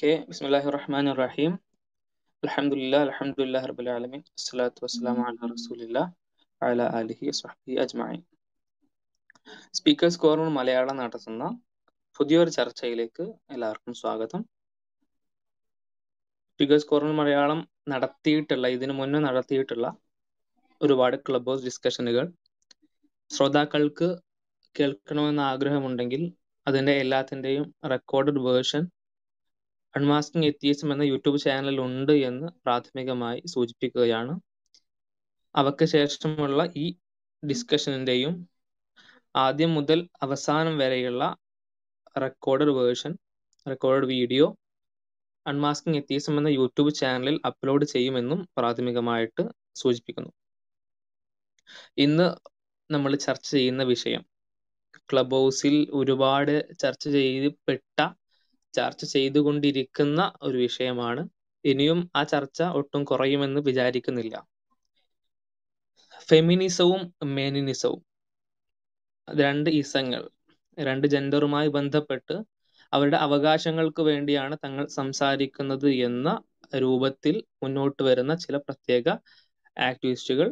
Okay, ബിസ്മില്ലാഹിർ റഹ്മാനിർ റഹീം. അൽഹംദുലില്ലാഹി റബ്ബിൽ ആലമീൻ, അസ്സലാത്തു വസ്സലാമു അലാ റസൂലില്ലാഹി അലാ ആലിഹി വസ്ഹബിഹി അജ്മഈൻ. സ്പീക്കേഴ്സ് കോർണർ മലയാളം നടത്തുന്ന പുതിയൊരു ചർച്ചയിലേക്ക് എല്ലാവർക്കും സ്വാഗതം. സ്പീക്കേഴ്സ് കോർണർ മലയാളം ഇതിനു മുന്നേ നടത്തിയിട്ടുള്ള ഒരുപാട് ക്ലബ് ഹൗസ് ഡിസ്കഷനുകൾ ശ്രോതാക്കൾക്ക് കേൾക്കണമെന്ന് ആഗ്രഹമുണ്ടെങ്കിൽ അതിൻ്റെ എല്ലാത്തിൻ്റെയും റെക്കോർഡഡ് വേർഷൻ അൺമാസ്കിംഗ് എത്തിയസം എന്ന യൂട്യൂബ് ചാനലിലുണ്ട് എന്ന് പ്രാഥമികമായി സൂചിപ്പിക്കുകയാണ്. അവയ്ക്ക് ശേഷമുള്ള ഈ ഡിസ്കഷനിൻ്റെയും ആദ്യം മുതൽ അവസാനം വരെയുള്ള recorded version, recorded video unmasking atheism എന്ന യൂട്യൂബ് ചാനലിൽ അപ്ലോഡ് ചെയ്യുമെന്നും പ്രാഥമികമായിട്ട് സൂചിപ്പിക്കുന്നു. ഇന്ന് നമ്മൾ ചർച്ച ചെയ്യുന്ന വിഷയം ക്ലബ് ഹൗസിൽ ഒരുപാട് ചർച്ച ചെയ്തുകൊണ്ടിരിക്കുന്ന ഒരു വിഷയമാണ്. ഇനിയും ആ ചർച്ച ഒട്ടും കുറയുമെന്ന് വിചാരിക്കുന്നില്ല. ഫെമിനിസവും മെനിനിസവും, രണ്ട് ഇസങ്ങൾ, രണ്ട് ജെൻഡറുമായി ബന്ധപ്പെട്ട് അവരുടെ അവകാശങ്ങൾക്ക് വേണ്ടിയാണ് തങ്ങൾ സംസാരിക്കുന്നത് എന്ന രൂപത്തിൽ മുന്നോട്ട് വരുന്ന ചില പ്രത്യേക ആക്ടിവിസ്റ്റുകൾ,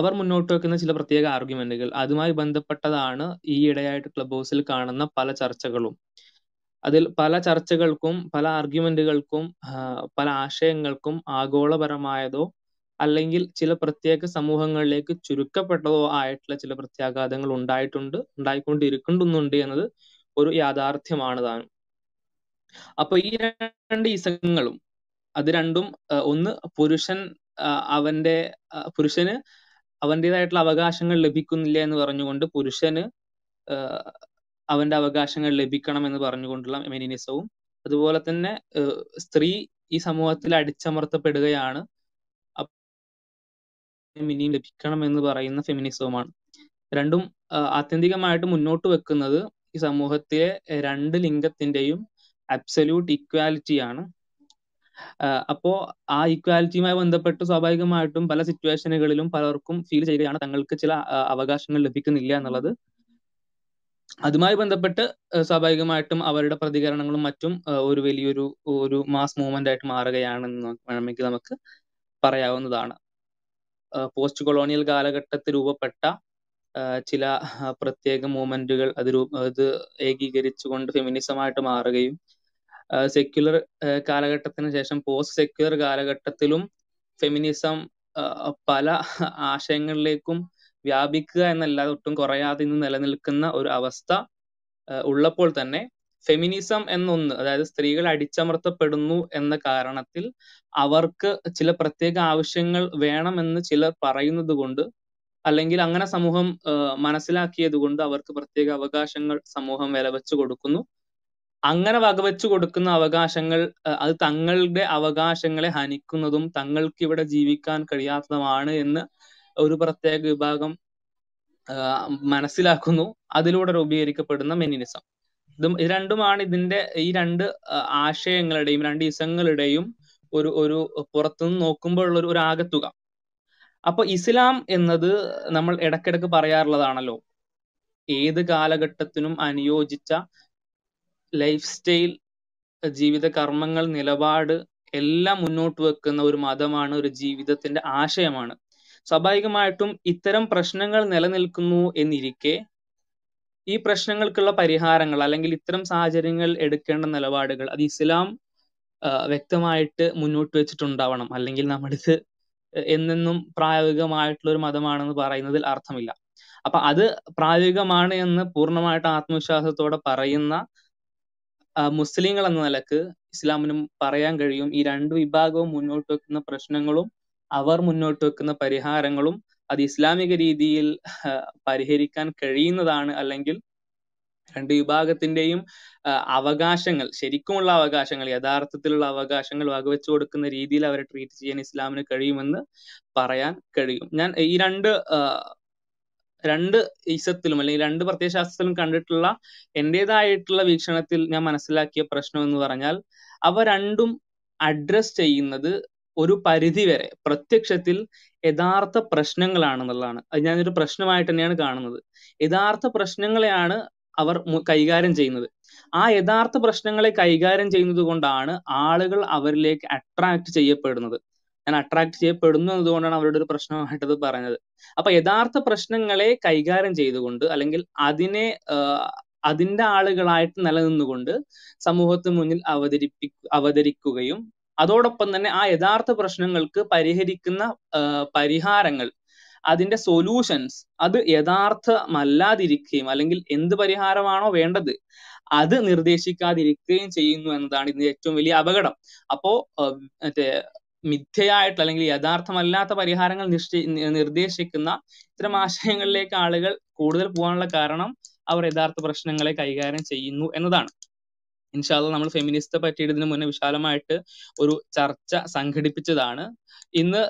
അവർ മുന്നോട്ട് വയ്ക്കുന്ന ചില പ്രത്യേക ആർഗ്യുമെന്റുകൾ, അതുമായി ബന്ധപ്പെട്ടതാണ് ഈ ഇടയായിട്ട് ക്ലബ് ഹൗസിൽ കാണുന്ന പല ചർച്ചകളും. അതിൽ പല ചർച്ചകൾക്കും പല ആർഗ്യുമെന്റുകൾക്കും പല ആശയങ്ങൾക്കും ആഗോളപരമായതോ അല്ലെങ്കിൽ ചില പ്രത്യേക സമൂഹങ്ങളിലേക്ക് ചുരുക്കപ്പെട്ടതോ ആയിട്ടുള്ള ചില പ്രത്യാഘാതങ്ങൾ ഉണ്ടായിക്കൊണ്ടിരിക്കുന്നുണ്ട് എന്നത് ഒരു യാഥാർത്ഥ്യമാണ് താനും. അപ്പൊ ഈ രണ്ട് ഇസങ്ങളും, അത് രണ്ടും, ഒന്ന് പുരുഷന് അവൻ്റേതായിട്ടുള്ള അവകാശങ്ങൾ ലഭിക്കുന്നില്ല എന്ന് പറഞ്ഞുകൊണ്ട് പുരുഷന് അവൻ്റെ അവകാശങ്ങൾ ലഭിക്കണം എന്ന് പറഞ്ഞുകൊണ്ടുള്ള മെനിനിസവും, അതുപോലെ തന്നെ സ്ത്രീ ഈ സമൂഹത്തിൽ അടിച്ചമർത്തപ്പെടുകയാണ്, മിനിയും ലഭിക്കണം എന്ന് പറയുന്ന ഫെമിനിസവുമാണ്. രണ്ടും ആത്യന്തികമായിട്ട് മുന്നോട്ട് വെക്കുന്നത് ഈ സമൂഹത്തിലെ രണ്ട് ലിംഗത്തിൻ്റെയും അബ്സല്യൂട്ട് ഇക്വാലിറ്റിയാണ്. അപ്പോൾ ആ ഇക്വാലിറ്റിയുമായി ബന്ധപ്പെട്ട് സ്വാഭാവികമായിട്ടും പല സിറ്റുവേഷനുകളിലും പലർക്കും ഫീൽ ചെയ്യുകയാണ് തങ്ങൾക്ക് ചില അവകാശങ്ങൾ ലഭിക്കുന്നില്ല എന്നുള്ളത്. അതുമായി ബന്ധപ്പെട്ട് സ്വാഭാവികമായിട്ടും അവരുടെ പ്രതികരണങ്ങളും മറ്റും ഒരു വലിയൊരു മാസ് മൂവ്മെന്റ് ആയിട്ട് മാറുകയാണെന്ന് വേണമെങ്കിൽ നമുക്ക് പറയാവുന്നതാണ്. പോസ്റ്റ് കൊളോണിയൽ കാലഘട്ടത്തിൽ രൂപപ്പെട്ട ചില പ്രത്യേക മൂവ്മെന്റുകൾ അത് ഏകീകരിച്ചുകൊണ്ട് ഫെമിനിസമായിട്ട് മാറുകയും സെക്യുലർ കാലഘട്ടത്തിന് ശേഷം പോസ്റ്റ് സെക്യുലർ കാലഘട്ടത്തിലും ഫെമിനിസം പല ആശയങ്ങളിലേക്കും വ്യാപിക്കുക എന്നല്ലാതെ ഒട്ടും കുറയാതെ ഇന്ന് നിലനിൽക്കുന്ന ഒരു അവസ്ഥ ഉള്ളപ്പോൾ തന്നെ ഫെമിനിസം എന്നൊന്ന്, അതായത് സ്ത്രീകൾ അടിച്ചമർത്തപ്പെടുന്നു എന്ന കാരണത്തിൽ അവർക്ക് ചില പ്രത്യേക ആവശ്യങ്ങൾ വേണമെന്ന് ചിലർ പറയുന്നത് കൊണ്ട്, അല്ലെങ്കിൽ അങ്ങനെ സമൂഹം മനസ്സിലാക്കിയത് കൊണ്ട് അവർക്ക് പ്രത്യേക അവകാശങ്ങൾ സമൂഹം വിലവെച്ചു കൊടുക്കുന്നു. അങ്ങനെ വകവെച്ചു കൊടുക്കുന്ന അവകാശങ്ങൾ അത് തങ്ങളുടെ അവകാശങ്ങളെ ഹനിക്കുന്നതും തങ്ങൾക്ക് ഇവിടെ ജീവിക്കാൻ കഴിയാത്തതുമാണ് എന്ന് ഒരു പ്രത്യേക വിഭാഗം മനസ്സിലാക്കുന്നു. അതിലൂടെ രൂപീകരിക്കപ്പെടുന്ന മെനിനിസം. ഇത് രണ്ടുമാണ് ഈ രണ്ട് ആശയങ്ങളുടെയും രണ്ട് ഇസങ്ങളുടെയും ഒരു പുറത്തുനിന്ന് നോക്കുമ്പോഴുള്ള ഒരു ആകത്തുക. അപ്പൊ ഇസ്ലാം എന്നത് നമ്മൾ ഇടക്കിടക്ക് പറയാറുള്ളതാണല്ലോ, ഏത് കാലഘട്ടത്തിനും അനുയോജിച്ച ലൈഫ് സ്റ്റൈൽ, ജീവിത കർമ്മങ്ങൾ, നിലപാട് എല്ലാം മുന്നോട്ട് വെക്കുന്ന ഒരു മതമാണ്, ഒരു ജീവിതത്തിന്റെ ആശയമാണ്. സ്വാഭാവികമായിട്ടും ഇത്തരം പ്രശ്നങ്ങൾ നിലനിൽക്കുന്നു എന്നിരിക്കെ ഈ പ്രശ്നങ്ങൾക്കുള്ള പരിഹാരങ്ങൾ അല്ലെങ്കിൽ ഇത്തരം സാഹചര്യങ്ങൾ എടുക്കേണ്ട നിലപാടുകൾ അത് ഇസ്ലാം വ്യക്തമായിട്ട് മുന്നോട്ട് വെച്ചിട്ടുണ്ടാവണം. അല്ലെങ്കിൽ നമ്മളിത് എന്നെന്നും പ്രായോഗികമായിട്ടുള്ള ഒരു മതമാണെന്ന് പറയുന്നതിൽ അർത്ഥമില്ല. അപ്പൊ അത് പ്രായോഗികമാണ് എന്ന് പൂർണ്ണമായിട്ട് ആത്മവിശ്വാസത്തോടെ പറയുന്ന മുസ്ലിങ്ങൾ എന്ന നിലക്ക് ഇസ്ലാമിനും പറയാൻ കഴിയും ഈ രണ്ട് വിഭാഗവും മുന്നോട്ട് വെക്കുന്ന പ്രശ്നങ്ങളും അവർ മുന്നോട്ട് വെക്കുന്ന പരിഹാരങ്ങളും അത് ഇസ്ലാമിക രീതിയിൽ പരിഹരിക്കാൻ കഴിയുന്നതാണ്. അല്ലെങ്കിൽ രണ്ട് വിഭാഗത്തിന്റെയും അവകാശങ്ങൾ, ശരിക്കുമുള്ള അവകാശങ്ങൾ, യഥാർത്ഥത്തിലുള്ള അവകാശങ്ങൾ വകവെച്ചു കൊടുക്കുന്ന രീതിയിൽ അവരെ ട്രീറ്റ് ചെയ്യാൻ ഇസ്ലാമിന് കഴിയുമെന്ന് പറയാൻ കഴിയും. ഞാൻ ഈ രണ്ട് ഇസത്തിലും അല്ലെങ്കിൽ രണ്ട് പ്രത്യയശാസ്ത്രത്തിലും കണ്ടിട്ടുള്ള എൻ്റെതായിട്ടുള്ള വീക്ഷണത്തിൽ ഞാൻ മനസ്സിലാക്കിയ പ്രശ്നം എന്ന് പറഞ്ഞാൽ അവ രണ്ടും അഡ്രസ് ചെയ്യുന്നത് ഒരു പരിധിവരെ പ്രത്യക്ഷത്തിൽ യഥാർത്ഥ പ്രശ്നങ്ങളാണെന്നുള്ളതാണ്. അത് ഞാനൊരു പ്രശ്നമായിട്ട് തന്നെയാണ് കാണുന്നത്. യഥാർത്ഥ പ്രശ്നങ്ങളെയാണ് അവർ കൈകാര്യം ചെയ്യുന്നത്. ആ യഥാർത്ഥ പ്രശ്നങ്ങളെ കൈകാര്യം ചെയ്യുന്നത് കൊണ്ടാണ് ആളുകൾ അവരിലേക്ക് അട്രാക്ട് ചെയ്യപ്പെടുന്നത്. ഞാൻ അട്രാക്ട് ചെയ്യപ്പെടുന്നു എന്നതുകൊണ്ടാണ് അവരുടെ ഒരു പ്രശ്നമായിട്ടത് പറഞ്ഞത്. അപ്പൊ യഥാർത്ഥ പ്രശ്നങ്ങളെ കൈകാര്യം ചെയ്തുകൊണ്ട് അല്ലെങ്കിൽ അതിന്റെ ആളുകളായിട്ട് നിലനിന്നുകൊണ്ട് സമൂഹത്തിന് മുന്നിൽ അവതരിക്കുകയും അതോടൊപ്പം തന്നെ ആ യഥാർത്ഥ പ്രശ്നങ്ങൾക്ക് പരിഹരിക്കുന്ന പരിഹാരങ്ങൾ, അതിന്റെ സൊല്യൂഷൻസ് അത് യഥാർത്ഥമല്ലാതിരിക്കുകയും അല്ലെങ്കിൽ എന്ത് പരിഹാരമാണോ വേണ്ടത് അത് നിർദ്ദേശിക്കാതിരിക്കുകയും ചെയ്യുന്നു എന്നതാണ് ഇതിന്റെ ഏറ്റവും വലിയ അപകടം. അപ്പോ മിഥ്യയായിട്ടുള്ള അല്ലെങ്കിൽ യഥാർത്ഥമല്ലാത്ത പരിഹാരങ്ങൾ നിർദ്ദേശിക്കുന്ന ഇത്തരം ആശയങ്ങളിലേക്ക് ആളുകൾ കൂടുതൽ പോകാനുള്ള കാരണം അവർ യഥാർത്ഥ പ്രശ്നങ്ങളെ കൈകാര്യം ചെയ്യുന്നു എന്നതാണ്. ഇൻഷാ അല്ലാഹ് നമ്മൾ ഫെമിനിസ്റ്റെ പറ്റിയിട്ട് ഇതിനു മുന്നേ വിശാലമായിട്ട് ഒരു ചർച്ച സംഘടിപ്പിച്ചതാണ്. ഇന്ന്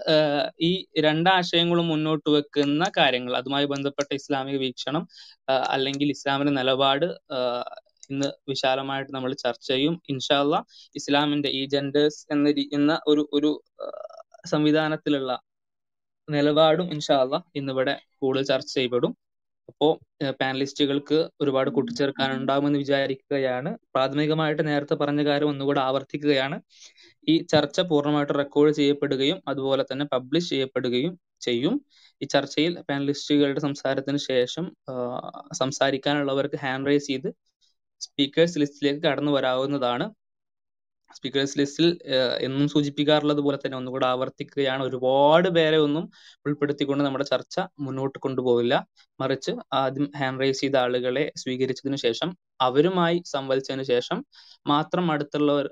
ഈ രണ്ടാശയങ്ങളും മുന്നോട്ട് വെക്കുന്ന കാര്യങ്ങൾ, അതുമായി ബന്ധപ്പെട്ട ഇസ്ലാമിക വീക്ഷണം അല്ലെങ്കിൽ ഇസ്ലാമിന്റെ നിലപാട് ഇന്ന് വിശാലമായിട്ട് നമ്മൾ ചർച്ച ചെയ്യും. ഇൻഷാ അല്ലാഹ് ഇസ്ലാമിന്റെ ഈ ജെൻഡേഴ്സ് എന്ന ഒരു സംവിധാനത്തിലുള്ള നിലപാടും ഇൻഷാ അല്ലാഹ് ഇന്നിവിടെ കൂടുതൽ ചർച്ച ചെയ്യപ്പെടും. അപ്പോ പാനലിസ്റ്റുകൾക്ക് ഒരുപാട് കൂട്ടിച്ചേർക്കാനുണ്ടാവുമെന്ന് വിചാരിക്കുകയാണ്. പ്രാഥമികമായിട്ട് നേരത്തെ പറഞ്ഞ കാര്യം ഒന്നുകൂടെ ആവർത്തിക്കുകയാണ്. ഈ ചർച്ച പൂർണ്ണമായിട്ട് റെക്കോർഡ് ചെയ്യപ്പെടുകയും അതുപോലെ തന്നെ പബ്ലിഷ് ചെയ്യപ്പെടുകയും ചെയ്യും. ഈ ചർച്ചയിൽ പാനലിസ്റ്റുകളുടെ സംസാരത്തിന് ശേഷം സംസാരിക്കാനുള്ളവർക്ക് ഹാൻഡ് റൈസ് ചെയ്ത് സ്പീക്കേഴ്സ് ലിസ്റ്റിലേക്ക് കടന്നു വരാവുന്നതാണ്. സ്പീക്കേഴ്സ് ലിസ്റ്റിൽ എന്നും സൂചിപ്പിക്കാറുള്ളത് പോലെ തന്നെ ഒന്നുകൂടെ ആവർത്തിക്കുകയാണ്, ഒരുപാട് പേരെ ഒന്നും ഉൾപ്പെടുത്തിക്കൊണ്ട് നമ്മുടെ ചർച്ച മുന്നോട്ട് കൊണ്ടുപോവില്ല. മറിച്ച് ആദ്യം ഹാൻഡ് റൈസ് ചെയ്ത ആളുകളെ സ്വീകരിച്ചതിനു ശേഷം അവരുമായി സംവദിച്ചതിനു ശേഷം മാത്രം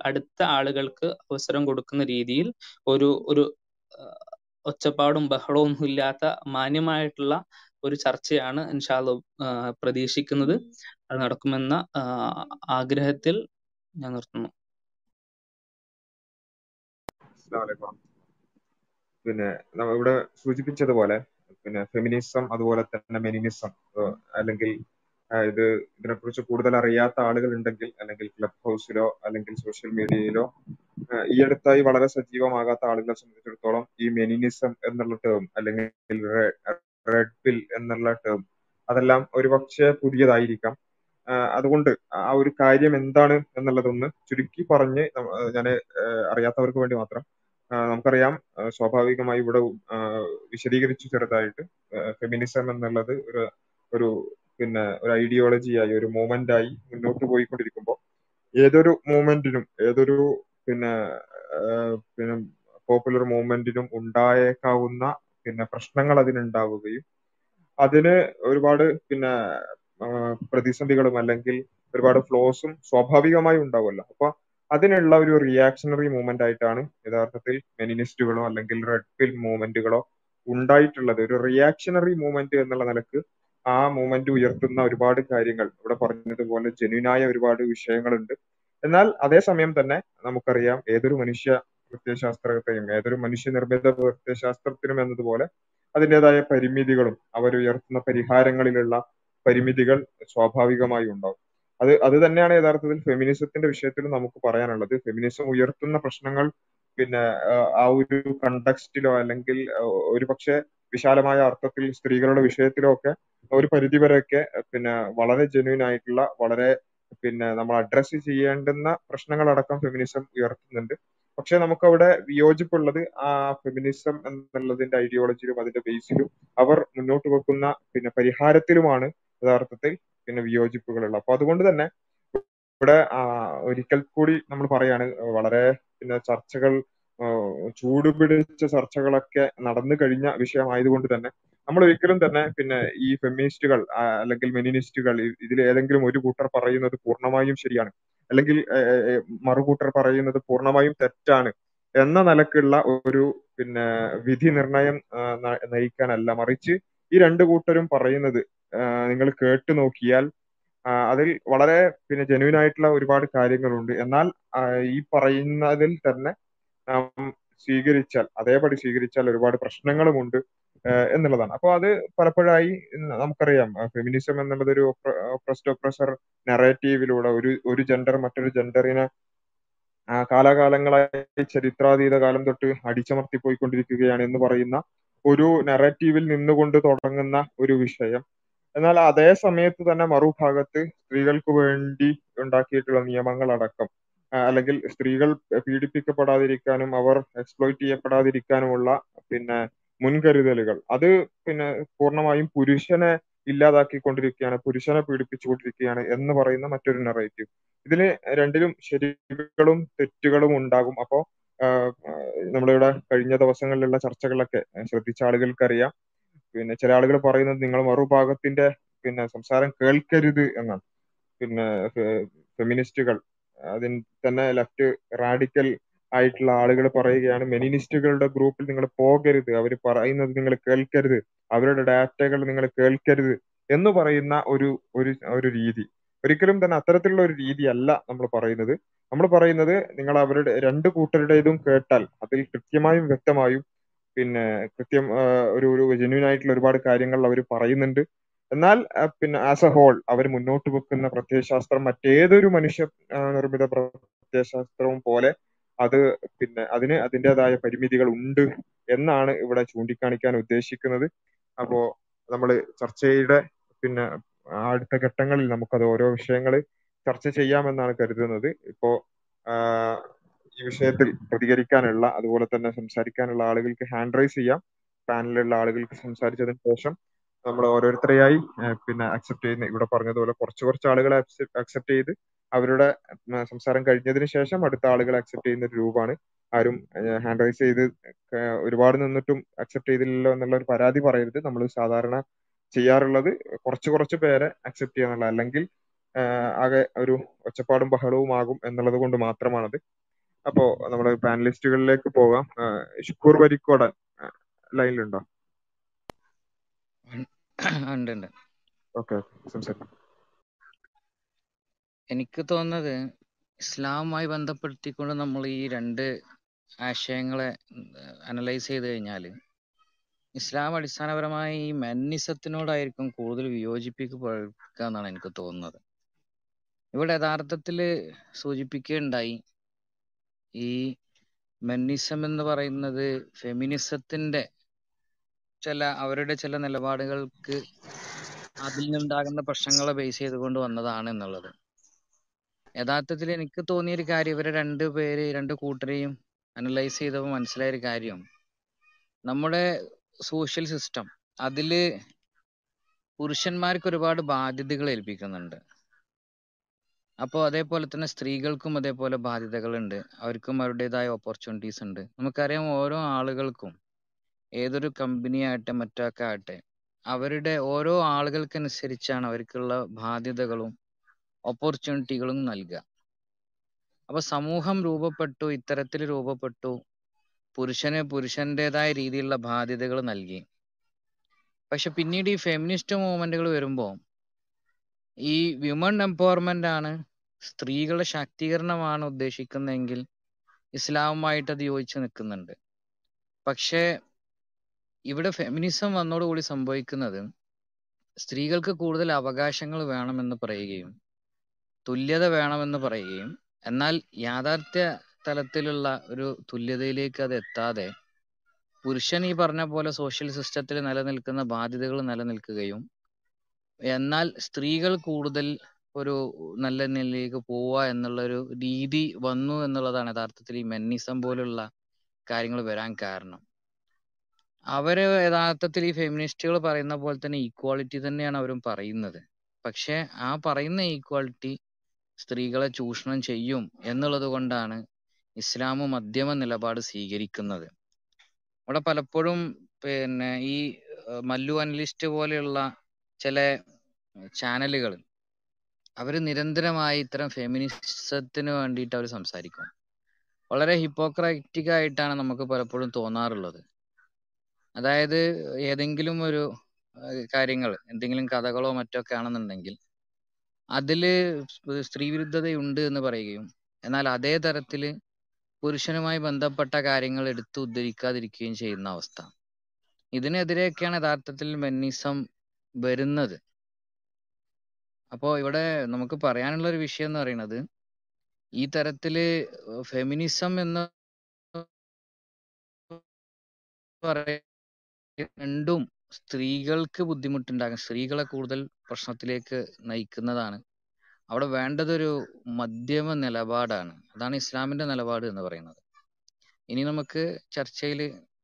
അടുത്ത ആളുകൾക്ക് അവസരം കൊടുക്കുന്ന രീതിയിൽ ഒരു ഒച്ചപ്പാടും ബഹളവും ഇല്ലാത്ത മാന്യമായിട്ടുള്ള ഒരു ചർച്ചയാണ് ഇൻഷാ അല്ലാഹ് പ്രതീക്ഷിക്കുന്നത്. അത് നടക്കുമെന്ന ആഗ്രഹത്തിൽ ഞാൻ നിർത്തുന്നു. പിന്നെ ഇവിടെ സൂചിപ്പിച്ചതുപോലെ പിന്നെ ഫെമിനിസം അതുപോലെ തന്നെ മെനിനിസം, അല്ലെങ്കിൽ ഇത് ഇതിനെക്കുറിച്ച് കൂടുതൽ അറിയാത്ത ആളുകൾ ഉണ്ടെങ്കിൽ അല്ലെങ്കിൽ ക്ലബ് ഹൗസിലോ അല്ലെങ്കിൽ സോഷ്യൽ മീഡിയയിലോ ഈ അടുത്തായി വളരെ സജീവമാകാത്ത ആളുകളെ സംബന്ധിച്ചിടത്തോളം ഈ മെനിനിസം എന്നുള്ള ടേം അല്ലെങ്കിൽ റെഡ് പിൽ എന്നുള്ള ടേം അതെല്ലാം ഒരുപക്ഷെ പുതിയതായിരിക്കാം. അതുകൊണ്ട് ആ ഒരു കാര്യം എന്താണ് എന്നുള്ളതൊന്ന് ചുരുക്കി പറഞ്ഞ് ഞാൻ അറിയാത്തവർക്ക് വേണ്ടി മാത്രം. നമുക്കറിയാം, സ്വാഭാവികമായി ഇവിടെ വിശദീകരിച്ചു ചെറുതായിട്ട്, ഫെമിനിസം എന്നുള്ളത് ഒരു ഐഡിയോളജിയായി ഒരു മൂവ്മെന്റ് ആയി മുന്നോട്ട് പോയിക്കൊണ്ടിരിക്കുമ്പോൾ ഏതൊരു മൂവ്മെന്റിനും ഏതൊരു പിന്നെ പോപ്പുലർ മൂവ്മെന്റിനും ഉണ്ടായേക്കാവുന്ന പ്രശ്നങ്ങൾ അതിനുണ്ടാവുകയും അതിന് ഒരുപാട് പ്രതിസന്ധികളും അല്ലെങ്കിൽ ഒരുപാട് ഫ്ലോസും സ്വാഭാവികമായി ഉണ്ടാവുമല്ലോ. അപ്പൊ അതിനുള്ള ഒരു റിയാക്ഷണറി മൂവ്മെന്റ് ആയിട്ടാണ് യഥാർത്ഥത്തിൽ മെനിനിസ്റ്റുകളോ അല്ലെങ്കിൽ റെഡ് പിൽ മൂവ്മെന്റുകളോ ഉണ്ടായിട്ടുള്ളത്. ഒരു റിയാക്ഷണറി മൂവ്മെന്റ് എന്നുള്ള നിലക്ക് ആ മൂവ്മെന്റ് ഉയർത്തുന്ന ഒരുപാട് കാര്യങ്ങൾ ഇവിടെ പറഞ്ഞതുപോലെ ജെന്യുനായ ഒരുപാട് വിഷയങ്ങളുണ്ട്. എന്നാൽ അതേസമയം തന്നെ നമുക്കറിയാം ഏതൊരു മനുഷ്യ പ്രത്യയശാസ്ത്രത്തെയും ഏതൊരു മനുഷ്യനിർമ്മിത പ്രത്യയശാസ്ത്രത്തിനും എന്നതുപോലെ അതിൻ്റെതായ പരിമിതികളും അവരുയർത്തുന്ന പരിഹാരങ്ങളിലുള്ള പരിമിതികൾ സ്വാഭാവികമായി ഉണ്ടാവും. അത് തന്നെയാണ് യഥാർത്ഥത്തിൽ ഫെമിനിസത്തിന്റെ വിഷയത്തിൽ നമുക്ക് പറയാനുള്ളത്. ഫെമിനിസം ഉയർത്തുന്ന പ്രശ്നങ്ങൾ ആ ഒരു കണ്ടക്സ്റ്റിലോ അല്ലെങ്കിൽ ഒരുപക്ഷെ വിശാലമായ അർത്ഥത്തിൽ സ്ത്രീകളുടെ വിഷയത്തിലോ ഒക്കെ ഒരു പരിധിവരെയൊക്കെ വളരെ ജെന്യുൻ ആയിട്ടുള്ള വളരെ നമ്മൾ അഡ്രസ്സ് ചെയ്യേണ്ടുന്ന പ്രശ്നങ്ങളടക്കം ഫെമിനിസം ഉയർത്തുന്നുണ്ട്. പക്ഷെ നമുക്കവിടെ വിയോജിപ്പുള്ളത് ആ ഫെമിനിസം എന്നുള്ളതിന്റെ ഐഡിയോളജിയിലും അതിന്റെ ബേസിലും അവർ മുന്നോട്ട് വെക്കുന്ന പരിഹാരത്തിലുമാണ് യഥാർത്ഥത്തിൽ വിയോജിപ്പുകളുള്ളത്. അപ്പൊ അതുകൊണ്ട് തന്നെ ഇവിടെ ഒരിക്കൽ കൂടി നമ്മൾ പറയാണ്, വളരെ ചർച്ചകൾ ചൂടുപിടിച്ച ചർച്ചകളൊക്കെ നടന്നു കഴിഞ്ഞ വിഷയമായതുകൊണ്ട് തന്നെ നമ്മൾ ഒരിക്കലും തന്നെ ഈ ഫെമിനിസ്റ്റുകൾ അല്ലെങ്കിൽ മെനിനിസ്റ്റുകൾ ഇതിൽ ഏതെങ്കിലും ഒരു കൂട്ടർ പറയുന്നത് പൂർണ്ണമായും ശരിയാണ് അല്ലെങ്കിൽ മറുകൂട്ടർ പറയുന്നത് പൂർണ്ണമായും തെറ്റാണ് എന്ന നിലക്കുള്ള ഒരു വിധി നിർണയം നയിക്കാനല്ല, മറിച്ച് ഈ രണ്ടു കൂട്ടരും പറയുന്നത് നിങ്ങൾ കേട്ടു നോക്കിയാൽ അതിൽ വളരെ ജെന്യുൻ ആയിട്ടുള്ള ഒരുപാട് കാര്യങ്ങളുണ്ട്. എന്നാൽ ഈ പറയുന്നതിൽ തന്നെ സ്വീകരിച്ചാൽ അതേപടി സ്വീകരിച്ചാൽ ഒരുപാട് പ്രശ്നങ്ങളുമുണ്ട് എന്നുള്ളതാണ്. അപ്പൊ അത് പലപ്പോഴായി നമുക്കറിയാം, ഫെമിനിസം എന്നുള്ളത് ഒരു ഒപ്രസ്ഡ് ഒപ്രസർ നെറേറ്റീവിലൂടെ ഒരു ജെൻഡർ മറ്റൊരു ജെൻഡറിനെ കാലാകാലങ്ങളായി ചരിത്രാതീത കാലം തൊട്ട് അടിച്ചമർത്തി പോയിക്കൊണ്ടിരിക്കുകയാണ് എന്ന് പറയുന്ന ഒരു നെറേറ്റീവിൽ നിന്നുകൊണ്ട് തുടങ്ങുന്ന ഒരു വിഷയം എന്നാൽ അതേ സമയത്ത് തന്നെ മറുഭാഗത്ത് സ്ത്രീകൾക്ക് വേണ്ടി ഉണ്ടാക്കിയിട്ടുള്ള നിയമങ്ങളടക്കം, അല്ലെങ്കിൽ സ്ത്രീകൾ പീഡിപ്പിക്കപ്പെടാതിരിക്കാനും അവർ എക്സ്പ്ലോയിറ്റ് ചെയ്യപ്പെടാതിരിക്കാനുമുള്ള മുൻകരുതലുകൾ, അത് പൂർണ്ണമായും പുരുഷനെ ഇല്ലാതാക്കിക്കൊണ്ടിരിക്കുകയാണ്, പുരുഷനെ പീഡിപ്പിച്ചുകൊണ്ടിരിക്കുകയാണ് എന്ന് പറയുന്ന മറ്റൊരു നറേറ്റീവ്. ഇതിൽ രണ്ടിലും ശരികളും തെറ്റുകളും ഉണ്ടാകും. അപ്പോൾ നമ്മളിവിടെ കഴിഞ്ഞ ദിവസങ്ങളിലുള്ള ചർച്ചകളൊക്കെ ശ്രദ്ധിച്ച ആളുകൾക്കറിയാം, ചില ആളുകൾ പറയുന്നത് നിങ്ങൾ മറുഭാഗത്തിന്റെ സംസാരം കേൾക്കരുത് എന്നാണ്. ഫെമിനിസ്റ്റുകൾ, അതിൽ തന്നെ ലെഫ്റ്റ് റാഡിക്കൽ ആയിട്ടുള്ള ആളുകൾ പറയുകയാണ് ഫെമിനിസ്റ്റുകളുടെ ഗ്രൂപ്പിൽ നിങ്ങൾ പോകരുത്, അവർ പറയുന്നത് നിങ്ങൾ കേൾക്കരുത്, അവരുടെ ഡാറ്റകൾ നിങ്ങൾ കേൾക്കരുത് എന്ന് പറയുന്ന ഒരു രീതി. ഒരിക്കലും തന്നെ അത്തരത്തിലുള്ള ഒരു രീതിയല്ല നമ്മൾ പറയുന്നത് നിങ്ങൾ അവരുടെ രണ്ട് കൂട്ടരുടേതും കേട്ടാൽ അതിൽ കൃത്യമായും വ്യക്തമായും കൃത്യം ഒരു ജെന്യൂൻ ആയിട്ടുള്ള ഒരുപാട് കാര്യങ്ങൾ അവർ പറയുന്നുണ്ട്. എന്നാൽ ആസ് എ ഹോൾ അവർ മുന്നോട്ട് വെക്കുന്ന പ്രത്യയശാസ്ത്രം മറ്റേതൊരു മനുഷ്യ നിർമ്മിത പ്രത്യയശാസ്ത്രവും പോലെ അത് അതിന് അതിൻ്റെതായ പരിമിതികൾ ഉണ്ട് എന്നാണ് ഇവിടെ ചൂണ്ടിക്കാണിക്കാൻ ഉദ്ദേശിക്കുന്നത്. അപ്പോ നമ്മൾ ചർച്ചയുടെ അടുത്ത ഘട്ടങ്ങളിൽ നമുക്കത് ഓരോ വിഷയങ്ങൾ ചർച്ച ചെയ്യാമെന്നാണ് കരുതുന്നത്. ഇപ്പോ ഈ വിഷയത്തിൽ പ്രതികരിക്കാനുള്ള അതുപോലെ തന്നെ സംസാരിക്കാനുള്ള ആളുകൾക്ക് ഹാൻഡ് റൈസ് ചെയ്യാം. പാനലിലുള്ള ആളുകൾക്ക് സംസാരിച്ചതിന് ശേഷം നമ്മൾ ഓരോരുത്തരെയായി അക്സെപ്റ്റ് ചെയ്യുന്ന, ഇവിടെ പറഞ്ഞതുപോലെ കുറച്ച് ആളുകളെ അക്സെപ്റ്റ് ചെയ്ത് അവരുടെ സംസാരം കഴിഞ്ഞതിന് ശേഷം അടുത്ത ആളുകളെ അക്സെപ്റ്റ് ചെയ്യുന്ന ഒരു രൂപമാണ്. ആരും ഹാൻഡ് റൈസ് ചെയ്ത് ഒരുപാട് നിന്നിട്ടും അക്സെപ്റ്റ് ചെയ്തില്ലല്ലോ എന്നുള്ള ഒരു പരാതി പറയരുത്. നമ്മൾ സാധാരണ ചെയ്യാറുള്ളത് കുറച്ച് പേരെ അക്സെപ്റ്റ് ചെയ്യുക എന്നുള്ള, അല്ലെങ്കിൽ ആകെ ഒരു ഒച്ചപ്പാടും ബഹളവും ആകും എന്നുള്ളത് കൊണ്ട് മാത്രമാണത്. അപ്പോ നമ്മുടെ പാനലിസ്റ്റുകളിലേക്ക് പോകാം. ഷുക്കൂർ വരിക്കോടൻ ലൈനിലുണ്ടോ? എനിക്ക് തോന്നുന്നത് ഇസ്ലാമുമായി ബന്ധപ്പെടുത്തിക്കൊണ്ട് നമ്മൾ ഈ രണ്ട് ആശയങ്ങളെ അനലൈസ് ചെയ്ത് കഴിഞ്ഞാല് ഇസ്ലാം അടിസ്ഥാനപരമായി ഈ മെന്നിസത്തിനോടായിരിക്കും കൂടുതൽ വിയോജിപ്പിക്കപ്പെടുക എന്നാണ് എനിക്ക് തോന്നുന്നത്. ഇവിടെ യഥാർത്ഥത്തിൽ സൂചിപ്പിക്കുകയുണ്ടായി, ഈ മെന്നിസം എന്ന് പറയുന്നത് ഫെമിനിസത്തിന്റെ അവരുടെ ചില നിലപാടുകൾക്ക് അതിൽ നിന്നുണ്ടാകുന്ന പ്രശ്നങ്ങളെ ബേസ് ചെയ്തുകൊണ്ട് വന്നതാണ് എന്നുള്ളത്. യഥാർത്ഥത്തിൽ എനിക്ക് തോന്നിയൊരു കാര്യം, ഇവരെ രണ്ട് കൂട്ടരെയും അനലൈസ് ചെയ്തപ്പോൾ മനസ്സിലായൊരു കാര്യം, നമ്മുടെ സോഷ്യൽ സിസ്റ്റം അതില് പുരുഷന്മാർക്ക് ഒരുപാട് ബാധ്യതകൾ ഏൽപ്പിക്കുന്നുണ്ട്. അപ്പോൾ അതേപോലെ തന്നെ സ്ത്രീകൾക്കും അതേപോലെ ബാധ്യതകളുണ്ട്, അവർക്കും അവരുടേതായ ഓപ്പർച്യൂണിറ്റീസ് ഉണ്ട്. നമുക്കറിയാം, ഓരോ ആളുകൾക്കും ഏതൊരു കമ്പനി ആകട്ടെ മറ്റൊക്കെ ആകട്ടെ അവരുടെ ഓരോ ആളുകൾക്കനുസരിച്ചാണ് അവർക്കുള്ള ബാധ്യതകളും ഓപ്പർച്യൂണിറ്റികളും നൽകുക. അപ്പൊ സമൂഹം ഇത്തരത്തിൽ രൂപപ്പെട്ടു പുരുഷന് പുരുഷൻ്റെതായ രീതിയിലുള്ള ബാധ്യതകൾ നൽകി. പക്ഷെ പിന്നീട് ഈ ഫെമിനിസ്റ്റ് മൂവ്മെന്റുകൾ വരുമ്പോൾ ഈ വിമൺ എംപവർമെന്റ് ആണ്, സ്ത്രീകളുടെ ശാക്തീകരണമാണ് ഉദ്ദേശിക്കുന്നതെങ്കിൽ ഇസ്ലാമുമായിട്ട് അത് യോജിച്ച് നിൽക്കുന്നുണ്ട്. പക്ഷേ ഇവിടെ ഫെമിനിസം വന്നതോടുകൂടി സംഭവിക്കുന്നത് സ്ത്രീകൾക്ക് കൂടുതൽ അവകാശങ്ങൾ വേണമെന്ന് പറയുകയും തുല്യത വേണമെന്ന് പറയുകയും, എന്നാൽ യാഥാർത്ഥ്യ തലത്തിലുള്ള ഒരു തുല്യതയിലേക്ക് അത് എത്താതെ പുരുഷൻ ഈ പറഞ്ഞ പോലെ സോഷ്യൽ സിസ്റ്റത്തിൽ നിലനിൽക്കുന്ന ബാധ്യതകൾ നിലനിൽക്കുകയും, എന്നാൽ സ്ത്രീകൾ കൂടുതൽ ഒരു നല്ല നിലയിലേക്ക് പോവുക എന്നുള്ളൊരു രീതി വന്നു എന്നുള്ളതാണ് യഥാർത്ഥത്തിൽ ഈ മെന്നിസം പോലുള്ള കാര്യങ്ങൾ വരാൻ കാരണം. അവര് യഥാർത്ഥത്തിൽ ഈ ഫെമിനിസ്റ്റുകൾ പറയുന്ന പോലെ തന്നെ ഈക്വാളിറ്റി തന്നെയാണ് അവരും പറയുന്നത്. പക്ഷെ ആ പറയുന്ന ഈക്വാളിറ്റി സ്ത്രീകളെ ചൂഷണം ചെയ്യും എന്നുള്ളത് കൊണ്ടാണ് ഇസ്ലാം മധ്യമ നിലപാട് സ്വീകരിക്കുന്നത്. ഇവിടെ പലപ്പോഴും ഈ മല്ലു അനലിസ്റ്റ് പോലെയുള്ള ചില ചാനലുകൾ അവര് നിരന്തരമായി ഇത്തരം ഫെമിനിസത്തിന് വേണ്ടിയിട്ട് അവർ സംസാരിക്കും. വളരെ ഹിപ്പോക്രാറ്റിക് ആയിട്ടാണ് നമുക്ക് പലപ്പോഴും തോന്നാറുള്ളത്. അതായത് ഏതെങ്കിലും ഒരു കാര്യങ്ങൾ, എന്തെങ്കിലും കഥകളോ മറ്റൊക്കെ ആണെന്നുണ്ടെങ്കിൽ അതില് സ്ത്രീവിരുദ്ധതയുണ്ട് എന്ന് പറയുകയും, എന്നാൽ അതേ തരത്തില് പുരുഷനുമായി ബന്ധപ്പെട്ട കാര്യങ്ങൾ എടുത്തു ഉദ്ധരിക്കാതിരിക്കുകയും ചെയ്യുന്ന അവസ്ഥ. ഇതിനെതിരെയൊക്കെയാണ് യഥാർത്ഥത്തിൽ മെന്നിസം വരുന്നത്. അപ്പോൾ ഇവിടെ നമുക്ക് പറയാനുള്ള ഒരു വിഷയം എന്ന് പറയുന്നത്, ഈ തരത്തില് ഫെമിനിസം എന്ന് രണ്ടും സ്ത്രീകൾക്ക് ബുദ്ധിമുട്ടുണ്ടാകും, സ്ത്രീകളെ കൂടുതൽ പ്രശ്നത്തിലേക്ക് നയിക്കുന്നതാണ്. അവിടെ വേണ്ടതൊരു മധ്യമ നിലപാടാണ്. അതാണ് ഇസ്ലാമിന്റെ നിലപാട് എന്ന് പറയുന്നത്. ഇനി നമുക്ക് ചർച്ചയിൽ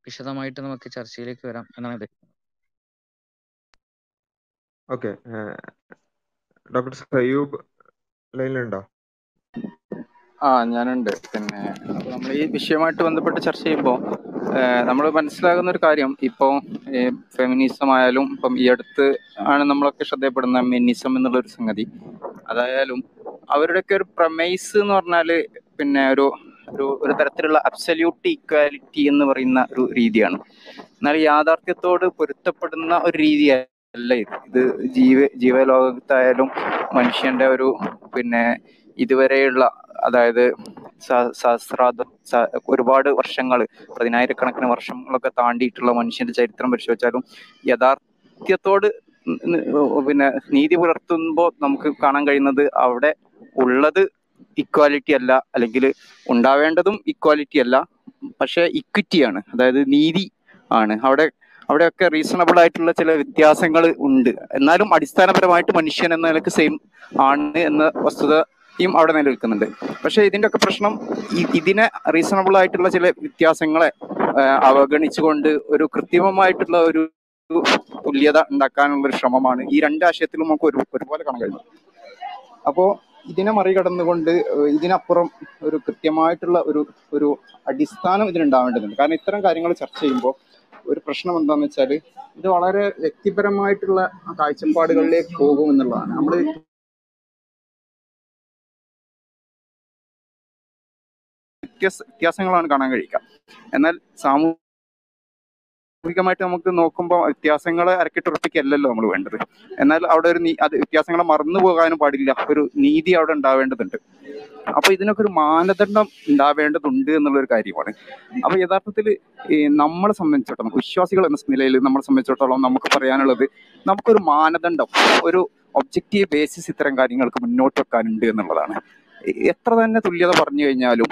വിശദമായിട്ട് നമുക്ക് ചർച്ചയിലേക്ക് വരാം എന്നാണ് ഉദ്ദേശിക്കുന്നത്. ഓക്കെ, ഡോക്ടർ സയൂബ് ലൈനിലുണ്ടോ? ആ, ഞാനുണ്ട്. പിന്നെ നമ്മൾ ഈ വിഷയമായിട്ട് ബന്ധപ്പെട്ട് ചർച്ച ചെയ്യുമ്പോൾ നമ്മൾ മനസ്സിലാകുന്ന ഒരു കാര്യം, ഇപ്പോൾ ഫെമിനിസം ആയാലും, ഇപ്പം ഈ അടുത്ത് ആണ് നമ്മളൊക്കെ ശ്രദ്ധയപ്പെടുന്ന മെന്നിസം എന്നുള്ളൊരു സംഗതി, അതായാലും അവരുടെയൊക്കെ ഒരു പ്രമേസ് എന്ന് പറഞ്ഞാൽ പിന്നെ ഒരു ഒരു ഒരു തരത്തിലുള്ള അബ്സല്യൂട്ട് ഈക്വാലിറ്റി എന്ന് പറയുന്ന ഒരു രീതിയാണ്. എന്നാൽ യാഥാർത്ഥ്യത്തോട് പൊരുത്തപ്പെടുന്ന ഒരു രീതിയല്ല ഇത്. ഇത് ജീവലോകത്തായാലും മനുഷ്യന്റെ ഒരു പിന്നെ ഇതുവരെയുള്ള, അതായത് സഹസ്രാബ്ദം, ഒരുപാട് വർഷങ്ങൾ, 10,000 വർഷങ്ങളൊക്കെ താണ്ടിയിട്ടുള്ള മനുഷ്യന്റെ ചരിത്രം പരിശോധിച്ചാലും യാഥാർത്ഥ്യത്തോട് പിന്നെ നീതി പുലർത്തുമ്പോൾ നമുക്ക് കാണാൻ കഴിയുന്നത് അവിടെ ഉള്ളത് ഇക്വാലിറ്റി അല്ല, അല്ലെങ്കിൽ ഉണ്ടാവേണ്ടതും ഇക്വാലിറ്റി അല്ല, പക്ഷെ ഇക്വിറ്റിയാണ്, അതായത് നീതി ആണ്. അവിടെയൊക്കെ റീസണബിൾ ആയിട്ടുള്ള ചില വ്യത്യാസങ്ങൾ ഉണ്ട്. എന്നാലും അടിസ്ഥാനപരമായിട്ട് മനുഷ്യൻ എന്ന നിലക്ക് സെയിം ആണ് എന്ന വസ്തുതയും അവിടെ നിലനിൽക്കുന്നുണ്ട്. പക്ഷെ ഇതിൻ്റെ ഒക്കെ പ്രശ്നം ഇതിനെ റീസണബിൾ ആയിട്ടുള്ള ചില വ്യത്യാസങ്ങളെ അവഗണിച്ചുകൊണ്ട് ഒരു കൃത്രിമമായിട്ടുള്ള ഒരു തുല്യത ഉണ്ടാക്കാനുള്ളൊരു ശ്രമമാണ് ഈ രണ്ട് ആശയത്തിലും നമുക്ക് ഒരുപോലെ കാണാൻ കഴിയുന്നത്. അപ്പോൾ ഇതിനെ മറികടന്നുകൊണ്ട് ഇതിനപ്പുറം ഒരു കൃത്യമായിട്ടുള്ള ഒരു ഒരു അടിസ്ഥാനം ഇതിനുണ്ടാവേണ്ടതുണ്ട്. കാരണം ഇത്തരം കാര്യങ്ങൾ ചർച്ച ചെയ്യുമ്പോൾ ഒരു പ്രശ്നം എന്താണെന്ന് വെച്ചാൽ ഇത് വളരെ വ്യക്തിപരമായിട്ടുള്ള കാഴ്ചപ്പാടുകളിലേക്ക് പോകും എന്നുള്ളതാണ്. നമ്മൾ വ്യത്യാസങ്ങളാണ് കാണാൻ കഴിയുക. എന്നാൽ സാമൂഹികമായിട്ട് നമുക്ക് നോക്കുമ്പോൾ വ്യത്യാസങ്ങളെ അരക്കിട്ടുറപ്പിക്കല്ലല്ലോ നമ്മൾ വേണ്ടത്. എന്നാൽ അവിടെ ഒരു അത് വ്യത്യാസങ്ങളെ മറന്നു പോകാനും പാടില്ല, ഒരു നീതി അവിടെ ഉണ്ടാവേണ്ടതുണ്ട്. അപ്പോൾ ഇതിനൊക്കെ ഒരു മാനദണ്ഡം ഉണ്ടാവേണ്ടതുണ്ട് എന്നുള്ളൊരു കാര്യമാണ്. അപ്പോൾ യഥാർത്ഥത്തിൽ നമ്മളെ സംബന്ധിച്ചിടത്തോളം, വിശ്വാസികൾ എന്ന നിലയിൽ നമ്മളെ സംബന്ധിച്ചിടത്തോളം നമുക്ക് പറയാനുള്ളത്, നമുക്കൊരു മാനദണ്ഡം, ഒരു ഒബ്ജക്റ്റീവ് ബേസിസ് ഇത്തരം കാര്യങ്ങൾക്ക് മുന്നോട്ട് വെക്കാനുണ്ട് എന്നുള്ളതാണ്. എത്ര തന്നെ തുല്യത പറഞ്ഞു കഴിഞ്ഞാലും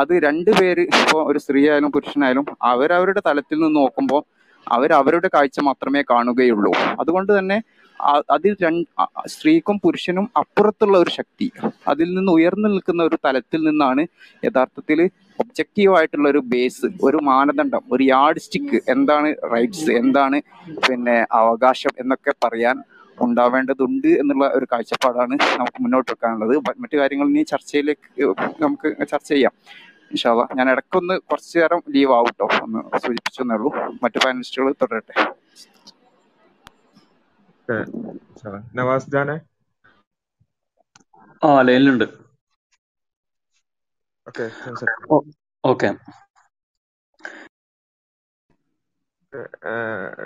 അത് രണ്ടുപേര്, ഇപ്പോൾ ഒരു സ്ത്രീ ആയാലും പുരുഷനായാലും, അവരവരുടെ തലത്തിൽ നിന്ന് നോക്കുമ്പോൾ അവരവരുടെ കാഴ്ച മാത്രമേ കാണുകയുള്ളൂ. അതുകൊണ്ട് തന്നെ അതിൽ സ്ത്രീക്കും പുരുഷനും അപ്പുറത്തുള്ള ഒരു ശക്തി, അതിൽ നിന്ന് ഉയർന്നു നിൽക്കുന്ന ഒരു തലത്തിൽ നിന്നാണ് യഥാർത്ഥത്തിൽ ഒബ്ജക്റ്റീവായിട്ടുള്ള ഒരു ബേസ്, ഒരു മാനദണ്ഡം, ഒരു യാർഡ് സ്റ്റിക്ക്, എന്താണ് റൈറ്റ്സ്, എന്താണ് പിന്നെ അവകാശം എന്നൊക്കെ പറയാൻ ഉണ്ടാവേണ്ടതുണ്ട് എന്നുള്ള ഒരു കാഴ്ചപ്പാടാണ് നമുക്ക് മുന്നോട്ട് വെക്കാനുള്ളത്. മറ്റു കാര്യങ്ങൾ ഇനി ചർച്ചയിലേക്ക് നമുക്ക് ചർച്ച ചെയ്യാം ഇൻഷാ അല്ലാഹ്. ഞാൻ ഇടയ്ക്കൊന്ന് കുറച്ചു നേരം ലീവ് ആവട്ടോ ഒന്ന് സൂചിപ്പിച്ചെന്നേ ഉള്ളൂ. മറ്റു പാനലിസ്റ്റുകൾ തുടരട്ടെ. നവാസ് ജാനെ ആ ലൈനിലുണ്ട്. ഓക്കെ,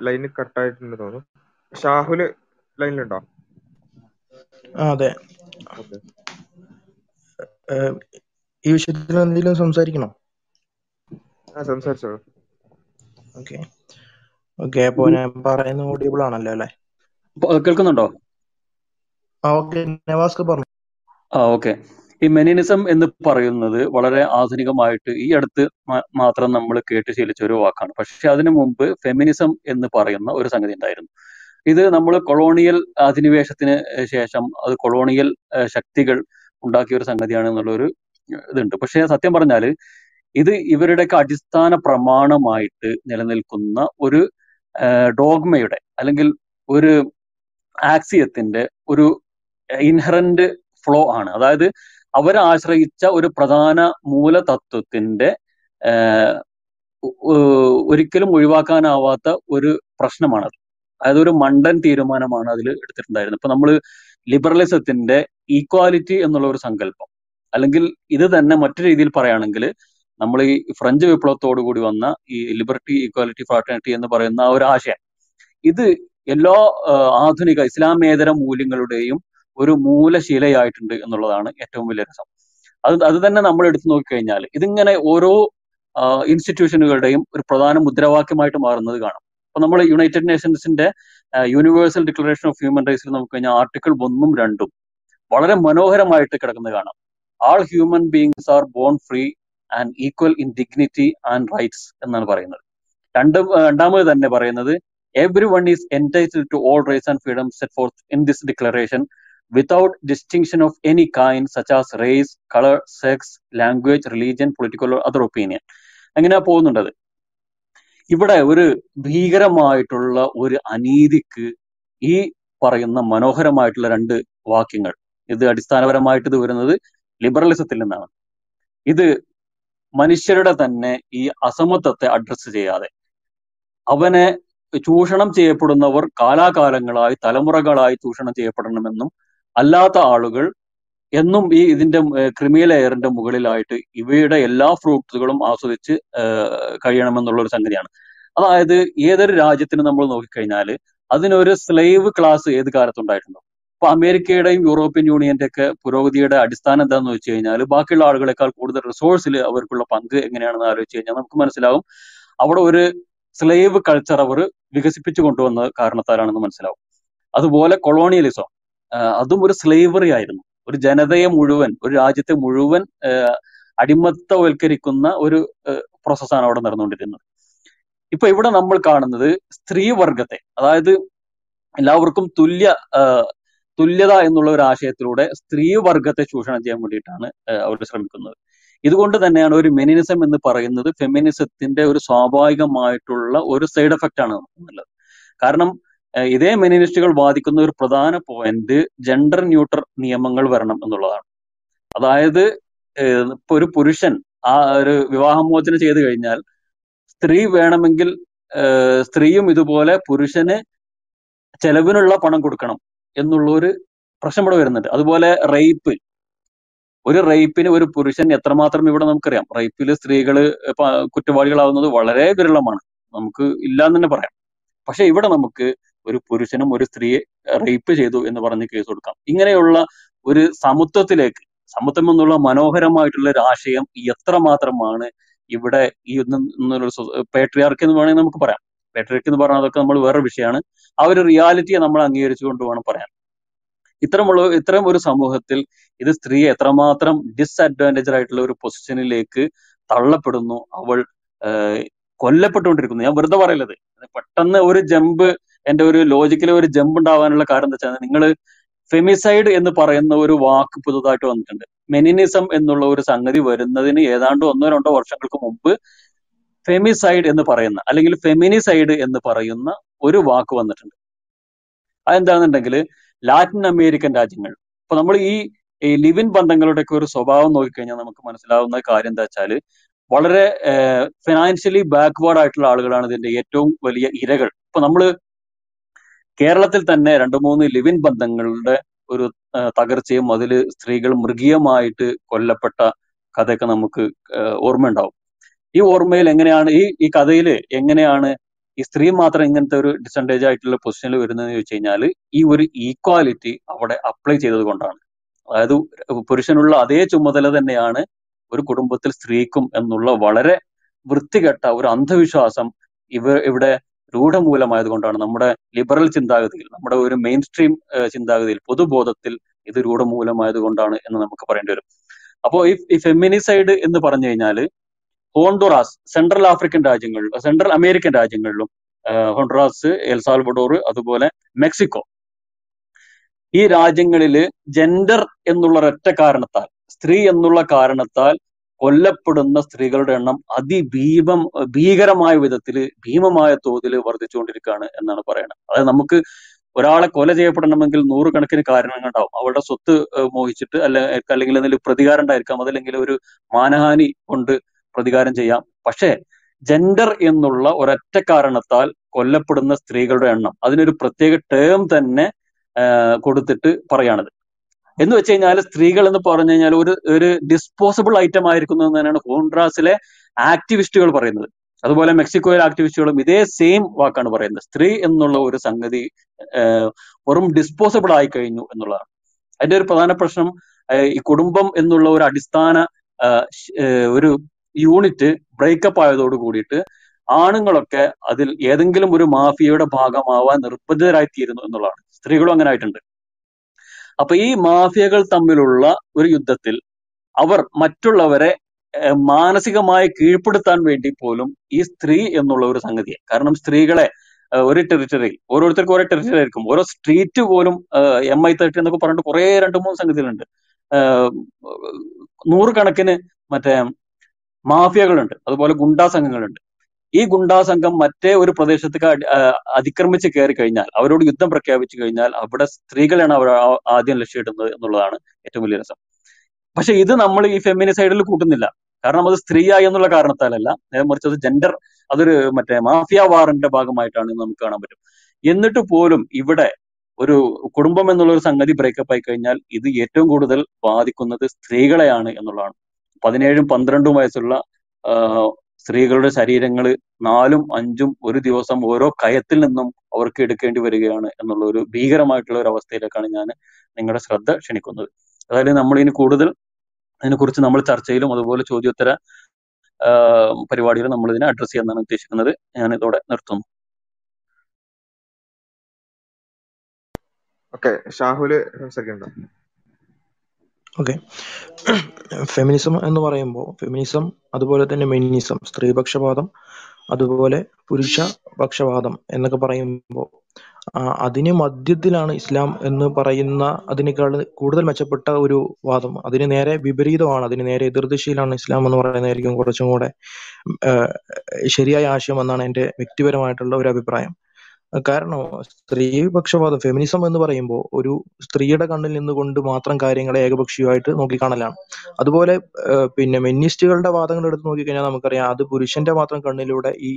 ലൈന് കട്ടായിട്ടുണ്ട് തോന്നുന്നു. ഷാഹുൽ ലൈനിലുണ്ടോ? അതെ, ഈ വിഷയത്തിൽ എന്തെങ്കിലും സംസാരിക്കണോ? സംസാരിച്ചോളൂ. ഓക്കെ, അപ്പൊ ഞാൻ പറയുന്നത് ഓഡിയബിൾ ആണല്ലോ അല്ലെ? കേൾക്കുന്നുണ്ടോ? ഓക്കെ. ഈ മെനിനിസം എന്ന് പറയുന്നത് വളരെ ആധുനികമായിട്ട് ഈ അടുത്ത് മാത്രം നമ്മൾ കേട്ട് ശീലിച്ച ഒരു വാക്കാണ്. പക്ഷെ അതിനു മുമ്പ് ഫെമിനിസം എന്ന് പറയുന്ന ഒരു സംഗതി ഉണ്ടായിരുന്നു. ഇത് നമ്മൾ കൊളോണിയൽ അധിനിവേശത്തിന് ശേഷം അത് കൊളോണിയൽ ശക്തികൾ ഉണ്ടാക്കിയ ഒരു സംഗതിയാണ് എന്നുള്ളൊരു ഇതുണ്ട്. പക്ഷെ സത്യം പറഞ്ഞാൽ ഇത് ഇവരുടെയൊക്കെ അടിസ്ഥാന പ്രമാണമായിട്ട് നിലനിൽക്കുന്ന ഒരു ഡോഗ്മയുടെ അല്ലെങ്കിൽ ഒരു ആക്സിയത്തിന്റെ ഒരു ഇൻഹറന്റ് ഫ്ലോ ആണ്. അതായത് അവരെ ആശ്രയിച്ച ഒരു പ്രധാന മൂലതത്വത്തിന്റെ ഒരിക്കലും ഒഴിവാക്കാനാവാത്ത ഒരു പ്രശ്നമാണത്. അതായത് ഒരു മണ്ടൻ തീരുമാനമാണ് അതിൽ എടുത്തിട്ടുണ്ടായിരുന്നത്. ഇപ്പൊ നമ്മൾ ലിബറലിസത്തിന്റെ ഈക്വാലിറ്റി എന്നുള്ള ഒരു സങ്കല്പം, അല്ലെങ്കിൽ ഇത് തന്നെ മറ്റു രീതിയിൽ പറയുകയാണെങ്കിൽ നമ്മൾ ഈ ഫ്രഞ്ച് വിപ്ലവത്തോടു കൂടി വന്ന ഈ ലിബർട്ടി, ഈക്വാലിറ്റി, ഫ്രാട്ടേണിറ്റി എന്ന് പറയുന്ന ആ ഒരു ആശയം, ഇത് എല്ലാ ആധുനിക ഇസ്ലാമേതര മൂല്യങ്ങളുടെയും ഒരു മൂലശിലയായിട്ടുണ്ട് എന്നുള്ളതാണ് ഏറ്റവും വലിയ രസം. അത് തന്നെ നമ്മൾ എടുത്തു നോക്കിക്കഴിഞ്ഞാൽ ഇതിങ്ങനെ ഓരോ ഇൻസ്റ്റിറ്റ്യൂഷനുകളുടെയും ഒരു പ്രധാന മുദ്രാവാക്യമായിട്ട് മാറുന്നത് കാണാം. അപ്പൊ നമ്മൾ യുണൈറ്റഡ് നേഷൻസിന്റെ യൂണിവേഴ്സൽ ഡിക്ലറേഷൻ ഓഫ് ഹ്യൂമൻ റൈറ്റ്സിൽ നമുക്ക് കഴിഞ്ഞാൽ ആർട്ടിക്കിൾ 1ഉം 2ഉം വളരെ മനോഹരമായിട്ട് കിടക്കുന്നത് കാണാം. All human beings are born free and equal in dignity and rights എന്നാണ് പറയുന്നത്. രണ്ടാമത് തന്നെ പറയുന്നത് Everyone is entitled to all rights and freedoms set forth in this declaration without distinction of any kind, such as race, color, sex, language, religion, political or other opinion. അങ്ങനെയാ പോകുന്നുണ്ടത്. ഇവിടെ ഒരു ഭീകരമായിട്ടുള്ള ഒരു അനീതിക്ക് ഈ പറയുന്ന മനോഹരമായിട്ടുള്ള രണ്ട് വാക്യങ്ങൾ, ഇത് അടിസ്ഥാനപരമായിട്ട് ഇത് വരുന്നത് ലിബറലിസത്തിൽ നിന്നാണ്. ഇത് മനുഷ്യരുടെ തന്നെ ഈ അസമത്വത്തെ അഡ്രസ്സ് ചെയ്യാതെ, അവനെ ചൂഷണം ചെയ്യപ്പെടുന്നവർ കാലാകാലങ്ങളായി തലമുറകളായി ചൂഷണം ചെയ്യപ്പെടണമെന്നും അല്ലാത്ത ആളുകൾ എന്നും ഈ ഇതിന്റെ ക്രിമിയൽ എയറിന്റെ മുകളിലായിട്ട് ഇവയുടെ എല്ലാ ഫ്രൂട്ട്സുകളും ആസ്വദിച്ച് കഴിയണമെന്നുള്ള ഒരു സംഗതിയാണ്. അതായത് ഏതൊരു രാജ്യത്തിന് നമ്മൾ നോക്കിക്കഴിഞ്ഞാൽ അതിനൊരു സ്ലേവ് ക്ലാസ് ഏത് കാലത്തുണ്ടായിട്ടുണ്ടോ? അപ്പൊ അമേരിക്കയുടെയും യൂറോപ്യൻ യൂണിയന്റെ ഒക്കെ പുരോഗതിയുടെ അടിസ്ഥാനം എന്താണെന്ന് വെച്ച് കഴിഞ്ഞാൽ ബാക്കിയുള്ള ആളുകളെക്കാൾ കൂടുതൽ റിസോഴ്സിൽ അവർക്കുള്ള പങ്ക് എങ്ങനെയാണെന്ന് ആലോചിച്ച് കഴിഞ്ഞാൽ നമുക്ക് മനസ്സിലാവും അവിടെ ഒരു സ്ലേവ് കൾച്ചർ അവർ വികസിപ്പിച്ചു കൊണ്ടുവന്ന കാരണത്താലാണെന്ന് മനസ്സിലാവും. അതുപോലെ കൊളോണിയലിസം അതും ഒരു സ്ലേവറി ആയിരുന്നു. ഒരു ജനതയെ മുഴുവൻ, ഒരു രാജ്യത്തെ മുഴുവൻ അടിമത്തവൽക്കരിക്കുന്ന ഒരു പ്രോസസ്സാണ് അവിടെ നടന്നുകൊണ്ടിരുന്നത്. ഇപ്പൊ ഇവിടെ നമ്മൾ കാണുന്നത് സ്ത്രീവർഗത്തെ, അതായത് എല്ലാവർക്കും തുല്യത എന്നുള്ള ഒരു ആശയത്തിലൂടെ സ്ത്രീവർഗത്തെ ചൂഷണം ചെയ്യാൻ വേണ്ടിയിട്ടാണ് അവർ ശ്രമിക്കുന്നത്. ഇതുകൊണ്ട് തന്നെയാണ് ഒരു മെനിനിസം എന്ന് പറയുന്നത് ഫെമിനിസത്തിന്റെ ഒരു സ്വാഭാവികമായിട്ടുള്ള ഒരു സൈഡ് എഫക്റ്റ് ആണ് എന്നുള്ളത്. കാരണം ഇതേ മെനിനിസ്റ്റുകൾ വാദിക്കുന്ന ഒരു പ്രധാന പോയിന്റ് ജെൻഡർ ന്യൂട്രൽ നിയമങ്ങൾ വരണം എന്നുള്ളതാണ്. അതായത് ഇപ്പൊ ഒരു പുരുഷൻ ആ ഒരു വിവാഹമോചനം ചെയ്തു കഴിഞ്ഞാൽ സ്ത്രീ വേണമെങ്കിൽ സ്ത്രീയും ഇതുപോലെ പുരുഷന് ചെലവിനുള്ള പണം കൊടുക്കണം എന്നുള്ളൊരു പ്രശ്നം ഇവിടെ വരുന്നുണ്ട്. അതുപോലെ റേപ്പ്, ഒരു റേപ്പിന് ഒരു പുരുഷൻ എത്രമാത്രം, ഇവിടെ നമുക്കറിയാം റേപ്പിൽ സ്ത്രീകൾ കുറ്റവാളികളാവുന്നത് വളരെ വിരളമാണ്, നമുക്ക് ഇല്ലാന്ന് തന്നെ പറയാം. പക്ഷെ ഇവിടെ നമുക്ക് ഒരു പുരുഷനും ഒരു സ്ത്രീയെ റേപ്പ് ചെയ്തു എന്ന് പറഞ്ഞ് കേസ് കൊടുക്കാം. ഇങ്ങനെയുള്ള ഒരു സമത്വത്തിലേക്ക്, സമത്വം എന്നുള്ള മനോഹരമായിട്ടുള്ള ഒരു ആശയം എത്രമാത്രമാണ് ഇവിടെ ഈ പേട്രിയാർക്കി എന്ന് വേണമെങ്കിൽ നമുക്ക് പറയാം. പേട്രിയാർക്കി എന്ന് പറഞ്ഞാൽ അതൊക്കെ നമ്മൾ വേറൊരു വിഷയമാണ്. ആ ഒരു റിയാലിറ്റിയെ നമ്മൾ അംഗീകരിച്ചുകൊണ്ട് വേണം പറയാൻ. ഇത്തരം ഒരു സമൂഹത്തിൽ ഇത് സ്ത്രീയെ എത്രമാത്രം ഡിസ്അഡ്വാൻറ്റേജ് ആയിട്ടുള്ള ഒരു പൊസിഷനിലേക്ക് തള്ളപ്പെടുന്നു, അവൾ കൊല്ലപ്പെട്ടുകൊണ്ടിരിക്കുന്നു. ഞാൻ വെറുതെ പറയുന്നത്, പെട്ടെന്ന് ഒരു ജമ്പ്, എൻ്റെ ഒരു ലോജിക്കലി ഒരു ജമ്പ് ഉണ്ടാവാനുള്ള കാരണം എന്താ വെച്ചാൽ, നിങ്ങൾ ഫെമിസൈഡ് എന്ന് പറയുന്ന ഒരു വാക്ക് പുതുതായിട്ട് വന്നിട്ടുണ്ട്. മെനിനിസം എന്നുള്ള ഒരു സംഗതി വരുന്നതിന് ഏതാണ്ട് 1-2 വർഷങ്ങൾക്ക് മുമ്പ് ഫെമിസൈഡ് എന്ന് പറയുന്ന, അല്ലെങ്കിൽ ഫെമിനിസൈഡ് എന്ന് പറയുന്ന ഒരു വാക്ക് വന്നിട്ടുണ്ട്. അതെന്താണെന്നുണ്ടെങ്കിൽ ലാറ്റിൻ അമേരിക്കൻ രാജ്യങ്ങൾ, ഇപ്പൊ നമ്മൾ ഈ ലിവ് ഇൻ ബന്ധങ്ങളുടെ ഒക്കെ ഒരു സ്വഭാവം നോക്കിക്കഴിഞ്ഞാൽ നമുക്ക് മനസ്സിലാവുന്ന കാര്യം എന്താ വെച്ചാൽ, വളരെ ഫിനാൻഷ്യലി ബാക്ക്വേർഡ് ആയിട്ടുള്ള ആളുകളാണ് ഇതിന്റെ ഏറ്റവും വലിയ ഇരകൾ. ഇപ്പൊ നമ്മൾ കേരളത്തിൽ തന്നെ 2-3 ലിവ് ഇൻ ബന്ധങ്ങളുടെ ഒരു തകർച്ചയും അതിൽ സ്ത്രീകൾ മൃഗീയമായിട്ട് കൊല്ലപ്പെട്ട കഥയൊക്കെ നമുക്ക് ഓർമ്മ ഉണ്ടാവും. ഈ ഓർമ്മയിൽ എങ്ങനെയാണ് ഈ കഥയിൽ എങ്ങനെയാണ് ഈ സ്ത്രീ മാത്രം ഇങ്ങനത്തെ ഒരു ഡിസഡ്വാൻറ്റേജ് ആയിട്ടുള്ള പൊസിഷനിൽ വരുന്നതെന്ന് ചോദിച്ചു കഴിഞ്ഞാൽ, ഈ ഒരു ഈക്വാലിറ്റി അവിടെ അപ്ലൈ ചെയ്തത് കൊണ്ടാണ്. അതായത് പുരുഷനുള്ള അതേ ചുമതല തന്നെയാണ് ഒരു കുടുംബത്തിൽ സ്ത്രീക്കും എന്നുള്ള വളരെ വൃത്തികെട്ട ഒരു അന്ധവിശ്വാസം ഇവിടെ രൂഢമൂലമായത് കൊണ്ടാണ് നമ്മുടെ ലിബറൽ ചിന്താഗതിയിൽ, നമ്മുടെ ഒരു മെയിൻ സ്ട്രീം ചിന്താഗതിയിൽ, പൊതുബോധത്തിൽ ഇത് രൂഢമൂലമായത് കൊണ്ടാണ് എന്ന് നമുക്ക് പറയേണ്ടി വരും. അപ്പോൾ ഈ ഫെമിനിസൈഡ് എന്ന് പറഞ്ഞു കഴിഞ്ഞാൽ ഹോണ്ടുറാസ്, സെൻട്രൽ അമേരിക്കൻ രാജ്യങ്ങളിലും, ഹോണ്ടുറാസ്, എൽ സാൽവഡോർ, അതുപോലെ മെക്സിക്കോ, ഈ രാജ്യങ്ങളിൽ ജെൻഡർ എന്നുള്ള ഒരൊറ്റ കാരണത്താൽ, സ്ത്രീ എന്നുള്ള കാരണത്താൽ കൊല്ലപ്പെടുന്ന സ്ത്രീകളുടെ എണ്ണം ഭീകരമായ വിധത്തിൽ, ഭീമമായ തോതിൽ വർദ്ധിച്ചുകൊണ്ടിരിക്കുകയാണ് എന്നാണ് പറയുന്നത്. അതായത് നമുക്ക് ഒരാളെ കൊല ചെയ്യപ്പെടണമെങ്കിൽ 100 കണക്കിന് കാരണങ്ങൾ ഉണ്ടാവും. അവളുടെ സ്വത്ത് മോഹിച്ചിട്ട്, അല്ലെങ്കിൽ എന്തെങ്കിലും പ്രതികാരം ഉണ്ടായിരിക്കാം, അതല്ലെങ്കിൽ ഒരു മാനഹാനി കൊണ്ട് പ്രതികാരം ചെയ്യാം. പക്ഷേ ജെൻഡർ എന്നുള്ള ഒരൊറ്റ കാരണത്താൽ കൊല്ലപ്പെടുന്ന സ്ത്രീകളുടെ എണ്ണം, അതിനൊരു പ്രത്യേക ടേം തന്നെ കൊടുത്തിട്ട് പറയാണത്. എന്ന് വെച്ച് കഴിഞ്ഞാൽ സ്ത്രീകൾ എന്ന് പറഞ്ഞു കഴിഞ്ഞാൽ ഒരു ഡിസ്പോസബിൾ ഐറ്റം ആയിരിക്കുന്നു എന്ന് തന്നെയാണ് ഹോണ്ടുറാസിലെ ആക്ടിവിസ്റ്റുകൾ പറയുന്നത്. അതുപോലെ മെക്സിക്കോയിലെ ആക്ടിവിസ്റ്റുകളും ഇതേ സെയിം വാക്കാണ് പറയുന്നത്. സ്ത്രീ എന്നുള്ള ഒരു സംഗതി വെറും ഡിസ്പോസബിൾ ആയി കഴിഞ്ഞു എന്നുള്ളതാണ്. അതിന്റെ ഒരു പ്രധാന പ്രശ്നം ഈ കുടുംബം എന്നുള്ള ഒരു അടിസ്ഥാന ഒരു യൂണിറ്റ് ബ്രേക്കപ്പ് ആയതോട് കൂടിയിട്ട് ആണുങ്ങളൊക്കെ അതിൽ ഏതെങ്കിലും ഒരു മാഫിയയുടെ ഭാഗമാവാൻ നിർബന്ധിതരായിത്തീരുന്നു എന്നുള്ളതാണ്. സ്ത്രീകളും അങ്ങനെ ആയിട്ടുണ്ട്. അപ്പൊ ഈ മാഫിയകൾ തമ്മിലുള്ള ഒരു യുദ്ധത്തിൽ അവർ മറ്റുള്ളവരെ മാനസികമായി കീഴ്പ്പെടുത്താൻ വേണ്ടി പോലും ഈ സ്ത്രീ എന്നുള്ള ഒരു സംഗതിയെ, കാരണം സ്ത്രീകളെ ഒരു ടെറിറ്ററിയിൽ ഓരോരുത്തർക്കും ഓരോ ടെറിറ്ററി ആയിരിക്കും. ഓരോ സ്ട്രീറ്റ് പോലും MI-30 എന്നൊക്കെ പറഞ്ഞിട്ട് കുറെ 2-3 സംഗതികളുണ്ട്. 100 കണക്കിന് മറ്റേ മാഫിയകളുണ്ട്, അതുപോലെ ഗുണ്ടാ സംഘങ്ങളുണ്ട്. ഈ ഗുണ്ടാ സംഘം മറ്റേ ഒരു പ്രദേശത്തേക്ക് അതിക്രമിച്ച് കയറി കഴിഞ്ഞാൽ, അവരോട് യുദ്ധം പ്രഖ്യാപിച്ചു കഴിഞ്ഞാൽ അവിടെ സ്ത്രീകളെയാണ് അവർ ആദ്യം ലക്ഷ്യമിടുന്നത് എന്നുള്ളതാണ് ഏറ്റവും വലിയ രസം. പക്ഷെ ഇത് നമ്മൾ ഈ ഫെമിനിസൈഡിൽ കൂട്ടുന്നില്ല, കാരണം അത് സ്ത്രീയായി എന്നുള്ള കാരണത്താലല്ല, മറിച്ച് അത് ജെൻഡർ, അതൊരു മറ്റേ മാഫിയ വാറിന്റെ ഭാഗമായിട്ടാണ് നമുക്ക് കാണാൻ പറ്റും. എന്നിട്ട് പോലും ഇവിടെ ഒരു കുടുംബം എന്നുള്ളൊരു സംഗതി ബ്രേക്കപ്പ് ആയി കഴിഞ്ഞാൽ ഇത് ഏറ്റവും കൂടുതൽ ബാധിക്കുന്നത് സ്ത്രീകളെയാണ് എന്നുള്ളതാണ്. 17-12 വയസ്സുള്ള സ്ത്രീകളുടെ ശരീരങ്ങൾ 4-5 ഒരു ദിവസം ഓരോ കയത്തിൽ നിന്നും അവർക്ക് എടുക്കേണ്ടി വരികയാണ് എന്നുള്ള ഒരു ഭീകരമായിട്ടുള്ള ഒരു അവസ്ഥയിലേക്കാണ് ഞാൻ നിങ്ങളുടെ ശ്രദ്ധ ക്ഷണിക്കുന്നത്. അതായത് നമ്മളിനി കൂടുതൽ ഇതിനെക്കുറിച്ച് നമ്മൾ ചർച്ചയിലും അതുപോലെ ചോദ്യോത്തര പരിപാടിയിലും നമ്മൾ ഇതിനെ അഡ്രസ്സ് ചെയ്യാമെന്നാണ് ഉദ്ദേശിക്കുന്നത്. ഞാൻ ഇതോടെ നിർത്തുന്നു. ഓക്കെ, ഫെമിനിസം എന്ന് പറയുമ്പോൾ ഫെമിനിസം, അതുപോലെ തന്നെ മെനിസം, സ്ത്രീപക്ഷപാതം, അതുപോലെ പുരുഷ പക്ഷപാതം എന്നൊക്കെ പറയുമ്പോൾ അതിന് മധ്യത്തിലാണ് ഇസ്ലാം എന്ന് പറയുന്ന, അതിനേക്കാൾ കൂടുതൽ മെച്ചപ്പെട്ട ഒരു വാദം, അതിന് നേരെ വിപരീതമാണ്, അതിന് നേരെ എതിർദിശയിലാണ് ഇസ്ലാം എന്ന് പറയുന്നതായിരിക്കും കുറച്ചും കൂടെ ശരിയായ ആശയം എന്നാണ് എൻ്റെ വ്യക്തിപരമായിട്ടുള്ള ഒരു അഭിപ്രായം. കാരണം സ്ത്രീപക്ഷപാതം, ഫെമിനിസം എന്ന് പറയുമ്പോൾ ഒരു സ്ത്രീയുടെ കണ്ണിൽ നിന്നുകൊണ്ട് മാത്രം കാര്യങ്ങളെ ഏകപക്ഷീയമായിട്ട് നോക്കിക്കാണലാണ്. അതുപോലെ പിന്നെ ഫെമിനിസ്റ്റുകളുടെ വാദങ്ങൾ എടുത്ത് നോക്കിക്കഴിഞ്ഞാൽ നമുക്കറിയാം അത് പുരുഷന്റെ മാത്രം കണ്ണിലൂടെ ഈ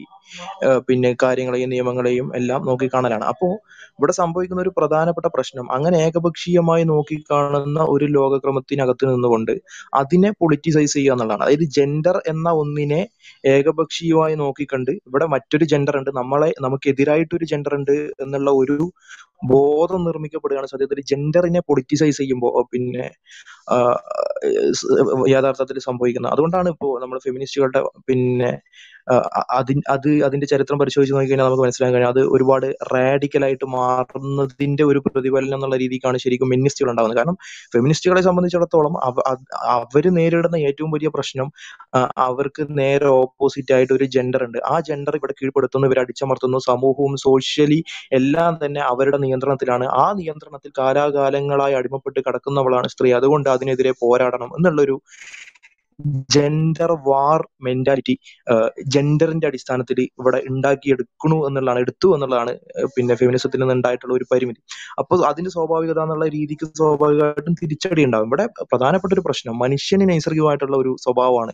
പിന്നെ കാര്യങ്ങളെയും നിയമങ്ങളെയും എല്ലാം നോക്കിക്കാണലാണ്. അപ്പോൾ ഇവിടെ സംഭവിക്കുന്ന ഒരു പ്രധാനപ്പെട്ട പ്രശ്നം, അങ്ങനെ ഏകപക്ഷീയമായി നോക്കിക്കാണുന്ന ഒരു ലോകക്രമത്തിനകത്ത് നിന്നുകൊണ്ട് അതിനെ പൊളിറ്റിസൈസ് ചെയ്യുക എന്നുള്ളതാണ്. അതായത് ജെൻഡർ എന്ന ഒന്നിനെ ഏകപക്ഷീയമായി നോക്കിക്കണ്ട് ഇവിടെ മറ്റൊരു ജെൻഡർ ഉണ്ട്, നമുക്കെതിരായിട്ടൊരു ജെൻഡർ ഉണ്ട് എന്നുള്ള ഒരു ബോധം നിർമ്മിക്കപ്പെടുകയാണ്. സത്യത്തിൽ ജെൻഡറിനെ പൊളിറ്റിസൈസ് ചെയ്യുമ്പോൾ പിന്നെ യഥാർത്ഥത്തിൽ സംഭവിക്കുന്നത്. അതുകൊണ്ടാണ് ഇപ്പോൾ നമ്മൾ ഫെമിനിസ്റ്റുകളുടെ പിന്നെ അതിന്റെ ചരിത്രം പരിശോധിച്ച് നോക്കിക്കഴിഞ്ഞാൽ നമുക്ക് മനസ്സിലാക്കാൻ കഴിയും അത് ഒരുപാട് റാഡിക്കലായിട്ട് മാറുന്നതിന്റെ ഒരു പ്രതിഫലനം എന്നുള്ള രീതിക്കാണ് ശരിക്കും ഫെമിനിസ്റ്റുകൾ ഉണ്ടാകുന്നത്. കാരണം ഫെമിനിസ്റ്റുകളെ സംബന്ധിച്ചിടത്തോളം അവർ നേരിടുന്ന ഏറ്റവും വലിയ പ്രശ്നം, അവർക്ക് നേരെ ഓപ്പോസിറ്റ് ആയിട്ട് ഒരു ജെൻഡർ ഉണ്ട്, ആ ജെൻഡർ ഇവിടെ കീഴ്പ്പെടുത്തുന്നു, ഇവർ അടിച്ചമർത്തുന്നു, സമൂഹവും സോഷ്യലി എല്ലാം തന്നെ അവരുടെ നിയന്ത്രണത്തിലാണ്. ആ നിയന്ത്രണത്തിൽ കാലാകാലങ്ങളായി അടിമപ്പെട്ട് കിടക്കുന്നവളാണ് സ്ത്രീ, അതുകൊണ്ട് അതിനെതിരെ പോരാടണം എന്നുള്ളൊരു ജെൻഡർ വാർ മെന്റാലിറ്റി ജെൻഡറിന്റെ അടിസ്ഥാനത്തിൽ ഇവിടെ ഉണ്ടാക്കിയെടുക്കണു എന്നുള്ളതാണ്, എടുത്തു എന്നുള്ളതാണ് പിന്നെ ഫെമിനിസത്തിൽ നിന്നുണ്ടായിട്ടുള്ള ഒരു പരിമിതി. അപ്പോൾ അതിന്റെ സ്വാഭാവികത എന്നുള്ള രീതിക്ക് സ്വാഭാവികമായിട്ടും തിരിച്ചടി ഉണ്ടാകും. ഇവിടെ പ്രധാനപ്പെട്ട ഒരു പ്രശ്നം മനുഷ്യന് നൈസർഗികമായിട്ടുള്ള ഒരു സ്വഭാവമാണ്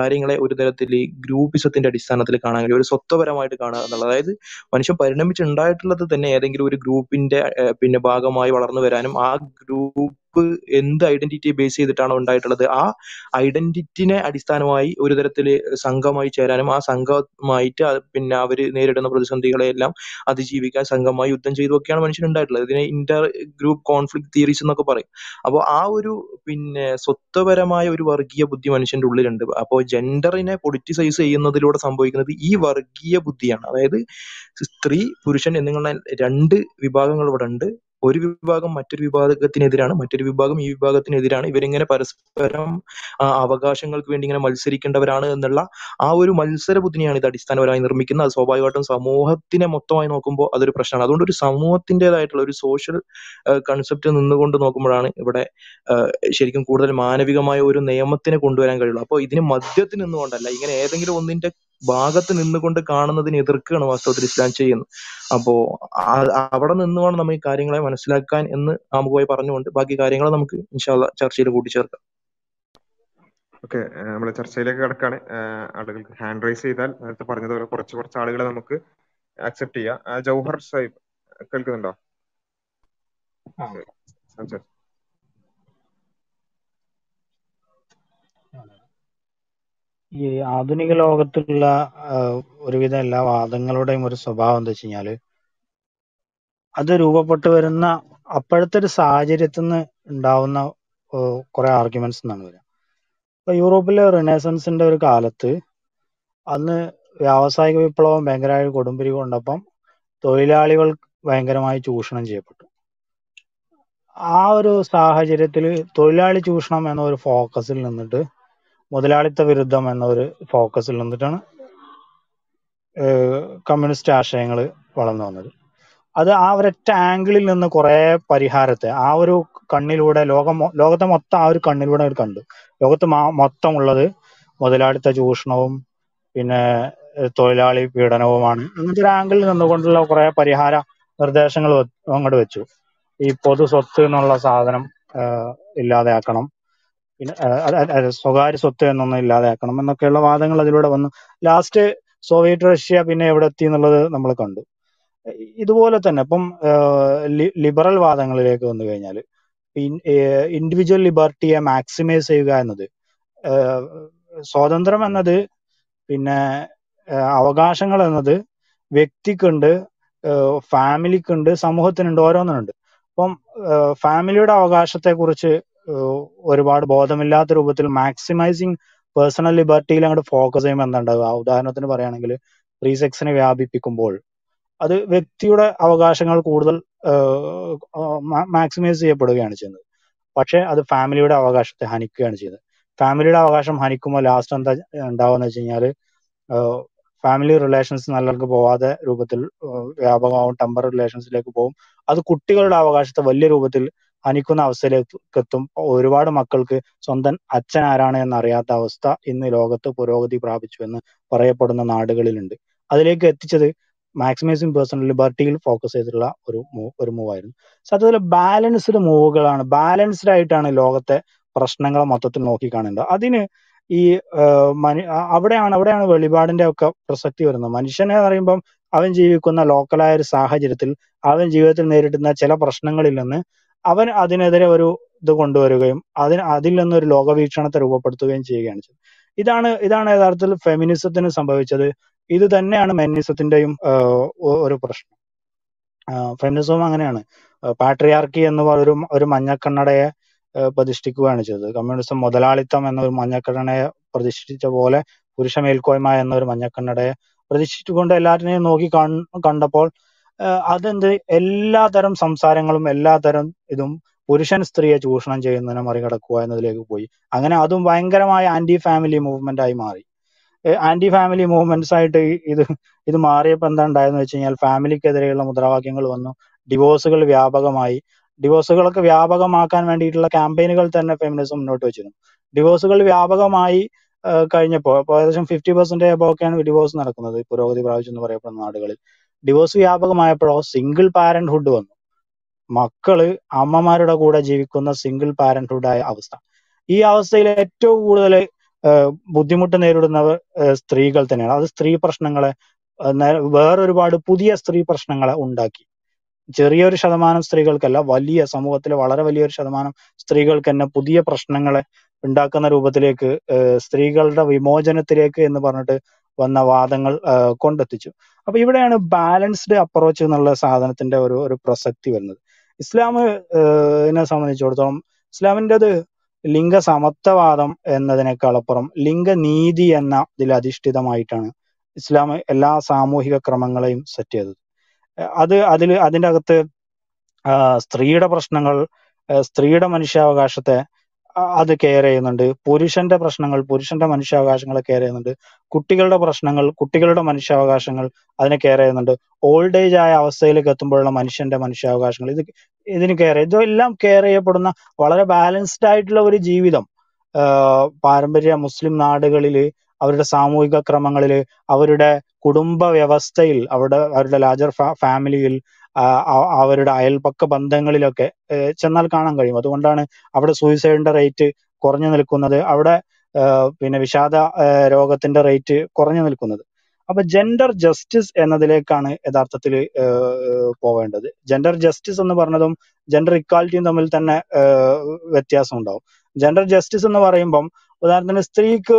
കാര്യങ്ങളെ ഒരു തരത്തിൽ ഗ്രൂപ്പിസത്തിന്റെ അടിസ്ഥാനത്തിൽ കാണാൻ കഴിയും, ഒരു സ്വത്വപരമായിട്ട് കാണുക എന്നുള്ളത്. അതായത് മനുഷ്യൻ പരിണമിച്ചുണ്ടായിട്ടുള്ളത് തന്നെ ഏതെങ്കിലും ഒരു ഗ്രൂപ്പിന്റെ പിന്നെ ഭാഗമായി വളർന്നു വരാനും, ആ ഗ്രൂപ്പ് എന്ത് ഐഡന്റിറ്റിയെ ബേസ് ചെയ്തിട്ടാണോ ഉണ്ടായിട്ടുള്ളത് ആ ഐഡന്റിറ്റിനെ അടിസ്ഥാനമായി ഒരു തരത്തില് സംഘമായി ചേരാനും, ആ സംഘമായിട്ട് പിന്നെ അവര് നേരിടുന്ന പ്രതിസന്ധികളെല്ലാം അതിജീവിക്കാൻ സംഘമായി യുദ്ധം ചെയ്തൊക്കെയാണ് മനുഷ്യൻ ഉണ്ടായിട്ടുള്ളത്. ഇതിനെ ഇന്റർ ഗ്രൂപ്പ് കോൺഫ്ലിക്ട് തിയറീസ് എന്നൊക്കെ പറയും. അപ്പോൾ ആ ഒരു പിന്നെ സ്വത്വപരമായ ഒരു വർഗീയ ബുദ്ധി മനുഷ്യന്റെ ഉള്ളിലുണ്ട്. അപ്പോൾ ജെൻഡറിനെ പൊളിറ്റിസൈസ് ചെയ്യുന്നതിലൂടെ സംഭവിക്കുന്നത് ഈ വർഗീയ ബുദ്ധിയാണ്. അതായത് സ്ത്രീ പുരുഷൻ എന്നിങ്ങനെ രണ്ട് വിഭാഗങ്ങൾ ഇവിടെ ഉണ്ട്, ഒരു വിഭാഗം മറ്റൊരു വിഭാഗത്തിനെതിരാണ്, മറ്റൊരു വിഭാഗം ഈ വിഭാഗത്തിനെതിരാണ്, ഇവരിങ്ങനെ പരസ്പരം അവകാശങ്ങൾക്ക് വേണ്ടി ഇങ്ങനെ മത്സരിക്കേണ്ടവരാണ് എന്നുള്ള ആ ഒരു മത്സര ബുദ്ധിനെയാണ് ഇത് അടിസ്ഥാനപരമായി നിർമ്മിക്കുന്നത്. അത് സ്വാഭാവികമായിട്ടും സമൂഹത്തിനെ മൊത്തമായി നോക്കുമ്പോൾ അതൊരു പ്രശ്നമാണ്. അതുകൊണ്ട് ഒരു സമൂഹത്തിൻ്റെതായിട്ടുള്ള ഒരു സോഷ്യൽ കൺസെപ്റ്റ് നിന്നുകൊണ്ട് നോക്കുമ്പോഴാണ് ഇവിടെ ശരിക്കും കൂടുതൽ മാനവികമായ ഒരു നിയമത്തിനെ കൊണ്ടുവരാൻ കഴിയുള്ളൂ. അപ്പോൾ ഇതിന് മധ്യത്തിൽ നിന്നുകൊണ്ടല്ല, ഇങ്ങനെ ഏതെങ്കിലും ഒന്നിന്റെ ഭാഗത്ത് നിന്നുകൊണ്ട് കാണുന്നതിന് എതിർക്കുകയാണ് വാസ്തവത്തിൽ ഇസ്ലാം ചെയ്യുന്നത്. അപ്പോ അവിടെ നിന്നുമാണ് നമ്മൾ ഈ കാര്യങ്ങളെ മനസ്സിലാക്കാൻ എന്ന് ആമുഖമായി പറഞ്ഞുകൊണ്ട് ബാക്കി കാര്യങ്ങൾ നമുക്ക് ഇൻഷാ അള്ളാ ചർച്ചയിൽ കൂട്ടിച്ചേർക്കാം. ഓക്കെ, നമ്മള് ചർച്ചയിലേക്ക് കിടക്കാണ്. ആളുകൾക്ക് ഹാൻഡ് റൈസ് ചെയ്താൽ നേരത്തെ പറഞ്ഞതുപോലെ കുറച്ച് ആളുകളെ നമുക്ക് ആക്സെപ്റ്റ് ചെയ്യാം. ജൗഹർ സാഹിബ് കേൾക്കുന്നുണ്ടോ? ഈ ആധുനിക ലോകത്തുള്ള ഒരുവിധം എല്ലാ വാദങ്ങളുടെയും ഒരു സ്വഭാവം എന്താ വെച്ച് കഴിഞ്ഞാല് അത് രൂപപ്പെട്ടു വരുന്ന അപ്പോഴത്തെ ഒരു സാഹചര്യത്തിൽ നിന്ന് ഉണ്ടാവുന്ന കുറെ ആർഗ്യുമെന്റ്സ് എന്നാണ് വരിക. ഇപ്പൊ യൂറോപ്പിലെ റിനേസൻസിന്റെ ഒരു കാലത്ത് അന്ന് വ്യാവസായിക വിപ്ലവം ഭയങ്കരമായി കൊടുമ്പിരി കൊണ്ടപ്പം തൊഴിലാളികൾ ഭയങ്കരമായി ചൂഷണം ചെയ്യപ്പെട്ടു. ആ ഒരു സാഹചര്യത്തിൽ തൊഴിലാളി ചൂഷണം എന്ന ഒരു ഫോക്കസിൽ നിന്നിട്ട് മുതലാളിത്ത വിരുദ്ധം എന്ന ഒരു ഫോക്കസിൽ നിന്നിട്ടാണ് കമ്മ്യൂണിസ്റ്റ് ആശയങ്ങൾ വളർന്നു വന്നത്. അത് ആ ഒരൊറ്റ ആംഗിളിൽ നിന്ന് കുറെ പരിഹാരത്തെ ആ ഒരു കണ്ണിലൂടെ ലോകത്തെ മൊത്തം ആ ഒരു കണ്ണിലൂടെ അവർ കണ്ടു. ലോകത്ത് മൊത്തം ഉള്ളത് മുതലാളിത്ത ചൂഷണവും പിന്നെ തൊഴിലാളി പീഡനവുമാണ്. അങ്ങനത്തെ ഒരു ആംഗിളിൽ നിന്നുകൊണ്ടുള്ള കുറെ പരിഹാര നിർദ്ദേശങ്ങൾ അങ്ങോട്ട് വെച്ചു. ഈ പൊതു സ്വത്ത് എന്നുള്ള സാധനം ഇല്ലാതെയാക്കണം, പിന്നെ സ്വകാര്യ സ്വത്ത് എന്നൊന്നും ഇല്ലാതെയാക്കണം എന്നൊക്കെയുള്ള വാദങ്ങൾ അതിലൂടെ വന്നു. ലാസ്റ്റ് സോവിയറ്റ് റഷ്യ പിന്നെ എവിടെ എത്തി എന്നുള്ളത് നമ്മൾ കണ്ടു. ഇതുപോലെ തന്നെ ഇപ്പം ലിബറൽ വാദങ്ങളിലേക്ക് വന്നു കഴിഞ്ഞാൽ ഇൻഡിവിജ്വൽ ലിബർട്ടിയെ മാക്സിമൈസ് ചെയ്യുക എന്നത്, സ്വാതന്ത്ര്യം എന്നത്, പിന്നെ അവകാശങ്ങൾ എന്നത് വ്യക്തിക്കുണ്ട്, ഫാമിലിക്കുണ്ട്, സമൂഹത്തിനുണ്ട്, ഓരോന്നിനുണ്ട്. അപ്പം ഫാമിലിയുടെ അവകാശത്തെ കുറിച്ച് ഒരുപാട് ബോധമില്ലാത്ത രൂപത്തിൽ മാക്സിമൈസിങ് പേഴ്സണൽ ലിബർട്ടിയിൽ അങ്ങോട്ട് ഫോക്കസ് ചെയ്യുമ്പോൾ എന്താണ്ടാവുക? ഉദാഹരണത്തിന് പറയുകയാണെങ്കിൽ ഫ്രീ സെക്സിനെ വ്യാപിപ്പിക്കുമ്പോൾ അത് വ്യക്തിയുടെ അവകാശങ്ങൾ കൂടുതൽ മാക്സിമൈസ് ചെയ്യപ്പെടുകയാണ് ചെയ്യുന്നത്. പക്ഷെ അത് ഫാമിലിയുടെ അവകാശത്തെ ഹനിക്കുകയാണ് ചെയ്യുന്നത്. ഫാമിലിയുടെ അവകാശം ഹനിക്കുമ്പോൾ ലാസ്റ്റ് എന്താ ഉണ്ടാവുകയെന്ന് വെച്ച് കഴിഞ്ഞാൽ ഫാമിലി റിലേഷൻസ് നല്ലവർക്ക് പോവാതെ രൂപത്തിൽ വ്യാപകമാവും, ടെമ്പർ റിലേഷൻസിലേക്ക് പോകും. അത് കുട്ടികളുടെ അവകാശത്തെ വലിയ രൂപത്തിൽ ഹനിക്കുന്ന അവസ്ഥയിലേക്ക് എത്തും. ഒരുപാട് മക്കൾക്ക് സ്വന്തം അച്ഛൻ ആരാണ് എന്നറിയാത്ത അവസ്ഥ ഇന്ന് ലോകത്ത് പുരോഗതി പ്രാപിച്ചു എന്ന് പറയപ്പെടുന്ന നാടുകളിലുണ്ട്. അതിലേക്ക് എത്തിച്ചത് മാക്സിമൈസിങ് പേഴ്സണൽ ലിബർട്ടിയിൽ ഫോക്കസ് ചെയ്തിട്ടുള്ള ഒരു മൂവായിരുന്നു. സത്യത്തിൽ ബാലൻസ്ഡ് മൂവുകളാണ്, ബാലൻസ്ഡ് ആയിട്ടാണ് ലോകത്തെ പ്രശ്നങ്ങൾ മൊത്തത്തിൽ നോക്കിക്കാണേണ്ടത്. അതിന് ഈ അവിടെയാണ് വെളിപാടിന്റെ ഒക്കെ പ്രസക്തി വരുന്നത്. മനുഷ്യനെ പറയുമ്പം അവൻ ജീവിക്കുന്ന ലോക്കലായ ഒരു സാഹചര്യത്തിൽ അവൻ ജീവിതത്തിൽ നേരിടുന്ന ചില പ്രശ്നങ്ങളിൽ നിന്ന് അവൻ അതിനെതിരെ ഒരു ഇത് കൊണ്ടുവരികയും അതിൽ നിന്നൊരു ലോകവീക്ഷണത്തെ രൂപപ്പെടുത്തുകയും ചെയ്യുകയാണ് ചെയ്തത്. ഇതാണ് യഥാർത്ഥത്തിൽ ഫെമിനിസത്തിന് സംഭവിച്ചത്. ഇത് തന്നെയാണ് മെന്നിസത്തിന്റെയും ഒരു പ്രശ്നം. ഫെമിനിസവും അങ്ങനെയാണ്. പാട്രിയാർക്കി എന്ന് പറയുന്ന ഒരു മഞ്ഞക്കണ്ണടയെ പ്രതിഷ്ഠിക്കുകയാണ് ചെയ്തത്. കമ്മ്യൂണിസം മുതലാളിത്തം എന്നൊരു മഞ്ഞക്കണ്ണടയെ പ്രതിഷ്ഠിച്ച പോലെ പുരുഷ മേൽക്കോയ്മ എന്നൊരു മഞ്ഞക്കണ്ണടയെ പ്രതിഷ്ഠിച്ചുകൊണ്ട് എല്ലാറ്റിനെയും നോക്കി കണ്ടപ്പോൾ അതെന്ത്, എല്ലാതരം സംസാരങ്ങളും എല്ലാതരം ഇതും പുരുഷൻ സ്ത്രീയെ ചൂഷണം ചെയ്യുന്നതിനെ മറികടക്കുക എന്നതിലേക്ക് പോയി. അങ്ങനെ അതും ഭയങ്കരമായ ആന്റി ഫാമിലി മൂവ്മെന്റ് ആയി മാറി. ആന്റി ഫാമിലി മൂവ്മെന്റ്സ് ആയിട്ട് ഇത് മാറിയപ്പോൾ എന്താ ഉണ്ടായെന്ന് വെച്ച് കഴിഞ്ഞാൽ ഫാമിലിക്കെതിരെയുള്ള മുദ്രാവാക്യങ്ങൾ വന്നു, ഡിവോഴ്സുകൾ വ്യാപകമായി. ഡിവോഴ്സുകളൊക്കെ വ്യാപകമാക്കാൻ വേണ്ടിയിട്ടുള്ള ക്യാമ്പയിനുകൾ തന്നെ ഫെമിനിസം മുന്നോട്ട് വെച്ചിരുന്നു. ഡിവോഴ്സുകൾ വ്യാപകമായി കഴിഞ്ഞപ്പോൾ ഇപ്പോൾ ഏകദേശം 50% എബോക്കെയാണ് ഡിവോഴ്സ് നടക്കുന്നത് പുരോഗതി പ്രാപിച്ചെന്ന് പറയപ്പെടുന്ന നാടുകളിൽ. ഡിവോഴ്സ് വ്യാപകമായപ്പോഴോ സിംഗിൾ പാരന്റ്ഹുഡ് വന്നു. മക്കള് അമ്മമാരുടെ കൂടെ ജീവിക്കുന്ന സിംഗിൾ പാരന്റ്ഹുഡ് ആയ അവസ്ഥ. ഈ അവസ്ഥയിൽ ഏറ്റവും കൂടുതൽ ബുദ്ധിമുട്ട് നേരിടുന്നവർ സ്ത്രീകൾ തന്നെയാണ്. അത് സ്ത്രീ പ്രശ്നങ്ങളെ വേറൊരുപാട് പുതിയ സ്ത്രീ പ്രശ്നങ്ങളെ ഉണ്ടാക്കി. ചെറിയൊരു ശതമാനം സ്ത്രീകൾക്കല്ല, വലിയ സമൂഹത്തിലെ വളരെ വലിയൊരു ശതമാനം സ്ത്രീകൾക്ക് തന്നെ പുതിയ പ്രശ്നങ്ങളെ ഉണ്ടാക്കുന്ന രൂപത്തിലേക്ക് സ്ത്രീകളുടെ വിമോചനത്തിലേക്ക് എന്ന് പറഞ്ഞിട്ട് വന്ന വാദങ്ങൾ കൊണ്ടെത്തിച്ചു. അപ്പൊ ഇവിടെയാണ് ബാലൻസ്ഡ് അപ്രോച്ച് എന്നുള്ള സാധനത്തിന്റെ ഒരു പ്രസക്തി വരുന്നത്. ഇസ്ലാമിനെ സംബന്ധിച്ചിടത്തോളം ഇസ്ലാമിൻ്റെത് ലിംഗ സമത്വവാദം എന്നതിനേക്കാളപ്പുറം ലിംഗനീതി എന്ന ഇതിൽ അധിഷ്ഠിതമായിട്ടാണ് ഇസ്ലാം എല്ലാ സാമൂഹിക ക്രമങ്ങളെയും സെറ്റ് ചെയ്തത്. അതിൻ്റെ അകത്ത് സ്ത്രീയുടെ പ്രശ്നങ്ങൾ, സ്ത്രീയുടെ മനുഷ്യാവകാശത്തെ അത് കെയർ ചെയ്യുന്നുണ്ട്. പുരുഷന്റെ പ്രശ്നങ്ങൾ, പുരുഷന്റെ മനുഷ്യാവകാശങ്ങളെ കെയർ ചെയ്യുന്നുണ്ട്. കുട്ടികളുടെ പ്രശ്നങ്ങൾ, കുട്ടികളുടെ മനുഷ്യാവകാശങ്ങൾ അതിനെ കെയർ ചെയ്യുന്നുണ്ട്. ഓൾഡ് ഏജ് ആയ അവസ്ഥയിലേക്ക് എത്തുമ്പോഴുള്ള മനുഷ്യന്റെ മനുഷ്യാവകാശങ്ങൾ ഇതിന് കെയർ ചെയ്യും. ഇതെല്ലാം കെയർ ചെയ്യപ്പെടുന്ന വളരെ ബാലൻസ്ഡ് ആയിട്ടുള്ള ഒരു ജീവിതം പാരമ്പര്യ മുസ്ലിം നാടുകളിൽ അവരുടെ സാമൂഹിക ക്രമങ്ങളിൽ, അവരുടെ കുടുംബ വ്യവസ്ഥയിൽ, അവരുടെ ലാർജർ ഫാമിലിയിൽ, അവരുടെ അയൽപക്ക ബന്ധങ്ങളിലൊക്കെ ചെന്നാൽ കാണാൻ കഴിയും. അതുകൊണ്ടാണ് അവിടെ സൂയിസൈഡിന്റെ റേറ്റ് കുറഞ്ഞു നിൽക്കുന്നത്, അവിടെ പിന്നെ വിഷാദ രോഗത്തിന്റെ റേറ്റ് കുറഞ്ഞു നിൽക്കുന്നത്. അപ്പൊ ജെൻഡർ ജസ്റ്റിസ് എന്നതിലേക്കാണ് യഥാർത്ഥത്തിൽ പോവേണ്ടത്. ജെൻഡർ ജസ്റ്റിസ് എന്ന് പറഞ്ഞതും ജെൻഡർ ഇക്വാലിറ്റിയും തമ്മിൽ തന്നെ വ്യത്യാസം ഉണ്ടാവും. ജെൻഡർ ജസ്റ്റിസ് എന്ന് പറയുമ്പം ഉദാഹരണത്തിന്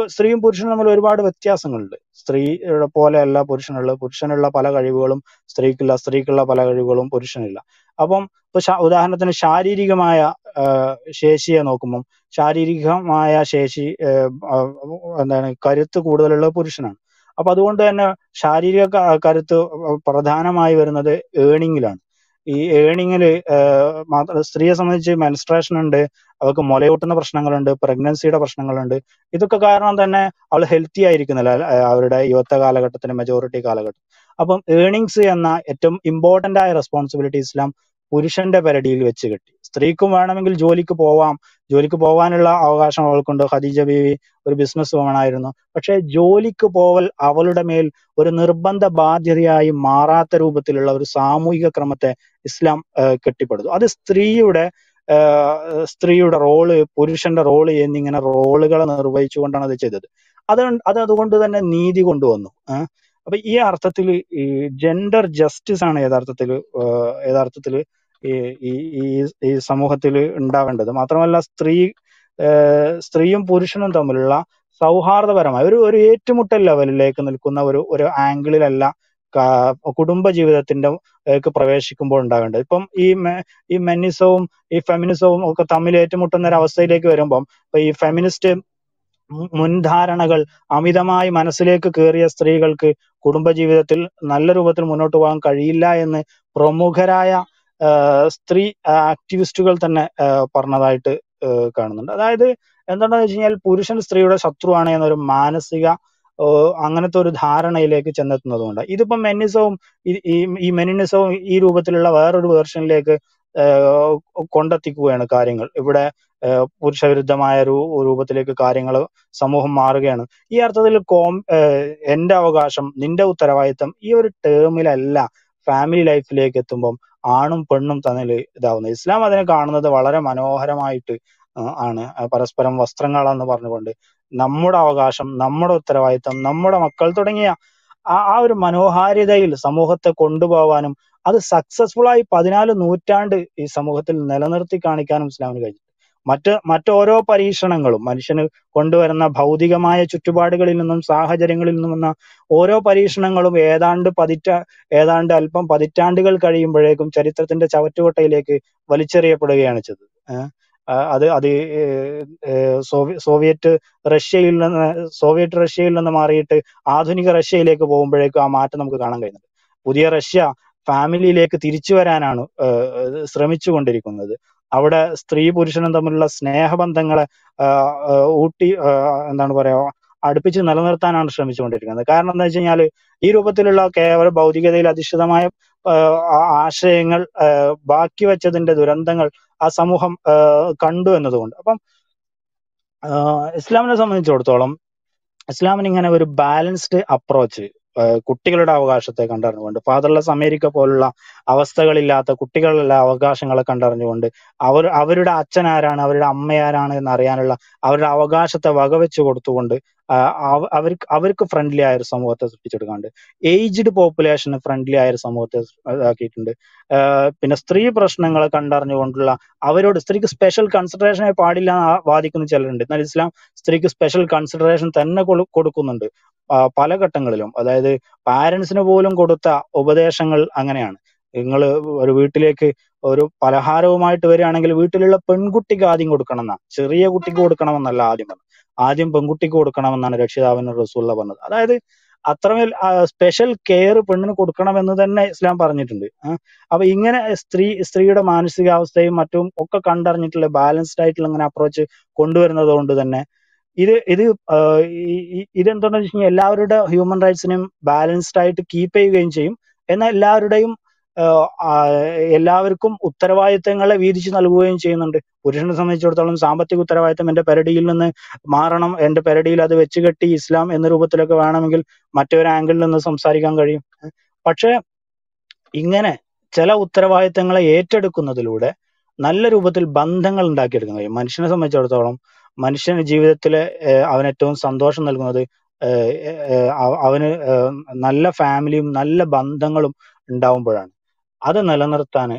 സ്ത്രീയും പുരുഷനും തമ്മിൽ ഒരുപാട് വ്യത്യാസങ്ങളുണ്ട്. സ്ത്രീയുടെ പോലെയല്ല പുരുഷനുള്ളത്, പുരുഷനുള്ള പല കഴിവുകളും സ്ത്രീക്കില്ല, സ്ത്രീക്കുള്ള പല കഴിവുകളും പുരുഷനില്ല. അപ്പം ഉദാഹരണത്തിന് ശാരീരികമായ ശേഷിയെ നോക്കുമ്പം ശാരീരികമായ ശേഷി എന്താണ് കരുത്ത് കൂടുതലുള്ള പുരുഷനാണ്. അപ്പൊ അതുകൊണ്ട് തന്നെ ശാരീരിക കരുത്ത് പ്രധാനമായി വരുന്നത് ഏണിങ്ങിലാണ്. ഈ ഏണിങ്ങില് മാത്രം സ്ത്രീയെ സംബന്ധിച്ച് മെൻസ്ട്രേഷൻ ഉണ്ട്, അവൾക്ക് മുലയൂട്ടുന്ന പ്രശ്നങ്ങളുണ്ട്, പ്രഗ്നൻസിയുടെ പ്രശ്നങ്ങളുണ്ട്. ഇതൊക്കെ കാരണം തന്നെ അവൾ ഹെൽത്തി ആയിരിക്കുന്നില്ല അവരുടെ യുവത്വ കാലഘട്ടത്തിന്റെ മെജോറിറ്റി കാലഘട്ടം. അപ്പം ഏണിങ്സ് എന്ന ഏറ്റവും ഇമ്പോർട്ടന്റ് ആയ റെസ്പോൺസിബിലിറ്റി ഇസ്ലാം പുരുഷന്റെ പരടിയിൽ വെച്ച് കിട്ടി. സ്ത്രീക്കും വേണമെങ്കിൽ ജോലിക്ക് പോവാം, ജോലിക്ക് പോവാനുള്ള അവകാശം അവൾക്കുണ്ട്. ഖദീജ ബീവി ഒരു ബിസിനസ് വുമൺ ആയിരുന്നു. പക്ഷെ ജോലിക്ക് പോവൽ അവളുടെ മേൽ ഒരു നിർബന്ധ ബാധ്യതയായി മാറാത്ത രൂപത്തിലുള്ള ഒരു സാമൂഹിക ക്രമത്തെ ഇസ്ലാം കെട്ടിപ്പടുത്തു. അത് സ്ത്രീയുടെ റോള്, പുരുഷന്റെ റോള് എന്നിങ്ങനെ റോളുകളെ നിർവഹിച്ചുകൊണ്ടാണ് അത് ചെയ്തത്. അതുകൊണ്ട് തന്നെ നീതി കൊണ്ടുവന്നു. അപ്പൊ ഈ അർത്ഥത്തിൽ ഈ ജെൻഡർ ജസ്റ്റിസ് ആണ് യഥാർത്ഥത്തിൽ ഈ സമൂഹത്തിൽ ഉണ്ടാവേണ്ടത്. മാത്രമല്ല സ്ത്രീയും പുരുഷനും തമ്മിലുള്ള സൗഹാർദ്ദപരമായ ഒരു ഏറ്റുമുട്ടൽ ലെവലിലേക്ക് നിൽക്കുന്ന ഒരു ആംഗിളിലല്ല കുടുംബ ജീവിതത്തിന്റെ പ്രവേശിക്കുമ്പോൾ ഉണ്ടാവേണ്ടത്. ഇപ്പം ഈ മെന്നിസവും ഈ ഫെമിനിസവും ഒക്കെ തമ്മിൽ ഏറ്റുമുട്ടുന്ന ഒരു അവസ്ഥയിലേക്ക് വരുമ്പം ഈ ഫെമിനിസ്റ്റ് മുൻധാരണകൾ അമിതമായി മനസ്സിലേക്ക് കയറിയ സ്ത്രീകൾക്ക് കുടുംബജീവിതത്തിൽ നല്ല രൂപത്തിൽ മുന്നോട്ട് പോകാൻ കഴിയില്ല എന്ന് പ്രമുഖരായ സ്ത്രീ ആക്ടിവിസ്റ്റുകൾ തന്നെ പറഞ്ഞതായിട്ട് കാണുന്നുണ്ട്. അതായത് എന്താണെന്ന് വെച്ച് കഴിഞ്ഞാൽ പുരുഷൻ സ്ത്രീയുടെ ശത്രുവാണ് എന്നൊരു മാനസിക അങ്ങനത്തെ ഒരു ധാരണയിലേക്ക് ചെന്നെത്തുന്നതുകൊണ്ട് ഇതിപ്പം മെന്നിസവും ഈ മെനിനിസവും ഈ രൂപത്തിലുള്ള വേറൊരു വേർഷനിലേക്ക് കൊണ്ടെത്തിക്കുകയാണ് കാര്യങ്ങൾ. ഇവിടെ പുരുഷവിരുദ്ധമായ ഒരു രൂപത്തിലേക്ക് കാര്യങ്ങൾ സമൂഹം മാറുകയാണ്. ഈ അർത്ഥത്തിൽ എന്റെ അവകാശം, നിന്റെ ഉത്തരവാദിത്തം ഈ ഒരു ടേമിലല്ല ഫാമിലി ലൈഫിലേക്ക് എത്തുമ്പം ആണും പെണ്ണും തമ്മിൽ ഇതാവുന്നത്. ഇസ്ലാം അതിനെ കാണുന്നത് വളരെ മനോഹരമായിട്ട് ആണ്. പരസ്പരം വസ്ത്രങ്ങളെന്ന് പറഞ്ഞുകൊണ്ട് നമ്മുടെ അവകാശം, നമ്മുടെ ഉത്തരവാദിത്തം, നമ്മുടെ മക്കൾ തുടങ്ങിയ ആ ഒരു മനോഹാരിതയിൽ സമൂഹത്തെ കൊണ്ടുപോകാനും അത് സക്സസ്ഫുൾ ആയി 14 നൂറ്റാണ്ട് ഈ സമൂഹത്തിൽ നിലനിർത്തി കാണിക്കാനും ഇസ്ലാമിന് കഴിഞ്ഞു. മറ്റോരോ പരീക്ഷണങ്ങളും മനുഷ്യന് കൊണ്ടുവരുന്ന ഭൗതികമായ ചുറ്റുപാടുകളിൽ നിന്നും സാഹചര്യങ്ങളിൽ നിന്നും വന്ന ഓരോ പരീക്ഷണങ്ങളും അല്പം പതിറ്റാണ്ടുകൾ കഴിയുമ്പോഴേക്കും ചരിത്രത്തിന്റെ ചവറ്റുകൊട്ടയിലേക്ക് വലിച്ചെറിയപ്പെടുകയാണ് ചെയ്തത്. അത് സോവിയറ്റ് റഷ്യയിൽ നിന്ന് മാറിയിട്ട് ആധുനിക റഷ്യയിലേക്ക് പോകുമ്പോഴേക്കും ആ മാറ്റം നമുക്ക് കാണാൻ കഴിയുന്നുണ്ട്. പുതിയ റഷ്യ ഫാമിലിയിലേക്ക് തിരിച്ചു വരാനാണ് ശ്രമിച്ചു കൊണ്ടിരിക്കുന്നത്. അവിടെ സ്ത്രീ പുരുഷനും തമ്മിലുള്ള സ്നേഹബന്ധങ്ങളെ അടുപ്പിച്ച് നിലനിർത്താനാണ് ശ്രമിച്ചുകൊണ്ടിരിക്കുന്നത്. കാരണം എന്താ വെച്ച് കഴിഞ്ഞാൽ ഈ രൂപത്തിലുള്ള കേവല ഭൗതികതയിൽ അധിഷ്ഠിതമായ ആശയങ്ങൾ ബാക്കി വെച്ചതിന്റെ ദുരന്തങ്ങൾ ആ സമൂഹം കണ്ടു എന്നതുകൊണ്ട്. അപ്പം ഇസ്ലാമിനെ സംബന്ധിച്ചിടത്തോളം ഇസ്ലാമിന് ഇങ്ങനെ ഒരു ബാലൻസ്ഡ് അപ്രോച്ച്, കുട്ടികളുടെ അവകാശത്തെ കണ്ടറിഞ്ഞുകൊണ്ട്, ഫാദർലെസ് അമേരിക്ക പോലുള്ള അവസ്ഥകളില്ലാത്ത കുട്ടികളുടെ അവകാശങ്ങളെ കണ്ടറിഞ്ഞുകൊണ്ട്, അവരുടെ അച്ഛൻ ആരാണ്, അവരുടെ അമ്മയാരാണ് എന്നറിയാനുള്ള അവരുടെ അവകാശത്തെ വകവെച്ചു കൊടുത്തുകൊണ്ട് അവർക്ക് ഫ്രണ്ട്ലി ആയൊരു സമൂഹത്തെ സൃഷ്ടിച്ചെടുക്കാണ്ട്, ഏജ്ഡ് പോപ്പുലേഷന് ഫ്രണ്ട്ലി ആയൊരു സമൂഹത്തെ ഇതാക്കിയിട്ടുണ്ട്. പിന്നെ സ്ത്രീ പ്രശ്നങ്ങളെ കണ്ടറിഞ്ഞുകൊണ്ടുള്ള അവരോട് സ്ത്രീക്ക് സ്പെഷ്യൽ കൺസിഡറേഷനെ പാടില്ല എന്ന് വാദിക്കുന്ന ചിലരുണ്ട്. എന്നാൽ ഇസ്ലാം സ്ത്രീക്ക് സ്പെഷ്യൽ കൺസിഡറേഷൻ തന്നെ കൊടുക്കുന്നുണ്ട് പല ഘട്ടങ്ങളിലും. അതായത് പാരന്റ്സിന് പോലും കൊടുത്ത ഉപദേശങ്ങൾ അങ്ങനെയാണ്. നിങ്ങൾ ഒരു വീട്ടിലേക്ക് ഒരു പലഹാരവുമായിട്ട് വരികയാണെങ്കിൽ വീട്ടിലുള്ള പെൺകുട്ടിക്ക് ആദ്യം കൊടുക്കണം എന്നാണ്, ചെറിയ കുട്ടിക്ക് കൊടുക്കണമെന്നല്ല ആദ്യം പറഞ്ഞത്, ആദ്യം പെൺകുട്ടിക്ക് കൊടുക്കണമെന്നാണ് രക്ഷിതാവിന് റസൂള്ള പറഞ്ഞത്. അതായത് അത്രമേൽ സ്പെഷ്യൽ കെയർ പെണ്ണിന് കൊടുക്കണമെന്ന് തന്നെ ഇസ്ലാം പറഞ്ഞിട്ടുണ്ട്. അപ്പൊ ഇങ്ങനെ സ്ത്രീയുടെ മാനസികാവസ്ഥയും മറ്റും ഒക്കെ കണ്ടറിഞ്ഞിട്ടുള്ള ബാലൻസ്ഡ് ആയിട്ടുള്ള ഇങ്ങനെ അപ്രോച്ച് കൊണ്ടുവരുന്നത് കൊണ്ട് തന്നെ ഇതെന്താണെന്ന് വെച്ച് കഴിഞ്ഞാൽ എല്ലാവരുടെ ഹ്യൂമൻ റൈറ്റ്സിനെയും ബാലൻസ്ഡ് ആയിട്ട് കീപ്പ് ചെയ്യുകയും ചെയ്യും. എന്നാൽ എല്ലാവർക്കും ഉത്തരവാദിത്തങ്ങളെ വീതിച്ചു നൽകുകയും ചെയ്യുന്നുണ്ട്. പുരുഷനെ സംബന്ധിച്ചിടത്തോളം സാമ്പത്തിക ഉത്തരവാദിത്തം എന്റെ പരടിയിൽ നിന്ന് മാറണം, എന്റെ പരടിയിൽ അത് വെച്ച് കെട്ടി ഇസ്ലാം എന്ന രൂപത്തിലൊക്കെ വേണമെങ്കിൽ മറ്റൊരു ആംഗിളിൽ നിന്ന് സംസാരിക്കാൻ കഴിയും. പക്ഷെ ഇങ്ങനെ ചില ഉത്തരവാദിത്തങ്ങളെ ഏറ്റെടുക്കുന്നതിലൂടെ നല്ല രൂപത്തിൽ ബന്ധങ്ങൾ ഉണ്ടാക്കിയെടുക്കാൻ കഴിയും. മനുഷ്യനെ സംബന്ധിച്ചിടത്തോളം മനുഷ്യന് ജീവിതത്തിലെ അവന് ഏറ്റവും സന്തോഷം നൽകുന്നത് അവന് നല്ല ഫാമിലിയും നല്ല ബന്ധങ്ങളും ഉണ്ടാവുമ്പോഴാണ്. അത് നിലനിർത്താൻ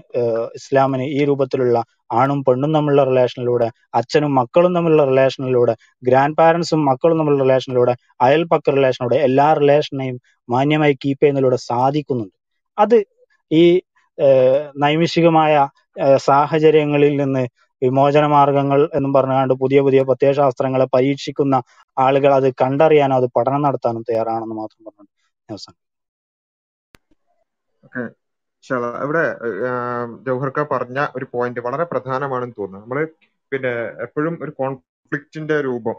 ഇസ്ലാമിന് ഈ രൂപത്തിലുള്ള ആണും പെണ്ണും തമ്മിലുള്ള റിലേഷനിലൂടെ, അച്ഛനും മക്കളും തമ്മിലുള്ള റിലേഷനിലൂടെ, ഗ്രാൻഡ് പാരൻസും മക്കളും തമ്മിലുള്ള റിലേഷനിലൂടെ, അയൽപക്ക റിലേഷനിലൂടെ, എല്ലാ റിലേഷനെയും മാന്യമായി കീപ്പ് ചെയ്യുന്നതിലൂടെ സാധിക്കുന്നുണ്ട്. അത് ഈ നൈമിഷികമായ സാഹചര്യങ്ങളിൽ നിന്ന് വിമോചന മാർഗങ്ങൾ എന്നും പറഞ്ഞുകൊണ്ട് പുതിയ പുതിയ പ്രത്യയശാസ്ത്രങ്ങളെ പരീക്ഷിക്കുന്ന ആളുകൾ അത് കണ്ടറിയാനോ അത് പഠനം നടത്താനും തയ്യാറാണെന്ന് മാത്രം പറഞ്ഞു. ഇവിടെ ജൗഹർക്ക പറഞ്ഞ ഒരു പോയിന്റ് വളരെ പ്രധാനമാണെന്ന് തോന്നുന്നു. നമ്മള് പിന്നെ എപ്പോഴും ഒരു കോൺഫ്ലിക്റ്റിന്റെ രൂപം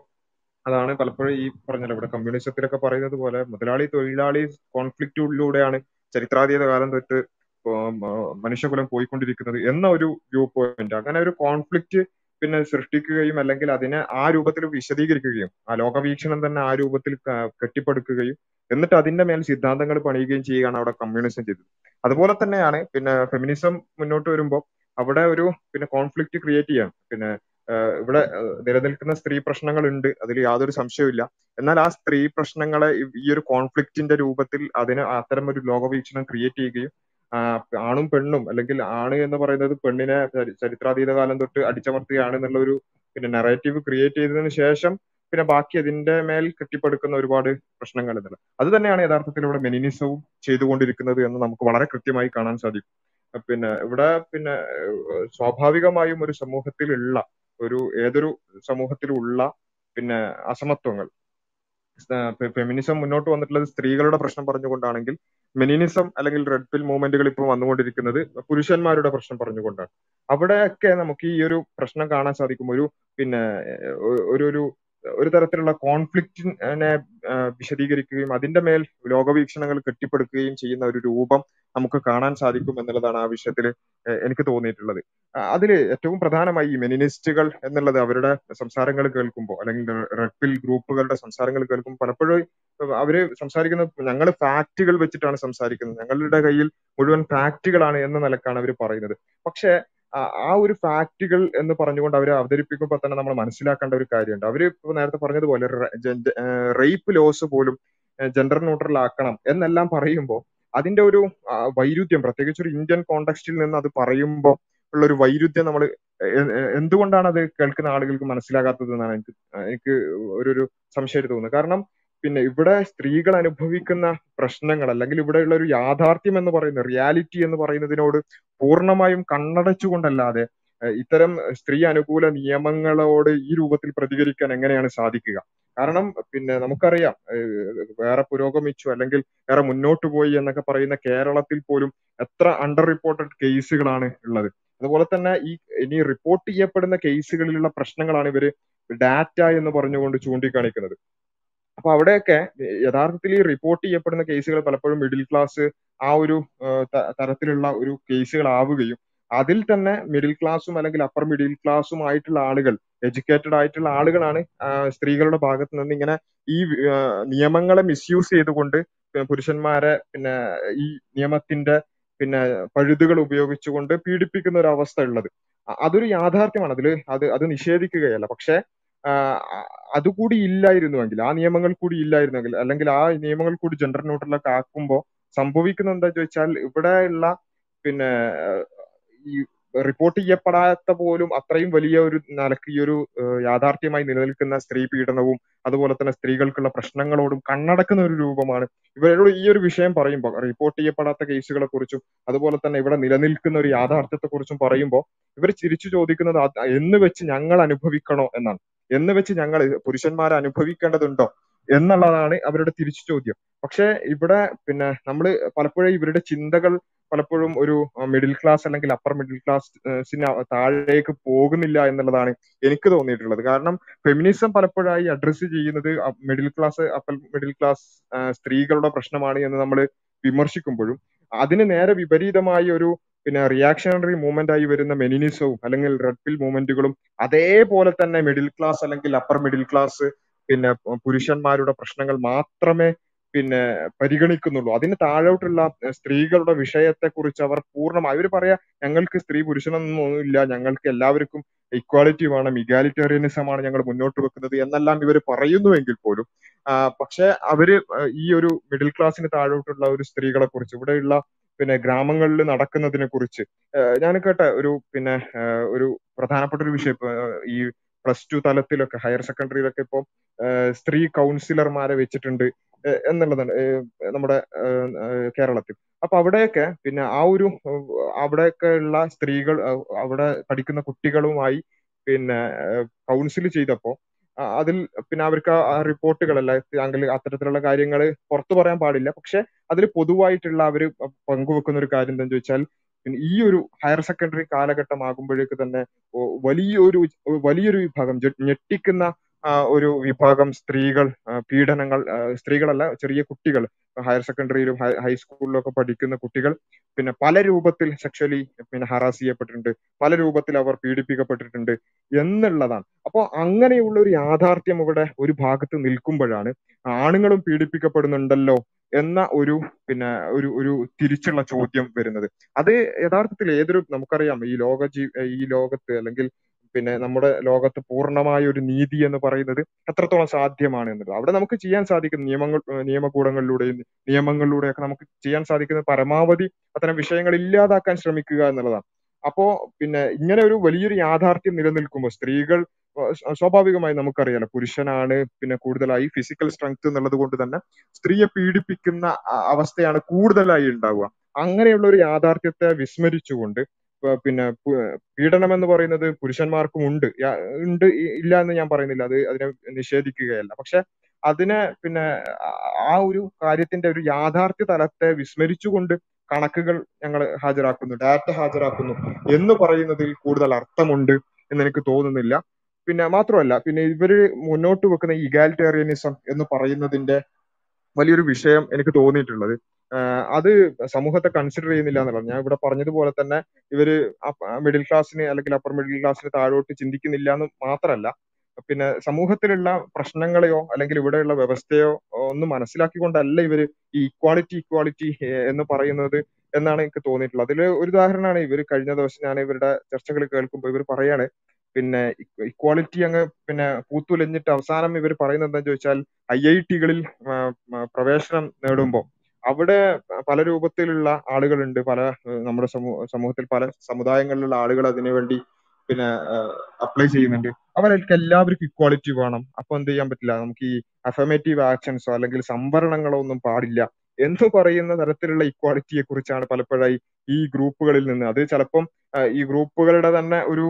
അതാണ് പലപ്പോഴും ഈ പറഞ്ഞല്ലോ ഇവിടെ കമ്മ്യൂണിസത്തിലൊക്കെ പറയുന്നത് പോലെ മുതലാളി തൊഴിലാളി കോൺഫ്ലിക്റ്റിലൂടെയാണ് ചരിത്രാതീത കാലം തൊട്ട് മനുഷ്യകുലം പോയിക്കൊണ്ടിരിക്കുന്നത് എന്ന ഒരു വ്യൂ പോയിന്റ്. അങ്ങനെ ഒരു കോൺഫ്ലിക്റ്റ് പിന്നെ സൃഷ്ടിക്കുകയും അല്ലെങ്കിൽ അതിനെ ആ രൂപത്തിൽ വിശദീകരിക്കുകയും ആ ലോകവീക്ഷണം തന്നെ ആ രൂപത്തിൽ കെട്ടിപ്പടുക്കുകയും എന്നിട്ട് അതിന്റെ മേൽ സിദ്ധാന്തങ്ങൾ പണിയുകയും ചെയ്യുകയാണ് അവിടെ കമ്മ്യൂണിസം ചെയ്തത്. അതുപോലെ തന്നെയാണ് പിന്നെ ഫെമിനിസം മുന്നോട്ട് വരുമ്പോൾ അവിടെ ഒരു പിന്നെ കോൺഫ്ലിക്റ്റ് ക്രിയേറ്റ് ചെയ്യാണ്. പിന്നെ ഇവിടെ നിലനിൽക്കുന്ന സ്ത്രീ പ്രശ്നങ്ങൾ ഉണ്ട്, അതിൽ യാതൊരു സംശയവുമില്ല. എന്നാൽ ആ സ്ത്രീ പ്രശ്നങ്ങളെ ഈ ഒരു കോൺഫ്ലിക്റ്റിന്റെ രൂപത്തിൽ അതിന് അത്തരം ഒരു ലോകവീക്ഷണം ക്രിയേറ്റ് ചെയ്യുകയും ആണും പെണ്ണും അല്ലെങ്കിൽ ആണ് എന്ന് പറയുന്നത് പെണ്ണിനെ ചരിത്രാതീത കാലം തൊട്ട് അടിച്ചമർത്തുകയാണ് എന്നുള്ള ഒരു പിന്നെ നറേറ്റീവ് ക്രിയേറ്റ് ചെയ്തതിന് ശേഷം പിന്നെ ബാക്കി അതിന്റെ മേൽ കെട്ടിപ്പടുക്കുന്ന ഒരുപാട് പ്രശ്നങ്ങൾ എന്നുള്ളത് അത് തന്നെയാണ് യഥാർത്ഥത്തിൽ ഇവിടെ മെനിനിസവും ചെയ്തുകൊണ്ടിരിക്കുന്നത് എന്ന് നമുക്ക് വളരെ കൃത്യമായി കാണാൻ സാധിക്കും. പിന്നെ ഇവിടെ പിന്നെ സ്വാഭാവികമായും ഒരു സമൂഹത്തിലുള്ള ഒരു ഏതൊരു സമൂഹത്തിലുള്ള പിന്നെ അസമത്വങ്ങൾ ഫെമിനിസം മുന്നോട്ട് വന്നിട്ടുള്ളത് സ്ത്രീകളുടെ പ്രശ്നം പറഞ്ഞുകൊണ്ടാണെങ്കിൽ മെനിനിസം അല്ലെങ്കിൽ റെഡ് പിൽ മൂവ്മെന്റുകൾ ഇപ്പോൾ വന്നുകൊണ്ടിരിക്കുന്നത് പുരുഷന്മാരുടെ പ്രശ്നം പറഞ്ഞുകൊണ്ടാണ്. അവിടെയൊക്കെ നമുക്ക് ഈ ഒരു പ്രശ്നം കാണാൻ സാധിക്കും. ഒരു പിന്നെ ഒരു ഒരു തരത്തിലുള്ള കോൺഫ്ലിക്റ്റിനെ വിശദീകരിക്കുകയും അതിന്റെ മേൽ ലോകവീക്ഷണങ്ങൾ കെട്ടിപ്പടുക്കുകയും ചെയ്യുന്ന ഒരു രൂപം നമുക്ക് കാണാൻ സാധിക്കും എന്നുള്ളതാണ് ആ വിഷയത്തിൽ എനിക്ക് തോന്നിയിട്ടുള്ളത്. അതിൽ ഏറ്റവും പ്രധാനമായി മെനിനിസ്റ്റുകൾ എന്നുള്ളത് അവരുടെ സംസാരങ്ങൾ കേൾക്കുമ്പോൾ അല്ലെങ്കിൽ റെഡ് പിൽ ഗ്രൂപ്പുകളുടെ സംസാരങ്ങൾ കേൾക്കുമ്പോൾ പലപ്പോഴും അവര് സംസാരിക്കുന്നത് ഞങ്ങൾ ഫാക്റ്റുകൾ വെച്ചിട്ടാണ് സംസാരിക്കുന്നത്, ഞങ്ങളുടെ കയ്യിൽ മുഴുവൻ ഫാക്റ്റുകളാണ് എന്ന നിലക്കാണ് അവർ പറയുന്നത്. പക്ഷേ ആ ഒരു ഫാക്റ്റുകൾ എന്ന് പറഞ്ഞുകൊണ്ട് അവർ അവതരിപ്പിക്കുമ്പോൾ തന്നെ നമ്മൾ മനസ്സിലാക്കേണ്ട ഒരു കാര്യമുണ്ട്. അവർ ഇപ്പോൾ നേരത്തെ പറഞ്ഞതുപോലെ റേപ്പ് ലോസ് പോലും ജെൻഡർ ന്യൂട്രൽ ആക്കണം എന്നെല്ലാം പറയുമ്പോൾ അതിന്റെ ഒരു വൈരുദ്ധ്യം, പ്രത്യേകിച്ച് ഒരു ഇന്ത്യൻ കോണ്ടെക്സ്റ്റിൽ നിന്ന് അത് പറയുമ്പോൾ ഉള്ളൊരു വൈരുദ്ധ്യം നമ്മൾ എന്തുകൊണ്ടാണ് അത് കേൾക്കുന്ന ആളുകൾക്ക് മനസ്സിലാകാത്തത് എന്നാണ് എനിക്ക് ഒരു സംശയമായിട്ട് തോന്നുന്നത്. കാരണം പിന്നെ ഇവിടെ സ്ത്രീകൾ അനുഭവിക്കുന്ന പ്രശ്നങ്ങൾ അല്ലെങ്കിൽ ഇവിടെയുള്ള ഒരു യാഥാർത്ഥ്യം എന്ന് പറയുന്ന റിയാലിറ്റി എന്ന് പറയുന്നതിനോട് പൂർണ്ണമായും കണ്ണടച്ചുകൊണ്ടല്ലാതെ ഇത്തരം സ്ത്രീ അനുകൂല നിയമങ്ങളോട് ഈ രൂപത്തിൽ പ്രതികരിക്കാൻ എങ്ങനെയാണ് സാധിക്കുക? കാരണം പിന്നെ നമുക്കറിയാം വേറെ പുരോഗമിച്ചു അല്ലെങ്കിൽ വേറെ മുന്നോട്ട് പോയി എന്നൊക്കെ പറയുന്ന കേരളത്തിൽ പോലും എത്ര അണ്ടർ റിപ്പോർട്ടഡ് കേസുകളാണ് ഉള്ളത്. അതുപോലെ തന്നെ ഈ ഇനി റിപ്പോർട്ട് ചെയ്യപ്പെടുന്ന കേസുകളിലുള്ള പ്രശ്നങ്ങളാണ് ഇവര് ഡാറ്റ എന്ന് പറഞ്ഞുകൊണ്ട് ചൂണ്ടിക്കാണിക്കുന്നത്. അപ്പൊ അവിടെയൊക്കെ യഥാർത്ഥത്തിൽ ഈ റിപ്പോർട്ട് ചെയ്യപ്പെടുന്ന കേസുകൾ പലപ്പോഴും മിഡിൽ ക്ലാസ് ആ ഒരു തരത്തിലുള്ള ഒരു കേസുകളാവുകയും അതിൽ തന്നെ മിഡിൽ ക്ലാസ്സും അല്ലെങ്കിൽ അപ്പർ മിഡിൽ ക്ലാസ്സും ആയിട്ടുള്ള ആളുകൾ, എഡ്യൂക്കേറ്റഡ് ആയിട്ടുള്ള ആളുകളാണ് സ്ത്രീകളുടെ ഭാഗത്ത് നിന്ന് ഇങ്ങനെ ഈ നിയമങ്ങളെ മിസ്യൂസ് ചെയ്തുകൊണ്ട് പുരുഷന്മാരെ പിന്നെ ഈ നിയമത്തിന്റെ പിന്നെ പഴുതുകൾ ഉപയോഗിച്ചുകൊണ്ട് പീഡിപ്പിക്കുന്ന ഒരു അവസ്ഥ ഉള്ളത്. അതൊരു യാഥാർത്ഥ്യമാണ്, അത് നിഷേധിക്കുകയല്ല. പക്ഷെ അതുകൂടി ഇല്ലായിരുന്നുവെങ്കിൽ, ആ നിയമങ്ങൾ കൂടി ഇല്ലായിരുന്നെങ്കിൽ അല്ലെങ്കിൽ ആ നിയമങ്ങൾ കൂടി ജെൻഡർ ന്യൂട്രലൊക്കെ ആക്കുമ്പോൾ സംഭവിക്കുന്നത് എന്താ ചോദിച്ചാൽ ഇവിടെയുള്ള പിന്നെ ഈ റിപ്പോർട്ട് ചെയ്യപ്പെടാത്ത പോലും അത്രയും വലിയ ഒരു നിലക്ക് ഈ ഒരു യാഥാർത്ഥ്യമായി നിലനിൽക്കുന്ന സ്ത്രീ പീഡനവും അതുപോലെ തന്നെ സ്ത്രീകൾക്കുള്ള പ്രശ്നങ്ങളോടും കണ്ണടക്കുന്ന ഒരു രൂപമാണ് ഇവരോട് ഈ ഒരു വിഷയം പറയുമ്പോൾ, റിപ്പോർട്ട് ചെയ്യപ്പെടാത്ത കേസുകളെ കുറിച്ചും അതുപോലെ തന്നെ ഇവിടെ നിലനിൽക്കുന്ന ഒരു യാഥാർത്ഥ്യത്തെക്കുറിച്ചും പറയുമ്പോൾ ഇവർ തിരിച്ചു ചോദിക്കുന്നത് എന്ന് വെച്ച് ഞങ്ങൾ അനുഭവിക്കണോ എന്നാണ്, എന്ന് വെച്ച് ഞങ്ങൾ പുരുഷന്മാരെ അനുഭവിക്കേണ്ടതുണ്ടോ എന്നുള്ളതാണ് അവരുടെ തിരിച്ചു ചോദ്യം. പക്ഷെ ഇവിടെ പിന്നെ നമ്മൾ പലപ്പോഴും ഇവരുടെ ചിന്തകൾ പലപ്പോഴും ഒരു മിഡിൽ ക്ലാസ് അല്ലെങ്കിൽ അപ്പർ മിഡിൽ ക്ലാസ്സിന് താഴേക്ക് പോകുന്നില്ല എന്നുള്ളതാണ് എനിക്ക് തോന്നിയിട്ടുള്ളത്. കാരണം ഫെമിനിസം പലപ്പോഴായി അഡ്രസ്സ് ചെയ്യുന്നത് middle class upper middle class സ്ത്രീകളുടെ പ്രശ്നമാണ് എന്ന് നമ്മൾ വിമർശിക്കുമ്പോഴും അതിന് നേരെ വിപരീതമായ ഒരു പിന്നെ റിയാക്ഷണറി മൂവ്മെന്റ് ആയി വരുന്ന മെനിനിസവും അല്ലെങ്കിൽ റെഡ് പിൽ മൂവ്മെന്റുകളും അതേപോലെ തന്നെ മിഡിൽ ക്ലാസ് അല്ലെങ്കിൽ അപ്പർ മിഡിൽ ക്ലാസ് പിന്നെ പുരുഷന്മാരുടെ പ്രശ്നങ്ങൾ മാത്രമേ പിന്നെ പരിഗണിക്കുന്നുള്ളൂ. അതിന് താഴോട്ടുള്ള സ്ത്രീകളുടെ വിഷയത്തെ കുറിച്ച് അവർ പൂർണ്ണമായി, അവർ പറയാ ഞങ്ങൾക്ക് സ്ത്രീ പുരുഷനൊന്നുമില്ല, ഞങ്ങൾക്ക് എല്ലാവർക്കും ഇക്വാളിറ്റി വേണം, ഇഗാലിറ്റേറിയനിസമാണ് ഞങ്ങൾ മുന്നോട്ട് വെക്കുന്നത് എന്നെല്ലാം ഇവർ പറയുന്നുവെങ്കിൽ പോലും പക്ഷെ അവര് ഈ ഒരു മിഡിൽ ക്ലാസ്സിന് താഴോട്ടുള്ള ഒരു സ്ത്രീകളെ കുറിച്ച്, ഇവിടെയുള്ള പിന്നെ ഗ്രാമങ്ങളിൽ നടക്കുന്നതിനെ കുറിച്ച് ഞാൻ കേട്ട ഒരു പിന്നെ ഒരു പ്രധാനപ്പെട്ട ഒരു വിഷയം ഈ പ്ലസ് ടു തലത്തിലൊക്കെ ഹയർ സെക്കൻഡറിയിലൊക്കെ ഇപ്പം സ്ത്രീ കൗൺസിലർമാരെ വെച്ചിട്ടുണ്ട് എന്നുള്ളതാണ് നമ്മുടെ കേരളത്തിൽ. അപ്പൊ അവിടെയൊക്കെ പിന്നെ ആ ഒരു അവിടെയൊക്കെ ഉള്ള സ്ത്രീകൾ അവിടെ പഠിക്കുന്ന കുട്ടികളുമായി പിന്നെ കൗൺസിൽ ചെയ്തപ്പോൾ അതിൽ പിന്നെ അവർക്ക് ആ റിപ്പോർട്ടുകളല്ല അല്ലെങ്കിൽ അത്തരത്തിലുള്ള കാര്യങ്ങൾ പുറത്തു പറയാൻ പാടില്ല, പക്ഷെ അതിൽ പൊതുവായിട്ടുള്ള അവർ പങ്കുവെക്കുന്ന ഒരു കാര്യം എന്താണെന്ന് ചോദിച്ചാൽ പിന്നെ ഈ ഒരു ഹയർ സെക്കൻഡറി കാലഘട്ടം ആകുമ്പോഴേക്ക് തന്നെ വലിയൊരു വിഭാഗം ഞെട്ടിക്കുന്ന ഒരു വിഭാഗം സ്ത്രീകൾ പീഡനങ്ങൾ, സ്ത്രീകളല്ല ചെറിയ കുട്ടികൾ, ഹയർ സെക്കൻഡറിയിലും ഹൈസ്കൂളിലും ഒക്കെ പഠിക്കുന്ന കുട്ടികൾ പിന്നെ പല രൂപത്തിൽ സെക്ഷലി ഹറാസ് ചെയ്യപ്പെട്ടിട്ടുണ്ട്, പല രൂപത്തിൽ അവർ പീഡിപ്പിക്കപ്പെട്ടിട്ടുണ്ട് എന്നുള്ളതാണ്. അപ്പോൾ അങ്ങനെയുള്ള ഒരു യാഥാർത്ഥ്യം ഇവിടെ ഒരു ഭാഗത്ത് നിൽക്കുമ്പോഴാണ് ആണുങ്ങളും പീഡിപ്പിക്കപ്പെടുന്നുണ്ടല്ലോ എന്ന ഒരു ഒരു തിരിച്ചുള്ള ചോദ്യം വരുന്നത്. അത് യഥാർത്ഥത്തിൽ ഏതൊരു, നമുക്കറിയാം ഈ ലോകത്ത് അല്ലെങ്കിൽ നമ്മുടെ ലോകത്ത് പൂർണ്ണമായ ഒരു നീതി എന്ന് പറയുന്നത് എത്രത്തോളം സാധ്യമാണ് എന്നുള്ളത്. അവിടെ നമുക്ക് ചെയ്യാൻ സാധിക്കുന്ന നിയമകൂടങ്ങളിലൂടെയും നിയമങ്ങളിലൂടെയൊക്കെ നമുക്ക് ചെയ്യാൻ സാധിക്കുന്ന പരമാവധി അത്തരം വിഷയങ്ങൾ ഇല്ലാതാക്കാൻ ശ്രമിക്കുക എന്നുള്ളതാണ്. അപ്പോ ഇങ്ങനെ ഒരു വലിയൊരു യാഥാർത്ഥ്യം നിലനിൽക്കുമ്പോൾ സ്ത്രീകൾ സ്വാഭാവികമായി നമുക്കറിയാലോ പുരുഷനാണ് കൂടുതലായി ഫിസിക്കൽ സ്ട്രെങ്ത് എന്നുള്ളത് കൊണ്ട് തന്നെ സ്ത്രീയെ പീഡിപ്പിക്കുന്ന അവസ്ഥയാണ് കൂടുതലായി ഉണ്ടാവുക. അങ്ങനെയുള്ള ഒരു യാഥാർത്ഥ്യത്തെ വിസ്മരിച്ചുകൊണ്ട് പീഡനം എന്ന് പറയുന്നത് പുരുഷന്മാർക്കും ഉണ്ട് ഇല്ല എന്ന് ഞാൻ പറയുന്നില്ല, അതിനെ നിഷേധിക്കുകയല്ല. പക്ഷെ അതിനെ ആ ഒരു കാര്യത്തിന്റെ ഒരു യാഥാർത്ഥ്യ തലത്തെ വിസ്മരിച്ചുകൊണ്ട് കണക്കുകൾ ഞങ്ങൾ ഹാജരാക്കുന്നു, ഡാറ്റ ഹാജരാക്കുന്നു എന്ന് പറയുന്നതിൽ കൂടുതൽ അർത്ഥമുണ്ട് എന്നെനിക്ക് തോന്നുന്നില്ല. മാത്രമല്ല ഇവര് മുന്നോട്ട് വെക്കുന്ന ഇഗാലിറ്റേറിയനിസം എന്ന് പറയുന്നതിന്റെ വലിയൊരു വിഷയം എനിക്ക് തോന്നിയിട്ടുള്ളത് അത് സമൂഹത്തെ കൺസിഡർ ചെയ്യുന്നില്ല എന്നുള്ളത്. ഞാൻ ഇവിടെ പറഞ്ഞതുപോലെ തന്നെ ഇവര് മിഡിൽ ക്ലാസ്സിന് അല്ലെങ്കിൽ അപ്പർ മിഡിൽ ക്ലാസ്സിന് താഴോട്ട് ചിന്തിക്കുന്നില്ല എന്ന് മാത്രമല്ല, സമൂഹത്തിലുള്ള പ്രശ്നങ്ങളെയോ അല്ലെങ്കിൽ ഇവിടെയുള്ള വ്യവസ്ഥയോ ഒന്ന് മനസ്സിലാക്കിക്കൊണ്ടല്ല ഇവര് ഈ ഇക്വാളിറ്റി എന്ന് പറയുന്നത് എന്നാണ് എനിക്ക് തോന്നിയിട്ടുള്ളത്. അതിൽ ഒരു ഉദാഹരണമാണ് ഇവർ കഴിഞ്ഞ ദിവസം ഞാൻ ഇവരുടെ ചർച്ചകൾ കേൾക്കുമ്പോൾ ഇവർ പറയാണ് ഇക്വാളിറ്റി അങ്ങ് പൂത്തുലഞ്ഞിട്ട് അവസാനം ഇവർ പറയുന്നത് എന്താണെന്ന് ചോദിച്ചാൽ IIT-കളിൽ പ്രവേശനം നേടുമ്പോൾ അവിടെ പല രൂപത്തിലുള്ള ആളുകളുണ്ട്, പല നമ്മുടെ സമൂഹത്തിൽ പല സമുദായങ്ങളിലുള്ള ആളുകൾ അതിനുവേണ്ടി അപ്ലൈ ചെയ്യുന്നുണ്ട്. അവർക്ക് എല്ലാവർക്കും ഇക്വാളിറ്റി വേണം, അപ്പൊ എന്ത് ചെയ്യാൻ പറ്റില്ല, നമുക്ക് ഈ അഫർമേറ്റീവ് ആക്ഷൻസോ അല്ലെങ്കിൽ സംവരണങ്ങളോ ഒന്നും പാടില്ല എന്ന് പറയുന്ന തരത്തിലുള്ള ഇക്വാളിറ്റിയെ കുറിച്ചാണ് പലപ്പോഴായി ഈ ഗ്രൂപ്പുകളിൽ നിന്ന്, അത് ചിലപ്പം ഈ ഗ്രൂപ്പുകളുടെ തന്നെ ഒരു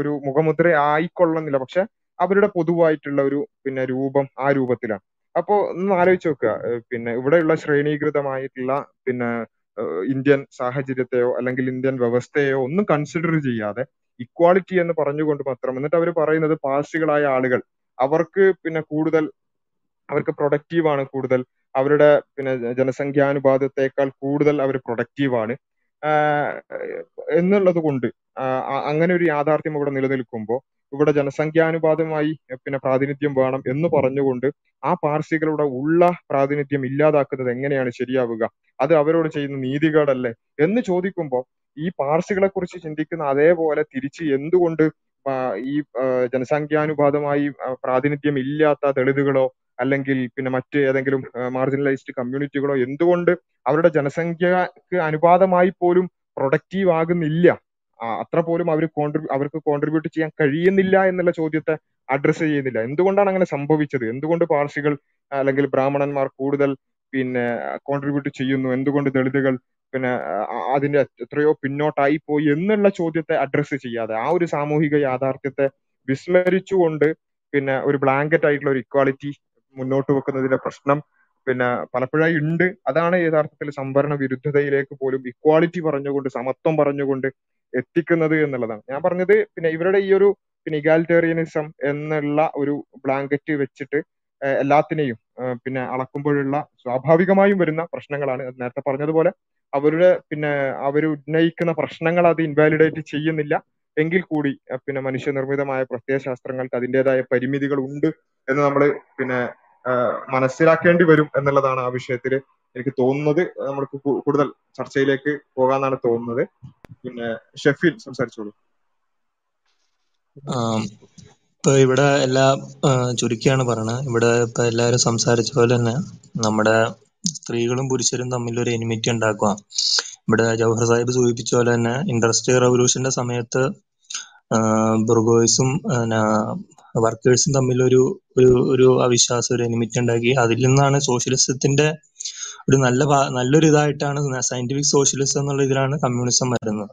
ഒരു മുഖമുദ്ര ആയിക്കൊള്ളണമെന്നില്ല, പക്ഷെ അവരുടെ പൊതുവായിട്ടുള്ള ഒരു രൂപം ആ രൂപത്തിലാണ്. അപ്പോ ഒന്ന് ആലോചിച്ച് നോക്കുക, ഇവിടെയുള്ള ശ്രേണീകൃതമായിട്ടുള്ള ഇന്ത്യൻ സാഹചര്യത്തെയോ അല്ലെങ്കിൽ ഇന്ത്യൻ വ്യവസ്ഥയോ ഒന്നും കൺസിഡർ ചെയ്യാതെ ഇക്വാളിറ്റി എന്ന് പറഞ്ഞുകൊണ്ട് മാത്രം, എന്നിട്ട് അവർ പറയുന്നത് പാർസികളായ ആളുകൾ അവർക്ക് കൂടുതൽ, അവർക്ക് പ്രൊഡക്റ്റീവാണ്, കൂടുതൽ അവരുടെ ജനസംഖ്യാനുപാതത്തെക്കാൾ കൂടുതൽ അവർ പ്രൊഡക്റ്റീവാണ് എന്നുള്ളത് കൊണ്ട് അങ്ങനെ ഒരു യാഥാർത്ഥ്യം ഇവിടെ നിലനിൽക്കുമ്പോൾ ഇവിടെ ജനസംഖ്യാനുപാതമായി പ്രാതിനിധ്യം വേണം എന്ന് പറഞ്ഞുകൊണ്ട് ആ പാർസികളുടെ ഉള്ള പ്രാതിനിധ്യം ഇല്ലാതാക്കുന്നത് എങ്ങനെയാണ് ശരിയാവുക, അത് അവരോട് ചെയ്യുന്ന നീതികേടല്ലേ എന്ന് ചോദിക്കുമ്പോൾ ഈ പാർസികളെ കുറിച്ച് ചിന്തിക്കുന്ന അതേപോലെ തിരിച്ച് എന്തുകൊണ്ട് ഈ ജനസംഖ്യാനുപാതമായി പ്രാതിനിധ്യം ഇല്ലാത്ത ദളിതുകളോ അല്ലെങ്കിൽ മറ്റ് ഏതെങ്കിലും മാർജിനലൈസ്ഡ് കമ്മ്യൂണിറ്റികളോ എന്തുകൊണ്ട് അവരുടെ ജനസംഖ്യക്ക് അനുപാതമായി പോലും പ്രൊഡക്റ്റീവ് ആകുന്നില്ല, അത്ര പോലും അവർക്ക് കോൺട്രിബ്യൂട്ട് ചെയ്യാൻ കഴിയുന്നില്ല എന്നുള്ള ചോദ്യത്തെ അഡ്രസ്സ് ചെയ്യുന്നില്ല. എന്തുകൊണ്ടാണ് അങ്ങനെ സംഭവിച്ചത്, എന്തുകൊണ്ട് പാർസികൾ അല്ലെങ്കിൽ ബ്രാഹ്മണന്മാർ കൂടുതൽ കോൺട്രിബ്യൂട്ട് ചെയ്യുന്നു, എന്തുകൊണ്ട് ദളിതുകൾ അതിന്റെ എത്രയോ പിന്നോട്ടായി പോയി എന്നുള്ള ചോദ്യത്തെ അഡ്രസ്സ് ചെയ്യാതെ ആ ഒരു സാമൂഹിക യാഥാർത്ഥ്യത്തെ വിസ്മരിച്ചുകൊണ്ട് ഒരു ബ്ലാങ്കറ്റ് ആയിട്ടുള്ള ഒരു ഇക്വാളിറ്റി മുന്നോട്ട് വെക്കുന്നതിന്റെ പ്രശ്നം പലപ്പോഴായി ഉണ്ട്. അതാണ് യഥാർത്ഥത്തിൽ സംവരണ വിരുദ്ധതയിലേക്ക് പോലും ഇക്വാളിറ്റി പറഞ്ഞുകൊണ്ട്, സമത്വം പറഞ്ഞുകൊണ്ട് എത്തിക്കുന്നത് എന്നുള്ളതാണ് ഞാൻ പറഞ്ഞത്. ഇവരുടെ ഈ ഒരു ഇഗാലിറ്റേറിയനിസം എന്നുള്ള ഒരു ബ്ലാങ്കറ്റ് വെച്ചിട്ട് എല്ലാത്തിനെയും അളക്കുമ്പോഴുള്ള സ്വാഭാവികമായും വരുന്ന പ്രശ്നങ്ങളാണ് നേരത്തെ പറഞ്ഞതുപോലെ. അവരുടെ അവർ ഉന്നയിക്കുന്ന പ്രശ്നങ്ങൾ അത് ഇൻവാലിഡേറ്റ് ചെയ്യുന്നില്ല എങ്കിൽ കൂടി മനുഷ്യനിർമ്മിതമായ പ്രത്യയശാസ്ത്രങ്ങൾക്ക് അതിൻ്റെതായ പരിമിതികൾ ഉണ്ട് എന്ന് നമ്മൾ മനസ്സിലാക്കേണ്ടി വരും എന്നുള്ളതാണ് ആ വിഷയത്തിൽ എനിക്ക് തോന്നുന്നത്. നമ്മൾക്ക് കൂടുതൽ ചർച്ചയിലേക്ക് പോകാന്നാണ് തോന്നുന്നത്. ഷെഫീൽ സംസാരിച്ചോളൂ. ഇപ്പൊ ഇവിടെ എല്ലാം ചുരുക്കിയാണ് പറയണത്. ഇവിടെ ഇപ്പൊ എല്ലാവരും സംസാരിച്ച പോലെ തന്നെ നമ്മുടെ സ്ത്രീകളും പുരുഷരും തമ്മിലൊരു എനിമിറ്റി ഉണ്ടാക്കുക. ഇവിടെ ജവഹർ സാഹിബ് സൂചിപ്പിച്ച പോലെ തന്നെ ഇൻഡസ്ട്രിയൽ റവല്യൂഷന്റെ സമയത്ത് ബർഗോയ്സും വർക്കേഴ്സും തമ്മിൽ ഒരു അവിശ്വാസം, ഒരു എനിമിറ്റി ഉണ്ടാക്കി. അതിൽ നിന്നാണ് സോഷ്യലിസത്തിന്റെ ഒരു നല്ലൊരു ഇതായിട്ടാണ് സയന്റിഫിക് സോഷ്യലിസം എന്നുള്ള ഇതിലാണ് കമ്മ്യൂണിസം വരുന്നത്.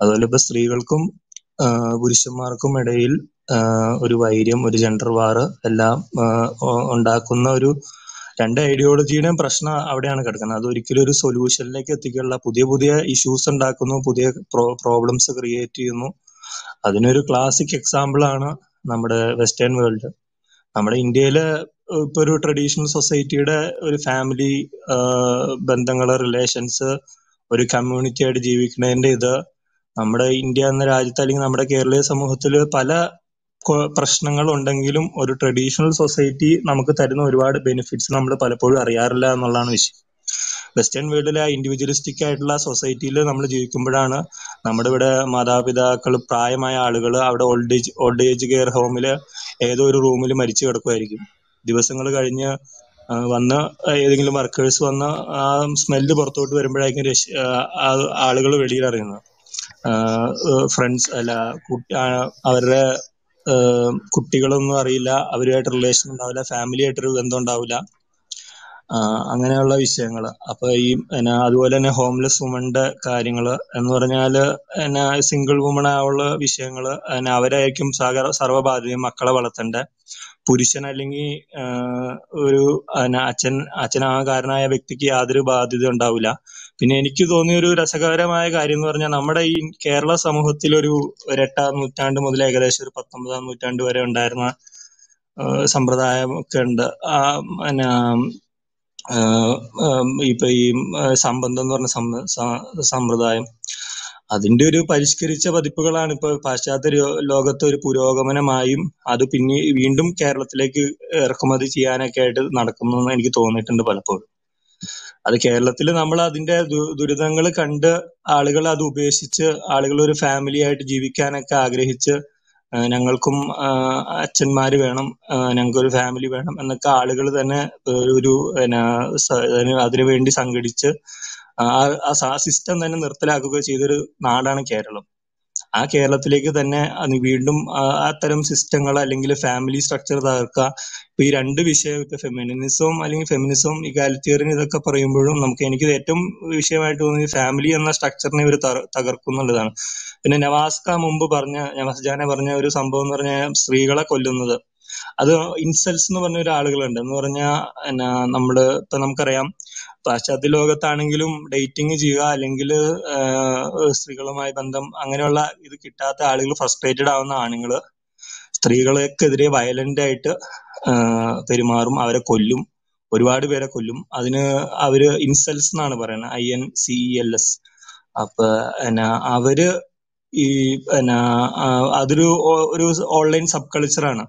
അതുപോലെ ഇപ്പൊ സ്ത്രീകൾക്കും പുരുഷന്മാർക്കും ഇടയിൽ ഒരു വൈര്യം, ഒരു ജെൻഡർ വാർ എല്ലാം ഉണ്ടാക്കുന്ന ഒരു രണ്ട് ഐഡിയോളജിയുടെയും പ്രശ്നം അവിടെയാണ് കിടക്കുന്നത്. അതൊരിക്കലും ഒരു സൊല്യൂഷനിലേക്ക് എത്തിക്കാനുള്ള പുതിയ ഇഷ്യൂസ് ഉണ്ടാക്കുന്നു, പുതിയ പ്രോബ്ലംസ് ക്രിയേറ്റ് ചെയ്യുന്നു. അതിനൊരു ക്ലാസിക് എക്സാമ്പിൾ ആണ് നമ്മുടെ വെസ്റ്റേൺ വേൾഡ്. നമ്മുടെ ഇന്ത്യയിലെ ഇപ്പൊ ഒരു ട്രഡീഷണൽ സൊസൈറ്റിയുടെ ഒരു ഫാമിലി ബന്ധങ്ങള്, റിലേഷൻസ്, ഒരു കമ്മ്യൂണിറ്റി ആയിട്ട് ജീവിക്കുന്നതിന്റെ ഇത് നമ്മുടെ ഇന്ത്യ എന്ന രാജ്യത്ത് അല്ലെങ്കിൽ നമ്മുടെ കേരളീയ സമൂഹത്തിൽ പല പ്രശ്നങ്ങൾ ഉണ്ടെങ്കിലും ഒരു ട്രഡീഷണൽ സൊസൈറ്റി നമുക്ക് തരുന്ന ഒരുപാട് ബെനിഫിറ്റ്സ് നമ്മൾ പലപ്പോഴും അറിയാറില്ല എന്നുള്ളതാണ് വിഷയം. വെസ്റ്റേൺ വേൾഡിലെ ആ ഇൻഡിവിജ്വലിസ്റ്റിക് ആയിട്ടുള്ള സൊസൈറ്റിയിൽ നമ്മൾ ജീവിക്കുമ്പോഴാണ് നമ്മുടെ ഇവിടെ മാതാപിതാക്കൾ, പ്രായമായ ആളുകൾ അവിടെ ഓൾഡ് ഏജ് കെയർ ഹോമിൽ ഏതോ ഒരു റൂമിൽ മരിച്ചു കിടക്കുമായിരിക്കും. ദിവസങ്ങൾ കഴിഞ്ഞ് വന്ന് ഏതെങ്കിലും വർക്കേഴ്സ് വന്ന് ആ സ്മെല്ല് പുറത്തോട്ട് വരുമ്പോഴായിരിക്കും ആളുകൾ വെളിയിൽ അറിയുന്നത്. ഫ്രണ്ട്സ് അല്ല, അവരുടെ കുട്ടികളൊന്നും അറിയില്ല, അവരുമായിട്ട് റിലേഷൻ ഉണ്ടാവില്ല, ഫാമിലിയായിട്ടൊരു ബന്ധം ഉണ്ടാവില്ല, അങ്ങനെയുള്ള വിഷയങ്ങൾ. അപ്പൊ ഈ അതുപോലെ തന്നെ ഹോംലെസ് വുമന്റെ കാര്യങ്ങൾ എന്ന് പറഞ്ഞാൽ സിംഗിൾ വുമൺ ആയുള്ള വിഷയങ്ങൾ, അവരായിരിക്കും സർവ്വബാധ്യതയും മക്കളെ വളർത്തേണ്ട. പുരുഷൻ അല്ലെങ്കിൽ ഒരു അച്ഛനാകാരനായ വ്യക്തിക്ക് യാതൊരു ബാധ്യത ഉണ്ടാവില്ല. പിന്നെ എനിക്ക് തോന്നിയ ഒരു രസകരമായ കാര്യം എന്ന് പറഞ്ഞാൽ നമ്മുടെ ഈ കേരള സമൂഹത്തിൽ ഒരു 18ാം നൂറ്റാണ്ട് മുതൽ ഏകദേശം ഒരു 19ാം നൂറ്റാണ്ട് വരെ ഉണ്ടായിരുന്ന സമ്പ്രദായമൊക്കെ ഉണ്ട്. ഇപ്പൊ ഈ സംബന്ധം എന്ന് പറഞ്ഞ സമ്പ്രദായം, അതിന്റെ ഒരു പരിഷ്കരിച്ച പതിപ്പുകളാണ് ഇപ്പൊ പാശ്ചാത്യ ലോകത്ത് ഒരു പുരോഗമനമായും അത് പിന്നെ വീണ്ടും കേരളത്തിലേക്ക് ഇറക്കുമതി ചെയ്യാനൊക്കെ ആയിട്ട് നടക്കുന്നു എന്ന് എനിക്ക് തോന്നിയിട്ടുണ്ട് പലപ്പോഴും. അത് കേരളത്തിൽ നമ്മൾ അതിന്റെ ദുരിതങ്ങൾ കണ്ട് ആളുകൾ അത് ഉപേക്ഷിച്ച് ആളുകൾ ഒരു ഫാമിലി ആയിട്ട് ജീവിക്കാനൊക്കെ ആഗ്രഹിച്ച് ഞങ്ങൾക്കും അച്ഛന്മാര് വേണം, ഞങ്ങൾക്കൊരു ഫാമിലി വേണം എന്നൊക്കെ ആളുകൾ തന്നെ ഒരു അതിനുവേണ്ടി സംഘടിച്ച് ആ സിസ്റ്റം തന്നെ നിർത്തലാക്കുക ചെയ്തൊരു നാടാണ് കേരളം. ആ കേരളത്തിലേക്ക് തന്നെ അത് വീണ്ടും അത്തരം സിസ്റ്റങ്ങൾ അല്ലെങ്കിൽ ഫാമിലി സ്ട്രക്ചർ തകർക്കുക. ഇപ്പൊ ഈ രണ്ട് വിഷയം, ഇപ്പൊ ഫെമിനിസവും അല്ലെങ്കിൽ ഫെമിനിസവും ഇക്വാലിറ്റേറിയൻ ഇതൊക്കെ പറയുമ്പോഴും എനിക്ക് ഏറ്റവും വിഷയമായിട്ട് തോന്നി ഫാമിലി എന്ന സ്ട്രക്ചറിനെ ഇവർ തകർക്കുന്നുള്ളതാണ്. പിന്നെ നവാസ് ജാനെ പറഞ്ഞ ഒരു സംഭവം എന്ന് പറഞ്ഞാൽ സ്ത്രീകളെ കൊല്ലുന്നത്, അത് ഇൻസൽസ് എന്ന് പറഞ്ഞ ഒരു ആളുകളുണ്ട് എന്ന് പറഞ്ഞാൽ നമ്മള് ഇപ്പൊ നമുക്കറിയാം പാശ്ചാത്യ ലോകത്താണെങ്കിലും ഡേറ്റിങ് ചെയ്യുക അല്ലെങ്കിൽ സ്ത്രീകളുമായി ബന്ധം അങ്ങനെയുള്ള ഇത് കിട്ടാത്ത ആളുകൾ ഫ്രസ്ട്രേറ്റഡ് ആവുന്ന ആണുങ്ങള് സ്ത്രീകൾക്കെതിരെ വയലന്റ് ആയിട്ട് പെരുമാറും, അവരെ കൊല്ലും, ഒരുപാട് പേരെ കൊല്ലും. അതിന് അവര് ഇൻസൽസ് എന്നാണ് പറയുന്നത്, INCELS. അപ്പൊ അവര് ഈ അതൊരു ഓൺലൈൻ സബ് കൾച്ചറാണ്.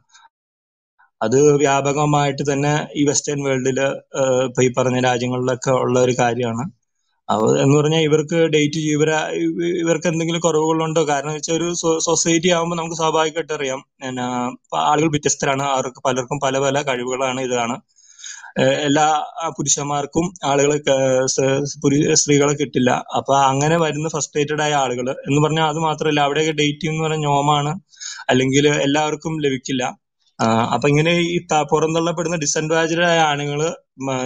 അത് വ്യാപകമായിട്ട് തന്നെ ഈ വെസ്റ്റേൺ വേൾഡില് ഇപ്പൊ ഈ പറഞ്ഞ രാജ്യങ്ങളിലൊക്കെ ഉള്ള ഒരു കാര്യമാണ്. എന്ന് പറഞ്ഞാൽ ഇവർക്ക് ഡേറ്റ് ഇവർക്ക് എന്തെങ്കിലും കുറവുകളുണ്ടോ? കാരണം വെച്ചാൽ ഒരു സൊസൈറ്റി ആകുമ്പോൾ നമുക്ക് സ്വാഭാവികമായിട്ട് അറിയാം ആളുകൾ വ്യത്യസ്തരാണ്, അവർക്ക് പലർക്കും പല പല കഴിവുകളാണ്. ഇതാണ് എല്ലാ പുരുഷന്മാർക്കും സ്ത്രീകളെ കിട്ടില്ല. അപ്പൊ അങ്ങനെ വരുന്ന ഫ്രസ്ട്രേറ്റഡ് ആയ ആളുകൾ എന്ന് പറഞ്ഞാൽ അത് മാത്രമല്ല, അവിടെയൊക്കെ ഡേറ്റ് എന്ന് പറഞ്ഞ നിയമമാണ്, അല്ലെങ്കിൽ എല്ലാവർക്കും ലഭിക്കില്ല. അപ്പൊ ഇങ്ങനെ ഈ പുറന്തള്ളപ്പെടുന്ന ഡിസഡ്വാൻറ്റേജ്ഡ് ആയ ആണുങ്ങള്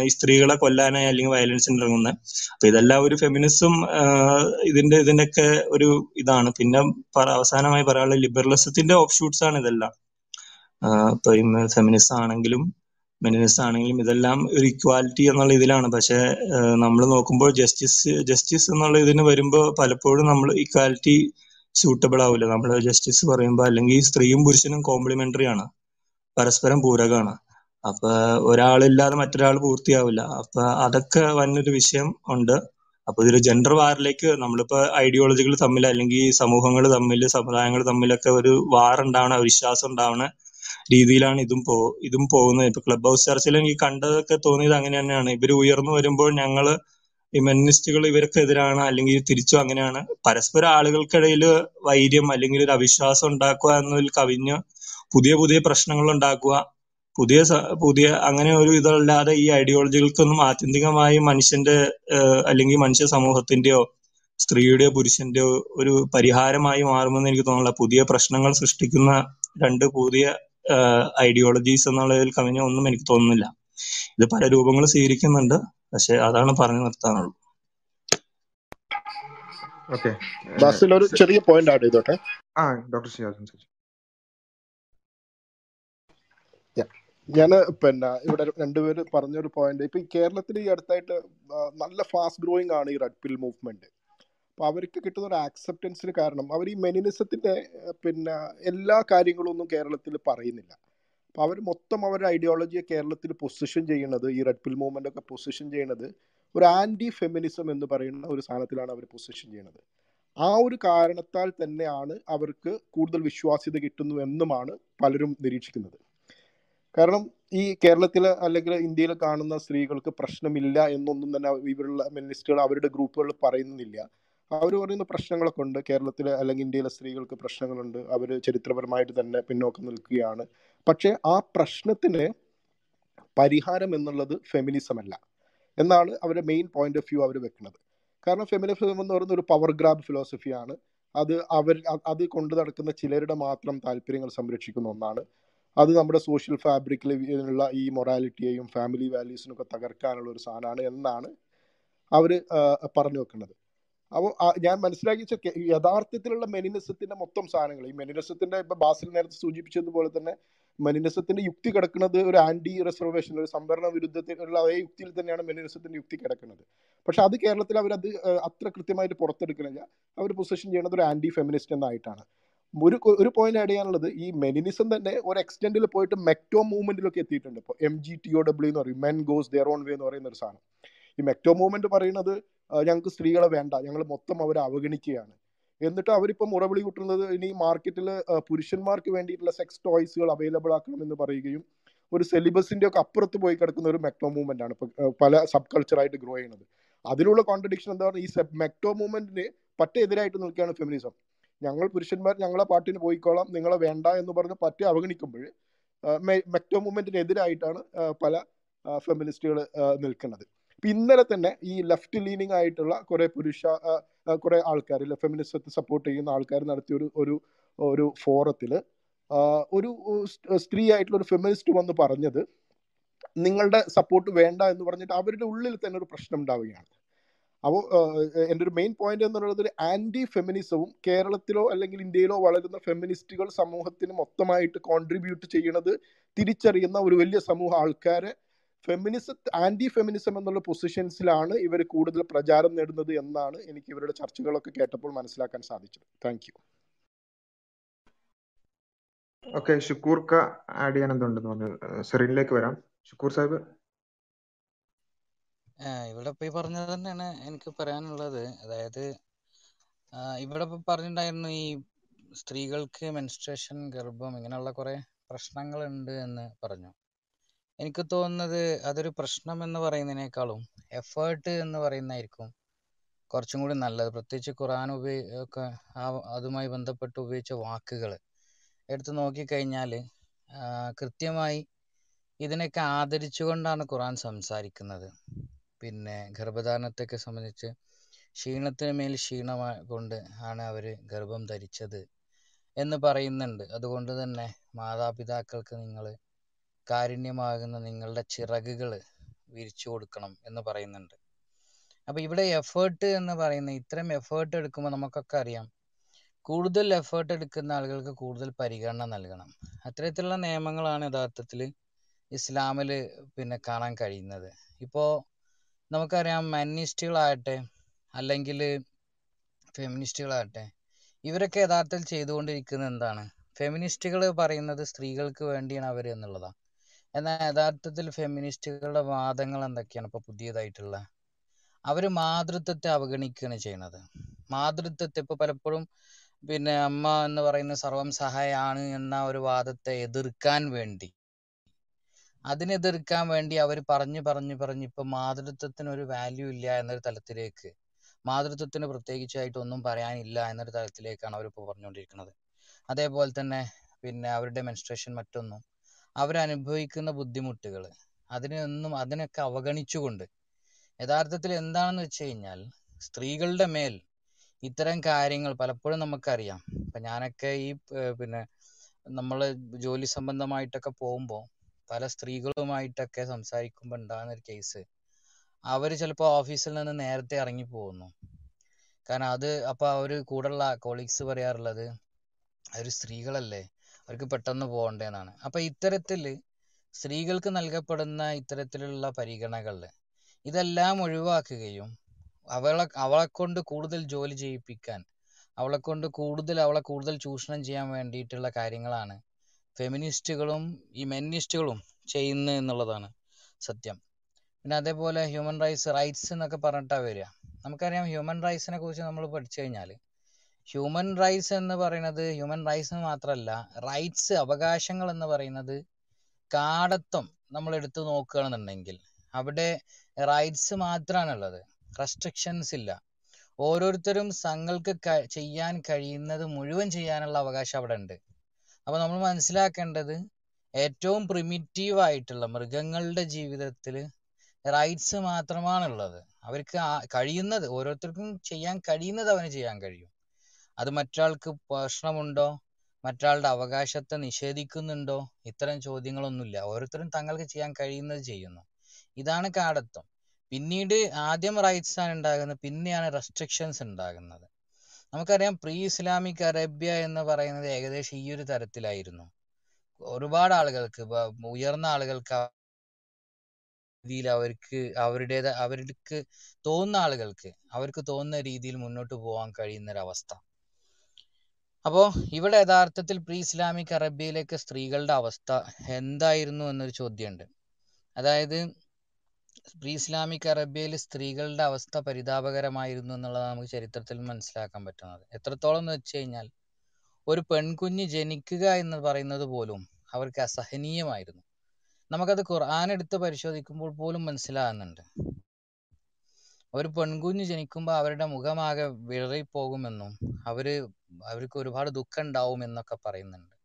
ഈ സ്ത്രീകളെ കൊല്ലാനായി അല്ലെങ്കിൽ വയലൻസിന് ഇറങ്ങുന്നത്. അപ്പൊ ഇതെല്ലാം ഒരു ഫെമിനിസം ഇതിന്റെയൊക്കെ ഒരു ഇതാണ്. പിന്നെ അവസാനമായി പറയാനുള്ള ലിബറലിസത്തിന്റെ ഓഫ് ഷൂട്ട്സ് ആണ് ഇതെല്ലാം. ഇപ്പൊ ഫെമിനിസം ആണെങ്കിലും ഇതെല്ലാം ഒരു ഇക്വാലിറ്റി എന്നുള്ള ഇതിലാണ്. പക്ഷെ നമ്മൾ നോക്കുമ്പോൾ ജസ്റ്റിസ് എന്നുള്ള ഇതിന് വരുമ്പോൾ പലപ്പോഴും നമ്മൾ ഇക്വാലിറ്റി സ്യൂട്ടബിൾ ആവില്ല. നമ്മൾ ജസ്റ്റിസ് പറയുമ്പോൾ അല്ലെങ്കിൽ സ്ത്രീയും പുരുഷനും കോംപ്ലിമെന്ററി ആണ്, പരസ്പരം പൂരകമാണ്. അപ്പൊ ഒരാളില്ലാതെ മറ്റൊരാൾ പൂർത്തിയാവില്ല. അപ്പൊ അതൊക്കെ വന്നൊരു വിഷയം ഉണ്ട്. അപ്പൊ ഇതൊരു ജെൻഡർ വാറിലേക്ക് നമ്മളിപ്പോ ഐഡിയോളജികൾ തമ്മിൽ അല്ലെങ്കിൽ സമൂഹങ്ങൾ തമ്മിൽ, സമുദായങ്ങൾ തമ്മിലൊക്കെ ഒരു വാർ ഉണ്ടാവണ, വിശ്വാസം ഉണ്ടാവണ രീതിയിലാണ് ഇതും പോകുന്നത്. ഇപ്പൊ ക്ലബ് ഹൗസ് ചർച്ചയിൽ എനിക്ക് കണ്ടതൊക്കെ തോന്നിയത് അങ്ങനെ തന്നെയാണ്. ഇവർ ഉയർന്നു വരുമ്പോൾ ഞങ്ങള് ഈ ഫെമിനിസ്റ്റുകൾ ഇവർക്കെതിരാണ് അല്ലെങ്കിൽ തിരിച്ചും അങ്ങനെയാണ്. പരസ്പരം ആളുകൾക്കിടയിൽ വൈര്യം അല്ലെങ്കിൽ ഒരു അവിശ്വാസം ഉണ്ടാക്കുക എന്നതിൽ കവിഞ്ഞ് പുതിയ പ്രശ്നങ്ങൾ ഉണ്ടാക്കുക, പുതിയ അങ്ങനെ ഒരു ഇതല്ലാതെ ഈ ഐഡിയോളജികൾക്കൊന്നും ആത്യന്തികമായി മനുഷ്യന്റെ അല്ലെങ്കിൽ മനുഷ്യ സമൂഹത്തിന്റെയോ സ്ത്രീയുടെയോ പുരുഷന്റെയോ ഒരു പരിഹാരമായി മാറുമെന്ന് എനിക്ക് തോന്നുന്നില്ല. പുതിയ പ്രശ്നങ്ങൾ സൃഷ്ടിക്കുന്ന രണ്ട് പുതിയ ഐഡിയോളജീസ് എന്നുള്ളതിൽ കവിഞ്ഞ ഒന്നും എനിക്ക് തോന്നുന്നില്ല. ഇത് പല രൂപങ്ങൾ സ്വീകരിക്കുന്നുണ്ട്, പക്ഷെ അതാണ് പറഞ്ഞു നിർത്താനുള്ളൂ. ഒരു ചെറിയ പോയിന്റ് ആഡ് ചെയ്തോട്ടെ ഡോക്ടർ ശിവാജൻ. ഞാൻ ഇവിടെ രണ്ടുപേര് പറഞ്ഞൊരു പോയിന്റ്, ഇപ്പൊ കേരളത്തിൽ ഈ അടുത്തായിട്ട് നല്ല ഫാസ്റ്റ് ഗ്രോയിങ് ആണ് ഈ റെഡ് പിൽ മൂവ്മെന്റ്. അപ്പൊ അവർക്ക് കിട്ടുന്ന ഒരു ആക്സെപ്റ്റൻസിന് കാരണം അവർ ഈ മെനിനിസത്തിന്റെ എല്ലാ കാര്യങ്ങളൊന്നും കേരളത്തിൽ പറയുന്നില്ല. അപ്പോൾ അവർ മൊത്തം അവരുടെ ഐഡിയോളജിയെ കേരളത്തിൽ പൊസിഷൻ ചെയ്യുന്നത്, ഈ റെഡ് പിൽ മൂവ്മെൻ്റ് ഒക്കെ പൊസിഷൻ ചെയ്യുന്നത് ഒരു ആൻറ്റി ഫെമിനിസം എന്ന് പറയുന്ന ഒരു സാധനത്തിലാണ് അവർ പൊസിഷൻ ചെയ്യുന്നത്. ആ ഒരു കാരണത്താൽ തന്നെയാണ് അവർക്ക് കൂടുതൽ വിശ്വാസ്യത കിട്ടുന്നു എന്നുമാണ് പലരും നിരീക്ഷിക്കുന്നത്. കാരണം ഈ കേരളത്തിൽ അല്ലെങ്കിൽ ഇന്ത്യയിൽ കാണുന്ന സ്ത്രീകൾക്ക് പ്രശ്നമില്ല എന്നൊന്നും തന്നെ ഇവരുള്ള ഫെമിനിസ്റ്റുകൾ അവരുടെ ഗ്രൂപ്പുകൾ പറയുന്നില്ല. അവർ പറയുന്ന പ്രശ്നങ്ങളൊക്കെ ഉണ്ട് കേരളത്തിൽ അല്ലെങ്കിൽ ഇന്ത്യയിലെ സ്ത്രീകൾക്ക് പ്രശ്നങ്ങളുണ്ട്, അവർ ചരിത്രപരമായിട്ട് തന്നെ പിന്നോക്കം നിൽക്കുകയാണ്. പക്ഷേ ആ പ്രശ്നത്തിന് പരിഹാരം എന്നുള്ളത് ഫെമിനിസമല്ല എന്നാണ് അവരുടെ മെയിൻ പോയിന്റ് ഓഫ് വ്യൂ അവർ വെക്കുന്നത്. കാരണം ഫെമിനിസം എന്ന് പറയുന്ന ഒരു പവർ ഗ്രാബ് ഫിലോസഫിയാണ്. അത് കൊണ്ടു നടക്കുന്ന ചിലരുടെ മാത്രം താല്പര്യങ്ങൾ സംരക്ഷിക്കുന്ന ഒന്നാണ്. അത് നമ്മുടെ സോഷ്യൽ ഫാബ്രിക്കിൽ ഉള്ള ഈ മൊറാലിറ്റിയെയും ഫാമിലി വാല്യൂസിനൊക്കെ തകർക്കാനുള്ള ഒരു സാധനമാണ് എന്നാണ് അവർ പറഞ്ഞു വെക്കുന്നത്. അപ്പോൾ ഞാൻ മനസ്സിലാക്കി യഥാർത്ഥത്തിലുള്ള മെനിനിസത്തിൻ്റെ മൊത്തം സാധനങ്ങൾ, ഈ മെനിനിസത്തിൻ്റെ ഇപ്പോൾ ബാസിൽ നേരത്തെ സൂചിപ്പിച്ചതുപോലെ തന്നെ മെനിനിസത്തിൻ്റെ യുക്തി കിടക്കുന്നത് ഒരു ആൻറ്റി റിസർവേഷൻ, ഒരു സംവരണ വിരുദ്ധത്തിലുള്ള അതേ യുക്തിയിൽ തന്നെയാണ് മെനിനിസത്തിൻ്റെ യുക്തി കിടക്കുന്നത്. പക്ഷെ അത് കേരളത്തിൽ അവരത് അത്ര കൃത്യമായിട്ട് പുറത്തെടുക്കുന്നില്ല. അവർ പൊസിഷൻ ചെയ്യുന്നത് ഒരു ആൻറ്റി ഫെമിനിസ്റ്റ് എന്നായിട്ടാണ്. ഒരു പോയിന്റ് ആഡ് ചെയ്യാനുള്ളത്, ഈ മെനിനിസം തന്നെ ഒരു എക്സ്റ്റെൻഡിൽ പോയിട്ട് മെക്ടോ മൂവ്മെന്റിലൊക്കെ എത്തിയിട്ടുണ്ട്. ഇപ്പോൾ MGTOW എന്ന് പറയും, men goes their own way എന്ന് പറയുന്ന ഒരു സാധനം. ഈ മെക്ടോ മൂവ്മെന്റ് പറയുന്നത് ഞങ്ങൾക്ക് സ്ത്രീകളെ വേണ്ട, ഞങ്ങൾ മൊത്തം അവരെ അവഗണിക്കുകയാണ്. എന്നിട്ട് അവരിപ്പോൾ മുറവിളി കൂട്ടുന്നത് ഇനി മാർക്കറ്റിൽ പുരുഷന്മാർക്ക് വേണ്ടിയിട്ടുള്ള സെക്സ് ടോയ്സുകൾ അവൈലബിൾ ആക്കണം എന്ന് പറയുകയും ഒരു സെലിബസിൻ്റെ ഒക്കെ അപ്പുറത്ത് പോയി കിടക്കുന്ന ഒരു മെക്ടോ മൂവ്മെന്റ് ആണ് ഇപ്പോൾ പല സബ് കൾച്ചറായിട്ട് ഗ്രോ ചെയ്യുന്നത്. അതിലുള്ള കോൺട്രഡിക്ഷൻ എന്താ പറഞ്ഞാൽ, ഈ മെക്ടോ മൂവ്മെന്റിന് പറ്റെതിരായിട്ട് നിൽക്കുകയാണ് ഫെമിനിസം. ഞങ്ങൾ പുരുഷന്മാർ ഞങ്ങളെ പാട്ടിന് പോയിക്കോളാം, നിങ്ങളെ വേണ്ട എന്ന് പറഞ്ഞ് പറ്റ അവഗണിക്കുമ്പോൾ മെക്ടോ മൂവ്മെന്റിനെതിരായിട്ടാണ് പല ഫെമിനിസ്റ്റുകൾ നിൽക്കുന്നത്. ഇപ്പം ഇന്നലെ തന്നെ ഈ ലെഫ്റ്റ് ലീനിങ് ആയിട്ടുള്ള കുറേ ആൾക്കാർ, ഫെമിനിസത്തെ സപ്പോർട്ട് ചെയ്യുന്ന ആൾക്കാർ നടത്തിയ ഒരു ഫോറത്തിൽ ഒരു സ്ത്രീ ആയിട്ടുള്ള ഒരു ഫെമിനിസ്റ്റ് വന്ന് പറഞ്ഞത് നിങ്ങളുടെ സപ്പോർട്ട് വേണ്ട എന്ന് പറഞ്ഞിട്ട് അവരുടെ ഉള്ളിൽ തന്നെ ഒരു പ്രശ്നം ഉണ്ടാവുകയാണ്. അപ്പോൾ എൻ്റെ ഒരു മെയിൻ പോയിന്റ് എന്നുള്ളത്, ഒരു ആൻറ്റി ഫെമിനിസവും കേരളത്തിലോ അല്ലെങ്കിൽ ഇന്ത്യയിലോ വളരുന്ന ഫെമിനിസ്റ്റുകൾ സമൂഹത്തിന് മൊത്തമായിട്ട് കോൺട്രിബ്യൂട്ട് ചെയ്യണത് തിരിച്ചറിയുന്ന ഒരു വലിയ സമൂഹം ആൾക്കാരെ ആൻറ്റി ഫെമിനിസം എന്നുള്ള പൊസിഷൻസിലാണ് ഇവർ കൂടുതൽ പ്രചാരം നേടുന്നത് എന്നാണ് എനിക്ക് ഇവരുടെ ചർച്ചകളൊക്കെ കേട്ടപ്പോൾ മനസ്സിലാക്കാൻ സാധിച്ചത്. Thank you. ഓക്കെ, ഷുക്കൂർക്ക ആഡ് ചെയ്യാനെന്തുണ്ടെന്ന് പറഞ്ഞു. സെറീനിലേക്ക് വരാം. ഷുക്കൂർ സാഹിബ്, ഇവിടെ ഇപ്പോൾ ഈ പറഞ്ഞത് തന്നെയാണ് എനിക്ക് പറയാനുള്ളത്. അതായത് ഇവിടെ ഇപ്പോൾ പറഞ്ഞിട്ടുണ്ടായിരുന്നു ഈ സ്ത്രീകൾക്ക് മെൻസ്ട്രേഷൻ, ഗർഭം, ഇങ്ങനെയുള്ള കുറേ പ്രശ്നങ്ങളുണ്ട് എന്ന് പറഞ്ഞു. എനിക്ക് തോന്നുന്നത് അതൊരു പ്രശ്നം എന്ന് പറയുന്നതിനേക്കാളും എഫേർട്ട് എന്ന് പറയുന്നതായിരിക്കും കുറച്ചും കൂടി നല്ലത്. പ്രത്യേകിച്ച് ഖുർആൻ ഒക്കെ അതുമായി ബന്ധപ്പെട്ട് ഉപയോഗിച്ച വാക്കുകൾ എടുത്ത് നോക്കിക്കഴിഞ്ഞാൽ കൃത്യമായി ഇതിനൊക്കെ ആദരിച്ചുകൊണ്ടാണ് ഖുർആൻ സംസാരിക്കുന്നത്. പിന്നെ ഗർഭധാരണത്തെയൊക്കെ സംബന്ധിച്ച് ക്ഷീണത്തിന് മേൽ ക്ഷീണം കൊണ്ട് ആണ് അവർ ഗർഭം ധരിച്ചത് എന്ന് പറയുന്നുണ്ട്. അതുകൊണ്ട് തന്നെ മാതാപിതാക്കൾക്ക് നിങ്ങൾ കാരുണ്യമാകുന്ന നിങ്ങളുടെ ചിറകുകൾ വിരിച്ചു കൊടുക്കണം എന്ന് പറയുന്നുണ്ട്. അപ്പോൾ ഇവിടെ എഫേർട്ട് എന്ന് പറയുന്ന, ഇത്തരം എഫേർട്ട് എടുക്കുമ്പോൾ നമുക്കൊക്കെ അറിയാം കൂടുതൽ എഫേർട്ട് എടുക്കുന്ന ആളുകൾക്ക് കൂടുതൽ പരിഗണന നൽകണം. അത്തരത്തിലുള്ള നിയമങ്ങളാണ് യഥാർത്ഥത്തിൽ ഇസ്ലാമിൽ പിന്നെ കാണാൻ കഴിയുന്നത്. ഇപ്പോൾ നമുക്കറിയാം മാനിസ്റ്റുകളാകട്ടെ അല്ലെങ്കിൽ ഫെമിനിസ്റ്റുകളാകട്ടെ ഇവരൊക്കെ യഥാർത്ഥത്തിൽ ചെയ്തുകൊണ്ടിരിക്കുന്നത് എന്താണ്? ഫെമിനിസ്റ്റുകൾ പറയുന്നത് സ്ത്രീകൾക്ക് വേണ്ടിയാണ് അവർ എന്നുള്ളതാണ്. എന്നാൽ യഥാർത്ഥത്തിൽ ഫെമിനിസ്റ്റുകളുടെ വാദങ്ങൾ എന്തൊക്കെയാണ് ഇപ്പോൾ പുതിയതായിട്ടുള്ള? അവർ മാതൃത്വത്തെ അവഗണിക്കുകയാണ് ചെയ്യണത്. മാതൃത്വത്തെ ഇപ്പോൾ പലപ്പോഴും പിന്നെ അമ്മ എന്ന് പറയുന്ന സർവം സഹായമാണ് എന്ന ഒരു വാദത്തെ എതിർക്കാൻ വേണ്ടി, അതിനെതിർക്കാൻ വേണ്ടി അവർ പറഞ്ഞ് ഇപ്പം മാതൃത്വത്തിന് ഒരു വാല്യൂ ഇല്ല എന്നൊരു തലത്തിലേക്ക്, മാതൃത്വത്തിന് പ്രത്യേകിച്ചായിട്ട് ഒന്നും പറയാനില്ല എന്നൊരു തലത്തിലേക്കാണ് അവരിപ്പോൾ പറഞ്ഞുകൊണ്ടിരിക്കുന്നത്. അതേപോലെ തന്നെ പിന്നെ അവരുടെ മെൻസ്ട്രേഷൻ, മറ്റൊന്നും അവരനുഭവിക്കുന്ന ബുദ്ധിമുട്ടുകൾ, അതിനൊക്കെ അവഗണിച്ചുകൊണ്ട് യഥാർത്ഥത്തിൽ എന്താണെന്ന് വെച്ച് കഴിഞ്ഞാൽ സ്ത്രീകളുടെ മേൽ ഇത്തരം കാര്യങ്ങൾ പലപ്പോഴും നമുക്കറിയാം. ഇപ്പം ഞാനൊക്കെ ഈ പിന്നെ നമ്മൾ ജോലി സംബന്ധമായിട്ടൊക്കെ പോകുമ്പോൾ പല സ്ത്രീകളുമായിട്ടൊക്കെ സംസാരിക്കുമ്പോൾ ഉണ്ടാകുന്നൊരു കേസ്, അവർ ചിലപ്പോൾ ഓഫീസിൽ നിന്ന് നേരത്തെ ഇറങ്ങി പോകുന്നു. കാരണം അത് അപ്പോൾ അവർ കൂടെയുള്ള കൊളീഗ്സ് പറയാറുള്ളത് അവർ സ്ത്രീകളല്ലേ, അവർക്ക് പെട്ടെന്ന് പോകണ്ടേന്നാണ്. അപ്പോൾ ഇത്തരത്തിൽ സ്ത്രീകൾക്ക് നൽകപ്പെടുന്ന ഇത്തരത്തിലുള്ള പരിഗണനകൾ ഇതെല്ലാം ഒഴിവാക്കുകയും അവളെക്കൊണ്ട് കൂടുതൽ ജോലി ചെയ്യിപ്പിക്കാൻ, അവളെ കൂടുതൽ ചൂഷണം ചെയ്യാൻ വേണ്ടിയിട്ടുള്ള കാര്യങ്ങളാണ് ഫെമിനിസ്റ്റുകളും ഈ മെന്നിസ്റ്റുകളും ചെയ്യുന്നത് എന്നുള്ളതാണ് സത്യം. പിന്നെ അതേപോലെ ഹ്യൂമൻ റൈറ്റ്സ് എന്നൊക്കെ പറഞ്ഞിട്ടാണ് വരിക. നമുക്കറിയാം ഹ്യൂമൻ റൈറ്റ്സിനെ കുറിച്ച് നമ്മൾ പഠിച്ചു കഴിഞ്ഞാൽ ഹ്യൂമൻ റൈറ്റ്സ് എന്ന് പറയുന്നത് ഹ്യൂമൻ റൈറ്റ്സ് മാത്രമല്ല, റൈറ്റ്സ് അവകാശങ്ങൾ എന്ന് പറയുന്നത് കാടത്വം നമ്മൾ എടുത്തു നോക്കുകയാണെന്നുണ്ടെങ്കിൽ അവിടെ റൈറ്റ്സ് മാത്രമാണുള്ളത്, റെസ്ട്രിക്ഷൻസ് ഇല്ല. ഓരോരുത്തരും തങ്ങൾക്ക് ചെയ്യാൻ കഴിയുന്നത് മുഴുവൻ ചെയ്യാനുള്ള അവകാശം അവിടെ ഉണ്ട്. അപ്പോൾ നമ്മൾ മനസ്സിലാക്കേണ്ടത് ഏറ്റവും പ്രിമിറ്റീവ് ആയിട്ടുള്ള മൃഗങ്ങളുടെ ജീവിതത്തിൽ റൈറ്റ്സ് മാത്രമാണുള്ളത്. അവർക്ക് കഴിയുന്നത്, ഓരോരുത്തർക്കും ചെയ്യാൻ കഴിയുന്നത് അവന് ചെയ്യാൻ കഴിയും. അത് മറ്റൊരാൾക്ക് പ്രശ്നമുണ്ടോ, മറ്റൊരാളുടെ അവകാശത്തെ നിഷേധിക്കുന്നുണ്ടോ, ഇത്തരം ചോദ്യങ്ങളൊന്നുമില്ല. ഓരോരുത്തരും തങ്ങൾക്ക് ചെയ്യാൻ കഴിയുന്നത് ചെയ്യുന്നു. ഇതാണ് കാടത്വം. പിന്നീട് ആദ്യം റൈറ്റ്സ് ആണ് ഉണ്ടാകുന്നത്, പിന്നെയാണ് റെസ്ട്രിക്ഷൻസ് ഉണ്ടാകുന്നത്. നമുക്കറിയാം പ്രീ ഇസ്ലാമിക് അറേബ്യ എന്ന് പറയുന്നത് ഏകദേശം ഈ ഒരു തരത്തിലായിരുന്നു. ഒരുപാട് ആളുകൾക്ക്, ഉയർന്ന ആളുകൾക്ക്, രീതിയിൽ അവർക്ക് തോന്നുന്ന ആളുകൾക്ക് അവർക്ക് തോന്നുന്ന രീതിയിൽ മുന്നോട്ട് പോകാൻ കഴിയുന്നൊരവസ്ഥ. അപ്പോൾ ഇവിടെ യഥാർത്ഥത്തിൽ പ്രീ ഇസ്ലാമിക് അറേബ്യയിലേക്ക് സ്ത്രീകളുടെ അവസ്ഥ എന്തായിരുന്നു എന്നൊരു ചോദ്യമുണ്ട്. അതായത് പ്രീ ഇസ്ലാമിക് അറേബ്യയിൽ സ്ത്രീകളുടെ അവസ്ഥ പരിതാപകരമായിരുന്നു എന്നുള്ളതാണ് നമുക്ക് ചരിത്രത്തിൽ മനസ്സിലാക്കാൻ പറ്റുന്നത്. എത്രത്തോളം എന്ന് വെച്ച് കഴിഞ്ഞാൽ ഒരു പെൺകുഞ്ഞ് ജനിക്കുക എന്ന് പറയുന്നത് പോലും അവർക്ക് അസഹനീയമായിരുന്നു. നമുക്കത് ഖുർആൻ എടുത്ത് പരിശോധിക്കുമ്പോൾ പോലും മനസ്സിലാകുന്നുണ്ട്. ഒരു പെൺകുഞ്ഞ് ജനിക്കുമ്പോൾ അവരുടെ മുഖമാകെ വിളറിപ്പോകുമെന്നും അവർക്ക് ഒരുപാട് ദുഃഖം ഉണ്ടാവും എന്നൊക്കെ പറയുന്നുണ്ട്.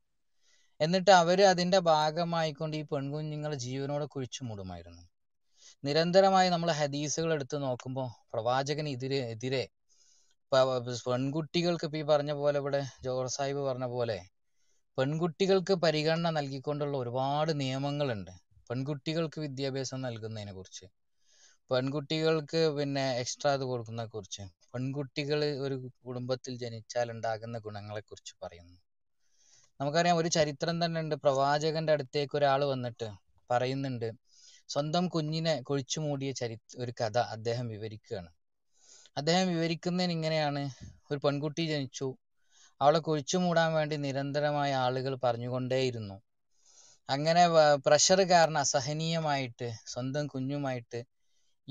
എന്നിട്ട് അവർ അതിൻ്റെ ഭാഗമായിക്കൊണ്ട് ഈ പെൺകുഞ്ഞുങ്ങളെ ജീവനോടെ കുഴിച്ചു മൂടുമായിരുന്നു. നിരന്തരമായി നമ്മൾ ഹദീസുകൾ എടുത്ത് നോക്കുമ്പോൾ പ്രവാചകന് എതിരെ പെൺകുട്ടികൾക്ക്, ഇപ്പം ഈ പറഞ്ഞ പോലെ ഇവിടെ ജോഹർ സാഹിബ് പറഞ്ഞ പോലെ പെൺകുട്ടികൾക്ക് പരിഗണന നൽകിക്കൊണ്ടുള്ള ഒരുപാട് നിയമങ്ങളുണ്ട്. പെൺകുട്ടികൾക്ക് വിദ്യാഭ്യാസം നൽകുന്നതിനെ കുറിച്ച്, പെൺകുട്ടികൾക്ക് പിന്നെ എക്സ്ട്രാ ഇത് കൊടുക്കുന്നതിനെ കുറിച്ച്, പെൺകുട്ടികൾ ഒരു കുടുംബത്തിൽ ജനിച്ചാൽ ഉണ്ടാകുന്ന ഗുണങ്ങളെക്കുറിച്ച് പറയുന്നു. നമുക്കറിയാം ഒരു ചരിത്രം തന്നെ ഉണ്ട്. പ്രവാചകന്റെ അടുത്തേക്ക് ഒരാൾ വന്നിട്ട് പറയുന്നുണ്ട്, സ്വന്തം കുഞ്ഞിനെ കുഴിച്ചു മൂടിയ ഒരു കഥ അദ്ദേഹം വിവരിക്കുകയാണ്. അദ്ദേഹം വിവരിക്കുന്നതിന് ഇങ്ങനെയാണ്: ഒരു പെൺകുട്ടി ജനിച്ചു, അവളെ കുഴിച്ചു മൂടാൻ വേണ്ടി നിരന്തരമായ ആളുകൾ പറഞ്ഞുകൊണ്ടേയിരുന്നു. അങ്ങനെ പ്രഷർ കാരണം അസഹനീയമായിട്ട് സ്വന്തം കുഞ്ഞുമായിട്ട്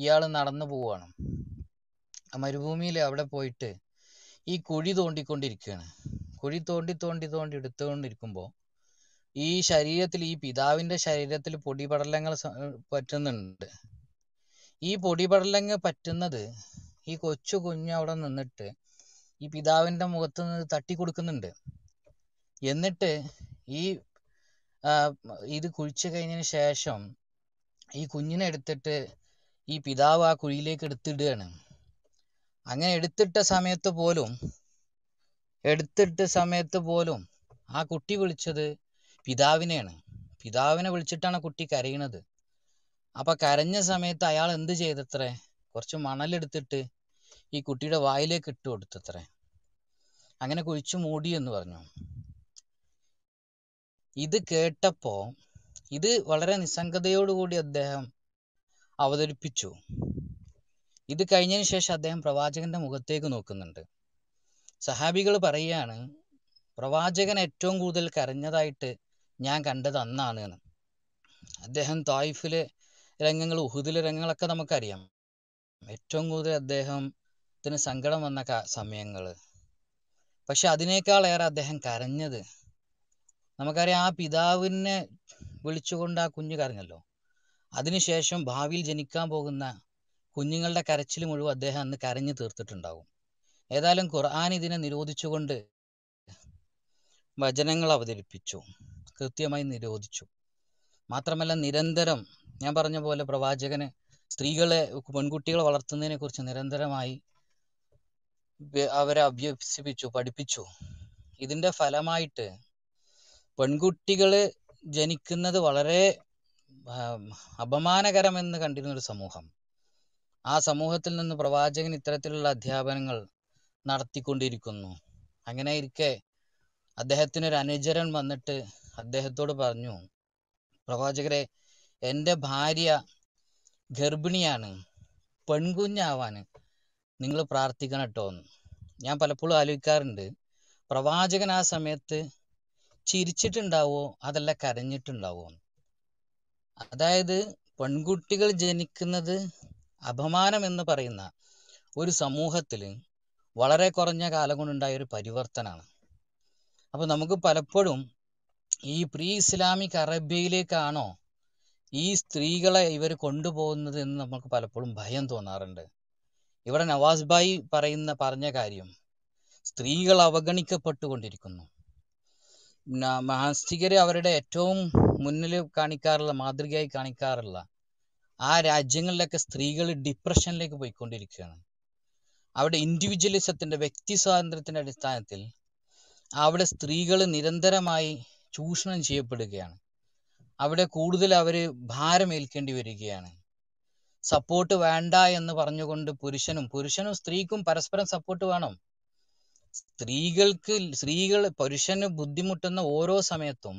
ഇയാൾ നടന്നു പോവുകയാണ്. മരുഭൂമിയിൽ അവിടെ പോയിട്ട് ഈ കുഴി തോണ്ടിക്കൊണ്ടിരിക്കുകയാണ്. കുഴി തോണ്ടി തോണ്ടി തോണ്ടി എടുത്തുകൊണ്ടിരിക്കുമ്പോൾ ഈ ശരീരത്തിൽ, ഈ പിതാവിന്റെ ശരീരത്തിൽ പൊടിപടലങ്ങൾ പറ്റുന്നുണ്ട്. ഈ പൊടിപടലങ്ങൾ പറ്റുന്നത് ഈ കൊച്ചു കുഞ്ഞ് അവിടെ നിന്നിട്ട് ഈ പിതാവിന്റെ മുഖത്ത് നിന്ന് തട്ടി കൊടുക്കുന്നുണ്ട്. എന്നിട്ട് ഇത് കുഴിച്ചു കഴിഞ്ഞതിന് ശേഷം ഈ കുഞ്ഞിനെ എടുത്തിട്ട് ഈ പിതാവ് ആ കുഴിയിലേക്ക് എടുത്തിടുകയാണ്. അങ്ങനെ എടുത്തിട്ട സമയത്ത് പോലും ആ കുട്ടി വിളിച്ചത് പിതാവിനെയാണ്. പിതാവിനെ വിളിച്ചിട്ടാണ് കുട്ടി കരയണത്. അപ്പം കരഞ്ഞ സമയത്ത് അയാൾ എന്ത് ചെയ്തത്രേ, കുറച്ച് മണലെടുത്തിട്ട് ഈ കുട്ടിയുടെ വായിലേക്ക് ഇട്ട് കൊടുത്തത്രേ. അങ്ങനെ കുഴിച്ചു മൂടി എന്ന് പറഞ്ഞു. ഇത് കേട്ടപ്പോൾ ഇത് വളരെ നിസ്സംഗതയോടുകൂടി അദ്ദേഹം അവതരിപ്പിച്ചു. ഇത് കഴിഞ്ഞതിന് ശേഷം അദ്ദേഹം പ്രവാചകന്റെ മുഖത്തേക്ക് നോക്കുന്നുണ്ട്. സഹാബികൾ പറയുകയാണ്, പ്രവാചകൻ ഏറ്റവും കൂടുതൽ കരഞ്ഞതായിട്ട് ഞാൻ കണ്ടത് അന്നാണ് എന്ന്. അദ്ദേഹം തായിഫിലെ രംഗങ്ങൾ, ഉഹുദിലെ രംഗങ്ങളൊക്കെ നമുക്കറിയാം. ഏറ്റവും കൂടുതൽ അദ്ദേഹത്തിന് സങ്കടം വന്ന സമയങ്ങൾ. പക്ഷെ അതിനേക്കാൾ ഏറെ അദ്ദേഹം കരഞ്ഞത്, നമുക്കറിയാം, ആ പിതാവിനെ വിളിച്ചുകൊണ്ട് ആ കുഞ്ഞ് കരഞ്ഞല്ലോ, അതിനുശേഷം ഭാവിയിൽ ജനിക്കാൻ പോകുന്ന കുഞ്ഞുങ്ങളുടെ കരച്ചിൽ മുഴുവൻ അദ്ദേഹം അന്ന് കരഞ്ഞു തീർത്തിട്ടുണ്ടാകും. ഏതായാലും ഖുർആൻ ഇതിനെ നിരോധിച്ചുകൊണ്ട് വചനങ്ങൾ അവതരിപ്പിച്ചു, കൃത്യമായി നിരോധിച്ചു. മാത്രമല്ല നിരന്തരം, ഞാൻ പറഞ്ഞ പോലെ പ്രവാചകന് പെൺകുട്ടികളെ വളർത്തുന്നതിനെ കുറിച്ച് നിരന്തരമായി അവരെ അഭ്യസിപ്പിച്ചു, പഠിപ്പിച്ചു. ഇതിന്റെ ഫലമായിട്ട് പെൺകുട്ടികൾ ജനിക്കുന്നത് വളരെ അപമാനകരമെന്ന് കണ്ടിരുന്നൊരു സമൂഹം, ആ സമൂഹത്തിൽ നിന്ന് പ്രവാചകൻ ഇത്തരത്തിലുള്ള അധ്യാപനങ്ങൾ നടത്തിക്കൊണ്ടിരിക്കുന്നു. അങ്ങനെ ഇരിക്കെ അദ്ദേഹത്തിനൊരു അനുചരൻ വന്നിട്ട് അദ്ദേഹത്തോട് പറഞ്ഞു, പ്രവാചകരെ, എൻ്റെ ഭാര്യ ഗർഭിണിയാണ്, പെൺകുഞ്ഞാവാൻ നിങ്ങൾ പ്രാർത്ഥിക്കണം കേട്ടോ എന്ന്. ഞാൻ പലപ്പോഴും ആലോചിക്കാറുണ്ട്, പ്രവാചകൻ ആ സമയത്ത് ചിരിച്ചിട്ടുണ്ടാവോ അതല്ല കരഞ്ഞിട്ടുണ്ടാവോ? അതായത് പെൺകുട്ടികൾ ജനിക്കുന്നത് അപമാനം എന്ന് പറയുന്ന ഒരു സമൂഹത്തിൽ വളരെ കുറഞ്ഞ കാലം കൊണ്ടുണ്ടായ ഒരു പരിവർത്തനമാണ്. അപ്പോൾ നമുക്ക് പലപ്പോഴും ഈ പ്രീ ഇസ്ലാമിക് അറേബ്യയിലേക്കാണോ ഈ സ്ത്രീകളെ ഇവർ കൊണ്ടുപോകുന്നത് എന്ന് നമുക്ക് പലപ്പോഴും ഭയം തോന്നാറുണ്ട്. ഇവിടെ നവാസ് ഭായി പറഞ്ഞ കാര്യം, സ്ത്രീകൾ അവഗണിക്കപ്പെട്ടുകൊണ്ടിരിക്കുന്നു. നാസ്തികരെ അവരുടെ ഏറ്റവും മുന്നിൽ കാണിക്കാറുള്ള, മാതൃകയായി കാണിക്കാറുള്ള ആ രാജ്യങ്ങളിലൊക്കെ സ്ത്രീകൾ ഡിപ്രഷനിലേക്ക് പോയിക്കൊണ്ടിരിക്കുകയാണ്. അവിടെ ഇൻഡിവിജ്വലിസത്തിൻ്റെ, വ്യക്തി സ്വാതന്ത്ര്യത്തിൻ്റെ അടിസ്ഥാനത്തിൽ അവിടെ സ്ത്രീകൾ നിരന്തരമായി ചൂഷണം ചെയ്യപ്പെടുകയാണ്. അവിടെ കൂടുതൽ അവർ ഭാരമേൽക്കേണ്ടി വരികയാണ്. സപ്പോർട്ട് വേണ്ട എന്ന് പറഞ്ഞുകൊണ്ട് പുരുഷനും സ്ത്രീക്കും പരസ്പരം സപ്പോർട്ട് വേണം. സ്ത്രീകൾ പുരുഷന് ബുദ്ധിമുട്ടുന്ന ഓരോ സമയത്തും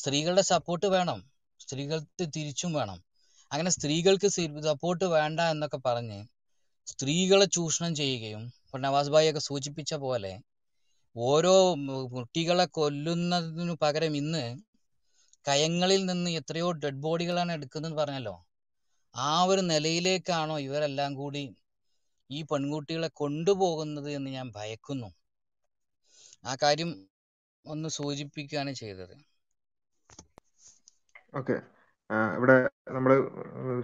സ്ത്രീകളുടെ സപ്പോർട്ട് വേണം, സ്ത്രീകൾക്ക് തിരിച്ചും വേണം. അങ്ങനെ സ്ത്രീകൾക്ക് സപ്പോർട്ട് വേണ്ട എന്നൊക്കെ പറഞ്ഞ് സ്ത്രീകളെ ചൂഷണം ചെയ്യുകയും, ഇപ്പോൾ നവാസ് ഭായിയൊക്കെ സൂചിപ്പിച്ച പോലെ ഓരോ കുട്ടികളെ കൊല്ലുന്നതിനു പകരം ഇന്ന് കയങ്ങളിൽ നിന്ന് എത്രയോ ഡെഡ് ബോഡികളാണ് എടുക്കുന്നതെന്ന് പറഞ്ഞല്ലോ. ആ ഒരു നിലയിലേക്കാണോ ഇവരെല്ലാം കൂടി ഈ പെൺകുട്ടികളെ കൊണ്ടുപോകുന്നത് എന്ന് ഞാൻ ഭയക്കുന്നു. ആ കാര്യം ഒന്ന് സൂചിപ്പിക്കുകയാണ് ചെയ്തത്. ഓക്കെ, ഇവിടെ നമ്മൾ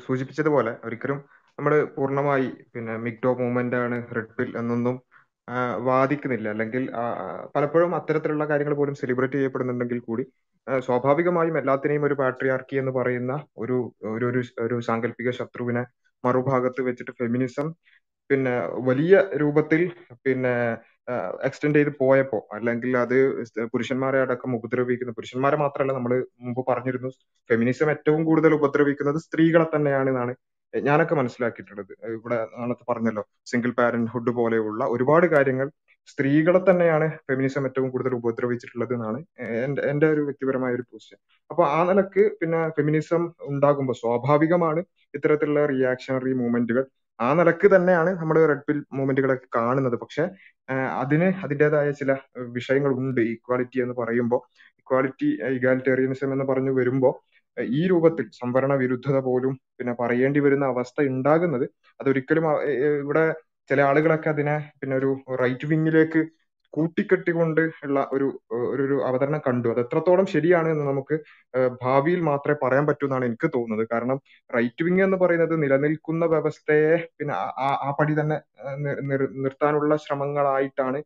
സൂചിപ്പിച്ചതുപോലെ ഒരിക്കലും നമ്മൾ പൂർണ്ണമായി പിന്നെ മിക്ടോ മൂവ്മെന്റ് ആണ് റെഡ് പിൽ എന്നൊന്നും വാദിക്കുന്നില്ല. അല്ലെങ്കിൽ പലപ്പോഴും അത്തരത്തിലുള്ള കാര്യങ്ങൾ പോലും സെലിബ്രേറ്റ് ചെയ്യപ്പെടുന്നുണ്ടെങ്കിൽ കൂടി സ്വാഭാവികമായും എല്ലാത്തിനെയും ഒരു പാട്രിയാർക്കി എന്ന് പറയുന്ന ഒരു ഒരു ഒരു സാങ്കല്പിക ശത്രുവിനെ മറുഭാഗത്ത് വെച്ചിട്ട് ഫെമിനിസം പിന്നെ വലിയ രൂപത്തിൽ പിന്നെ എക്സ്റ്റെൻഡ് ചെയ്ത് പോയപ്പോ, അല്ലെങ്കിൽ അത് പുരുഷന്മാരെ അടക്കം ഉപദ്രവിക്കുന്ന, പുരുഷന്മാരെ മാത്രമല്ല, നമ്മൾ മുമ്പ് പറഞ്ഞിരുന്നു ഫെമിനിസം ഏറ്റവും കൂടുതൽ ഉപദ്രവിക്കുന്നത് സ്ത്രീകളെ തന്നെയാണെന്നാണ് ഞാനൊക്കെ മനസ്സിലാക്കിയിട്ടുള്ളത്. ഇവിടെ നാളത്തെ പറഞ്ഞല്ലോ, സിംഗിൾ പാരന്റ്ഹുഡ് പോലെയുള്ള ഒരുപാട് കാര്യങ്ങൾ സ്ത്രീകളെ തന്നെയാണ് ഫെമിനിസം ഏറ്റവും കൂടുതൽ ഉപദ്രവിച്ചിട്ടുള്ളത് എന്നാണ് എൻ്റെ ഒരു വ്യക്തിപരമായ ഒരു പൊസിഷൻ. അപ്പൊ ആ നിലക്ക് പിന്നെ ഫെമിനിസം ഉണ്ടാകുമ്പോൾ സ്വാഭാവികമാണ് ഇത്തരത്തിലുള്ള റിയാക്ഷണറി മൂവ്മെന്റുകൾ. ആ നിലക്ക് തന്നെയാണ് നമ്മൾ റെഡ് പിൽ മൂവ്മെന്റുകളൊക്കെ കാണുന്നത്. പക്ഷെ അതിന് അതിൻ്റെതായ ചില വിഷയങ്ങളുണ്ട്. ഈക്വാലിറ്റി എന്ന് പറയുമ്പോൾ, ഇഗാലിറ്റേറിയനിസം എന്ന് പറഞ്ഞു വരുമ്പോൾ ഈ രൂപത്തിൽ സംവരണ വിരുദ്ധത പോലും പിന്നെ പറയേണ്ടി വരുന്ന അവസ്ഥ ഉണ്ടാകുന്നത് അതൊരിക്കലും ഇവിടെ ചില ആളുകളൊക്കെ അതിനെ പിന്നെ ഒരു റൈറ്റ് വിങ്ങിലേക്ക് കൂട്ടിക്കെട്ടിക്കൊണ്ട് ഉള്ള ഒരു ഒരു അവതരണം കണ്ടു. അത് എത്രത്തോളം ശരിയാണ് എന്ന് നമുക്ക് ഭാവിയിൽ മാത്രമേ പറയാൻ പറ്റൂ എന്നാണ് എനിക്ക് തോന്നുന്നത്. കാരണം റൈറ്റ് വിങ് എന്ന് പറയുന്നത് നിലനിൽക്കുന്ന വ്യവസ്ഥയെ പിന്നെ ആ പടി തന്നെ നിർത്താനുള്ള ശ്രമങ്ങളായിട്ടാണ്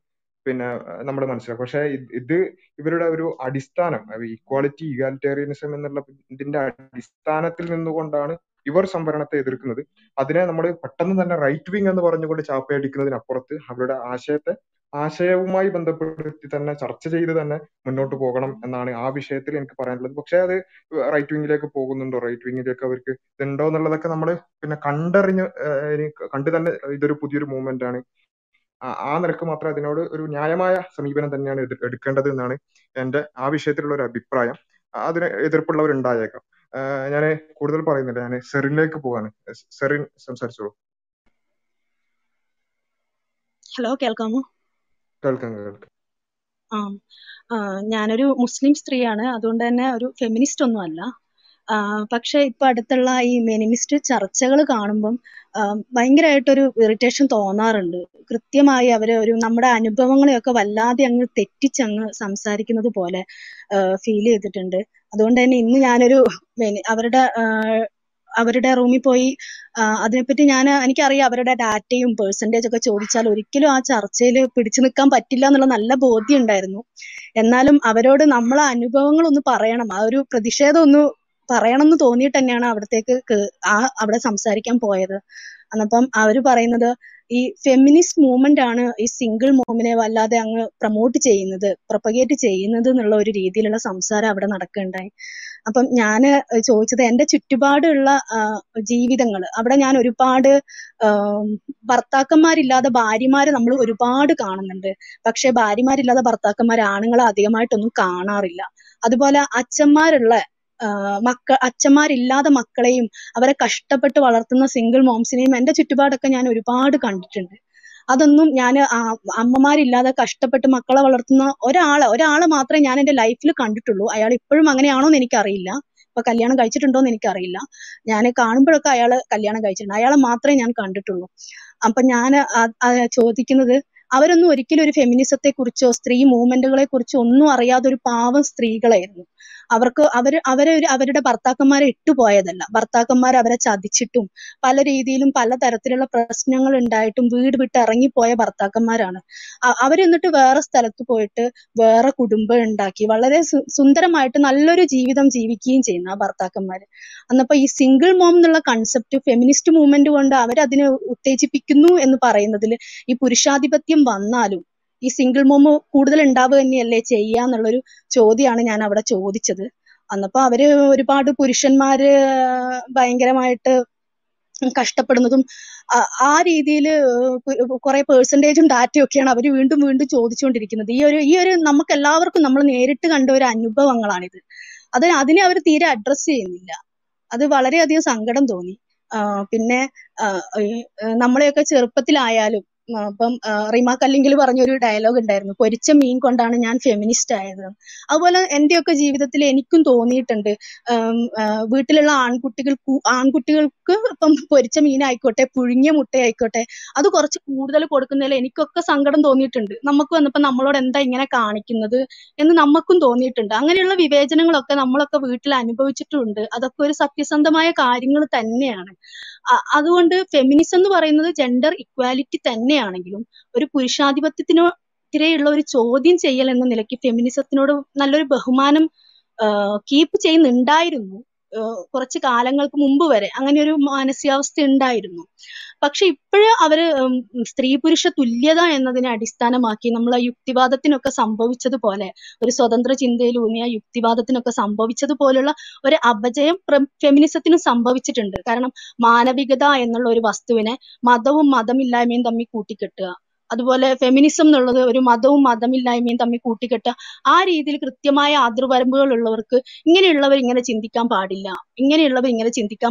പിന്നെ നമ്മൾ മനസ്സിലാക്കുക. പക്ഷെ ഇത് ഇവരുടെ ഒരു അടിസ്ഥാനം, ഈക്വാളിറ്റി ഇഗാലിറ്റേറിയനിസം എന്നുള്ള ഇതിന്റെ അടിസ്ഥാനത്തിൽ നിന്നുകൊണ്ടാണ് ഇവർ സംവരണത്തെ എതിർക്കുന്നത്. അതിനെ നമ്മൾ പെട്ടെന്ന് തന്നെ റൈറ്റ് വിങ് എന്ന് പറഞ്ഞുകൊണ്ട് ചാപ്പയടിക്കുന്നതിനപ്പുറത്ത് അവരുടെ ആശയവുമായി ബന്ധപ്പെടുത്തി തന്നെ ചർച്ച ചെയ്ത് തന്നെ മുന്നോട്ട് പോകണം എന്നാണ് ആ വിഷയത്തിൽ എനിക്ക് പറയാനുള്ളത്. പക്ഷെ അത് റൈറ്റ് വിങ്ങിലേക്ക് പോകുന്നുണ്ടോ, റൈറ്റ് വിങ്ങിലേക്ക് അവർക്ക് ഇതുണ്ടോ എന്നുള്ളതൊക്കെ നമ്മൾ പിന്നെ കണ്ടു തന്നെ ഇതൊരു പുതിയൊരു മൂവ്മെന്റ് ആണ്. ആ നിലക്ക് മാത്രം അതിനോട് ഒരു ന്യായമായ സമീപനം തന്നെയാണ് എടുക്കേണ്ടത് എന്നാണ് എൻ്റെ ആ വിഷയത്തിലുള്ള ഒരു അഭിപ്രായം. അതിന് എതിർപ്പുള്ളവരുണ്ടായേക്കാം. ഞാൻ കൂടുതൽ പറയുന്നില്ല, ഞാൻ സെറിനിലേക്ക് പോവാണ്. സെറിൻ, സംസാരിച്ചോളൂ. ഹലോ, കേൾക്കാമോ? കേൾക്കാം. ഞാനൊരു മുസ്ലിം സ്ത്രീയാണ്, അതുകൊണ്ട് തന്നെ ഒരു ഫെമിനിസ്റ്റ് ഒന്നും അല്ല. പക്ഷെ ഇപ്പൊ അടുത്തുള്ള ഈ ഫെമിനിസ്റ്റ് ചർച്ചകൾ കാണുമ്പം ഭയങ്കരമായിട്ടൊരു ഇറിറ്റേഷൻ തോന്നാറുണ്ട്. കൃത്യമായി അവര് ഒരു നമ്മുടെ അനുഭവങ്ങളെയൊക്കെ വല്ലാതെ അങ്ങ് തെറ്റിച്ചങ്ങ് സംസാരിക്കുന്നത് പോലെ ഫീൽ ചെയ്തിട്ടുണ്ട്. അതുകൊണ്ട് തന്നെ ഇന്ന് ഞാനൊരു അവരുടെ റൂമിൽ പോയി അതിനെപ്പറ്റി എനിക്കറിയാം, അവരുടെ ഡാറ്റയും പെർസെൻറ്റേജ് ഒക്കെ ചോദിച്ചാൽ ഒരിക്കലും ആ ചർച്ചയിൽ പിടിച്ചു നിൽക്കാൻ പറ്റില്ല എന്നുള്ള നല്ല ബോധ്യം ഉണ്ടായിരുന്നു. എന്നാലും അവരോട് നമ്മളെ അനുഭവങ്ങളൊന്ന് പറയണം, ആ ഒരു പ്രതിഷേധം ഒന്ന് പറയണം എന്ന് തോന്നിയിട്ട് തന്നെയാണ് അവിടെ സംസാരിക്കാൻ പോയത്. അപ്പം അവര് പറയുന്നത് ഈ ഫെമിനിസ്റ്റ് മൂവ്മെന്റ് ആണ് ഈ സിംഗിൾ മോമിനെ വല്ലാതെ അങ്ങ് പ്രൊപ്പഗേറ്റ് ചെയ്യുന്നത് എന്നുള്ള ഒരു രീതിയിലുള്ള സംസാരം അവിടെ നടക്കുകയുണ്ടായി. അപ്പം ഞാൻ ചോദിച്ചത്, എൻ്റെ ചുറ്റുപാടുള്ള ജീവിതങ്ങൾ, അവിടെ ഞാൻ ഒരുപാട് ഭർത്താക്കന്മാരില്ലാതെ ഭാര്യമാരെ നമ്മൾ ഒരുപാട് കാണുന്നുണ്ട്. പക്ഷെ ഭാര്യമാരില്ലാതെ ഭർത്താക്കന്മാർ ആണുങ്ങളെ അധികമായിട്ടൊന്നും കാണാറില്ല. അതുപോലെ അച്ഛന്മാരില്ലാതെ മക്കളെയും അവരെ കഷ്ടപ്പെട്ട് വളർത്തുന്ന സിംഗിൾ മോംസിനെയും എൻ്റെ ചുറ്റുപാടൊക്കെ ഞാൻ ഒരുപാട് കണ്ടിട്ടുണ്ട്. അതൊന്നും ഞാൻ അമ്മമാരില്ലാതെ കഷ്ടപ്പെട്ട് മക്കളെ വളർത്തുന്ന ഒരാളെ മാത്രമേ ഞാൻ എൻ്റെ ലൈഫിൽ കണ്ടിട്ടുള്ളൂ. അയാൾ ഇപ്പോഴും അങ്ങനെയാണോ എന്ന് എനിക്കറിയില്ല, ഇപ്പൊ കല്യാണം കഴിച്ചിട്ടുണ്ടോന്ന് എനിക്കറിയില്ല. ഞാൻ കാണുമ്പോഴൊക്കെ അയാൾ കല്യാണം കഴിച്ചിട്ടുണ്ട്, അയാളെ മാത്രമേ ഞാൻ കണ്ടിട്ടുള്ളൂ. അപ്പൊ ഞാൻ ചോദിക്കുന്നത്, അവരൊന്നും ഒരിക്കലും ഒരു ഫെമിനിസത്തെ കുറിച്ചോ സ്ത്രീ മൂവ്മെന്റുകളെ കുറിച്ചോ ഒന്നും അറിയാതെ ഒരു പാവം സ്ത്രീകളായിരുന്നു. അവരുടെ ഭർത്താക്കന്മാരെ ഇട്ടുപോയതല്ല, ഭർത്താക്കന്മാർ അവരെ ചതിച്ചിട്ടും പല രീതിയിലും പല തരത്തിലുള്ള പ്രശ്നങ്ങൾ ഉണ്ടായിട്ടും വീട് വിട്ട് ഇറങ്ങിപ്പോയ ഭർത്താക്കന്മാരാണ്. അവരെന്നിട്ട് വേറെ സ്ഥലത്ത് പോയിട്ട് വേറെ കുടുംബം ഉണ്ടാക്കി വളരെ സുന്ദരമായിട്ട് നല്ലൊരു ജീവിതം ജീവിക്കുകയും ചെയ്യുന്ന ആ ഭർത്താക്കന്മാര്. അന്നപ്പോ ഈ സിംഗിൾ മോം എന്നുള്ള കൺസെപ്റ്റ് ഫെമിനിസ്റ്റ് മൂവ്മെന്റ് കൊണ്ട് അവരതിനെ ഉത്തേജിപ്പിക്കുന്നു എന്ന് പറയുന്നതിൽ ഈ പുരുഷാധിപത്യം വന്നാലും ഈ സിംഗിൾ മോമ് കൂടുതൽ ഉണ്ടാവുക തന്നെയല്ലേ ചെയ്യാന്നുള്ളൊരു ചോദ്യമാണ് ഞാൻ അവിടെ ചോദിച്ചത്. അന്നപ്പോ അവര് ഒരുപാട് പുരുഷന്മാര് ഭയങ്കരമായിട്ട് കഷ്ടപ്പെടുന്നതും ആ രീതിയിൽ കുറെ പേഴ്സൻറ്റേജും ഡാറ്റയൊക്കെയാണ് അവർ വീണ്ടും വീണ്ടും ചോദിച്ചുകൊണ്ടിരിക്കുന്നത്. ഈ ഒരു നമുക്ക് എല്ലാവർക്കും നമ്മൾ നേരിട്ട് കണ്ട ഒരു അനുഭവങ്ങളാണിത്. അതിനെ അവർ തീരെ അഡ്രസ്സ് ചെയ്യുന്നില്ല. അത് വളരെയധികം സങ്കടം തോന്നി. പിന്നെ നമ്മളെയൊക്കെ ചെറുപ്പത്തിലായാലും ഇപ്പം റീമ കല്ലിങ്കിൽ പറഞ്ഞൊരു ഡയലോഗ് ഉണ്ടായിരുന്നു, പൊരിച്ച മീൻ കൊണ്ടാണ് ഞാൻ ഫെമിനിസ്റ്റ് ആയത്. അതുപോലെ എൻ്റെയൊക്കെ ജീവിതത്തിൽ എനിക്കും തോന്നിയിട്ടുണ്ട്. വീട്ടിലുള്ള ആൺകുട്ടികൾക്ക് ഇപ്പം പൊരിച്ച മീനായിക്കോട്ടെ പുഴുങ്ങിയ മുട്ടയായിക്കോട്ടെ അത് കുറച്ച് കൂടുതൽ കൊടുക്കുന്നതിൽ എനിക്കൊക്കെ സങ്കടം തോന്നിയിട്ടുണ്ട്. നമുക്ക് വന്നപ്പോൾ നമ്മളോട് എന്താ ഇങ്ങനെ കാണിക്കുന്നത് എന്ന് നമുക്കും തോന്നിയിട്ടുണ്ട്. അങ്ങനെയുള്ള വിവേചനങ്ങളൊക്കെ നമ്മളൊക്കെ വീട്ടിൽ അനുഭവിച്ചിട്ടുണ്ട്. അതൊക്കെ ഒരു സത്യസന്ധമായ കാര്യങ്ങൾ തന്നെയാണ്. അതുകൊണ്ട് ഫെമിനിസം എന്ന് പറയുന്നത് ജെൻഡർ ഇക്വാലിറ്റി തന്നെയാണെങ്കിലും ഒരു പുരുഷാധിപത്യത്തിനെതിരെയുള്ള ഒരു ചോദ്യം ചെയ്യൽ എന്ന നിലയ്ക്ക് ഫെമിനിസത്തിനോട് നല്ലൊരു ബഹുമാനം കീപ്പ് ചെയ്യുന്നുണ്ടായിരുന്നു. കുറച്ച് കാലങ്ങൾക്ക് മുമ്പ് വരെ അങ്ങനെ ഒരു മാനസികാവസ്ഥ ഉണ്ടായിരുന്നു. പക്ഷെ ഇപ്പോഴ് അവര് സ്ത്രീ പുരുഷ തുല്യത എന്നതിനെ അടിസ്ഥാനമാക്കി നമ്മളെ യുക്തിവാദത്തിനൊക്കെ സംഭവിച്ചതുപോലെ, ഒരു സ്വതന്ത്ര ചിന്തയിലൂന്നിയ യുക്തിവാദത്തിനൊക്കെ സംഭവിച്ചതുപോലുള്ള ഒരു അപജയം ഫെമിനിസത്തിനും സംഭവിച്ചിട്ടുണ്ട്. കാരണം മാനവികത എന്നുള്ള ഒരു വസ്തുവിനെ മതവും മതമില്ലായ്മയും തമ്മിൽ കൂട്ടിക്കെട്ടുക, അതുപോലെ ഫെമിനിസം എന്നുള്ളത് ഒരു മതവും മതമില്ലായ്മയും തമ്മിൽ കൂട്ടിക്കെട്ടുക. ആ രീതിയിൽ കൃത്യമായ അതിർവരമ്പുകൾ ഉള്ളവർക്ക് ഇങ്ങനെയുള്ളവർ ഇങ്ങനെ ചിന്തിക്കാൻ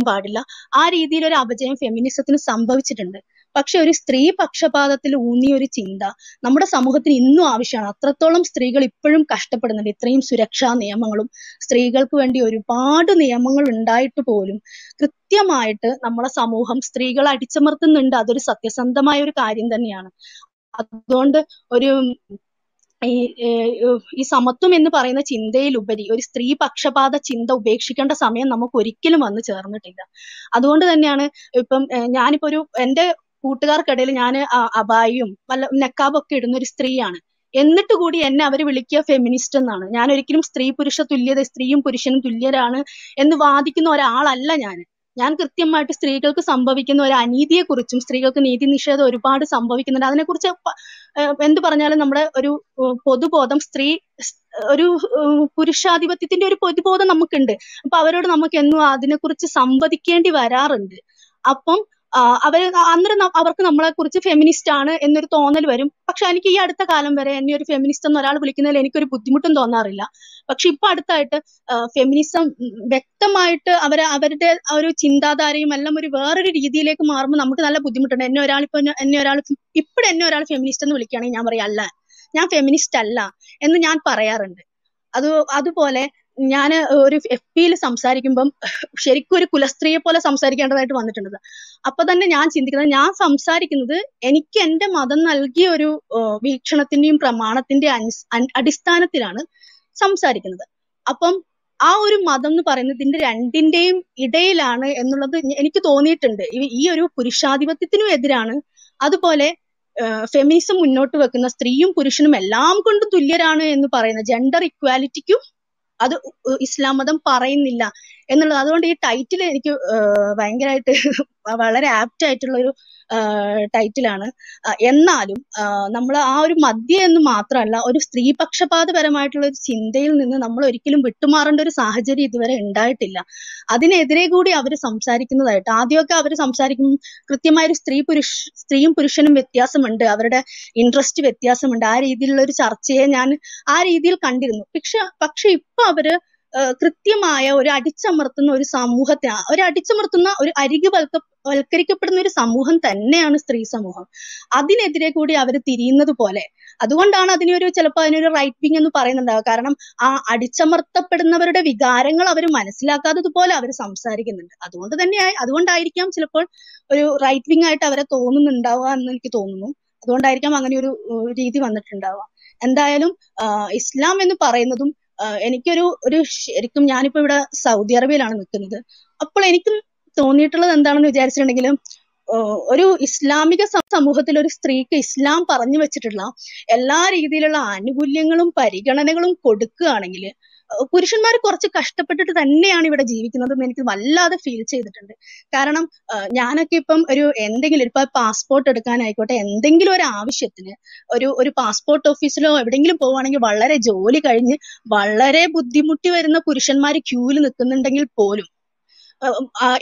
പാടില്ല. ആ രീതിയിൽ ഒരു അപജയം ഫെമിനിസത്തിന് സംഭവിച്ചിട്ടുണ്ട്. പക്ഷെ ഒരു സ്ത്രീ പക്ഷപാതത്തിൽ ഊന്നിയ ഒരു ചിന്ത നമ്മുടെ സമൂഹത്തിന് ഇന്നും ആവശ്യമാണ്. അത്രത്തോളം സ്ത്രീകൾ ഇപ്പോഴും കഷ്ടപ്പെടുന്നുണ്ട്. ഇത്രയും സുരക്ഷാ നിയമങ്ങളും സ്ത്രീകൾക്ക് വേണ്ടി ഒരുപാട് നിയമങ്ങൾ ഉണ്ടായിട്ട് പോലും കൃത്യമായിട്ട് നമ്മുടെ സമൂഹം സ്ത്രീകളെ അടിച്ചമർത്തുന്നുണ്ട്. അതൊരു സത്യസന്ധമായ ഒരു കാര്യം തന്നെയാണ്. അതുകൊണ്ട് ഈ സമത്വം എന്ന് പറയുന്ന ചിന്തയിലുപരി ഒരു സ്ത്രീ പക്ഷപാത ചിന്ത ഉപേക്ഷിക്കേണ്ട സമയം നമുക്ക് ഒരിക്കലും വന്നു ചേർന്നിട്ടില്ല. അതുകൊണ്ട് തന്നെയാണ് ഇപ്പം ഞാനിപ്പോ എൻ്റെ കൂട്ടുകാർക്കിടയിൽ ഞാൻ അബായിയും വല്ല നക്കാബൊക്കെ ഇടുന്ന ഒരു സ്ത്രീയാണ്. എന്നിട്ട് കൂടി എന്നെ അവർ വിളിക്കുക ഫെമിനിസ്റ്റ് എന്നാണ്. ഞാൻ ഒരിക്കലും സ്ത്രീ പുരുഷ തുല്യത, സ്ത്രീയും പുരുഷനും തുല്യരാണ് എന്ന് വാദിക്കുന്ന ഒരാളല്ല ഞാൻ. ഞാൻ കൃത്യമായിട്ട് സ്ത്രീകൾക്ക് സംഭവിക്കുന്ന ഒരു അനീതിയെക്കുറിച്ചും സ്ത്രീകൾക്ക് നീതി നിഷേധം ഒരുപാട് സംഭവിക്കുന്നുണ്ട്. അതിനെക്കുറിച്ച് എന്ത് പറഞ്ഞാലും നമ്മുടെ ഒരു പൊതുബോധം ഒരു പുരുഷാധിപത്യത്തിന്റെ ഒരു പൊതുബോധം നമുക്കുണ്ട്. അപ്പൊ അവരോട് നമുക്ക് എന്നും അതിനെക്കുറിച്ച് സംവദിക്കേണ്ടി വരാറുണ്ട്. അപ്പം അന്നേരം അവർക്ക് നമ്മളെ കുറിച്ച് ഫെമിനിസ്റ്റ് ആണ് എന്നൊരു തോന്നൽ വരും. പക്ഷെ എനിക്ക് ഈ അടുത്ത കാലം വരെ എന്നെ ഒരു ഫെമിനിസ്റ്റ് എന്ന് ഒരാൾ വിളിക്കുന്നതിൽ എനിക്കൊരു ബുദ്ധിമുട്ടും തോന്നാറില്ല. പക്ഷെ ഇപ്പൊ അടുത്തായിട്ട് ഫെമിനിസം വ്യക്തമായിട്ട് അവരുടെ ഒരു ചിന്താധാരയും എല്ലാം ഒരു വേറൊരു രീതിയിലേക്ക് മാറുമ്പോൾ നമുക്ക് നല്ല ബുദ്ധിമുട്ടുണ്ട്. എന്നെ ഒരാൾ ഫെമിനിസ്റ്റ് എന്ന് വിളിക്കുകയാണെങ്കിൽ ഞാൻ പറയാം, അല്ല, ഞാൻ ഫെമിനിസ്റ്റ് അല്ല എന്ന് ഞാൻ പറയാറുണ്ട്. അതുപോലെ ഞാൻ ഒരു FP യിൽ സംസാരിക്കുമ്പം ശരിക്കും ഒരു കുലസ്ത്രീയെ പോലെ സംസാരിക്കേണ്ടതായിട്ട് വന്നിട്ടുണ്ട്. അപ്പൊ തന്നെ ഞാൻ ചിന്തിക്കുന്നത്, ഞാൻ സംസാരിക്കുന്നത് എനിക്ക് എൻ്റെ മതം നൽകിയ ഒരു വീക്ഷണത്തിന്റെയും പ്രമാണത്തിന്റെയും അടിസ്ഥാനത്തിലാണ് സംസാരിക്കുന്നത്. അപ്പം ആ ഒരു മതം എന്ന് പറയുന്നത് ഇതിന്റെ രണ്ടിന്റെയും ഇടയിലാണ് എന്നുള്ളത് എനിക്ക് തോന്നിയിട്ടുണ്ട്. ഈ ഒരു പുരുഷാധിപത്യത്തിനും എതിരാണ്. അതുപോലെ ഫെമിനിസം മുന്നോട്ട് വെക്കുന്ന സ്ത്രീയും പുരുഷനും എല്ലാം കൊണ്ടും തുല്യരാണ് എന്ന് പറയുന്ന ജെൻഡർ ഇക്വാലിറ്റിക്കും അത് ഇസ്ലാം മതം പറയുന്നില്ല എന്നുള്ളത്. അതുകൊണ്ട് ഈ ടൈറ്റിൽ എനിക്ക് ഭയങ്കരമായിട്ട് വളരെ ആപ്റ്റ് ആയിട്ടുള്ള ഒരു ടൈറ്റിലാണ്. എന്നാലും നമ്മൾ ആ ഒരു മധ്യ എന്ന് മാത്രമല്ല, ഒരു സ്ത്രീ പക്ഷപാതപരമായിട്ടുള്ള ഒരു ചിന്തയിൽ നിന്ന് നമ്മൾ ഒരിക്കലും വിട്ടുമാറേണ്ട ഒരു സാഹചര്യം ഇതുവരെ ഉണ്ടായിട്ടില്ല. അതിനെതിരെ കൂടി അവർ സംസാരിക്കുന്നതായിട്ട് ആദ്യമൊക്കെ അവർ സംസാരിക്കും. കൃത്യമായൊരു സ്ത്രീയും പുരുഷനും വ്യത്യാസമുണ്ട്, അവരുടെ ഇൻട്രസ്റ്റ് വ്യത്യാസമുണ്ട്. ആ രീതിയിലുള്ള ഒരു ചർച്ചയെ ഞാൻ ആ രീതിയിൽ കണ്ടിരുന്നു. പക്ഷെ ഇപ്പൊ അവര് കൃത്യമായ ഒരു അടിച്ചമർത്തുന്ന ഒരു സമൂഹത്തെ, ഒരു അടിച്ചമർത്തുന്ന ഒരു അരികുവൽക്കരിക്കപ്പെടുന്ന ഒരു സമൂഹം തന്നെയാണ് സ്ത്രീ സമൂഹം. അതിനെതിരെ കൂടി അവർ തിരിയുന്നത് പോലെ, അതുകൊണ്ടാണ് അതിനൊരു ചിലപ്പോൾ അതിനൊരു റൈറ്റ് വിങ് എന്ന് പറയുന്നുണ്ടാവുക. കാരണം ആ അടിച്ചമർത്തപ്പെടുന്നവരുടെ വികാരങ്ങൾ അവർ മനസ്സിലാക്കാത്തത് പോലെ അവർ സംസാരിക്കുന്നുണ്ട്. അതുകൊണ്ടായിരിക്കാം ചിലപ്പോൾ ഒരു റൈറ്റ് വിങ് ആയിട്ട് അവരെ തോന്നുന്നുണ്ടാവുക എന്ന് എനിക്ക് തോന്നുന്നു. അതുകൊണ്ടായിരിക്കാം അങ്ങനെ ഒരു രീതി വന്നിട്ടുണ്ടാവുക. എന്തായാലും ഇസ്ലാം എന്ന് പറയുന്നതും എനിക്കൊരു ശരിക്കും ഞാനിപ്പോ ഇവിടെ സൗദി അറേബ്യയിലാണ് നിൽക്കുന്നത്. അപ്പോൾ എനിക്കും തോന്നിയിട്ടുള്ളത് എന്താണെന്ന് വിചാരിച്ചിട്ടുണ്ടെങ്കിൽ, ഒരു ഇസ്ലാമിക സമൂഹത്തിൽ ഒരു സ്ത്രീക്ക് ഇസ്ലാം പറഞ്ഞു വെച്ചിട്ടുള്ള എല്ലാ രീതിയിലുള്ള ആനുകൂല്യങ്ങളും പരിഗണനകളും കൊടുക്കുകയാണെങ്കിൽ പുരുഷന്മാർ കുറച്ച് കഷ്ടപ്പെട്ടിട്ട് തന്നെയാണ് ഇവിടെ ജീവിക്കുന്നതെന്ന് എനിക്ക് വല്ലാതെ ഫീൽ ചെയ്തിട്ടുണ്ട്. കാരണം ഞാനൊക്കെ ഇപ്പം ഇപ്പം പാസ്പോർട്ട് എടുക്കാനായിക്കോട്ടെ, എന്തെങ്കിലും ഒരു ആവശ്യത്തിന് ഒരു പാസ്പോർട്ട് ഓഫീസിലോ എവിടെയെങ്കിലും പോവുകയാണെങ്കിൽ വളരെ ജോലി കഴിഞ്ഞ് വളരെ ബുദ്ധിമുട്ടി വരുന്ന പുരുഷന്മാർ ക്യൂവിൽ നിൽക്കുന്നുണ്ടെങ്കിൽ പോലും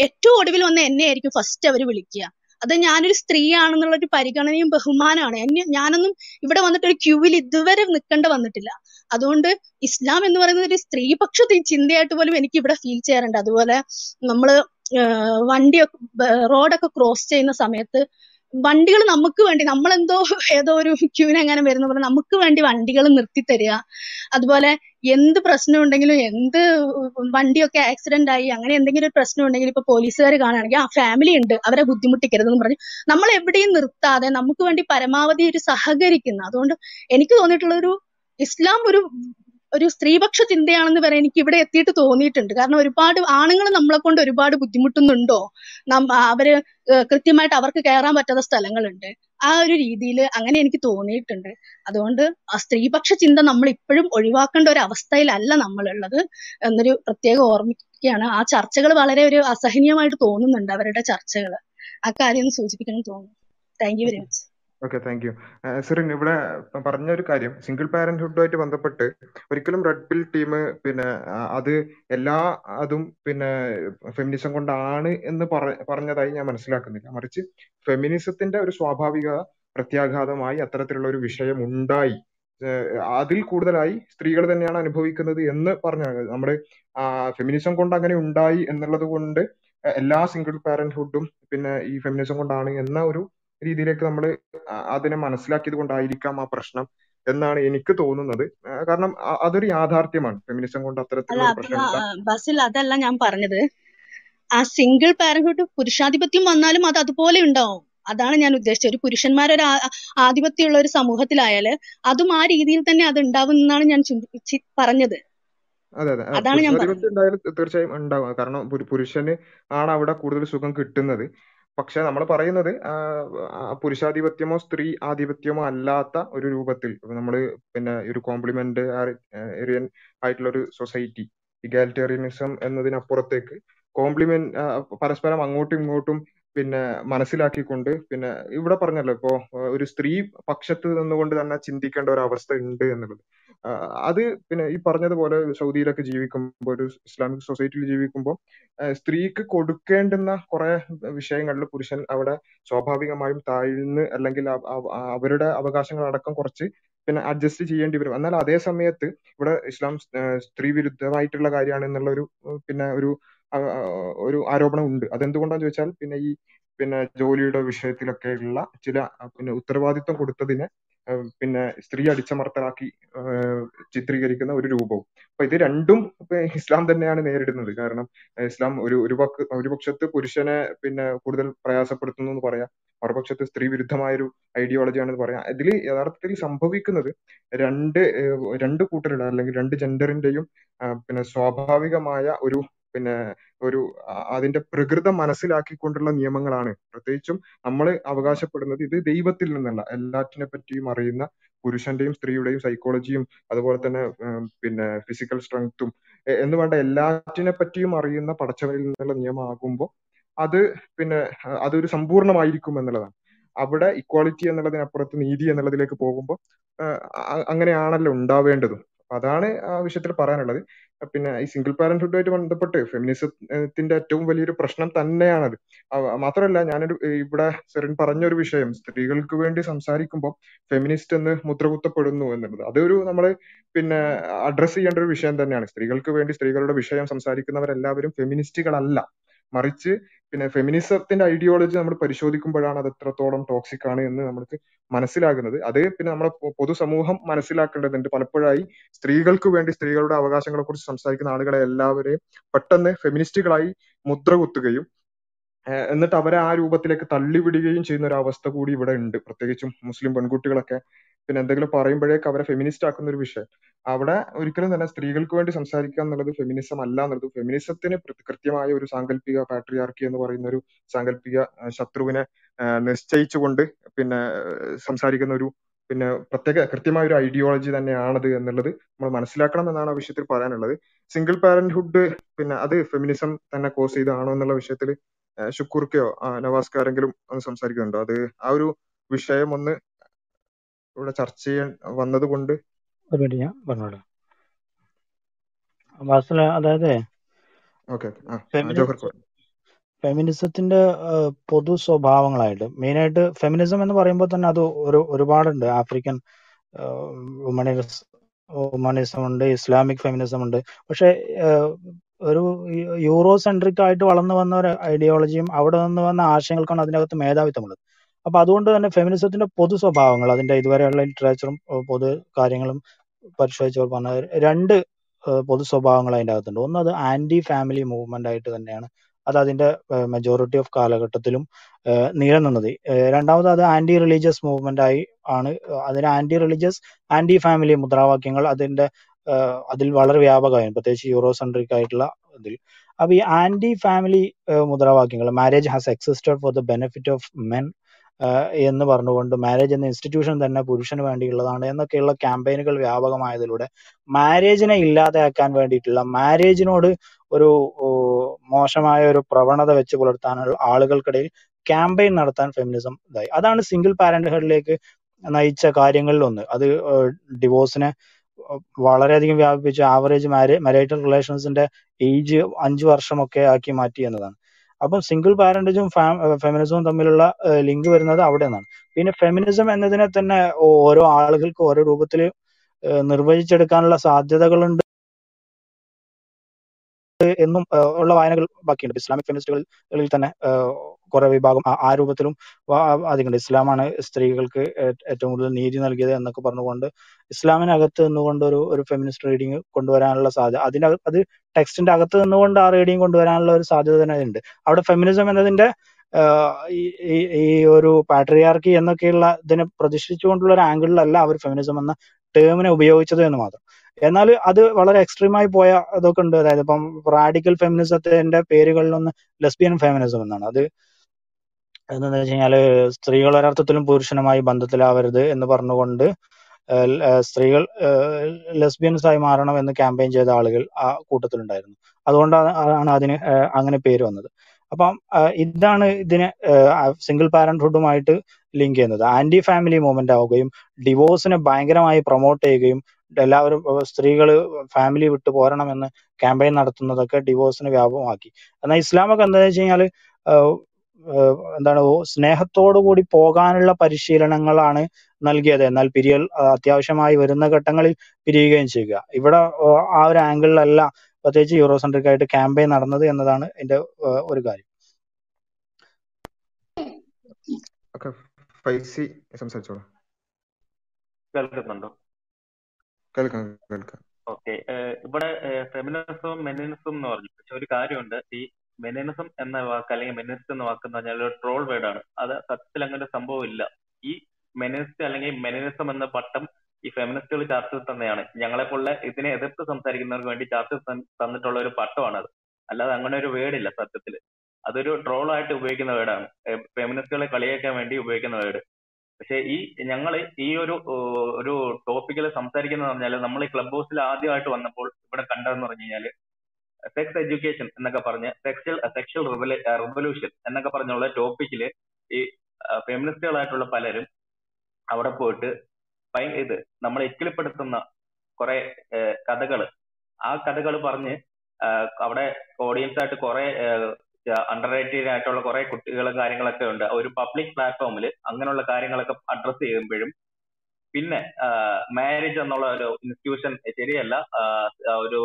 ഏറ്റവും ഒടുവിൽ വന്ന എന്നെ ആയിരിക്കും ഫസ്റ്റ് അവർ വിളിക്കുക. അത് ഞാനൊരു സ്ത്രീയാണെന്നുള്ള ഒരു പരിഗണനയും ബഹുമാനമാണ്. ഞാനൊന്നും ഇവിടെ വന്നിട്ട് ഒരു ക്യൂവിൽ ഇതുവരെ നിൽക്കേണ്ട വന്നിട്ടില്ല. അതുകൊണ്ട് ഇസ്ലാം എന്ന് പറയുന്നത് ഒരു സ്ത്രീപക്ഷ ചിന്തയായിട്ട് പോലും എനിക്ക് ഇവിടെ ഫീൽ ചെയ്യാറുണ്ട്. അതുപോലെ നമ്മള് വണ്ടിയൊക്കെ റോഡൊക്കെ ക്രോസ് ചെയ്യുന്ന സമയത്ത് വണ്ടികൾ നമുക്ക് വേണ്ടി, നമ്മളെന്തോ ഏതോ ഒരു ക്യൂവിനെങ്ങനെ വരുന്ന പോലെ നമുക്ക് വേണ്ടി വണ്ടികൾ നിർത്തി തരിക. അതുപോലെ എന്ത് പ്രശ്നം ഉണ്ടെങ്കിലും, എന്ത് വണ്ടിയൊക്കെ ആക്സിഡന്റ് ആയി അങ്ങനെ എന്തെങ്കിലും ഒരു പ്രശ്നം ഉണ്ടെങ്കിൽ ഇപ്പൊ പോലീസുകാർ കാണുകയാണെങ്കിൽ ആ ഫാമിലി ഉണ്ട്, അവരെ ബുദ്ധിമുട്ടിക്കരുതെന്ന് പറഞ്ഞു നമ്മൾ എവിടെയും നിർത്താതെ നമുക്ക് വേണ്ടി പരമാവധി ഒരു സഹകരിക്കുന്ന. അതുകൊണ്ട് എനിക്ക് തോന്നിയിട്ടുള്ളൊരു ഇസ്ലാം ഒരു സ്ത്രീപക്ഷ ചിന്തയാണെന്ന് വരെ എനിക്ക് ഇവിടെ എത്തിയിട്ട് തോന്നിയിട്ടുണ്ട്. കാരണം ഒരുപാട് ആണുങ്ങൾ നമ്മളെ കൊണ്ട് ഒരുപാട് ബുദ്ധിമുട്ടുന്നുണ്ടോ, അവര് കൃത്യമായിട്ട് അവർക്ക് കയറാൻ പറ്റാത്ത സ്ഥലങ്ങളുണ്ട്, ആ ഒരു രീതിയിൽ അങ്ങനെ എനിക്ക് തോന്നിയിട്ടുണ്ട്. അതുകൊണ്ട് ആ സ്ത്രീപക്ഷ ചിന്ത നമ്മൾ ഇപ്പോഴും ഒഴിവാക്കേണ്ട ഒരു അവസ്ഥയിലല്ല നമ്മളുള്ളത് എന്നൊരു പ്രത്യേക ഓർമ്മിക്കുകയാണ്. ആ ചർച്ചകൾ വളരെ ഒരു അസഹനീയമായിട്ട് തോന്നുന്നുണ്ട്, അവരുടെ ചർച്ചകൾ. ആ കാര്യം സൂചിപ്പിക്കണം തോന്നുന്നു. Thank you very much. Okay, thank you Sirin. ഇവിടെ പറഞ്ഞ ഒരു കാര്യം, സിംഗിൾ പാരന്റ്ഹുഡുമായിട്ട് ബന്ധപ്പെട്ട് ഒരിക്കലും റെഡ് പിൽ ടീം അത് അതും ഫെമിനിസം കൊണ്ടാണ് എന്ന് പറഞ്ഞതായി ഞാൻ മനസ്സിലാക്കുന്നില്ല. മറിച്ച് ഫെമിനിസത്തിന്റെ ഒരു സ്വാഭാവിക പ്രത്യാഘാതമായി അത്തരത്തിലുള്ള ഒരു വിഷയം ഉണ്ടായി, അതിൽ കൂടുതലായി സ്ത്രീകൾ തന്നെയാണ് അനുഭവിക്കുന്നത് എന്ന് പറഞ്ഞാൽ നമ്മുടെ ഫെമിനിസം കൊണ്ട് അങ്ങനെ ഉണ്ടായി എന്നുള്ളത് കൊണ്ട് എല്ലാ സിംഗിൾ പാരന്റ്ഹുഡും ഈ ഫെമിനിസം കൊണ്ടാണ് എന്ന ഒരു രീതിയിലേക്ക് നമ്മൾ അതിനെ മനസ്സിലാക്കിയത് കൊണ്ടായിരിക്കാം ആ പ്രശ്നം എന്നാണ് എനിക്ക് തോന്നുന്നത്. കാരണം അതൊരു യാഥാർത്ഥ്യമാണ്, ഫെമിനിസം കൊണ്ട് അത്തരത്തിലുള്ള പ്രശ്നം. ബസിൽ അതല്ല ഞാൻ പറഞ്ഞത്. ആ സിംഗിൾ പാരന്റ്ഹുഡ് പുരുഷാധിപത്യം വന്നാലും അത് അതുപോലെ ഉണ്ടാവും, അതാണ് ഞാൻ ഉദ്ദേശിച്ചത്. ഒരു പുരുഷന്മാരൊരു ആധിപത്യമുള്ള ഒരു സമൂഹത്തിലായാല് അതും ആ രീതിയിൽ തന്നെ അത് ഉണ്ടാവും എന്നാണ് ഞാൻ പറഞ്ഞത്. അതെ, അതാണ് ഞാൻ പറഞ്ഞത്. തീർച്ചയായും ഉണ്ടാവും, കാരണം പുരുഷന് ആണ് അവിടെ കൂടുതൽ സുഖം കിട്ടുന്നത്. പക്ഷെ നമ്മൾ പറയുന്നത് പുരുഷാധിപത്യമോ സ്ത്രീ ആധിപത്യമോ അല്ലാത്ത ഒരു രൂപത്തിൽ നമ്മൾ ഒരു കോംപ്ലിമെന്റേറിയൻ ആയിട്ടുള്ള ഒരു സൊസൈറ്റി, ഇഗാലിറ്റേറിയനിസം എന്നതിനപ്പുറത്തേക്ക് പരസ്പരം അങ്ങോട്ടും ഇങ്ങോട്ടും മനസ്സിലാക്കിക്കൊണ്ട് ഇവിടെ പറഞ്ഞല്ലോ ഇപ്പോ ഒരു സ്ത്രീ പക്ഷത്ത് നിന്നുകൊണ്ട് തന്നെ ചിന്തിക്കേണ്ട ഒരു അവസ്ഥ ഉണ്ട് എന്നുള്ളത്. അത് ഈ പറഞ്ഞതുപോലെ സൗദിയിലൊക്കെ ജീവിക്കുമ്പോൾ, ഒരു ഇസ്ലാമിക് സൊസൈറ്റിയിൽ ജീവിക്കുമ്പോൾ സ്ത്രീക്ക് കൊടുക്കേണ്ടുന്ന കുറെ വിഷയങ്ങളിൽ പുരുഷൻ അവിടെ സ്വാഭാവികമായും താഴ്ന്ന്, അല്ലെങ്കിൽ അവരുടെ അവകാശങ്ങളടക്കം കുറച്ച് അഡ്ജസ്റ്റ് ചെയ്യേണ്ടി വരും. എന്നാൽ അതേ സമയത്ത് ഇവിടെ ഇസ്ലാം സ്ത്രീ വിരുദ്ധമായിട്ടുള്ള കാര്യമാണ് എന്നുള്ള ഒരു ഒരു ആരോപണം ഉണ്ട്. അതെന്തുകൊണ്ടാന്ന് ചോദിച്ചാൽ ഈ ജോലിയുടെ വിഷയത്തിലൊക്കെയുള്ള ചില ഉത്തരവാദിത്വം കൊടുത്തതിനെ സ്ത്രീ അടിച്ചമർത്തലാക്കി ചിത്രീകരിക്കുന്ന ഒരു രൂപവും. അപ്പൊ ഇത് രണ്ടും ഇസ്ലാം തന്നെയാണ് നേരിടുന്നത്. കാരണം ഇസ്ലാം ഒരു പക്ഷത്ത് പുരുഷനെ കൂടുതൽ പ്രയാസപ്പെടുത്തുന്നു എന്ന് പറയാം, മറുപക്ഷത്ത് സ്ത്രീ വിരുദ്ധമായൊരു ഐഡിയോളജിയാണെന്ന് പറയാം. ഇതിൽ യഥാർത്ഥത്തിൽ സംഭവിക്കുന്നത് രണ്ട് കൂട്ടരുടെ, അല്ലെങ്കിൽ രണ്ട് ജെൻഡറിന്റെയും സ്വാഭാവികമായ ഒരു അതിന്റെ പ്രകൃതം മനസ്സിലാക്കിക്കൊണ്ടുള്ള നിയമങ്ങളാണ്. പ്രത്യേകിച്ചും നമ്മൾ അവകാശപ്പെടുന്നത് ഇത് ദൈവത്തിൽ നിന്നല്ല, എല്ലാറ്റിനെ പറ്റിയും അറിയുന്ന പുരുഷന്റെയും സ്ത്രീയുടെയും സൈക്കോളജിയും അതുപോലെ തന്നെ ഫിസിക്കൽ സ്ട്രെങ്ത്തും എന്ന് വേണ്ട എല്ലാറ്റിനെ പറ്റിയും അറിയുന്ന പടച്ചവനിൽ നിന്നുള്ള നിയമമാകുമ്പോൾ അത് അതൊരു സമ്പൂർണമായിരിക്കും എന്നുള്ളതാണ്. അവിടെ ഇക്വാളിറ്റി എന്നുള്ളതിനപ്പുറത്ത് നീതി എന്നുള്ളതിലേക്ക് പോകുമ്പോൾ അങ്ങനെയാണല്ലോ ഉണ്ടാവേണ്ടതും. അതാണ് ആ വിഷയത്തിൽ പറയാനുള്ളത്. പിന്നെ ഈ സിംഗിൾ പാരന്റ്ഹുഡുമായിട്ട് ബന്ധപ്പെട്ട് ഫെമിനിസത്തിന്റെ ഏറ്റവും വലിയൊരു പ്രശ്നം തന്നെയാണത്. മാത്രമല്ല ഞാനൊരു ഇവിടെ സെറിൻ പറഞ്ഞൊരു വിഷയം, സ്ത്രീകൾക്ക് വേണ്ടി സംസാരിക്കുമ്പോൾ ഫെമിനിസ്റ്റ് എന്ന് മുദ്രകുത്തപ്പെടുന്നു എന്നുള്ളത് അതൊരു നമ്മൾ പിന്നെ അഡ്രസ്സ് ചെയ്യേണ്ട ഒരു വിഷയം തന്നെയാണ്. സ്ത്രീകൾക്ക് വേണ്ടി സ്ത്രീകളുടെ വിഷയം സംസാരിക്കുന്നവരെല്ലാവരും ഫെമിനിസ്റ്റുകളല്ല, മറിച്ച് പിന്നെ ഫെമിനിസത്തിന്റെ ഐഡിയോളജി നമ്മൾ പരിശോധിക്കുമ്പോഴാണ് അത് എത്രത്തോളം ടോക്സിക് ആണ് എന്ന് നമ്മൾക്ക് മനസ്സിലാകുന്നത്. അത് പിന്നെ നമ്മളെ പൊതുസമൂഹം മനസ്സിലാക്കേണ്ടതുണ്ട്. പലപ്പോഴായി സ്ത്രീകൾക്ക് വേണ്ടി സ്ത്രീകളുടെ അവകാശങ്ങളെ കുറിച്ച് സംസാരിക്കുന്ന ആളുകളെ എല്ലാവരെയും പെട്ടെന്ന് ഫെമിനിസ്റ്റുകളായി മുദ്ര കുത്തുകയും എന്നിട്ട് അവരെ ആ രൂപത്തിലേക്ക് തള്ളിവിടുകയും ചെയ്യുന്ന ഒരു അവസ്ഥ കൂടി ഇവിടെ ഉണ്ട്. പ്രത്യേകിച്ചും മുസ്ലിം പെൺകുട്ടികളൊക്കെ പിന്നെ എന്തെങ്കിലും പറയുമ്പോഴേക്ക് അവരെ ഫെമിനിസ്റ്റ് ആക്കുന്ന ഒരു വിഷയം. അവിടെ ഒരിക്കലും തന്നെ സ്ത്രീകൾക്ക് വേണ്ടി സംസാരിക്കുക എന്നുള്ളത് ഫെമിനിസം അല്ല എന്നുള്ളത്, ഫെമിനിസത്തിന് കൃത്യമായ ഒരു സാങ്കല്പിക പാട്രിയാർക്കി എന്ന് പറയുന്ന ഒരു സാങ്കല്പിക ശത്രുവിനെ നിശ്ചയിച്ചുകൊണ്ട് പിന്നെ സംസാരിക്കുന്ന ഒരു പിന്നെ പ്രത്യേക കൃത്യമായ ഒരു ഐഡിയോളജി തന്നെയാണത് എന്നുള്ളത് നമ്മൾ മനസ്സിലാക്കണം എന്നാണ് ആ വിഷയത്തിൽ പറയാനുള്ളത്. സിംഗിൾ പാരന്റ്ഹുഡ് പിന്നെ അത് ഫെമിനിസം തന്നെ കോസ് ചെയ്താണോ എന്നുള്ള വിഷയത്തിൽ ഷുക്കൂർക്കയോ നവാസ്കാരെങ്കിലും ഒന്ന് സംസാരിക്കുന്നുണ്ടോ? അത് ആ ഒരു വിഷയം ഒന്ന് ഇവിടെ ചർച്ച ചെയ്യാൻ വന്നത് കൊണ്ട് ഞാൻ പറഞ്ഞോളൂ. അതായത് ഫെമിനിസത്തിന്റെ പൊതു സ്വഭാവങ്ങളായിട്ട് മെയിനായിട്ട് ഫെമിനിസം എന്ന് പറയുമ്പോൾ തന്നെ അത് ഒരുപാടുണ്ട്. ആഫ്രിക്കൻ ഹ്യൂമനിസം ഉണ്ട്, ഇസ്ലാമിക് ഫെമിനിസം ഉണ്ട്. പക്ഷെ ഒരു യൂറോ സെൻട്രിക് ആയിട്ട് വളർന്നു വന്ന ഒരു ഐഡിയോളജിയും അവിടെ നിന്ന് വന്ന ആശയങ്ങൾക്കാണ് അതിനകത്ത് മേധാവിത്വമുള്ളത്. അപ്പൊ അതുകൊണ്ട് തന്നെ ഫെമിനിസത്തിന്റെ പൊതു സ്വഭാവങ്ങൾ, അതിന്റെ ഇതുവരെയുള്ള ലിറ്ററേച്ചറും പൊതു കാര്യങ്ങളും പരിശോധിച്ചവർ പറഞ്ഞത് രണ്ട് പൊതു സ്വഭാവങ്ങൾ അതിൻ്റെ അകത്തുണ്ട്. ഒന്ന് അത് ആന്റി ഫാമിലി മൂവ്മെന്റ് ആയിട്ട് തന്നെയാണ് അത് അതിന്റെ മെജോറിറ്റി ഓഫ് കാലഘട്ടത്തിലും നിലനിന്നത്. രണ്ടാമത് അത് ആന്റി റിലീജിയസ് മൂവ്മെന്റ് ആയി ആണ്. അതിന് ആന്റി റിലീജിയസ് ആന്റി ഫാമിലി മുദ്രാവാക്യങ്ങൾ അതിൽ വളരെ വ്യാപകമായിരുന്നു, പ്രത്യേകിച്ച് യൂറോ സെൻട്രിക് ആയിട്ടുള്ള ഇതിൽ. അപ്പൊ ഈ ആന്റി ഫാമിലി മുദ്രാവാക്യങ്ങൾ, marriage has existed for the benefit of men എന്ന് പറഞ്ഞുകൊണ്ട് മാരേജ് എന്ന ഇൻസ്റ്റിറ്റ്യൂഷൻ തന്നെ പുരുഷന് വേണ്ടിയുള്ളതാണ് എന്നൊക്കെയുള്ള ക്യാമ്പയിനുകൾ വ്യാപകമായതിലൂടെ മാരേജിനെ ഇല്ലാതെയാക്കാൻ വേണ്ടിയിട്ടുള്ള, മാരേജിനോട് ഒരു മോശമായ ഒരു പ്രവണത വെച്ച് പുലർത്താനുള്ള ആളുകൾക്കിടയിൽ ക്യാമ്പയിൻ നടത്താൻ ഫെമിനിസം ഇതായി. അതാണ് സിംഗിൾ പാരന്റ്ഹുഡിലേക്ക് നയിച്ച കാര്യങ്ങളിൽ ഒന്ന്. അത് ഡിവോഴ്സിനെ വളരെയധികം വ്യാപിപ്പിച്ച് ആവറേജ് മാരിറ്റൽ റിലേഷൻസിന്റെ ഏജ് 5 വർഷമൊക്കെ ആക്കി മാറ്റി എന്നതാണ്. അപ്പം സിംഗിൾ പാരന്റേജും ഫെമിനിസവും തമ്മിലുള്ള ലിങ്ക് വരുന്നത് അവിടെ നിന്നാണ്. പിന്നെ ഫെമിനിസം എന്നതിനെ തന്നെ ഓരോ ആളുകൾക്ക് ഓരോ രൂപത്തിൽ നിർവചിച്ചെടുക്കാനുള്ള സാധ്യതകളുണ്ട് എന്നും ഉള്ള വായനകൾ ബാക്കിയുണ്ട്. ഇസ്ലാമിക് ഫെമിനിസ്റ്റുകളിൽ തന്നെ കുറെ വിഭാഗം ആ രൂപത്തിലും അതിനുണ്ട്. ഇസ്ലാമാണ് സ്ത്രീകൾക്ക് ഏറ്റവും കൂടുതൽ നീതി നൽകിയത് എന്നൊക്കെ പറഞ്ഞുകൊണ്ട് ഇസ്ലാമിനകത്ത് നിന്നുകൊണ്ട് ഒരു ഫെമിനിസ്റ്റ് റീഡിങ് കൊണ്ടുവരാനുള്ള സാധ്യത, അത് ടെക്സ്റ്റിന്റെ അകത്ത് നിന്നുകൊണ്ട് ആ റീഡിങ് കൊണ്ടുവരാനുള്ള ഒരു സാധ്യത തന്നെ ഉണ്ട്. അവിടെ ഫെമിനിസം എന്നതിന്റെ ഈ ഒരു പാട്രിയാർക്കി എന്നൊക്കെയുള്ള ഇതിനെ പ്രതിഷ്ഠിച്ചുകൊണ്ടുള്ള ഒരു ആംഗിളിലല്ല അവർ ഫെമിനിസം എന്ന ടേമിനെ ഉപയോഗിച്ചത് എന്ന് മാത്രം. എന്നാൽ അത് വളരെ എക്സ്ട്രീമായി പോയ അതൊക്കെ ഉണ്ട്. അതായത് ഇപ്പം റാഡിക്കൽ ഫെമിനിസത്തിന്റെ പേരുകളിലൊന്ന് ലെസ്ബിയൻ ഫെമിനിസം എന്നാണ്. അത് എന്താണെന്ന് വെച്ച് കഴിഞ്ഞാൽ സ്ത്രീകൾ ഒരർത്ഥത്തിലും പുരുഷനുമായി ബന്ധത്തിലാവരുത് എന്ന് പറഞ്ഞുകൊണ്ട് സ്ത്രീകൾ ലെസ്ബിയൻസ് ആയി മാറണം എന്ന് ക്യാമ്പയിൻ ചെയ്ത ആളുകൾ ആ കൂട്ടത്തിലുണ്ടായിരുന്നു. അതുകൊണ്ടാണ് അതിന് അങ്ങനെ പേര് വന്നത്. അപ്പം ഇതാണ് ഇതിനെ സിംഗിൾ പാരന്റ്ഹുഡുമായിട്ട് ലിങ്ക് ചെയ്യുന്നത്. ആന്റി ഫാമിലി മൂവ്മെന്റ് ആവുകയും ഡിവോഴ്സിനെ ഭയങ്കരമായി പ്രൊമോട്ട് ചെയ്യുകയും എല്ലാവരും സ്ത്രീകൾ ഫാമിലി വിട്ടു പോരണമെന്ന് ക്യാമ്പയിൻ നടത്തുന്നതൊക്കെ ഡിവോഴ്സിന് വ്യാപകമാക്കി. എന്നാൽ ഇസ്ലാമൊക്കെ എന്താണെന്ന് വെച്ച് കഴിഞ്ഞാൽ എന്താണ് സ്നേഹത്തോടു കൂടി പോകാനുള്ള പരിശീലനങ്ങളാണ് നൽകിയത്. എന്നാൽ പിരിയൽ അത്യാവശ്യമായി വരുന്ന ഘട്ടങ്ങളിൽ പിരിയുകയും ചെയ്യുക. ഇവിടെ ആ ഒരു ആംഗിളിലല്ല പ്രത്യേകിച്ച് യൂറോ സെൻട്രിക് ആയിട്ട് ക്യാമ്പയിൻ നടന്നത് എന്നതാണ് എന്റെ ഒരു കാര്യം. ഓക്കെ, ഇവിടെ ഫെമിനിസവും മെനിനിസവും എന്ന് പറഞ്ഞു. പക്ഷെ ഒരു കാര്യമുണ്ട്, ഈ മെനിനിസം എന്ന വാക്ക് അല്ലെങ്കിൽ മെനിനിസ്റ്റ് എന്ന വാക്ക് എന്ന് പറഞ്ഞാൽ ഒരു ട്രോൾ വേർഡാണ്. അത് സത്യത്തിൽ അങ്ങനെ ഒരു സംഭവം ഇല്ല. ഈ മെനിനിസ്റ്റ് അല്ലെങ്കിൽ മെനിനിസം എന്ന പട്ടം ഈ ഫെമിനിസ്റ്റുകൾ ചാർജ് തന്നെയാണ്, ഞങ്ങളെപ്പോലുള്ള ഇതിനെ എതിർത്ത് സംസാരിക്കുന്നവർക്ക് വേണ്ടി ചാർജ് തന്നിട്ടുള്ള ഒരു പട്ടമാണ് അത്. അല്ലാതെ അങ്ങനെ ഒരു വേർഡ് ഇല്ല സത്യത്തിൽ. അതൊരു ട്രോൾ ആയിട്ട് ഉപയോഗിക്കുന്ന വേർഡാണ്, ഫെമിനിസ്റ്റുകളെ കളിയാക്കാൻ വേണ്ടി ഉപയോഗിക്കുന്ന വേർഡ്. പക്ഷെ ഈ ഞങ്ങൾ ഈ ഒരു ടോപ്പിക്കിൽ സംസാരിക്കുന്ന പറഞ്ഞാൽ നമ്മൾ ഈ ക്ലബ് ഹൗസിൽ ആദ്യമായിട്ട് വന്നപ്പോൾ ഇവിടെ കണ്ടതെന്ന് പറഞ്ഞു കഴിഞ്ഞാൽ സെക്സ് എഡ്യൂക്കേഷൻ എന്നൊക്കെ പറഞ്ഞ് സെക്ഷൽ റിവല്യൂഷൻ എന്നൊക്കെ പറഞ്ഞുള്ള ടോപ്പിക്കില് ഈ ഫെമിനിസ്റ്റുകളായിട്ടുള്ള പലരും അവിടെ പോയിട്ട് ഇത് നമ്മൾ ഇക്കിളിപ്പെടുത്തുന്ന കുറെ കഥകള്, ആ കഥകൾ പറഞ്ഞ് അവിടെ ഓഡിയൻസ് ആയിട്ട് കുറെ അണ്ടർ 18 ആയിട്ടുള്ള കുറെ കുട്ടികളും കാര്യങ്ങളൊക്കെ ഉണ്ട്. ഒരു പബ്ലിക് പ്ലാറ്റ്ഫോമിൽ അങ്ങനെയുള്ള കാര്യങ്ങളൊക്കെ അഡ്രസ് ചെയ്യുമ്പോഴും പിന്നെ മാരേജ് എന്നുള്ള ഒരു ഇൻസ്റ്റിറ്റ്യൂഷൻ ശരിയല്ല, ഒരു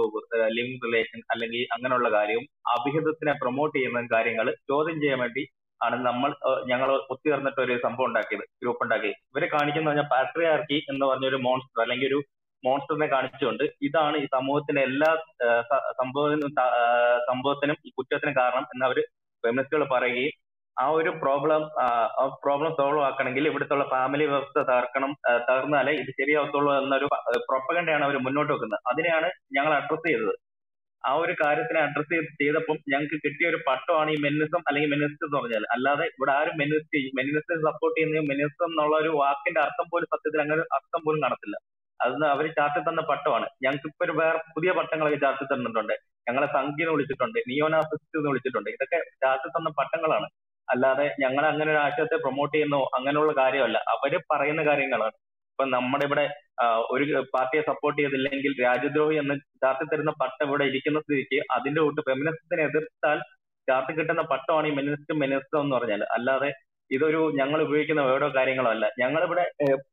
ലിവിങ് റിലേഷൻ അല്ലെങ്കിൽ അങ്ങനെയുള്ള കാര്യവും അവിഹിതത്തിനെ പ്രൊമോട്ട് ചെയ്യുന്ന കാര്യങ്ങൾ ചോദ്യം ചെയ്യാൻ വേണ്ടി ആണ് ഞങ്ങൾ ഒത്തുചേർന്നിട്ട് ഒരു സംഭവം ഉണ്ടാക്കിയത്, ഗ്രൂപ്പ് ഉണ്ടാക്കി. ഇവരെ കാണിക്കുന്ന പറഞ്ഞാൽ പാട്രിയാർക്കി എന്ന് പറഞ്ഞൊരു മോൺസ്റ്റർ അല്ലെങ്കിൽ ഒരു മോൺസ്റ്ററിനെ കാണിച്ചുകൊണ്ട് ഇതാണ് ഈ സമൂഹത്തിന്റെ എല്ലാ സംഭവത്തിനും ഈ കുറ്റത്തിനും കാരണം എന്ന് അവർ ഫെമിനിസ്റ്റുകൾ പറയുകയും ആ ഒരു പ്രോബ്ലം സോൾവ് ആക്കണമെങ്കിൽ ഇവിടുത്തെ ഫാമിലി വ്യവസ്ഥ തകർന്നാലേ ഇത് ശരിയാവത്തുള്ളൂ എന്നൊരു പ്രൊപ്പഗണ്ടയാണ് അവർ മുന്നോട്ട് വെക്കുന്നത്. അതിനെയാണ് ഞങ്ങൾ അഡ്രസ് ചെയ്തത്. ആ ഒരു കാര്യത്തിനെ അഡ്രസ് ചെയ്തപ്പം ഞങ്ങൾക്ക് കിട്ടിയ ഒരു പട്ടമാണ് ഈ മെനിസം അല്ലെങ്കിൽ മെനിസ്റ്റ് എന്ന് പറഞ്ഞാൽ. അല്ലാതെ ഇവിടെ ആരും മെനിസത്തെ സപ്പോർട്ട് ചെയ്യുന്ന മെനിസം എന്നുള്ള ഒരു വാക്കിന്റെ അർത്ഥം പോലും സത്യത്തിൽ അങ്ങനെ അർത്ഥം പോലും കാണത്തില്ല. അത് അവർ ചാർത്തി തന്ന പട്ടമാണ്. ഞങ്ങൾക്ക് ഇപ്പൊ ഒരു വേറെ പുതിയ പട്ടങ്ങളൊക്കെ ചാർത്തി തന്നിട്ടുണ്ട്. ഞങ്ങളെ സംഖ്യന്ന് വിളിച്ചിട്ടുണ്ട്, നിയോനാസിസ്റ്റ് എന്ന് വിളിച്ചിട്ടുണ്ട്. ഇതൊക്കെ ചാർത്തി തന്ന പട്ടങ്ങളാണ്, അല്ലാതെ ഞങ്ങൾ അങ്ങനെ ഒരു ആശയത്തെ പ്രൊമോട്ട് ചെയ്യുന്നോ അങ്ങനെയുള്ള കാര്യമല്ല, അവര് പറയുന്ന കാര്യങ്ങളാണ്. ഇപ്പൊ നമ്മുടെ ഇവിടെ ഒരു പാർട്ടിയെ സപ്പോർട്ട് ചെയ്തില്ലെങ്കിൽ രാജ്യദ്രോഹി എന്ന് ചാർത്തി തരുന്ന പട്ടം ഇവിടെ ഇരിക്കുന്ന സ്ഥിതിക്ക് അതിന്റെ കൂട്ട് ഫെമിനിസത്തിനെ എതിർത്താൽ ചാർത്തി കിട്ടുന്ന പട്ടമാണ് ഈ മെനിനിസ്റ്റ് എന്ന് പറഞ്ഞാൽ. അല്ലാതെ ഇതൊരു ഞങ്ങൾ ഉപയോഗിക്കുന്ന വേർഡോ കാര്യങ്ങളോ അല്ല. ഞങ്ങളിവിടെ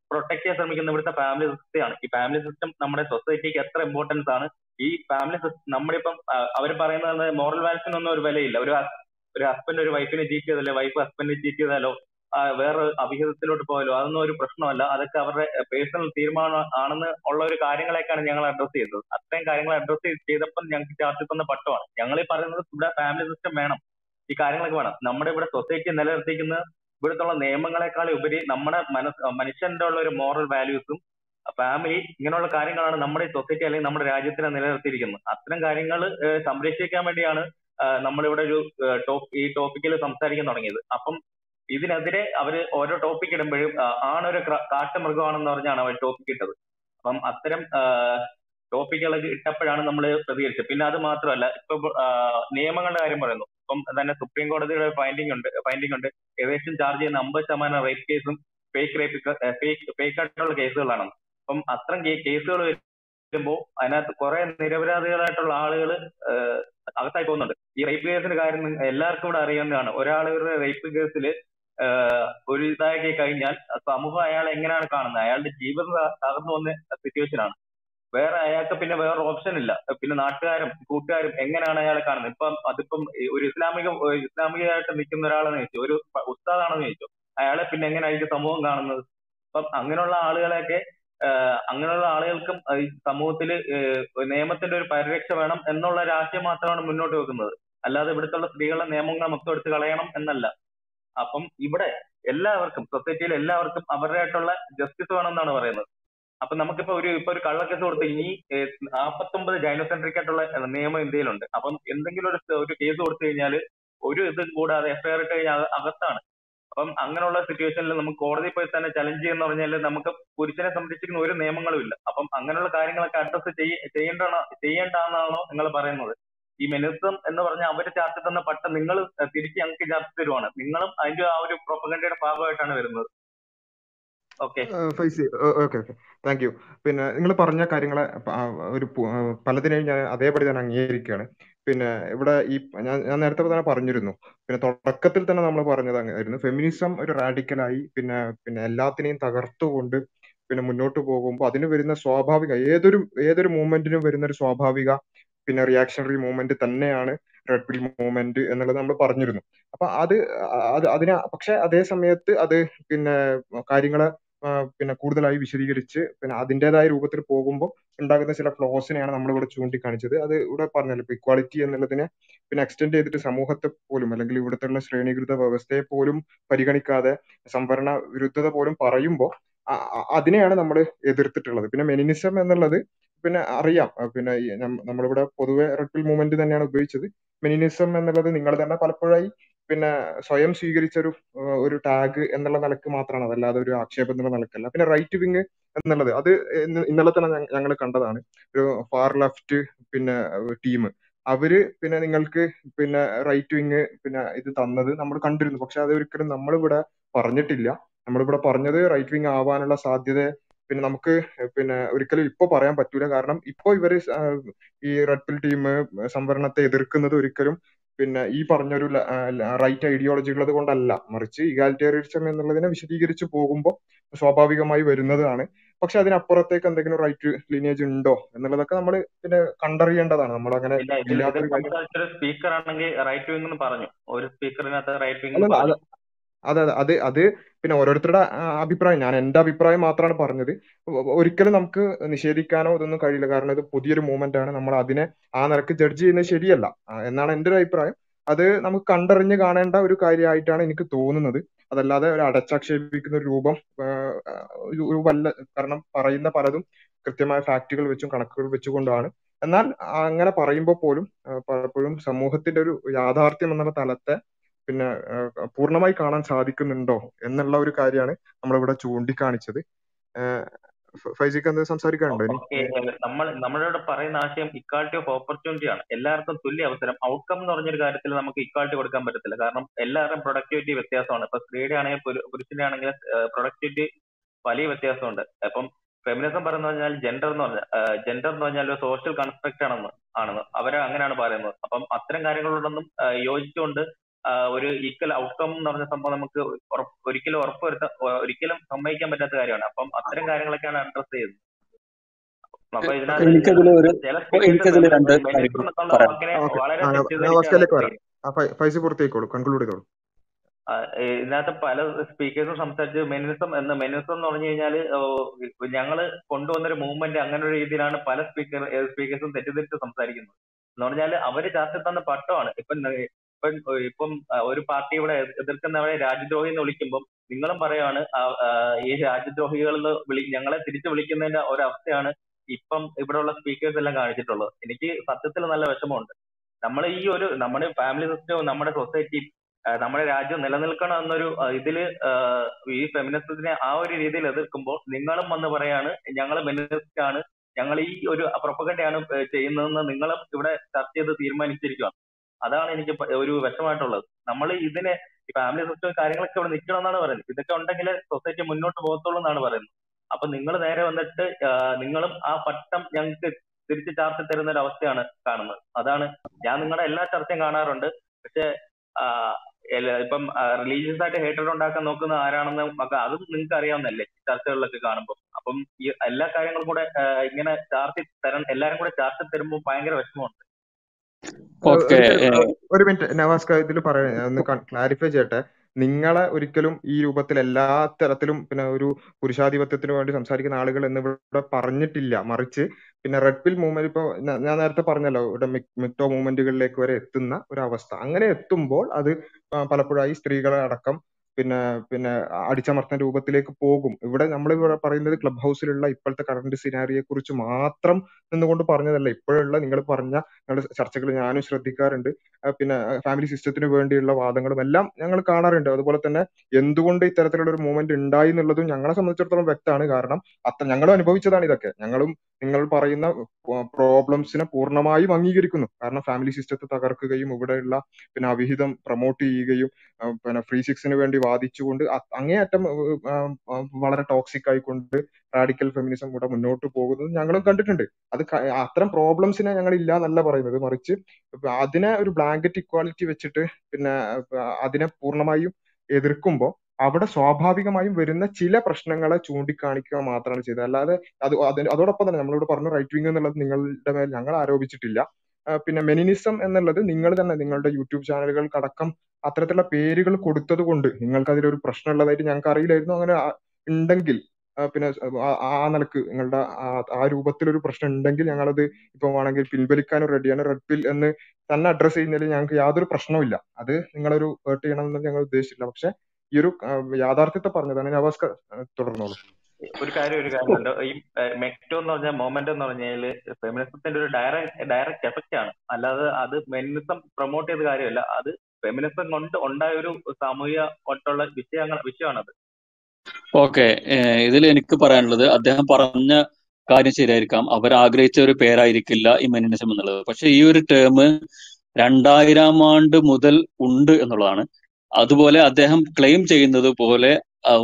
പ്രൊട്ടക്ട് ചെയ്യാൻ ശ്രമിക്കുന്ന ഇവിടുത്തെ ഫാമിലി സിസ്റ്റമാണ്. ഈ ഫാമിലി സിസ്റ്റം നമ്മുടെ സൊസൈറ്റിക്ക് എത്ര ഇമ്പോർട്ടൻസ് ആണ്. ഈ ഫാമിലി സിസ്റ്റം നമ്മളിപ്പം അവർ പറയുന്നത് മോറൽ വാല്യൂസിനൊന്നും ഒരു വിലയില്ല. ഒരു ഹസ്ബൻഡ് ഒരു വൈഫിനെ ചീറ്റ് ചെയ്തല്ലോ, വൈഫ് ഹസ്ബൻഡിനെ ചീറ്റ് ചെയ്താലോ, വേറെ അഭിഹിതത്തിലോട്ട് പോയാലോ, അതൊന്നും ഒരു പ്രശ്നമല്ല. അതൊക്കെ അവരുടെ പേഴ്സണൽ തീരുമാനം ആണെന്ന് ഉള്ള ഒരു കാര്യങ്ങളെയൊക്കെയാണ് ഞങ്ങൾ അഡ്രസ് ചെയ്തത്. അത്രയും കാര്യങ്ങൾ അഡ്രസ് ചെയ്തപ്പം ഞങ്ങൾക്ക് ചാർത്തി തന്ന പട്ടമാണ്. ഞങ്ങൾ ഈ പറയുന്നത് ഇവിടെ ഫാമിലി സിസ്റ്റം വേണം, ഈ കാര്യങ്ങളൊക്കെ വേണം. നമ്മുടെ ഇവിടെ സൊസൈറ്റി നിലനിർത്തിക്കുന്ന ഇവിടുത്തെ നിയമങ്ങളെക്കാൾ ഉപരി നമ്മുടെ മനുഷ്യന്റെ ഉള്ള ഒരു മോറൽ വാല്യൂസും ഫാമിലി ഇങ്ങനെയുള്ള കാര്യങ്ങളാണ് നമ്മുടെ സൊസൈറ്റി അല്ലെങ്കിൽ നമ്മുടെ രാജ്യത്തിനെ നിലനിർത്തിയിരിക്കുന്നത്. അത്തരം കാര്യങ്ങൾ സംരക്ഷിക്കാൻ വേണ്ടിയാണ് നമ്മളിവിടെ ഒരു ഈ ടോപ്പിക്കിൽ സംസാരിക്കാൻ തുടങ്ങിയത്. അപ്പം ഇതിനെതിരെ അവര് ഓരോ ടോപ്പിക് ഇടുമ്പോഴും ആണൊരു കാട്ടുമൃഗമാണെന്ന് പറഞ്ഞാണ് അവർ ടോപ്പിക് ഇട്ടത്. അപ്പം അത്തരം ടോപ്പിക്കുകളൊക്കെ ഇട്ടപ്പോഴാണ് നമ്മൾ പ്രതികരിച്ചത്. പിന്നെ അത് മാത്രമല്ല, ഇപ്പൊ നിയമങ്ങളുടെ കാര്യം പറയുന്നു. ഇപ്പം തന്നെ സുപ്രീം കോടതിയുടെ ഫൈൻഡിങ് ഉണ്ട് എവേഷൻ ചാർജ് ചെയ്യുന്ന 50% റേപ്പ് കേസും ഫേക്ക് ആയിട്ടുള്ള കേസുകളാണ്. അപ്പം അത്തരം കേസുകൾ വരുമ്പോൾ അതിനകത്ത് കുറെ നിരപരാധികളായിട്ടുള്ള ആളുകൾ അകത്തായി പോകുന്നുണ്ട്. ഈ റേപ്പ് കേസിന്റെ കാര്യം എല്ലാവർക്കും ഇവിടെ അറിയാവുന്നതാണ്. ഒരാളുടെ റേപ്പ് കേസിൽ ഒരു ഇതാക്കി കഴിഞ്ഞാൽ സമൂഹം അയാൾ എങ്ങനെയാണ് കാണുന്നത്? അയാളുടെ ജീവിതം തകർന്നു പോകുന്ന സിറ്റുവേഷനാണ്. വേറെ അയാൾക്ക് പിന്നെ വേറെ ഓപ്ഷൻ ഇല്ല. പിന്നെ നാട്ടുകാരും കൂട്ടുകാരും എങ്ങനെയാണ് അയാളെ കാണുന്നത്? ഇപ്പം അതിപ്പം ഒരു ഇസ്ലാമികമായിട്ട് നിൽക്കുന്ന ഒരാളെന്ന് ചോദിച്ചു, ഒരു ഉസ്താദാണെന്ന് ചോദിച്ചു, അയാളെ പിന്നെ എങ്ങനെയായിരിക്കും സമൂഹം കാണുന്നത്? അപ്പം അങ്ങനെയുള്ള ആളുകൾക്കും ഈ സമൂഹത്തിൽ നിയമത്തിന്റെ ഒരു പരിരക്ഷ വേണം എന്നുള്ള ഒരു ആശയം മാത്രമാണ് മുന്നോട്ട് വെക്കുന്നത്. അല്ലാതെ ഇവിടുത്തെ സ്ത്രീകളുടെ നിയമങ്ങൾ മൊത്തം എടുത്ത് കളയണം എന്നല്ല. അപ്പം ഇവിടെ എല്ലാവർക്കും സൊസൈറ്റിയിൽ എല്ലാവർക്കും അവരുടേതായിട്ടുള്ള ജസ്റ്റിസ് വേണം എന്നാണ് പറയുന്നത്. അപ്പൊ നമുക്കിപ്പോ ഒരു കള്ളക്കേസ് കൊടുത്ത് ഇനി 49 ജൈനോസെൻട്രിക് ആയിട്ടുള്ള നിയമം ഇന്ത്യയിലുണ്ട്. അപ്പം എന്തെങ്കിലും ഒരു കേസ് കൊടുത്തു കഴിഞ്ഞാൽ ഒരു ഇത് കൂടാതെ എഫ്ഐആർ ഇട്ട് കഴിഞ്ഞാൽ അകത്താണ്. അപ്പം അങ്ങനെയുള്ള സിറ്റുവേഷനിൽ നമുക്ക് കോടതി പോയി തന്നെ ചലഞ്ച് ചെയ്യുന്ന പറഞ്ഞാൽ നമുക്ക് പുരുഷനെ സംരക്ഷിക്കുന്ന ഒരു നിയമങ്ങളും ഇല്ല. അപ്പം അങ്ങനെയുള്ള കാര്യങ്ങളൊക്കെ അഡ്രസ് ചെയ്യേണ്ടെന്നാണോ നിങ്ങൾ പറയുന്നത്? ഈ മെനിസം എന്ന് പറഞ്ഞാൽ അവര് ചാർത്തി തന്ന പട്ടം നിങ്ങൾ തിരിച്ച് ഞങ്ങൾക്ക് ചാർത്തി തരുവാണ്. നിങ്ങളും അതിന്റെ ആ ഒരു പ്രൊപ്പഗണ്ടയുടെ ഭാഗമായിട്ടാണ് വരുന്നത്. Thank you. പിന്നെ നിങ്ങൾ പറഞ്ഞ കാര്യങ്ങളെ ഒരു പലതിനെയും ഞാൻ അതേപടി തന്നെ അംഗീകരിക്കുകയാണ്. പിന്നെ ഇവിടെ ഞാൻ നേരത്തെ തന്നെ പറഞ്ഞിരുന്നു, പിന്നെ തുടക്കത്തിൽ തന്നെ നമ്മൾ പറഞ്ഞത് അങ്ങനെയായിരുന്നു, ഫെമിനിസം ഒരു റാഡിക്കലായി പിന്നെ എല്ലാത്തിനെയും തകർത്തുകൊണ്ട് പിന്നെ മുന്നോട്ട് പോകുമ്പോൾ അതിന് വരുന്ന സ്വാഭാവിക ഏതൊരു മൂവ്മെന്റിനും വരുന്ന ഒരു സ്വാഭാവിക പിന്നെ റിയാക്ഷണറി മൂവ്മെന്റ് തന്നെയാണ് റെഡ് പിൽ മൂവ്മെന്റ് എന്നുള്ളത് നമ്മൾ പറഞ്ഞിരുന്നു. അപ്പൊ അതിന് പക്ഷെ അതേ സമയത്ത് അത് പിന്നെ കാര്യങ്ങളെ പിന്നെ കൂടുതലായി വിശദീകരിച്ച് പിന്നെ അതിൻ്റെതായ രൂപത്തിൽ പോകുമ്പോൾ ഉണ്ടാകുന്ന ചില ഫ്ലോസിനെയാണ് നമ്മളിവിടെ ചൂണ്ടിക്കാണിച്ചത്. അത് ഇവിടെ പറഞ്ഞല്ലോ, ഇപ്പൊ ഇക്വാളിറ്റി എന്നുള്ളതിനെ പിന്നെ എക്സ്റ്റെൻഡ് ചെയ്തിട്ട് സമൂഹത്തെ പോലും അല്ലെങ്കിൽ ഇവിടുത്തെ ശ്രേണീകൃത വ്യവസ്ഥയെ പോലും പരിഗണിക്കാതെ സംവരണ വിരുദ്ധത പോലും പറയുമ്പോൾ അതിനെയാണ് നമ്മൾ എതിർത്തിട്ടുള്ളത്. പിന്നെ മെനിനിസം എന്നുള്ളത് പിന്നെ അറിയാം, പിന്നെ നമ്മളിവിടെ പൊതുവെ റെഡ് പിൽ മൂവ്മെന്റ് തന്നെയാണ് ഉപയോഗിച്ചത്. മെനിനിസം എന്നുള്ളത് നിങ്ങൾ തന്നെ പലപ്പോഴായി പിന്നെ സ്വയം സ്വീകരിച്ച ഒരു ടാഗ് എന്നുള്ള നിലക്ക് മാത്രമാണ്, അതല്ലാതെ ഒരു ആക്ഷേപം എന്നുള്ള നിലക്കല്ല. പിന്നെ റൈറ്റ് വിങ് എന്നുള്ളത് അത് ഇന്നലെ തന്നെ ഞങ്ങൾ കണ്ടതാണ്, ഒരു ഫാർ ലെഫ്റ്റ് പിന്നെ ടീം അവര് പിന്നെ നിങ്ങൾക്ക് പിന്നെ റൈറ്റ് വിങ് പിന്നെ ഇത് തന്നത് നമ്മൾ കണ്ടിരുന്നു. പക്ഷെ അത് ഒരിക്കലും നമ്മളിവിടെ പറഞ്ഞിട്ടില്ല. നമ്മളിവിടെ പറഞ്ഞത് റൈറ്റ് വിങ് ആവാനുള്ള സാധ്യത പിന്നെ നമുക്ക് പിന്നെ ഒരിക്കലും ഇപ്പൊ പറയാൻ പറ്റൂല. കാരണം ഇപ്പൊ ഇവര് ഈ റെഡ് പിൽ ടീം സംവരണത്തെ എതിർക്കുന്നത് ഒരിക്കലും പിന്നെ ഈ പറഞ്ഞൊരു റൈറ്റ് ഐഡിയോളജി ഉള്ളത് കൊണ്ടല്ല, മറിച്ച് ഇഗാലിറ്റേറിയനിസം എന്നുള്ളതിനെ വിശദീകരിച്ചു പോകുമ്പോൾ സ്വാഭാവികമായി വരുന്നതാണ്. പക്ഷെ അതിനപ്പുറത്തേക്ക് എന്തെങ്കിലും റൈറ്റ് ലീനേജ് ഉണ്ടോ എന്നുള്ളതൊക്കെ നമ്മൾ പിന്നെ കണ്ടറിയേണ്ടതാണ്. നമ്മൾ അങ്ങനെ അതെ അതെ അത് അത് പിന്നെ ഓരോരുത്തരുടെ അഭിപ്രായം, ഞാൻ എന്റെ അഭിപ്രായം മാത്രമാണ് പറഞ്ഞത്. ഒരിക്കലും നമുക്ക് നിഷേധിക്കാനോ ഇതൊന്നും കഴിയില്ല, കാരണം ഇത് പുതിയൊരു മൂവ്മെന്റ് ആണ്. നമ്മൾ അതിനെ ആ നിലക്ക് ജഡ്ജ് ചെയ്യുന്നത് ശരിയല്ല എന്നാണ് എൻ്റെ ഒരു അഭിപ്രായം. അത് നമുക്ക് കണ്ടറിഞ്ഞ് കാണേണ്ട ഒരു കാര്യമായിട്ടാണ് എനിക്ക് തോന്നുന്നത്. അതല്ലാതെ ഒരു അടച്ചാക്ഷേപിക്കുന്ന ഒരു രൂപമല്ല, കാരണം പറയുന്ന പലതും കൃത്യമായ ഫാക്റ്റുകൾ വെച്ചും കണക്കുകൾ വെച്ചുകൊണ്ടാണ്. എന്നാൽ അങ്ങനെ പറയുമ്പോൾ പോലും പലപ്പോഴും സമൂഹത്തിന്റെ ഒരു യാഥാർത്ഥ്യം എന്നുള്ള തലത്തെ പിന്നെ പൂർണ്ണമായി കാണാൻ സാധിക്കുന്നുണ്ടോ എന്നുള്ള ഒരു കാര്യമാണ് നമ്മളിവിടെ ചൂണ്ടിക്കാണിച്ചത്. ഫൈസിക്ക് എന്ത് സംസാരിക്കാനുണ്ടോ? നമ്മളിവിടെ പറയുന്ന ആശയം ഇക്വാളിറ്റി ഓഫ് ഓപ്പർച്യൂണിറ്റി ആണ്, എല്ലാവർക്കും തുല്യ അവസരം. ഔട്ട്കം എന്ന് പറഞ്ഞൊരു കാര്യത്തിൽ നമുക്ക് ഇക്വാളിറ്റി കൊടുക്കാൻ പറ്റത്തില്ല, കാരണം എല്ലാവരും പ്രൊഡക്ടിവിറ്റി വ്യത്യാസമാണ്. ഇപ്പൊ സ്ത്രീയുടെ ആണെങ്കിൽ പുരുഷന്റെ ആണെങ്കിൽ പ്രൊഡക്ടിവിറ്റി വലിയ വ്യത്യാസമുണ്ട്. അപ്പം ഫെമിനിസം പറയുന്ന പറഞ്ഞാൽ ജെൻഡർ എന്ന് പറഞ്ഞാൽ ഒരു സോഷ്യൽ കൺസ്ട്രക്റ്റ് ആണെന്ന് അവരെ അങ്ങനെയാണ് പറയുന്നത്. അപ്പം അത്തരം കാര്യങ്ങളോടൊന്നും യോജിച്ചുകൊണ്ട് ഒരു ഈക്വൽ ഔട്ട്കം എന്ന് പറഞ്ഞ സംഭവം നമുക്ക് ഒരിക്കലും സമ്മതിക്കാൻ പറ്റാത്ത കാര്യമാണ്. അപ്പം അത്തരം കാര്യങ്ങളൊക്കെയാണ് അഡ്രസ് ചെയ്യുന്നത്. അപ്പൊ ഇതിനകത്ത് പല സ്പീക്കേഴ്സും സംസാരിച്ച് മെനിനിസം എന്ന് പറഞ്ഞു കഴിഞ്ഞാൽ ഞങ്ങള് കൊണ്ടുവന്നൊരു മൂവ്മെന്റ്, അങ്ങനെ ഒരു രീതിയിലാണ് പല സ്പീക്കേഴ്സും തെറ്റിദ്ധരിച്ച് സംസാരിക്കുന്നത്. എന്ന് പറഞ്ഞാൽ അവര് ചാർത്തി തന്ന പട്ടമാണ്. ഇപ്പം ഒരു പാർട്ടി ഇവിടെ എതിർക്കുന്നവരെ രാജ്യദ്രോഹി എന്ന് വിളിക്കുമ്പം നിങ്ങളും പറയാണ് ഈ രാജ്യദ്രോഹികളിൽ ഞങ്ങളെ തിരിച്ചു വിളിക്കുന്നതിന്റെ ഒരവസ്ഥയാണ് ഇപ്പം ഇവിടെ ഉള്ള സ്പീക്കേഴ്സ് എല്ലാം കാണിച്ചിട്ടുള്ളത്. എനിക്ക് സത്യത്തിൽ നല്ല വിഷമമുണ്ട്. നമ്മൾ ഈ ഒരു നമ്മുടെ ഫാമിലി സിസ്റ്റവും നമ്മുടെ സൊസൈറ്റി നമ്മുടെ രാജ്യം നിലനിൽക്കണം എന്നൊരു ഇതില് ഈ ഫെമിനിസത്തിനെ ആ ഒരു രീതിയിൽ എതിർക്കുമ്പോൾ നിങ്ങളും വന്ന് പറയാണ് ഞങ്ങൾ ഫെമിനിസ്റ്റ് ആണ്, ഞങ്ങൾ ഈ ഒരു പ്രൊപ്പഗണ്ടയാണ് ചെയ്യുന്നതെന്ന് നിങ്ങളും ഇവിടെ ചർച്ച ചെയ്ത് തീരുമാനിച്ചിരിക്കുകയാണ്. അതാണ് എനിക്ക് ഒരു വിഷമായിട്ടുള്ളത്. നമ്മൾ ഇതിനെ ഫാമിലി സിസ്റ്റം കാര്യങ്ങളൊക്കെ ഇവിടെ നിൽക്കണം എന്നാണ് പറയുന്നത്. ഇതൊക്കെ ഉണ്ടെങ്കിൽ സൊസൈറ്റി മുന്നോട്ട് പോകത്തുള്ളൂ എന്നാണ് പറയുന്നത്. അപ്പൊ നിങ്ങൾ നേരെ വന്നിട്ട് നിങ്ങളും ആ പട്ടം ഞങ്ങൾക്ക് തിരിച്ചു ചാർത്തി തരുന്ന ഒരു അവസ്ഥയാണ് കാണുന്നത്. അതാണ് ഞാൻ നിങ്ങളുടെ എല്ലാ ചർച്ചയും കാണാറുണ്ട്. പക്ഷെ ഇപ്പം റിലീജിയസ് ആയിട്ട് ഹേറ്റഡ് ഉണ്ടാക്കാൻ നോക്കുന്ന ആരാണെന്ന് ഒക്കെ അതും നിങ്ങൾക്ക് അറിയാവുന്നല്ലേ ചർച്ചകളിലൊക്കെ കാണുമ്പോൾ. അപ്പം ഈ എല്ലാ കാര്യങ്ങളും കൂടെ ഇങ്ങനെ ചാർത്തി തരാൻ എല്ലാരും കൂടെ ചാർത്തി തരുമ്പോൾ ഭയങ്കര വിഷമമുണ്ട്. ഒരു മിനിറ്റ് നവാസ്ക, ഇതിൽ ഒന്ന് ക്ലാരിഫൈ ചെയ്യട്ടെ. നിങ്ങളെ ഒരിക്കലും ഈ രൂപത്തിൽ എല്ലാ തരത്തിലും പിന്നെ ഒരു പുരുഷാധിപത്യത്തിന് വേണ്ടി സംസാരിക്കുന്ന ആളുകൾ എന്നിവിടെ പറഞ്ഞിട്ടില്ല. മറിച്ച് പിന്നെ റെഡ് പിൽ മൂവ്മെന്റ് ഇപ്പൊ ഞാൻ നേരത്തെ പറഞ്ഞല്ലോ, ഇവിടെ മിക്ക മൂവ്മെന്റുകളിലേക്ക് വരെ എത്തുന്ന ഒരവസ്ഥ. അങ്ങനെ എത്തുമ്പോൾ അത് പലപ്പോഴായി സ്ത്രീകളെ അടക്കം പിന്നെ പിന്നെ അടിച്ചമർത്തുന്ന രൂപത്തിലേക്ക് പോകും. ഇവിടെ നമ്മളിവിടെ പറയുന്നത് ക്ലബ് ഹൗസിലുള്ള ഇപ്പോഴത്തെ കറണ്ട് സിനാരിയെ കുറിച്ച് മാത്രം നിന്നുകൊണ്ട് പറഞ്ഞതല്ല. ഇപ്പോഴുള്ള നിങ്ങൾ പറഞ്ഞ നിങ്ങളുടെ ചർച്ചകൾ ഞാനും ശ്രദ്ധിക്കാറുണ്ട്. പിന്നെ ഫാമിലി സിസ്റ്റത്തിന് വേണ്ടിയുള്ള വാദങ്ങളും എല്ലാം ഞങ്ങൾ കാണാറുണ്ട്. അതുപോലെ തന്നെ എന്തുകൊണ്ട് ഇത്തരത്തിലുള്ള ഒരു മൂവ്മെന്റ് ഉണ്ടായി എന്നുള്ളതും ഞങ്ങളെ സംബന്ധിച്ചിടത്തോളം വ്യക്തമാണ്. കാരണം ഞങ്ങളും അനുഭവിച്ചതാണ് ഇതൊക്കെ. ഞങ്ങളും നിങ്ങൾ പറയുന്ന പ്രോബ്ലംസിനെ പൂർണ്ണമായും അംഗീകരിക്കുന്നു. കാരണം ഫാമിലി സിസ്റ്റത്തെ തകർക്കുകയും ഇവിടെയുള്ള പിന്നെ അവിഹിതം പ്രൊമോട്ട് ചെയ്യുകയും പിന്നെ ഫ്രീ സെക്സിന് വേണ്ടി വാദിച്ചുകൊണ്ട് അങ്ങേയറ്റം വളരെ ടോക്സിക് ആയിക്കൊണ്ട് റാഡിക്കൽ ഫെമിനിസം കൂടെ മുന്നോട്ട് പോകുന്നത് ഞങ്ങളും കണ്ടിട്ടുണ്ട്. അത് അത്തരം പ്രോബ്ലംസിനെ ഞങ്ങൾ ഇല്ല എന്നല്ല പറയുന്നത്, മറിച്ച് അതിനെ ഒരു ബ്ലാങ്കറ്റ് ഇക്വാലിറ്റി വെച്ചിട്ട് പിന്നെ അതിനെ പൂർണ്ണമായും എതിർക്കുമ്പോൾ അവിടെ സ്വാഭാവികമായും വരുന്ന ചില പ്രശ്നങ്ങളെ ചൂണ്ടിക്കാണിക്കുക മാത്രമാണ് ചെയ്തത്. അല്ലാതെ അതോടൊപ്പം തന്നെ നമ്മളിവിടെ പറഞ്ഞ റൈറ്റ് വിങ് എന്നുള്ളത് നിങ്ങളുടെ മേൽ ഞങ്ങൾ ആരോപിച്ചിട്ടില്ല. പിന്നെ മെനിനിസം എന്നുള്ളത് നിങ്ങൾ തന്നെ നിങ്ങളുടെ യൂട്യൂബ് ചാനലുകൾക്കടക്കം അത്തരത്തിലുള്ള പേരുകൾ കൊടുത്തത് കൊണ്ട് നിങ്ങൾക്ക് അതിലൊരു പ്രശ്നമുള്ളതായിട്ട് ഞങ്ങൾക്ക് അറിയില്ലായിരുന്നു. അങ്ങനെ ഉണ്ടെങ്കിൽ പിന്നെ ആ നിലക്ക് നിങ്ങളുടെ ആ രൂപത്തിലൊരു പ്രശ്നം ഉണ്ടെങ്കിൽ ഞങ്ങളത് ഇപ്പൊ വേണമെങ്കിൽ പിൻവലിക്കാനും റെഡിയാണ്. റെഡ് പിൽ എന്ന് തന്നെ അഡ്രസ്സ് ചെയ്യുന്നതിൽ ഞങ്ങൾക്ക് യാതൊരു പ്രശ്നവുമില്ല. അത് നിങ്ങളൊരു ഹേർട്ട് ചെയ്യണമെന്ന് ഞങ്ങൾ ഉദ്ദേശിച്ചില്ല. പക്ഷെ ഈ ഒരു യാഥാർത്ഥ്യത്തെ പറഞ്ഞതാണ്. നവാസ്ക തുടർന്നോളൂ. ഒരു കാര്യം ഈ മെക്ടോ എന്ന് പറഞ്ഞ മൊമെന്റ് എന്ന് പറഞ്ഞാൽ ഫെമിനിസത്തിന്റെ ഒരു ഡയറക്റ്റ് എഫക്റ്റ് ആണ്. അല്ലാതെ അത് ഫെമിനിസം പ്രൊമോട്ട് ചെയ്ത കാര്യമല്ല. അത് ഫെമിനിസം കൊണ്ട് ഉണ്ടായ ഒരു സാമൂഹിക കൊണ്ടുള്ള വിഷയമാണത്. ഓക്കെ, ഇതിൽ എനിക്ക് പറയാനുള്ളത് അദ്ദേഹം പറഞ്ഞ കാര്യം ശരിയായിരിക്കാം. അവരാഗ്രഹിച്ച ഒരു പേരായിരിക്കില്ല ഈ മെനിനിസം എന്നുള്ളത്. പക്ഷെ ഈ ഒരു ടേം 2000 ആണ്ട് മുതൽ ഉണ്ട് എന്നുള്ളതാണ്. അതുപോലെ അദ്ദേഹം ക്ലെയിം ചെയ്യുന്നത് പോലെ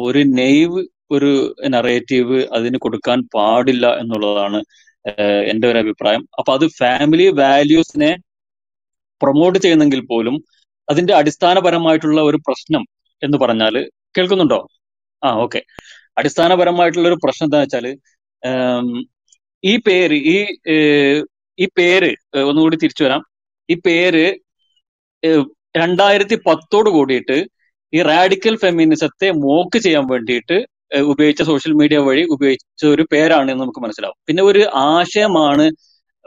ഒരു നെയ്വ് ഒരു നറേറ്റീവ് അതിന് കൊടുക്കാൻ പാടില്ല എന്നുള്ളതാണ് എൻ്റെ ഒരു അഭിപ്രായം. അപ്പൊ അത് ഫാമിലി വാല്യൂസിനെ പ്രൊമോട്ട് ചെയ്യുന്നെങ്കിൽ പോലും അതിന്റെ അടിസ്ഥാനപരമായിട്ടുള്ള ഒരു പ്രശ്നം എന്ന് പറഞ്ഞാൽ, കേൾക്കുന്നുണ്ടോ? ആ, ഓക്കെ. അടിസ്ഥാനപരമായിട്ടുള്ള ഒരു പ്രശ്നം എന്താ വെച്ചാല്, ഈ പേര് ഒന്നുകൂടി തിരിച്ചു വരാം. ഈ പേര് 2010 കൂടിയിട്ട് ഈ റാഡിക്കൽ ഫെമിനിസത്തെ മോക്ക് ചെയ്യാൻ വേണ്ടിയിട്ട് ഉപയോഗിച്ച, സോഷ്യൽ മീഡിയ വഴി ഉപയോഗിച്ച ഒരു പേരാണ് എന്ന് നമുക്ക് മനസ്സിലാവും. പിന്നെ ഒരു ആശയമാണ്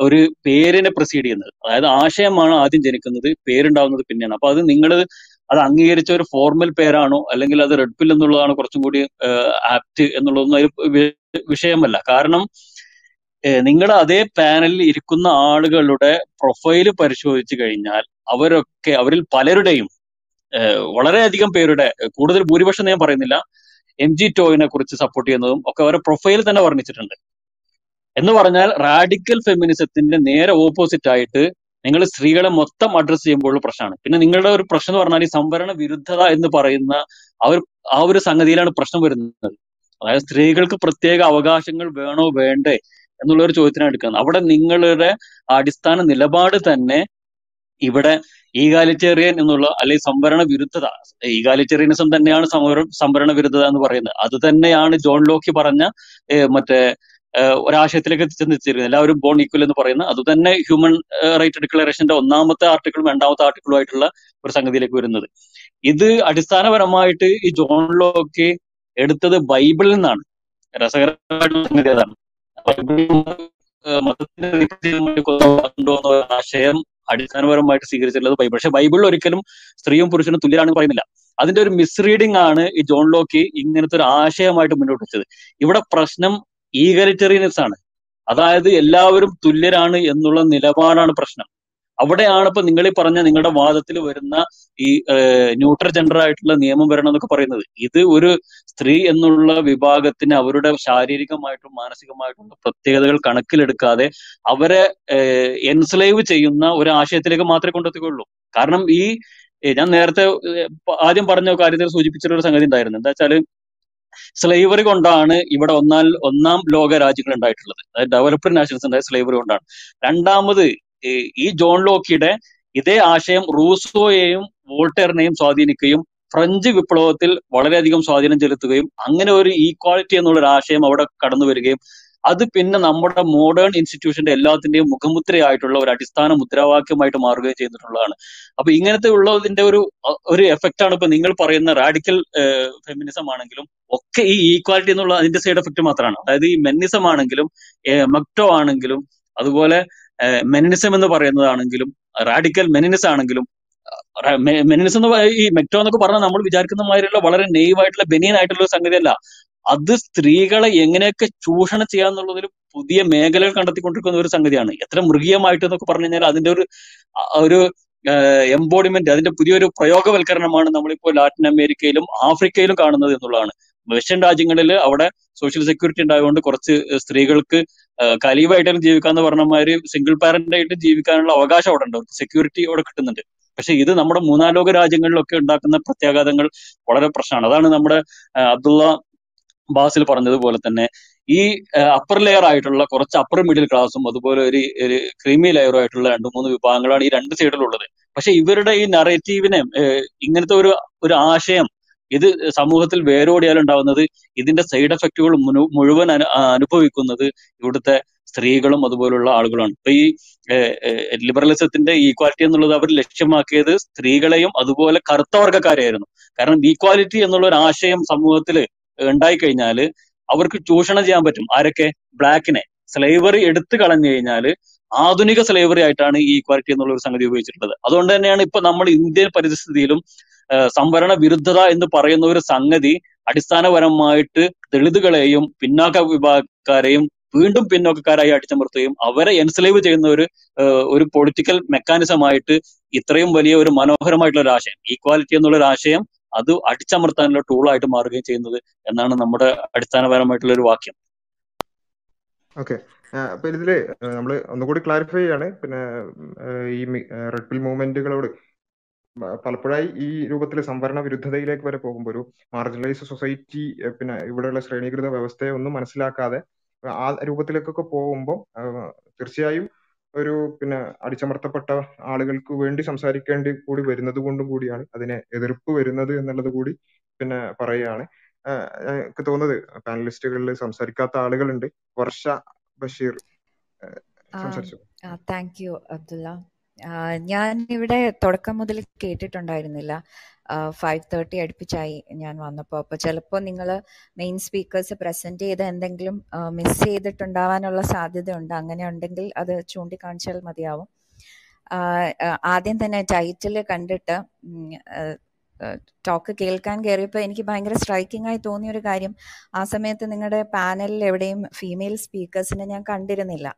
ഒരു പേരിനെ പ്രൊസീഡ് ചെയ്യുന്നത്, അതായത് ആശയമാണ് ആദ്യം ജനിക്കുന്നത്, പേരുണ്ടാവുന്നത് പിന്നെയാണ്. അപ്പൊ അത് നിങ്ങൾ അത് അംഗീകരിച്ച ഒരു ഫോർമൽ പേരാണോ അല്ലെങ്കിൽ അത് റെഡ് പിൽ എന്നുള്ളതാണ് കുറച്ചും കൂടി ആപ്റ്റ് എന്നുള്ളതൊന്നും അതിൽ വിഷയമല്ല. കാരണം നിങ്ങളുടെ അതേ പാനലിൽ ഇരിക്കുന്ന ആളുകളുടെ പ്രൊഫൈല് പരിശോധിച്ചു കഴിഞ്ഞാൽ അവരിൽ പലരുടെയും, വളരെയധികം പേരുടെ, കൂടുതൽ ഭൂരിപക്ഷം ഞാൻ പറയുന്നില്ല, MG ടോയിനെ കുറിച്ച് സപ്പോർട്ട് ചെയ്യുന്നതും ഒക്കെ അവരുടെ പ്രൊഫൈൽ തന്നെ വർണ്ണിച്ചിട്ടുണ്ട്. എന്ന് പറഞ്ഞാൽ റാഡിക്കൽ ഫെമിനിസത്തിന്റെ നേരെ ഓപ്പോസിറ്റ് ആയിട്ട് നിങ്ങൾ സ്ത്രീകളെ മൊത്തം അഡ്രസ്സ് ചെയ്യുമ്പോഴുള്ള പ്രശ്നമാണ്. പിന്നെ നിങ്ങളുടെ ഒരു പ്രശ്നം എന്ന് പറഞ്ഞാൽ ഈ സംവരണ വിരുദ്ധത എന്ന് പറയുന്ന ആ ഒരു സംഗതിയിലാണ് പ്രശ്നം വരുന്നത്. അതായത് സ്ത്രീകൾക്ക് പ്രത്യേക അവകാശങ്ങൾ വേണോ വേണ്ടേ എന്നുള്ള ഒരു ചോദ്യത്തിനാണ് എടുക്കുന്നത്. അവിടെ നിങ്ങളുടെ അടിസ്ഥാന നിലപാട് തന്നെ ഇവിടെ ഈഗാലിറ്റേറിയൻ എന്നുള്ള, അല്ലെങ്കിൽ സംവരണ വിരുദ്ധത, ഈഗാലിറ്റേറിയനിസം തന്നെയാണ് സംവരണ വിരുദ്ധത എന്ന് പറയുന്നത്. അത് തന്നെയാണ് ജോൺ ലോക്കി പറഞ്ഞ മറ്റേ ഒരാശയത്തിലേക്ക് എത്തിച്ചെത്തിച്ചിരുന്നത്, എല്ലാവരും ബോൺ ഈക്വൽ എന്ന് പറയുന്ന. അതുതന്നെ ഹ്യൂമൻ റൈറ്റ് ഡിക്ലറേഷന്റെ 1ാമത്തെ ആർട്ടിക്കിളും 2ാമത്തെ ആർട്ടിക്കിളുമായിട്ടുള്ള ഒരു സംഗതിയിലേക്ക് വരുന്നത്. ഇത് അടിസ്ഥാനപരമായിട്ട് ഈ ജോൺ ലോക്കി എടുത്തത് ബൈബിളിൽ നിന്നാണ്. രസകരമായിട്ടുള്ള സംഗതി അതാണ്. മതത്തിനുണ്ടോ എന്ന ആശയം അടിസ്ഥാനപരമായിട്ട് സ്വീകരിച്ചിട്ടുള്ളത് ബൈബിൾ. പക്ഷെ ബൈബിളിൽ ഒരിക്കലും സ്ത്രീയും പുരുഷനും തുല്യരാണെന്ന് പറയുന്നില്ല. അതിന്റെ ഒരു മിസ്റീഡിംഗ് ആണ് ഈ ജോൺ ലോക്കി ഇങ്ങനത്തെ ഒരു ആശയമായിട്ട് മുന്നോട്ട് വെച്ചത്. ഇവിടെ പ്രശ്നം ഈഗാലിറ്റേറിയനിസം ആണ്, അതായത് എല്ലാവരും തുല്യരാണ് എന്നുള്ള നിലപാടാണ് പ്രശ്നം. അവിടെയാണ് ഇപ്പൊ നിങ്ങൾ ഈ പറഞ്ഞ നിങ്ങളുടെ വാദത്തിൽ വരുന്ന ഈ ന്യൂട്രൽ ജെൻഡർ ആയിട്ടുള്ള നിയമം വരണം എന്നൊക്കെ പറയുന്നത്. ഇത് ഒരു സ്ത്രീ എന്നുള്ള വിഭാഗത്തിന് അവരുടെ ശാരീരികമായിട്ടും മാനസികമായിട്ടും പ്രത്യേകതകൾ കണക്കിലെടുക്കാതെ അവരെ എൻസ്ലേവ് ചെയ്യുന്ന ഒരു ആശയത്തിലേക്ക് മാത്രമേ കൊണ്ടെത്തിക്കുള്ളൂ. കാരണം ഈ ഞാൻ നേരത്തെ ആദ്യം പറഞ്ഞ കാര്യത്തിൽ സൂചിപ്പിച്ചിട്ടൊരു സംഗതി ഉണ്ടായിരുന്നു. എന്താ വെച്ചാല്, സ്ലേവറി കൊണ്ടാണ് ഇവിടെ ഒന്നാം ലോക രാജ്യങ്ങൾ ഉണ്ടായിട്ടുള്ളത്, അതായത് ഡെവലപ്ഡ് നാഷൻസ് ഉണ്ടായ സ്ലേവറി കൊണ്ടാണ്. രണ്ടാമത് ഈ ജോൺ ലോക്കിയുടെ ഇതേ ആശയം റൂസോയെയും വോൾട്ടേറിനെയും സ്വാധീനിക്കുകയും ഫ്രഞ്ച് വിപ്ലവത്തിൽ വളരെയധികം സ്വാധീനം ചെലുത്തുകയും അങ്ങനെ ഒരു ഈക്വാളിറ്റി എന്നുള്ളൊരു ആശയം അവിടെ കടന്നു വരികയും അത് പിന്നെ നമ്മുടെ മോഡേൺ ഇൻസ്റ്റിറ്റ്യൂഷന്റെ എല്ലാത്തിന്റെയും മുഖമുദ്രയായിട്ടുള്ള ഒരു അടിസ്ഥാന മുദ്രാവാക്യമായിട്ട് മാറുകയും ചെയ്തിട്ടുള്ളതാണ്. അപ്പൊ ഇങ്ങനത്തെ ഉള്ളതിന്റെ ഒരു എഫക്റ്റ് ആണ് ഇപ്പൊ നിങ്ങൾ പറയുന്ന റാഡിക്കൽ ഫെമിനിസം ആണെങ്കിലും ഒക്കെ ഈ ഈക്വാലിറ്റി എന്നുള്ള അതിന്റെ സൈഡ് എഫക്റ്റ് മാത്രമാണ്. അതായത് ഈ മെന്നിസം ആണെങ്കിലും മക്ടോ ആണെങ്കിലും അതുപോലെ മെനിനിസം എന്ന് പറയുന്നതാണെങ്കിലും റാഡിക്കൽ മെനിനിസം ആണെങ്കിലും, മെനിനിസം എന്ന് ഈ മെക്ടോ എന്നൊക്കെ പറഞ്ഞാൽ നമ്മൾ വിചാരിക്കുന്ന മാതിരിയുള്ള വളരെ നെയ്വായിട്ടുള്ള ബെനിയൻ ആയിട്ടുള്ള സംഗതിയല്ല. അത് സ്ത്രീകളെ എങ്ങനെയൊക്കെ ചൂഷണം ചെയ്യാന്നുള്ളതിൽ പുതിയ മേഖലകൾ കണ്ടെത്തിക്കൊണ്ടിരിക്കുന്ന ഒരു സംഗതിയാണ്. എത്ര മൃഗീയമായിട്ട് എന്നൊക്കെ പറഞ്ഞു കഴിഞ്ഞാൽ അതിന്റെ ഒരു എംബോഡിമെന്റ്, അതിന്റെ പുതിയൊരു പ്രയോഗവൽക്കരണമാണ് നമ്മളിപ്പോൾ ലാറ്റിൻ അമേരിക്കയിലും ആഫ്രിക്കയിലും കാണുന്നത് എന്നുള്ളതാണ്. വെസ്റ്റേൺ രാജ്യങ്ങളിൽ അവിടെ സോഷ്യൽ സെക്യൂരിറ്റി ഉണ്ടായതുകൊണ്ട് കുറച്ച് സ്ത്രീകൾക്ക് കലീവായിട്ടാണ് ജീവിക്കാന്ന് പറഞ്ഞമാതിരി സിംഗിൾ പാരന്റ് ആയിട്ട് ജീവിക്കാനുള്ള അവകാശം അവിടെ ഉണ്ട്, സെക്യൂരിറ്റി അവിടെ കിട്ടുന്നുണ്ട്. പക്ഷെ ഇത് നമ്മുടെ മൂന്നാം ലോക രാജ്യങ്ങളിലൊക്കെ ഉണ്ടാക്കുന്ന പ്രത്യാഘാതങ്ങൾ വളരെ പ്രശ്നമാണ്. അതാണ് നമ്മുടെ അബ്ദുള്ള ബാസിൽ പറഞ്ഞതുപോലെ തന്നെ ഈ അപ്പർ ലെയർ ആയിട്ടുള്ള കുറച്ച് അപ്പർ മിഡിൽ ക്ലാസും അതുപോലെ ഒരു ക്രീമി ലെയറുമായിട്ടുള്ള 2-3 വിഭാഗങ്ങളാണ് ഈ രണ്ട് സൈഡിലുള്ളത്. പക്ഷെ ഇവരുടെ ഈ നറേറ്റീവിനെ, ഇങ്ങനത്തെ ഒരു ആശയം ഇത് സമൂഹത്തിൽ വേരോടിയാലുണ്ടാവുന്നത്, ഇതിന്റെ സൈഡ് എഫക്റ്റുകൾ മുഴുവൻ അനുഭവിക്കുന്നത് ഇവിടുത്തെ സ്ത്രീകളും അതുപോലുള്ള ആളുകളാണ്. ഇപ്പൊ ഈ ലിബറലിസത്തിന്റെ ഈക്വാലിറ്റി എന്നുള്ളത് അവർ ലക്ഷ്യമാക്കിയത് സ്ത്രീകളെയും അതുപോലെ കറുത്ത വർഗ്ഗക്കാരെയായിരുന്നു. കാരണം ഈക്വാലിറ്റി എന്നുള്ള ഒരു ആശയം സമൂഹത്തിൽ ഉണ്ടായിക്കഴിഞ്ഞാല് അവർക്ക് ചൂഷണം ചെയ്യാൻ പറ്റും. ആരൊക്കെ? ബ്ലാക്കിനെ. സ്ലേവറി എടുത്തു കളഞ്ഞു കഴിഞ്ഞാൽ ആധുനിക സ്ലേവറി ആയിട്ടാണ് ഈ ഈക്വാലിറ്റി എന്നുള്ള ഒരു സംഗതി ഉപയോഗിച്ചിട്ടുള്ളത്. അതുകൊണ്ട് തന്നെയാണ് ഇപ്പൊ നമ്മൾ ഇന്ത്യൻ പരിസ്ഥിതിയിലും സംവരണ വിരുദ്ധത എന്ന് പറയുന്ന ഒരു സംഗതി അടിസ്ഥാനപരമായിട്ട് ദളിതുകളെയും പിന്നാക്ക വിഭാഗക്കാരെയും വീണ്ടും പിന്നോക്കക്കാരായി അടിച്ചമർത്തുകയും അവരെ എൻസ്ലേവ് ചെയ്യുന്ന ഒരു പൊളിറ്റിക്കൽ മെക്കാനിസമായിട്ട് ഇത്രയും വലിയ ഒരു മനോഹരമായിട്ടുള്ള ഒരു ആശയം, ഈക്വാലിറ്റി എന്നുള്ളൊരു ആശയം, അത് അടിച്ചമർത്താനുള്ള ടൂളായിട്ട് മാറുകയും ചെയ്യുന്നത് എന്നാണ് നമ്മുടെ അടിസ്ഥാനപരമായിട്ടുള്ള ഒരു വാക്യം. ഓക്കെ, അപ്പൊ ഇതില് നമ്മള് ഒന്നുകൂടി ക്ലാരിഫൈ ചെയ്യാണ്. പിന്നെ ഈ റെഡ് പിൽ മൂവ്മെന്റുകളോട് പലപ്പോഴായി ഈ രൂപത്തിൽ സംവരണ വിരുദ്ധതയിലേക്ക് വരെ പോകുമ്പോൾ ഒരു മാർജിനലൈസ്ഡ് സൊസൈറ്റി പിന്നെ ഇവിടെയുള്ള ശ്രേണീകൃത വ്യവസ്ഥയെ ഒന്നും മനസ്സിലാക്കാതെ ആ രൂപത്തിലേക്കൊക്കെ പോകുമ്പോൾ തീർച്ചയായും ഒരു പിന്നെ അടിച്ചമർത്തപ്പെട്ട ആളുകൾക്ക് വേണ്ടി സംസാരിക്കേണ്ടി കൂടി വരുന്നത് കൊണ്ടും കൂടിയാണ് അതിനെ എതിർപ്പ് വരുന്നത് എന്നുള്ളത് കൂടി പിന്നെ പറയുകയാണ്. എനിക്ക് തോന്നുന്നത് പാനലിസ്റ്റുകളിൽ സംസാരിക്കാത്ത ആളുകളുണ്ട്. വർഷ ബഷീർ സംസാരിച്ചു. Thank you Abdulla. ഞാൻ ഇവിടെ തുടക്കം മുതൽ കേട്ടിട്ടുണ്ടായിരുന്നില്ല, 5:30 അടുപ്പിച്ചായി ഞാൻ വന്നപ്പോൾ. അപ്പോൾ ചിലപ്പോൾ നിങ്ങൾ മെയിൻ സ്പീക്കേഴ്സ് പ്രസൻറ്റ് ചെയ്ത് എന്തെങ്കിലും മിസ് ചെയ്തിട്ടുണ്ടാവാനുള്ള സാധ്യതയുണ്ട്. അങ്ങനെ ഉണ്ടെങ്കിൽ അത് ചൂണ്ടിക്കാണിച്ചാൽ മതിയാവും. ആദ്യം തന്നെ ടൈറ്റിൽ കണ്ടിട്ട് ടോക്ക് കേൾക്കാൻ കയറിയപ്പോൾ എനിക്ക് ഭയങ്കര സ്ട്രൈക്കിംഗ് ആയി തോന്നിയൊരു കാര്യം, ആ സമയത്ത് നിങ്ങളുടെ പാനലിൽ എവിടെയും ഫീമെയിൽ സ്പീക്കേഴ്സിനെ ഞാൻ കണ്ടിരുന്നില്ല.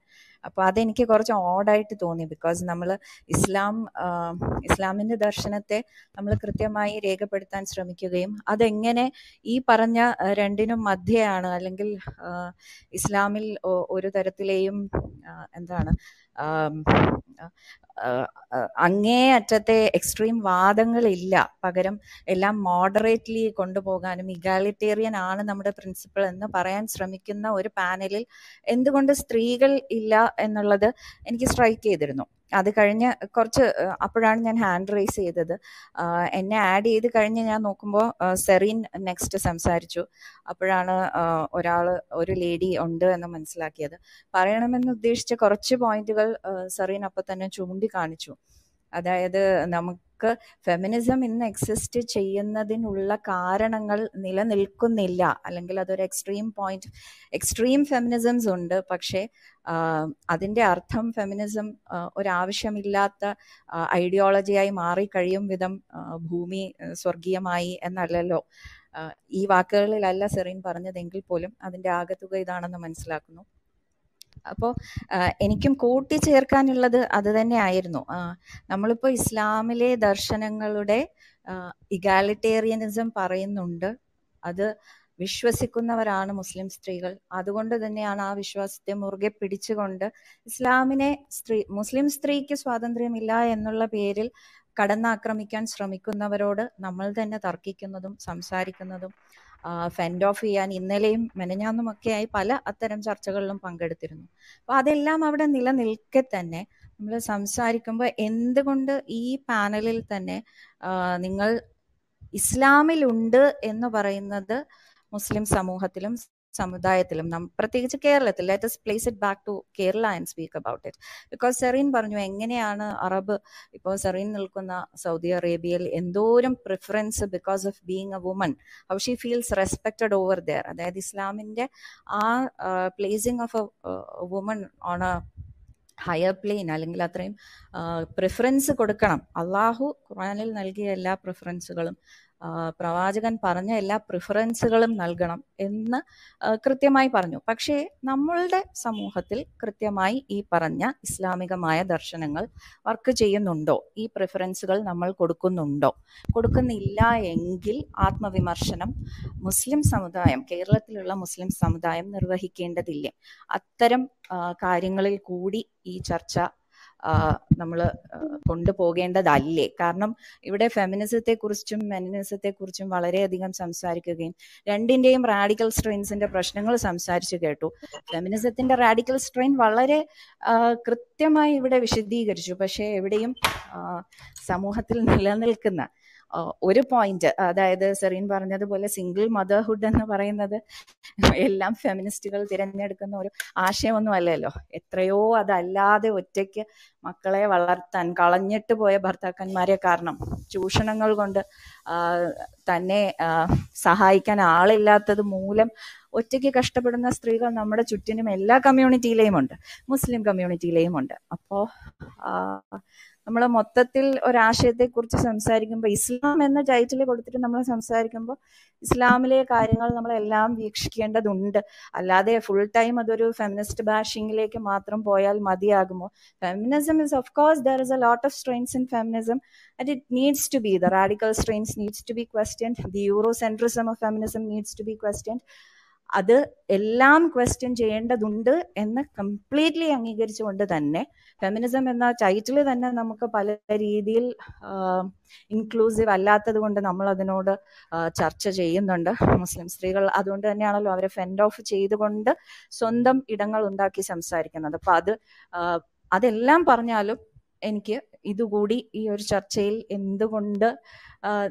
അപ്പോൾ അതെനിക്ക് കുറച്ച് ഓഡായിട്ട് തോന്നി. ബിക്കോസ് നമ്മൾ ഇസ്ലാമിൻ്റെ ദർശനത്തെ നമ്മൾ കൃത്യമായി രേഖപ്പെടുത്താൻ ശ്രമിക്കുകയും അതെങ്ങനെ ഈ പറഞ്ഞ രണ്ടിനും മധ്യയാണ്, അല്ലെങ്കിൽ ഇസ്ലാമിൽ ഒരു തരത്തിലെയും എന്താണ് അങ്ങേ അറ്റത്തെ എക്സ്ട്രീം വാദങ്ങളില്ല, പകരം എല്ലാം മോഡറേറ്റ്ലി കൊണ്ടുപോകാനും ഇഗാലിറ്റേറിയൻ ആണ് നമ്മുടെ പ്രിൻസിപ്പിൾ എന്ന് പറയാൻ ശ്രമിക്കുന്ന ഒരു പാനലിൽ എന്തുകൊണ്ട് സ്ത്രീകൾ ഇല്ല എന്നുള്ളത് എനിക്ക് സ്ട്രൈക്ക് ചെയ്തിരുന്നു. അത് കഴിഞ്ഞ് കുറച്ച് അപ്പോഴാണ് ഞാൻ ഹാൻഡ് റേസ് ചെയ്തത്. എന്നെ ആഡ് ചെയ്ത് കഴിഞ്ഞ് ഞാൻ നോക്കുമ്പോൾ സെറീൻ നെക്സ്റ്റ് സംസാരിച്ചു. അപ്പോഴാണ് ഒരു ലേഡി ഉണ്ട് എന്ന് മനസ്സിലാക്കിയത്. പറയണമെന്ന് ഉദ്ദേശിച്ച കുറച്ച് പോയിന്റുകൾ സെറീൻ അപ്പം തന്നെ ചൂണ്ടിക്കാണിച്ചു. അതായത് നമുക്ക് ഫെമിനിസം ഇന്ന് എക്സിസ്റ്റ് ചെയ്യുന്നതിനുള്ള കാരണങ്ങൾ നിലനിൽക്കുന്നില്ല, അല്ലെങ്കിൽ അതൊരു എക്സ്ട്രീം പോയിന്റ്. എക്സ്ട്രീം ഫെമിനിസംസ് ഉണ്ട്, പക്ഷേ അതിൻ്റെ അർത്ഥം ഫെമിനിസം ഒരാവശ്യമില്ലാത്ത ഐഡിയോളജിയായി മാറിക്കഴിയും വിധം ഭൂമി സ്വർഗീയമായി എന്നല്ലല്ലോ. ഈ വാക്കുകളിലല്ല സെറീൻ പറഞ്ഞതെങ്കിൽ പോലും അതിൻ്റെ ആകെത്തുക ഇതാണെന്ന് മനസ്സിലാക്കുന്നു. അപ്പോൾ എനിക്കും കൂട്ടിച്ചേർക്കാനുള്ളത് അത് തന്നെ ആയിരുന്നു. നമ്മളിപ്പോൾ ഇസ്ലാമിലെ ദർശനങ്ങളുടെ ഇഗാലിറ്റേറിയനിസം പറയുന്നുണ്ട്, അത് വിശ്വസിക്കുന്നവരാണ് മുസ്ലിം സ്ത്രീകൾ, അതുകൊണ്ട് തന്നെയാണ് ആ വിശ്വാസത്തെ മുറുകെ പിടിച്ചുകൊണ്ട് ഇസ്ലാമിനെ മുസ്ലിം സ്ത്രീക്ക് സ്വാതന്ത്ര്യമില്ല എന്നുള്ള പേരിൽ കടന്നാക്രമിക്കാൻ ശ്രമിക്കുന്നവരോട് നമ്മൾ തന്നെ തർക്കിക്കുന്നതും സംസാരിക്കുന്നതും ഫെൻഡ് ഓഫ് ചെയ്യാൻ ഇന്നലെയും മെനഞ്ഞാന്നുമൊക്കെയായി പല അത്തരം ചർച്ചകളിലും പങ്കെടുത്തിരുന്നു. അപ്പോൾ അതെല്ലാം അവിടെ നിലനിൽക്കെ തന്നെ നമ്മൾ സംസാരിക്കുമ്പോൾ എന്തുകൊണ്ട് ഈ പാനലിൽ തന്നെ നിങ്ങൾ ഇസ്ലാമിലുണ്ട് എന്ന് പറയുന്നത് മുസ്ലിം സമൂഹത്തിലും സമുദായത്തിലും പ്രത്യേകിച്ച് കേരളത്തിൽ let us place it back to Kerala and speak about it. Because Sereen പറഞ്ഞു എങ്ങനെയാണ് അറബ്, ഇപ്പോൾ സെറീൻ നിൽക്കുന്ന സൗദി അറേബ്യയിൽ എന്തോരം preference because of being a woman, how she feels respected over there. അതായത് ഇസ്ലാമിൻ്റെ ആ placing of a woman on a higher plane, അല്ലെങ്കിൽ അത്രയും പ്രിഫറൻസ് കൊടുക്കണം. അള്ളാഹു ഖുർആനിൽ നൽകിയ എല്ലാ പ്രിഫറൻസുകളും പ്രവാചകൻ പറഞ്ഞ എല്ലാ പ്രിഫറൻസുകളും നൽകണം എന്ന് കൃത്യമായി പറഞ്ഞു. പക്ഷേ നമ്മളുടെ സമൂഹത്തിൽ കൃത്യമായി ഈ പറഞ്ഞ ഇസ്ലാമികമായ ദർശനങ്ങൾ വർക്ക് ചെയ്യുന്നുണ്ടോ? ഈ പ്രിഫറൻസുകൾ നമ്മൾ കൊടുക്കുന്നുണ്ടോ? കൊടുക്കുന്നില്ല എങ്കിൽ ആത്മവിമർശനം മുസ്ലിം സമുദായം, കേരളത്തിലുള്ള മുസ്ലിം സമുദായം നിർവഹിക്കേണ്ടതില്ലേ? അത്തരം കാര്യങ്ങളിൽ കൂടി ഈ ചർച്ച നമ്മൾ കൊണ്ടുപോകേണ്ടതല്ലേ? കാരണം ഇവിടെ ഫെമിനിസത്തെക്കുറിച്ചും മെനിനിസത്തെക്കുറിച്ചും വളരെയധികം സംസാരിക്കുകയും രണ്ടിൻ്റെയും റാഡിക്കൽ സ്ട്രെയിൻസിൻ്റെ പ്രശ്നങ്ങൾ സംസാരിച്ച് കേട്ടു. ഫെമിനിസത്തിൻ്റെ റാഡിക്കൽ സ്ട്രെയിൻ വളരെ കൃത്യമായി ഇവിടെ വിശദീകരിച്ചു. പക്ഷേ എവിടെയും സമൂഹത്തിൽ നിലനിൽക്കുന്ന ഒരു പോയിന്റ്, അതായത് സെറീൻ പറഞ്ഞതുപോലെ സിംഗിൾ മദർഹുഡ് എന്ന് പറയുന്നത് എല്ലാം ഫെമിനിസ്റ്റുകൾ തിരഞ്ഞെടുക്കുന്ന ഒരു ആശയമൊന്നും അല്ലല്ലോ. എത്രയോ അതല്ലാതെ ഒറ്റയ്ക്ക് മക്കളെ വളർത്താൻ കളഞ്ഞിട്ട് പോയ ഭർത്താക്കന്മാരെ കാരണം ചൂഷണങ്ങൾ കൊണ്ട് തന്നെ സഹായിക്കാൻ ആളില്ലാത്തത് മൂലം ഒറ്റയ്ക്ക് കഷ്ടപ്പെടുന്ന സ്ത്രീകൾ നമ്മുടെ ചുറ്റിനും എല്ലാ കമ്മ്യൂണിറ്റിയിലെയും ഉണ്ട്, മുസ്ലിം കമ്മ്യൂണിറ്റിയിലെയും ഉണ്ട്. അപ്പോൾ നമ്മൾ മൊത്തത്തിൽ ഒരാശയത്തെക്കുറിച്ച് സംസാരിക്കുമ്പോൾ ഇസ്ലാം എന്ന ടൈറ്റിൽ കൊടുത്തിട്ട് നമ്മൾ സംസാരിക്കുമ്പോൾ ഇസ്ലാമിലെ കാര്യങ്ങൾ നമ്മളെല്ലാം വീക്ഷിക്കേണ്ടതുണ്ട്. അല്ലാതെ ഫുൾ ടൈം അതൊരു ഫെമിനിസ്റ്റ് ബാഷിങ്ങിലേക്ക് മാത്രം പോയാൽ മതിയാകുമോ? Feminism is of course there is a lot of strains in feminism and it needs to be, the radical strains needs to be questioned, the Eurocentrism of feminism needs to be questioned. അത് എല്ലാം question ചെയ്യേണ്ടതുണ്ട് എന്ന് completely അംഗീകരിച്ചുകൊണ്ട് തന്നെ feminism എന്ന title തന്നെ നമുക്ക് പല രീതിയിൽ ഇൻക്ലൂസീവ് അല്ലാത്തത് കൊണ്ട് നമ്മൾ അതിനോട് ചർച്ച ചെയ്യുന്നുണ്ട്. മുസ്ലിം സ്ത്രീകൾ അതുകൊണ്ട് തന്നെയാണല്ലോ അവരെ ഫെൻഡ് ഓഫ് ചെയ്തുകൊണ്ട് സ്വന്തം ഇടങ്ങൾ ഉണ്ടാക്കി സംസാരിക്കുന്നത്. അപ്പം അതെല്ലാം പറഞ്ഞാലും എനിക്ക് ഇതുകൂടി ഈ ഒരു ചർച്ചയിൽ എന്തുകൊണ്ട്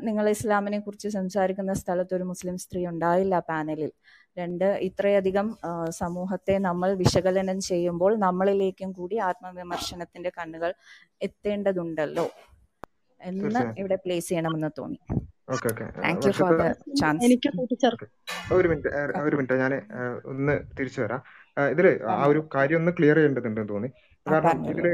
നിങ്ങൾ ഇസ്ലാമിനെ കുറിച്ച് സംസാരിക്കുന്ന സ്ഥലത്ത് ഒരു മുസ്ലിം സ്ത്രീ ഉണ്ടായില്ല പാനലിൽ? രണ്ട്, ഇത്രയധികം സമൂഹത്തെ നമ്മൾ വിശകലനം ചെയ്യുമ്പോൾ നമ്മളിലേക്കും കൂടി ആത്മവിമർശനത്തിന്റെ കണ്ണുകൾ എത്തേണ്ടതുണ്ടല്ലോ എന്ന് ഇവിടെ പ്ലേസ് ചെയ്യണമെന്ന് തോന്നി. എനിക്ക് ഒരു മിനിറ്റ് ഞാൻ ഒന്ന് തിരിച്ചു വരാം. ഇതില് ആ ഒരു കാര്യം ഒന്ന് ക്ലിയർ ചെയ്യേണ്ടതുണ്ടെന്ന് തോന്നി. കാരണം ഇതില്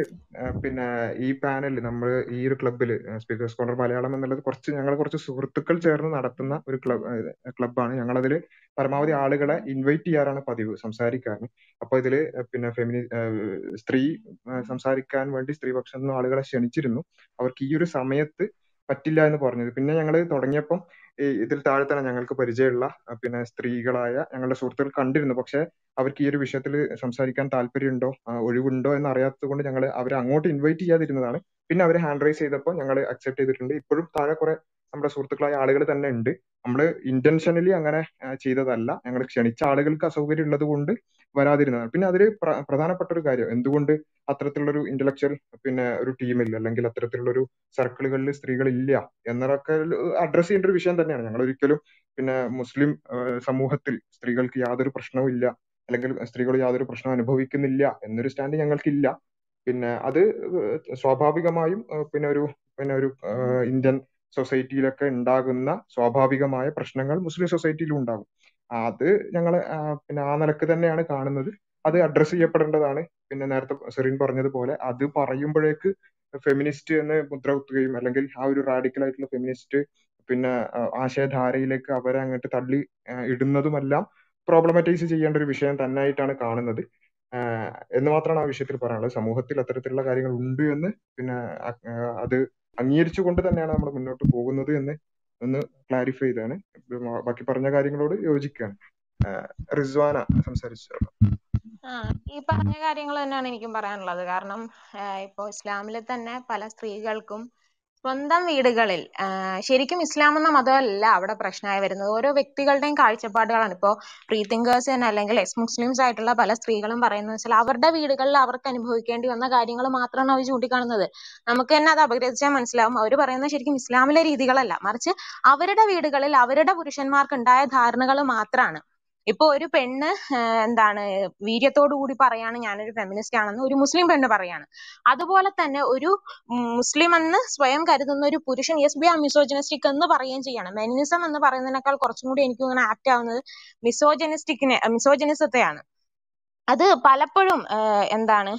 പിന്നെ ഈ പാനലിൽ നമ്മൾ ഈ ഒരു ക്ലബ്ബിൽ സ്പീക്കേഴ്സ് കോർണർ മലയാളം എന്നുള്ളത് ഞങ്ങൾ കുറച്ച് സുഹൃത്തുക്കൾ ചേർന്ന് നടത്തുന്ന ഒരു ക്ലബ്ബാണ്. ഞങ്ങളതിൽ പരമാവധി ആളുകളെ ഇൻവൈറ്റ് ചെയ്യാറാണ് പതിവ് സംസാരിക്കാൻ. അപ്പൊ ഇതില് പിന്നെ സ്ത്രീ സംസാരിക്കാൻ വേണ്ടി സ്ത്രീപക്ഷം നിന്ന് ആളുകളെ ക്ഷണിച്ചിരുന്നു. അവർക്ക് ഈ ഒരു സമയത്ത് പറ്റില്ല എന്ന് പറഞ്ഞത്. പിന്നെ ഞങ്ങൾ തുടങ്ങിയപ്പം ഇതിൽ താഴെ തന്നെ ഞങ്ങൾക്ക് പരിചയമുള്ള പിന്നെ സ്ത്രീകളായ ഞങ്ങളുടെ സുഹൃത്തുക്കൾ കണ്ടിരുന്നു. പക്ഷെ അവർക്ക് ഈ ഒരു വിഷയത്തിൽ സംസാരിക്കാൻ താല്പര്യമുണ്ടോ ഒഴിവുണ്ടോ എന്ന് അറിയാത്തത് കൊണ്ട് ഞങ്ങൾ അവരെ അങ്ങോട്ട് ഇൻവൈറ്റ് ചെയ്യാതിരുന്നതാണ്. പിന്നെ അവരെ ഹാൻഡ് റൈസ് ചെയ്തപ്പോൾ ഞങ്ങൾ അക്സെപ്റ്റ് ചെയ്തിട്ടുണ്ട്. ഇപ്പോഴും താഴെ കുറെ നമ്മുടെ സുഹൃത്തുക്കളായ ആളുകൾ തന്നെ ഉണ്ട്. നമ്മൾ ഇന്റൻഷനലി അങ്ങനെ ചെയ്തതല്ല. ഞങ്ങൾ ക്ഷണിച്ച ആളുകൾക്ക് അസൗകര്യം ഉള്ളത് കൊണ്ട് വരാതിരുന്നതാണ്. പിന്നെ അതിൽ പ്രധാനപ്പെട്ട ഒരു കാര്യം, എന്തുകൊണ്ട് അത്തരത്തിലുള്ളൊരു ഇന്റലക്ച്വൽ പിന്നെ ഒരു ടീമിൽ അല്ലെങ്കിൽ അത്തരത്തിലുള്ളൊരു സർക്കിളുകളിൽ സ്ത്രീകളില്ല എന്നൊക്കെ അഡ്രസ്സ് ചെയ്യേണ്ട ഒരു വിഷയം തന്നെയാണ്. ഞങ്ങൾ ഒരിക്കലും പിന്നെ മുസ്ലിം സമൂഹത്തിൽ സ്ത്രീകൾക്ക് യാതൊരു പ്രശ്നവും ഇല്ല അല്ലെങ്കിൽ സ്ത്രീകൾ യാതൊരു പ്രശ്നവും അനുഭവിക്കുന്നില്ല എന്നൊരു സ്റ്റാൻഡ് ഞങ്ങൾക്കില്ല. പിന്നെ അത് സ്വാഭാവികമായും പിന്നെ ഒരു ഇന്ത്യൻ സൊസൈറ്റിയിലൊക്കെ ഉണ്ടാകുന്ന സ്വാഭാവികമായ പ്രശ്നങ്ങൾ മുസ്ലിം സൊസൈറ്റിയിലും ഉണ്ടാകും. അത് ഞങ്ങൾ പിന്നെ ആ നിലക്ക് തന്നെയാണ് കാണുന്നത്. അത് അഡ്രസ്സ് ചെയ്യപ്പെടേണ്ടതാണ്. പിന്നെ നേരത്തെ സെറീൻ പറഞ്ഞതുപോലെ അത് പറയുമ്പോഴേക്ക് ഫെമിനിസ്റ്റ് എന്ന് മുദ്ര കുത്തുകയും അല്ലെങ്കിൽ ആ ഒരു റാഡിക്കൽ ആയിട്ടുള്ള ഫെമിനിസ്റ്റ് പിന്നെ ആശയധാരയിലേക്ക് അവരെ അങ്ങോട്ട് തള്ളി ഇടുന്നതുമെല്ലാം പ്രോബ്ലമറ്റൈസ് ചെയ്യേണ്ട ഒരു വിഷയം തന്നെ ആയിട്ടാണ് കാണുന്നത് എന്ന് മാത്രമാണ് ആ വിഷയത്തിൽ പറയാനുള്ളത്. സമൂഹത്തിൽ അത്തരത്തിലുള്ള കാര്യങ്ങൾ ഉണ്ട് എന്ന് പിന്നെ അത് അംഗീകരിച്ചു കൊണ്ട് തന്നെയാണ് നമ്മൾ മുന്നോട്ട് പോകുന്നത് എന്ന് ഒന്ന് ക്ലാരിഫൈ ചെയ്താണ്. ബാക്കി പറഞ്ഞ കാര്യങ്ങളോട് യോജിക്കുകയാണ്. റിസ്വാന സംസാരിച്ചോളൂ. ഈ പറഞ്ഞ കാര്യങ്ങൾ തന്നെയാണ് എനിക്കും പറയാനുള്ളത്. കാരണം ഇപ്പോ ഇസ്ലാമിൽ തന്നെ പല സ്ത്രീകൾക്കും സ്വന്തം വീടുകളിൽ ശരിക്കും ഇസ്ലാം എന്ന മതമല്ല അവിടെ പ്രശ്നമായി വരുന്നത്. ഓരോ വ്യക്തികളുടെയും കാഴ്ചപ്പാടുകളാണ്. ഇപ്പോൾ ഫ്രീ തിങ്കേഴ്സ് തന്നെ അല്ലെങ്കിൽ എക്സ് മുസ്ലിംസ് ആയിട്ടുള്ള പല സ്ത്രീകളും പറയുന്നത് വെച്ചാൽ അവരുടെ വീടുകളിൽ അവർക്ക് അനുഭവിക്കേണ്ടി വന്ന കാര്യങ്ങൾ മാത്രമാണ് അവർ ചൂണ്ടിക്കാണുന്നത്. നമുക്ക് തന്നെ അത് അപഗ്രഥിച്ചാൽ മനസ്സിലാവും. അവർ പറയുന്നത് ശരിക്കും ഇസ്ലാമിലെ രീതികളല്ല, മറിച്ച് അവരുടെ വീടുകളിൽ അവരുടെ പുരുഷന്മാർക്കുണ്ടായ ധാരണകൾ മാത്രമാണ്. ഇപ്പൊ ഒരു പെണ്ണ് എന്താണ് വീര്യത്തോടു കൂടി പറയാണ് ഞാനൊരു ഫെമിനിസ്റ്റ് ആണെന്ന് ഒരു മുസ്ലിം പെണ്ണ് പറയാണ്. അതുപോലെ തന്നെ ഒരു മുസ്ലിം എന്ന് സ്വയം കരുതുന്ന ഒരു പുരുഷൻ യെസ് ബി ആ മിസോജനിസ്റ്റിക് എന്ന് പറയുകയും ചെയ്യണം. ഫെമിനിസം എന്ന് പറയുന്നതിനേക്കാൾ കുറച്ചും കൂടി എനിക്ക് ഇങ്ങനെ ആപ്റ്റ് ആവുന്നത് മിസോജനിസത്തെയാണ്. അത് പലപ്പോഴും എന്താണ്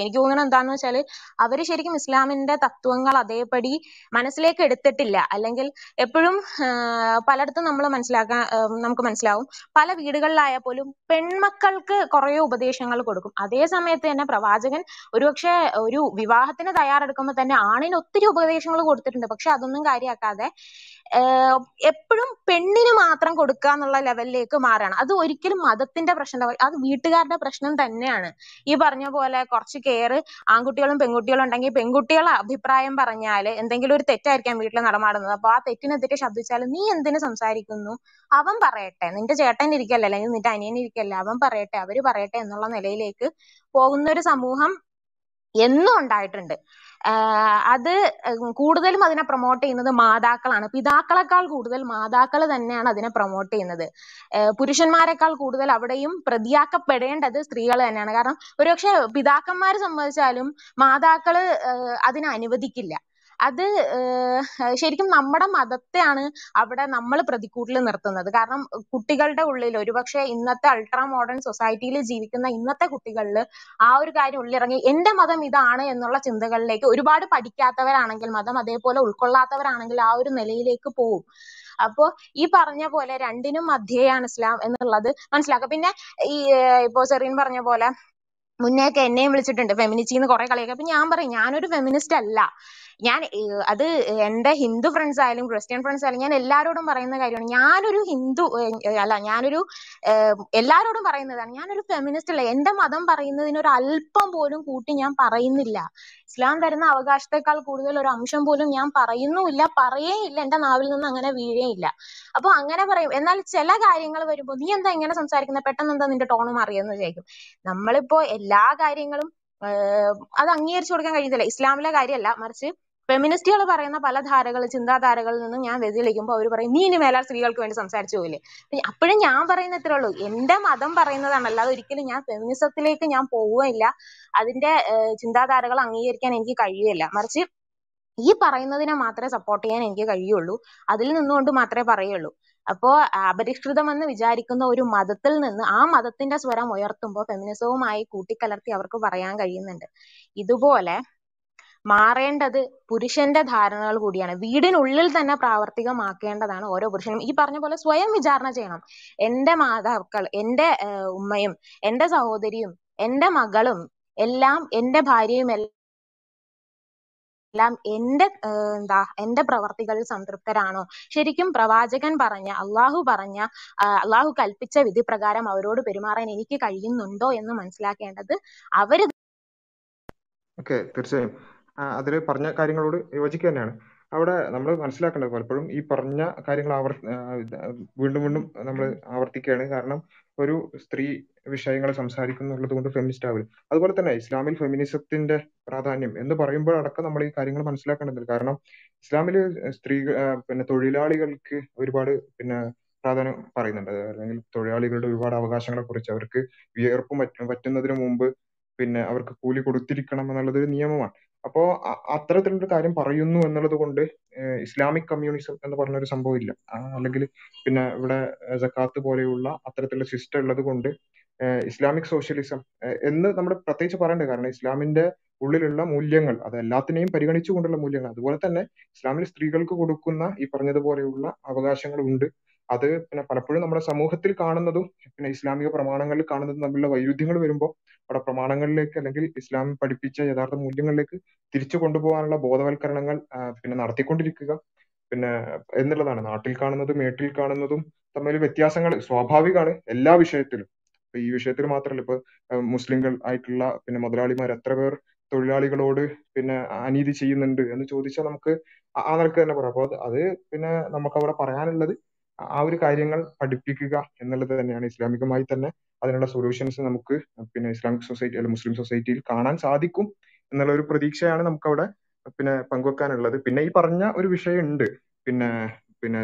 എനിക്ക് തോന്നുന്നത് എന്താന്ന് വെച്ചാല് അവര് ശരിക്കും ഇസ്ലാമിന്റെ തത്വങ്ങൾ അതേപടി മനസ്സിലേക്ക് എടുത്തിട്ടില്ല. അല്ലെങ്കിൽ എപ്പോഴും പലയിടത്തും നമുക്ക് മനസ്സിലാവും പല വീടുകളിലായാൽ പോലും പെൺമക്കൾക്ക് കുറേ ഉപദേശങ്ങൾ കൊടുക്കും. അതേ സമയത്ത് തന്നെ പ്രവാചകൻ ഒരുപക്ഷെ ഒരു വിവാഹത്തിന് തയ്യാറെടുക്കുമ്പോൾ തന്നെ ആണിന് ഒത്തിരി ഉപദേശങ്ങൾ കൊടുത്തിട്ടുണ്ട്. പക്ഷെ അതൊന്നും കാര്യമാക്കാതെ എപ്പോഴും പെണ്ണിന് മാത്രം കൊടുക്കുക എന്നുള്ള ലെവലിലേക്ക് മാറുകയാണ്. അത് ഒരിക്കലും മതത്തിന്റെ പ്രശ്നം, അത് വീട്ടുകാരുടെ പ്രശ്നം തന്നെയാണ്. ഈ പറഞ്ഞ പോലെ കുറച്ച് കെയർ ആൺകുട്ടികളും പെൺകുട്ടികളും ഉണ്ടെങ്കിൽ പെൺകുട്ടികളെ അഭിപ്രായം പറഞ്ഞാല് എന്തെങ്കിലും ഒരു തെറ്റായിരിക്കാം വീട്ടിൽ നടമാടുന്നത്. അപ്പൊ ആ തെറ്റിനെതിരെ ശബ്ദിച്ചാൽ നീ എന്തിനു സംസാരിക്കുന്നു, അവൻ പറയട്ടെ, നിന്റെ ചേട്ടൻ ഇരിക്കല്ല അല്ലെങ്കിൽ നിന്റെ അനിയനിരിക്കല്ല, അവൻ പറയട്ടെ, അവര് പറയട്ടെ എന്നുള്ള നിലയിലേക്ക് പോകുന്ന ഒരു സമൂഹം എന്നും ഉണ്ടായിട്ടുണ്ട്. അത് കൂടുതലും അതിനെ പ്രൊമോട്ട് ചെയ്യുന്നത് മാതാക്കളാണ്. പിതാക്കളെക്കാൾ കൂടുതൽ മാതാക്കൾ തന്നെയാണ് അതിനെ പ്രൊമോട്ട് ചെയ്യുന്നത്. പുരുഷന്മാരെക്കാൾ കൂടുതൽ അവിടെയും പ്രതിയാക്കപ്പെടേണ്ടത് സ്ത്രീകൾ തന്നെയാണ്. കാരണം ഒരുപക്ഷെ പിതാക്കന്മാര് സംബന്ധിച്ചാലും മാതാക്കള് അതിനെ അനുവദിക്കില്ല. അത് ശരിക്കും നമ്മുടെ മതത്തെയാണ് അവിടെ നമ്മൾ പ്രതിക്കൂട്ടിൽ നിർത്തുന്നത്. കാരണം കുട്ടികളുടെ ഉള്ളിൽ ഒരുപക്ഷെ ഇന്നത്തെ അൾട്രാ മോഡേൺ സൊസൈറ്റിയിൽ ജീവിക്കുന്ന ഇന്നത്തെ കുട്ടികളിൽ ആ ഒരു കാര്യം ഉള്ളിറങ്ങി എന്റെ മതം ഇതാണ് എന്നുള്ള ചിന്തകളിലേക്ക് ഒരുപാട് പഠിക്കാത്തവരാണെങ്കിൽ മതം അതേപോലെ ഉൾക്കൊള്ളാത്തവരാണെങ്കിൽ ആ ഒരു നിലയിലേക്ക് പോവും. അപ്പോ ഈ പറഞ്ഞ പോലെ രണ്ടിനും മധ്യേയാണ് ഇസ്ലാം എന്നുള്ളത് മനസ്സിലാക്കുക. പിന്നെ ഈ ഇപ്പോ സെറീൻ പറഞ്ഞ പോലെ മുന്നേയൊക്കെ എന്നെയും വിളിച്ചിട്ടുണ്ട് ഫെമിനിസ്റ്റീന്ന് കുറെ കളിയൊക്കെ. അപ്പൊ ഞാൻ പറയും ഞാനൊരു ഫെമിനിസ്റ്റ് അല്ല, ഞാൻ അത് എൻ്റെ ഹിന്ദു ഫ്രണ്ട്സ് ആയാലും ക്രിസ്ത്യൻ ഫ്രണ്ട്സ് ആയാലും ഞാൻ എല്ലാവരോടും പറയുന്ന കാര്യമാണ്. ഞാനൊരു ഹിന്ദു അല്ല, ഞാനൊരു എല്ലാവരോടും പറയുന്നതാണ് ഞാനൊരു ഫെമിനിസ്റ്റ് അല്ല. എൻ്റെ മതം പറയുന്നതിനൊരു അല്പം പോലും കൂട്ടി ഞാൻ പറയുന്നില്ല. ഇസ്ലാം തരുന്ന അവകാശത്തെക്കാൾ കൂടുതൽ ഒരു അംശം പോലും ഞാൻ പറയുന്നുമില്ല, പറയേയില്ല, എൻ്റെ നാവിൽ നിന്ന് അങ്ങനെ വീഴേയില്ല. അപ്പൊ അങ്ങനെ പറയും. എന്നാൽ ചില കാര്യങ്ങൾ വരുമ്പോൾ നീ എന്താ ഇങ്ങനെ സംസാരിക്കുന്നത്, പെട്ടെന്ന് എന്താ നിന്റെ ടോണ് മാറിയെന്ന് ചോദിക്കും. നമ്മളിപ്പോ എല്ലാ കാര്യങ്ങളും അത് അംഗീകരിച്ചു കൊടുക്കാൻ കഴിയുന്നില്ല. ഇസ്ലാമിലെ കാര്യമല്ല, മറിച്ച് ഫെമിനിസ്റ്റുകൾ പറയുന്ന പല ചിന്താധാരകളിൽ നിന്നും ഞാൻ വ്യതിചലിക്കുമ്പോൾ അവർ പറയും നീ ഇനി മേലാൽ സ്ത്രീകൾക്ക് വേണ്ടി സംസാരിച്ചു പോയില്ലേ. അപ്പോഴും ഞാൻ പറയുന്ന ഇത്രേ ഉള്ളൂ, എൻ്റെ മതം പറയുന്നതാണ്. അല്ലാതെ ഒരിക്കലും ഞാൻ ഫെമിനിസത്തിലേക്ക് ഞാൻ പോവുകയില്ല, അതിന്റെ ചിന്താധാരകൾ അംഗീകരിക്കാൻ എനിക്ക് കഴിയുകയില്ല. മറിച്ച് ഈ പറയുന്നതിനെ മാത്രമേ സപ്പോർട്ട് ചെയ്യാൻ എനിക്ക് കഴിയുള്ളൂ, അതിൽ നിന്നുകൊണ്ട് മാത്രമേ പറയുള്ളൂ. അപ്പോ അപരിഷ്കൃതമെന്ന് വിചാരിക്കുന്ന ഒരു മതത്തിൽ നിന്ന് ആ മതത്തിന്റെ സ്വരം ഉയർത്തുമ്പോൾ ഫെമിനിസവുമായി കൂട്ടിക്കലർത്തി അവർക്ക് പറയാൻ കഴിയുന്നുണ്ട്. ഇതുപോലെ മാറേണ്ടത് പുരുഷന്റെ ധാരണകൾ കൂടിയാണ്, വീടിനുള്ളിൽ തന്നെ പ്രാവർത്തികമാക്കേണ്ടതാണ് ഓരോ പുരുഷനും. ഈ പറഞ്ഞ പോലെ സ്വയം വിചാരണ ചെയ്യണം. എൻ്റെ മാതാക്കൾ, എൻ്റെ ഉമ്മയും എൻ്റെ സഹോദരിയും എൻ്റെ മകളും എല്ലാം, എൻ്റെ ഭാര്യയും എല്ലാം എന്റെ എന്റെ പ്രവർത്തികളിൽ സംതൃപ്തരാണോ? ശരിക്കും പ്രവാചകൻ പറഞ്ഞ, അള്ളാഹു കൽപ്പിച്ച വിധി പ്രകാരം അവരോട് പെരുമാറാൻ എനിക്ക് കഴിയുന്നുണ്ടോ എന്ന് മനസ്സിലാക്കേണ്ടത് അവര്. ഓക്കെ, തീർച്ചയായും അതിൽ പറഞ്ഞ കാര്യങ്ങളോട് യോജിക്കുക തന്നെയാണ്. അവിടെ നമ്മൾ മനസ്സിലാക്കേണ്ടത് പലപ്പോഴും ഈ പറഞ്ഞ കാര്യങ്ങൾ വീണ്ടും വീണ്ടും നമ്മൾ ആവർത്തിക്കുകയാണ്. കാരണം ഒരു സ്ത്രീ വിഷയങ്ങൾ സംസാരിക്കുന്നുള്ളത് കൊണ്ട് ഫെമിനിസ്റ്റ് ആവില്ല. അതുപോലെ തന്നെ ഇസ്ലാമിൽ ഫെമിനിസത്തിന്റെ പ്രാധാന്യം എന്ന് പറയുമ്പോഴടക്കം നമ്മൾ ഈ കാര്യങ്ങൾ മനസ്സിലാക്കേണ്ടതുണ്ട്. കാരണം ഇസ്ലാമിൽ സ്ത്രീകൾ തൊഴിലാളികൾക്ക് ഒരുപാട് പ്രാധാന്യം പറയുന്നുണ്ട്. അല്ലെങ്കിൽ തൊഴിലാളികളുടെ ഒരുപാട് അവകാശങ്ങളെ കുറിച്ച്, അവർക്ക് വിയർപ്പ് പറ്റുന്നതിന് മുമ്പ് അവർക്ക് കൂലി കൊടുത്തിരിക്കണം എന്നുള്ളത് ഒരു നിയമമാണ്. അപ്പോ അത്തരത്തിലൊരു കാര്യം പറയുന്നു എന്നുള്ളത് കൊണ്ട് ഇസ്ലാമിക് കമ്മ്യൂണിസം എന്ന് പറഞ്ഞൊരു സംഭവം ഇല്ല. അല്ലെങ്കിൽ ഇവിടെ സക്കാത്ത് പോലെയുള്ള അത്തരത്തിലുള്ള സിസ്റ്റം ഉള്ളത് കൊണ്ട് ഇസ്ലാമിക് സോഷ്യലിസം എന്ന് നമ്മൾ പ്രത്യേകിച്ച് പറയേണ്ടത്. കാരണം ഇസ്ലാമിന്റെ ഉള്ളിലുള്ള മൂല്യങ്ങൾ, അത് എല്ലാത്തിനെയും പരിഗണിച്ചുകൊണ്ടുള്ള മൂല്യങ്ങൾ. അതുപോലെ തന്നെ ഇസ്ലാമിൽ സ്ത്രീകൾക്ക് കൊടുക്കുന്ന ഈ പറഞ്ഞതുപോലെയുള്ള അവകാശങ്ങളുണ്ട്. അത് പലപ്പോഴും നമ്മുടെ സമൂഹത്തിൽ കാണുന്നതും ഇസ്ലാമിക പ്രമാണങ്ങളിൽ കാണുന്നതും തമ്മിലുള്ള വൈരുദ്ധ്യങ്ങൾ വരുമ്പോൾ അവിടെ പ്രമാണങ്ങളിലേക്ക് അല്ലെങ്കിൽ ഇസ്ലാം പഠിപ്പിച്ച യഥാർത്ഥ മൂല്യങ്ങളിലേക്ക് തിരിച്ചു കൊണ്ടുപോകാനുള്ള ബോധവൽക്കരണങ്ങൾ നടത്തിക്കൊണ്ടിരിക്കുക എന്നുള്ളതാണ്. നാട്ടിൽ കാണുന്നതും മേട്ടിൽ കാണുന്നതും തമ്മിൽ വ്യത്യാസങ്ങൾ സ്വാഭാവികമാണ് എല്ലാ വിഷയത്തിലും. ഈ വിഷയത്തിൽ മാത്രമല്ല, ഇപ്പൊ മുസ്ലിങ്ങൾ ആയിട്ടുള്ള മുതലാളിമാർ എത്ര പേർ തൊഴിലാളികളോട് അനീതി ചെയ്യുന്നുണ്ട് എന്ന് ചോദിച്ചാൽ നമുക്ക് ആ നിലക്ക് തന്നെ പറയാം. അപ്പൊ അത് നമുക്ക് അവിടെ പറയാനുള്ളത് ആ ഒരു കാര്യങ്ങൾ പഠിപ്പിക്കുക എന്നുള്ളത് തന്നെയാണ്. ഇസ്ലാമികമായി തന്നെ അതിനുള്ള സൊല്യൂഷൻസ് നമുക്ക് ഇസ്ലാമിക് സൊസൈറ്റി അല്ലെങ്കിൽ മുസ്ലിം സൊസൈറ്റിയിൽ കാണാൻ സാധിക്കും എന്നുള്ള ഒരു പ്രതീക്ഷയാണ് നമുക്ക് അവിടെ പങ്കുവെക്കാനുള്ളത്. ഈ പറഞ്ഞ ഒരു വിഷയമുണ്ട്.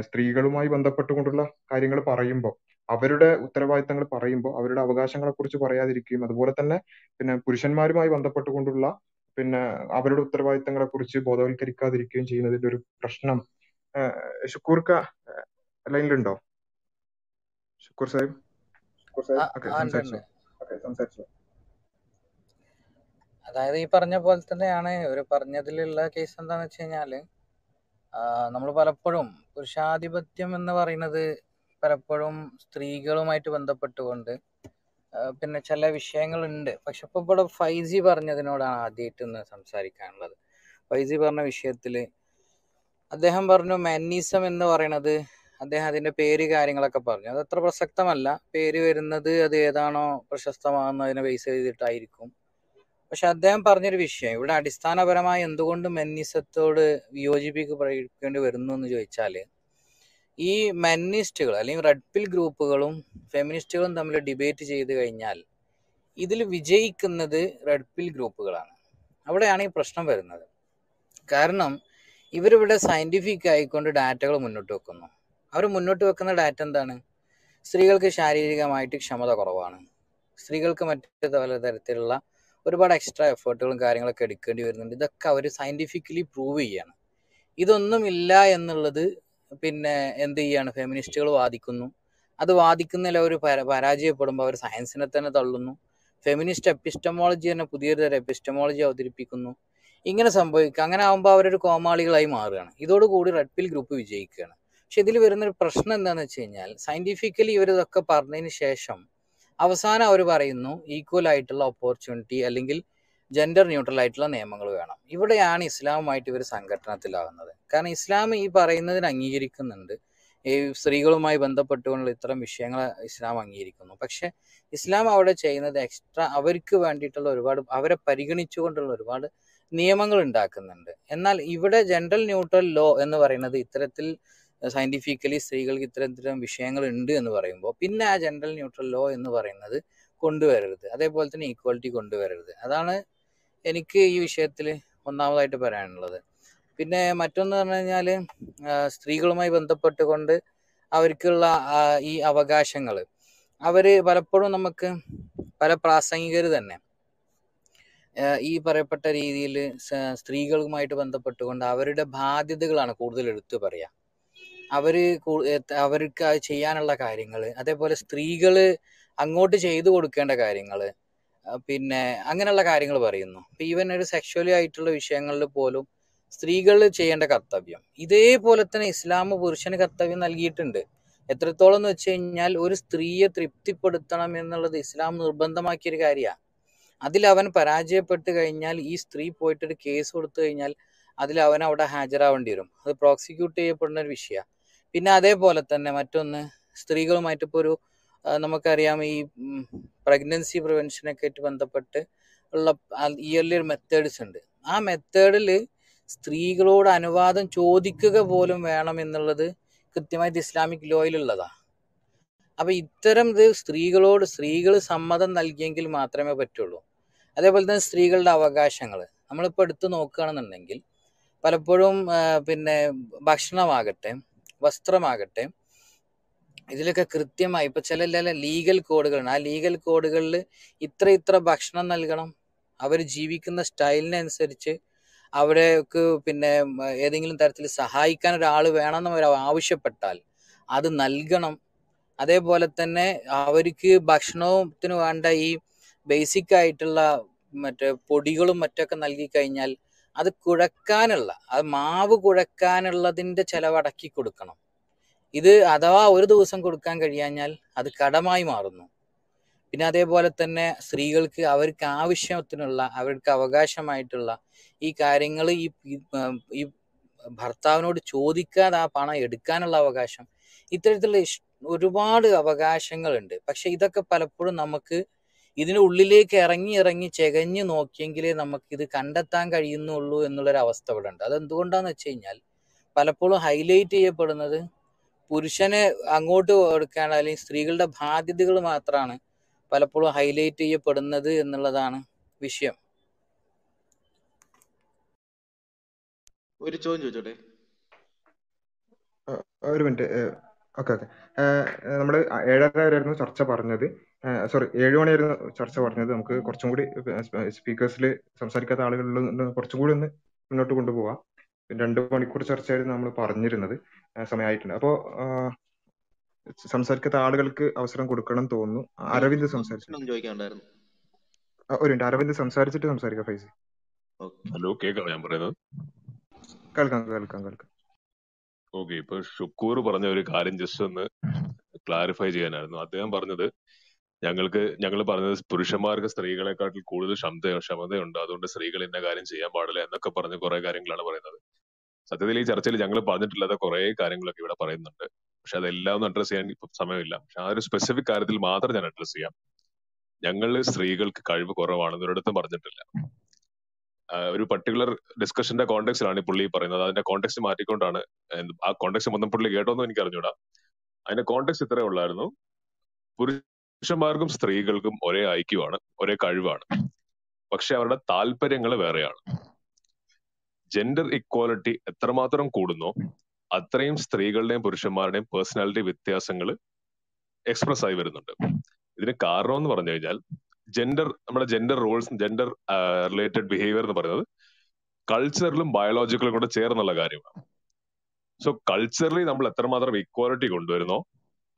സ്ത്രീകളുമായി ബന്ധപ്പെട്ടുകൊണ്ടുള്ള കാര്യങ്ങൾ പറയുമ്പോൾ, അവരുടെ ഉത്തരവാദിത്തങ്ങൾ പറയുമ്പോൾ, അവരുടെ അവകാശങ്ങളെ കുറിച്ച് പറയാതിരിക്കുകയും, അതുപോലെ തന്നെ പുരുഷന്മാരുമായി ബന്ധപ്പെട്ടുകൊണ്ടുള്ള അവരുടെ ഉത്തരവാദിത്തങ്ങളെ കുറിച്ച് ബോധവൽക്കരിക്കാതിരിക്കുകയും ചെയ്യുന്നതിന്റെ ഒരു പ്രശ്നം ഷുക്കൂർക്ക ലൈനിലുണ്ടോ? ഷുക്കൂർ സാഹിബ് അതായത് ഈ പറഞ്ഞ പോലെ തന്നെയാണ് ഇവർ പറഞ്ഞതിലുള്ള കേസ്. എന്താന്ന് വെച്ച് കഴിഞ്ഞാല് നമ്മൾ പലപ്പോഴും പുരുഷാധിപത്യം എന്ന് പറയുന്നത് പലപ്പോഴും സ്ത്രീകളുമായിട്ട് ബന്ധപ്പെട്ടുകൊണ്ട് ചില വിഷയങ്ങളുണ്ട്. പക്ഷെ ഇപ്പൊ ഇവിടെ ഫൈസി പറഞ്ഞതിനോടാണ് ആദ്യമായിട്ട് ഇന്ന് സംസാരിക്കാനുള്ളത്. ഫൈസി പറഞ്ഞ വിഷയത്തില് അദ്ദേഹം പറഞ്ഞു മാനിസം എന്ന് പറയണത്, അദ്ദേഹം അതിന്റെ പേര് കാര്യങ്ങളൊക്കെ പറഞ്ഞു, അത് അത്ര പ്രസക്തമല്ല. പേര് വരുന്നത് അത് ഏതാണോ പ്രശസ്തമാകുന്നതിനെ ബേസ് ചെയ്തിട്ടായിരിക്കും. പക്ഷെ അദ്ദേഹം പറഞ്ഞൊരു വിഷയം ഇവിടെ അടിസ്ഥാനപരമായി എന്തുകൊണ്ട് മെന്നിസത്തോട് വിയോജിപ്പിക്കപ്പെടേണ്ടി വരുന്നു എന്ന് ചോദിച്ചാല്, ഈ മെന്നിസ്റ്റുകൾ അല്ലെങ്കിൽ റെഡ് പിൽ ഗ്രൂപ്പുകളും ഫെമിനിസ്റ്റുകളും തമ്മിൽ ഡിബേറ്റ് ചെയ്ത് കഴിഞ്ഞാൽ ഇതിൽ വിജയിക്കുന്നത് റെഡ് പിൽ ഗ്രൂപ്പുകളാണ്. അവിടെയാണ് ഈ പ്രശ്നം വരുന്നത്. കാരണം ഇവരിവിടെ സയന്റിഫിക് ആയിക്കൊണ്ട് ഡാറ്റകൾ മുന്നോട്ട് വെക്കുന്നു. അവർ മുന്നോട്ട് വെക്കുന്ന ഡാറ്റ എന്താണ്? സ്ത്രീകൾക്ക് ശാരീരികമായിട്ട് ക്ഷമത കുറവാണ്, സ്ത്രീകൾക്ക് മറ്റു പല തരത്തിലുള്ള ഒരുപാട് എക്സ്ട്രാ എഫേർട്ടുകളും കാര്യങ്ങളൊക്കെ എടുക്കേണ്ടി വരുന്നുണ്ട്. ഇതൊക്കെ അവർ സയന്റിഫിക്കലി പ്രൂവ് ചെയ്യാണ്. ഇതൊന്നുമില്ല എന്നുള്ളത് എന്ത് ചെയ്യാണ് ഫെമിനിസ്റ്റുകൾ വാദിക്കുന്നു. അത് വാദിക്കുന്നതിൽ അവർ പരാജയപ്പെടുമ്പോൾ അവർ സയൻസിനെ തന്നെ തള്ളുന്നു. ഫെമിനിസ്റ്റ് എപ്പിസ്റ്റമോളജി തന്നെ പുതിയൊരു തരം എപ്പിസ്റ്റമോളജി അവതരിപ്പിക്കുന്നു. ഇങ്ങനെ സംഭവിക്കുക. അങ്ങനെ ആകുമ്പോൾ അവരൊരു കോമാളികളായി മാറുകയാണ്. ഇതോടുകൂടി റെഡ് പിൽ ഗ്രൂപ്പ് വിജയിക്കുകയാണ്. പക്ഷെ ഇതിൽ വരുന്നൊരു പ്രശ്നം എന്താണെന്ന് വെച്ച് കഴിഞ്ഞാൽ, സയന്റിഫിക്കലി ഇവരിതൊക്കെ പറഞ്ഞതിന് ശേഷം അവസാനം അവർ പറയുന്നു ഈക്വൽ ആയിട്ടുള്ള ഓപ്പർച്യൂണിറ്റി അല്ലെങ്കിൽ ജെൻഡർ ന്യൂട്രൽ ആയിട്ടുള്ള നിയമങ്ങൾ വേണം. ഇവിടെയാണ് ഇസ്ലാമുമായിട്ട് ഇവർ സംഘടനത്തിലാകുന്നത്. കാരണം ഇസ്ലാം ഈ പറയുന്നതിന് അംഗീകരിക്കുന്നുണ്ട്, ഈ സ്ത്രീകളുമായി ബന്ധപ്പെട്ടുകൊണ്ടുള്ള ഇത്തരം വിഷയങ്ങൾ ഇസ്ലാം അംഗീകരിക്കുന്നു. പക്ഷെ ഇസ്ലാം അവിടെ ചെയ്യുന്നത് എക്സ്ട്രാ അവർക്ക് വേണ്ടിയിട്ടുള്ള ഒരുപാട്, അവരെ പരിഗണിച്ചുകൊണ്ടുള്ള ഒരുപാട് നിയമങ്ങൾ ഉണ്ടാക്കുന്നുണ്ട്. എന്നാൽ ഇവിടെ ജെൻഡർ ന്യൂട്രൽ ലോ എന്ന് പറയുന്നത് ഇത്തരത്തിൽ സയൻറ്റിഫിക്കലി സ്ത്രീകൾക്ക് ഇത്തരം വിഷയങ്ങൾ ഉണ്ട് എന്ന് പറയുമ്പോൾ പിന്നെ ആ ജെൻഡർ ന്യൂട്രൽ ലോ എന്ന് പറയുന്നത് കൊണ്ടുവരരുത്, അതേപോലെ തന്നെ ഈക്വാലിറ്റി കൊണ്ടുവരരുത്. അതാണ് എനിക്ക് ഈ വിഷയത്തിൽ ഒന്നാമതായിട്ട് പറയാനുള്ളത്. പിന്നെ മറ്റൊന്ന് പറഞ്ഞു കഴിഞ്ഞാൽ സ്ത്രീകളുമായി ബന്ധപ്പെട്ടുകൊണ്ട് അവർക്കുള്ള ഈ അവകാശങ്ങൾ അവർ പലപ്പോഴും നമുക്ക് പല പ്രാസംഗികർ തന്നെ ഈ പറയപ്പെട്ട രീതിയിൽ സ്ത്രീകളുമായിട്ട് ബന്ധപ്പെട്ടുകൊണ്ട് അവരുടെ ബാധ്യതകളാണ് കൂടുതൽ എടുത്തു പറയുക. അവർക്ക് ചെയ്യാനുള്ള കാര്യങ്ങൾ, അതേപോലെ സ്ത്രീകൾ അങ്ങോട്ട് ചെയ്തു കൊടുക്കേണ്ട കാര്യങ്ങൾ, പിന്നെ അങ്ങനെയുള്ള കാര്യങ്ങൾ പറയുന്നു. ഇപ്പം ഈവൻ ഒരു സെക്ഷലി ആയിട്ടുള്ള വിഷയങ്ങളിൽ പോലും സ്ത്രീകൾ ചെയ്യേണ്ട കർത്തവ്യം ഇതേപോലെ തന്നെ ഇസ്ലാം പുരുഷന് കർത്തവ്യം നൽകിയിട്ടുണ്ട്. എത്രത്തോളം എന്ന് വെച്ച് കഴിഞ്ഞാൽ ഒരു സ്ത്രീയെ തൃപ്തിപ്പെടുത്തണം എന്നുള്ളത് ഇസ്ലാം നിർബന്ധമാക്കിയൊരു കാര്യമാണ്. അതിലവൻ പരാജയപ്പെട്ട് കഴിഞ്ഞാൽ ഈ സ്ത്രീ പോയിട്ടൊരു കേസ് കൊടുത്തു കഴിഞ്ഞാൽ അതിലവൻ അവിടെ ഹാജരാവേണ്ടി വരും. അത് പ്രോസിക്യൂട്ട് ചെയ്യപ്പെടുന്ന ഒരു വിഷയമാണ്. പിന്നെ അതേപോലെ തന്നെ മറ്റൊന്ന്, സ്ത്രീകളുമായിട്ട് ഇപ്പോൾ ഒരു നമുക്കറിയാം ഈ പ്രഗ്നൻസി പ്രിവെൻഷനൊക്കെ ആയിട്ട് ബന്ധപ്പെട്ട് ഉള്ള ഇയർലി ഒരു മെത്തേഡ്സ് ഉണ്ട്. ആ മെത്തേഡിൽ സ്ത്രീകളോട് അനുവാദം ചോദിക്കുക പോലും വേണം എന്നുള്ളത് കൃത്യമായിട്ട് ഇസ്ലാമിക് ലോയിലുള്ളതാണ്. അപ്പം ഇത്തരം ഇത് സ്ത്രീകൾ സമ്മതം നൽകിയെങ്കിൽ മാത്രമേ പറ്റുള്ളൂ. അതേപോലെ തന്നെ സ്ത്രീകളുടെ അവകാശങ്ങൾ നമ്മളിപ്പോൾ എടുത്തു നോക്കുകയാണെന്നുണ്ടെങ്കിൽ പലപ്പോഴും പിന്നെ ഭക്ഷണമാകട്ടെ, വസ്ത്രമാകട്ടെ, ഇതിലൊക്കെ കൃത്യമായി ഇപ്പോൾ ചില ചില ലീഗൽ കോഡുകളുണ്ട്. ആ ലീഗൽ കോഡുകളിൽ ഇത്ര ഭക്ഷണം നൽകണം, അവർ ജീവിക്കുന്ന സ്റ്റൈലിനനുസരിച്ച് അവിടേക്ക് പിന്നെ ഏതെങ്കിലും തരത്തിൽ സഹായിക്കാൻ ഒരാൾ വേണമെന്ന് അവർ ആവശ്യപ്പെട്ടാൽ അത് നൽകണം. അതേപോലെ തന്നെ അവർക്ക് ഭക്ഷണത്തിന് വേണ്ട ഈ ബേസിക് ആയിട്ടുള്ള മറ്റേ പൊടികളും മറ്റൊക്കെ നൽകി കഴിഞ്ഞാൽ അത് കുഴക്കാനുള്ള, അത് മാവ് കുഴക്കാനുള്ളതിൻ്റെ ചിലവടക്കി കൊടുക്കണം. ഇത് അഥവാ ഒരു ദിവസം കൊടുക്കാൻ കഴിയാഞ്ഞാൽ അത് കടമായി മാറുന്നു. പിന്നെ അതേപോലെ തന്നെ സ്ത്രീകൾക്ക് അവർക്ക് ആവശ്യത്തിനുള്ള, അവർക്ക് അവകാശമായിട്ടുള്ള ഈ കാര്യങ്ങൾ ഈ ഭർത്താവിനോട് ചോദിക്കാതെ ആ പണം എടുക്കാനുള്ള അവകാശം, ഇത്തരത്തിലുള്ള ഒരുപാട് അവകാശങ്ങളുണ്ട്. പക്ഷെ ഇതൊക്കെ പലപ്പോഴും നമുക്ക് ഇതിന് ഉള്ളിലേക്ക് ഇറങ്ങി ചെകഞ്ഞ് നോക്കിയെങ്കിലേ നമുക്കിത് കണ്ടെത്താൻ കഴിയുന്നുള്ളൂ എന്നുള്ളൊരവസ്ഥ ഇവിടെ ഉണ്ട്. അതെന്തുകൊണ്ടാന്ന് വെച്ച് കഴിഞ്ഞാൽ പലപ്പോഴും ഹൈലൈറ്റ് ചെയ്യപ്പെടുന്നത് പുരുഷന് അങ്ങോട്ട് കൊടുക്കാൻ അല്ലെങ്കിൽ സ്ത്രീകളുടെ ബാധ്യതകൾ മാത്രമാണ് പലപ്പോഴും ഹൈലൈറ്റ് ചെയ്യപ്പെടുന്നത് എന്നുള്ളതാണ് വിഷയം. ഒരു ചോദ്യം ചോദിച്ചോട്ടെ? ഒരു മിനിറ്റ്. ഓക്കെ, നമ്മൾ 7:30 വരെയായിരുന്നു ചർച്ച പറഞ്ഞത്. സോറി, 7 മണിയായിരുന്നു ചർച്ച പറഞ്ഞത്. നമുക്ക് കുറച്ചും കൂടി സ്പീക്കേഴ്സിൽ സംസാരിക്കാത്ത ആളുകളിൽ കുറച്ചും കൂടി ഒന്ന് മുന്നോട്ട് കൊണ്ടുപോകാം. 2 മണിക്കൂർ ചർച്ചയായിരുന്നു നമ്മൾ പറഞ്ഞിരുന്നത്. സമയമായിട്ടുണ്ട്. അപ്പോൾ സംസാരിക്കാത്ത ആളുകൾക്ക് അവസരം കൊടുക്കണം തോന്നുന്നു. അരവിന്ദ് സംസാരിച്ചു. ഒരു മിനിറ്റ്, അരവിന്ദ് സംസാരിച്ചിട്ട് സംസാരിക്കാം. ഫൈസി, ഹലോ, കേൾക്കാം ഞാൻ പറയുന്നത്? കേൾക്കാം. ഓക്കെ, ഇപ്പൊ ഷുക്കൂർ പറഞ്ഞ ഒരു കാര്യം ജസ്റ്റ് ഒന്ന് ക്ലാരിഫൈ ചെയ്യാനായിരുന്നു. അദ്ദേഹം പറഞ്ഞത് ഞങ്ങൾ പറഞ്ഞത് പുരുഷന്മാർക്ക് സ്ത്രീകളെക്കാട്ടിൽ കൂടുതൽ ക്ഷമതയുണ്ട്, അതുകൊണ്ട് സ്ത്രീകൾ ഇന്ന കാര്യം ചെയ്യാൻ പാടില്ല എന്നൊക്കെ പറഞ്ഞ് കുറെ കാര്യങ്ങളാണ് പറയുന്നത്. സത്യത്തിൽ ഈ ചർച്ചയിൽ ഞങ്ങൾ പറഞ്ഞിട്ടില്ലാത്ത കുറെ കാര്യങ്ങളൊക്കെ ഇവിടെ പറയുന്നുണ്ട്. പക്ഷെ അതെല്ലാം ഒന്നും അഡ്രസ് ചെയ്യാൻ ഇപ്പം സമയമില്ല. പക്ഷെ ആ ഒരു സ്പെസിഫിക് കാര്യത്തിൽ മാത്രം ഞാൻ അഡ്രസ് ചെയ്യാം. ഞങ്ങൾ സ്ത്രീകൾക്ക് കഴിവ് കുറവാണെന്ന് ഒരിടത്തും പറഞ്ഞിട്ടില്ല. ഒരു പർട്ടിക്കുലർ ഡിസ്കഷന്റെ കോണ്ടെക്സ്റ്റിലാണ് ഈ പുള്ളി പറയുന്നത്. അതിന്റെ കോണ്ടെക്സ്റ്റ് മാറ്റിക്കൊണ്ടാണ്. ആ കോണ്ടെക്സ്റ്റ് മൊത്തം പുള്ളി കേട്ടോന്നും എനിക്ക് അറിഞ്ഞൂടാ. അതിന്റെ കോണ്ടെക്സ്റ്റ് ഇത്രേ ഉള്ളായിരുന്നു. പുരുഷന്മാർക്കും സ്ത്രീകൾക്കും ഒരേ ഐക്യമാണ്, ഒരേ കഴിവാണ്. പക്ഷെ അവരുടെ താല്പര്യങ്ങൾ വേറെയാണ്. ജെൻഡർ ഇക്വാലിറ്റി എത്രമാത്രം കൂടുന്നോ അത്രയും സ്ത്രീകളുടെയും പുരുഷന്മാരുടെയും പേഴ്സണാലിറ്റി വ്യത്യാസങ്ങൾ എക്സ്പ്രസ് ആയി വരുന്നുണ്ട്. ഇതിന് കാരണം എന്ന് പറഞ്ഞു കഴിഞ്ഞാൽ നമ്മുടെ gender roles, gender related behaviour എന്ന് പറയുന്നത് കൾച്ചറിലും ബയോളജിക്കലും കൂടെ ചേർന്നുള്ള കാര്യമാണ്. സോ കൾച്ചറലി നമ്മൾ എത്രമാത്രം ഇക്വാലിറ്റി കൊണ്ടുവരുന്നോ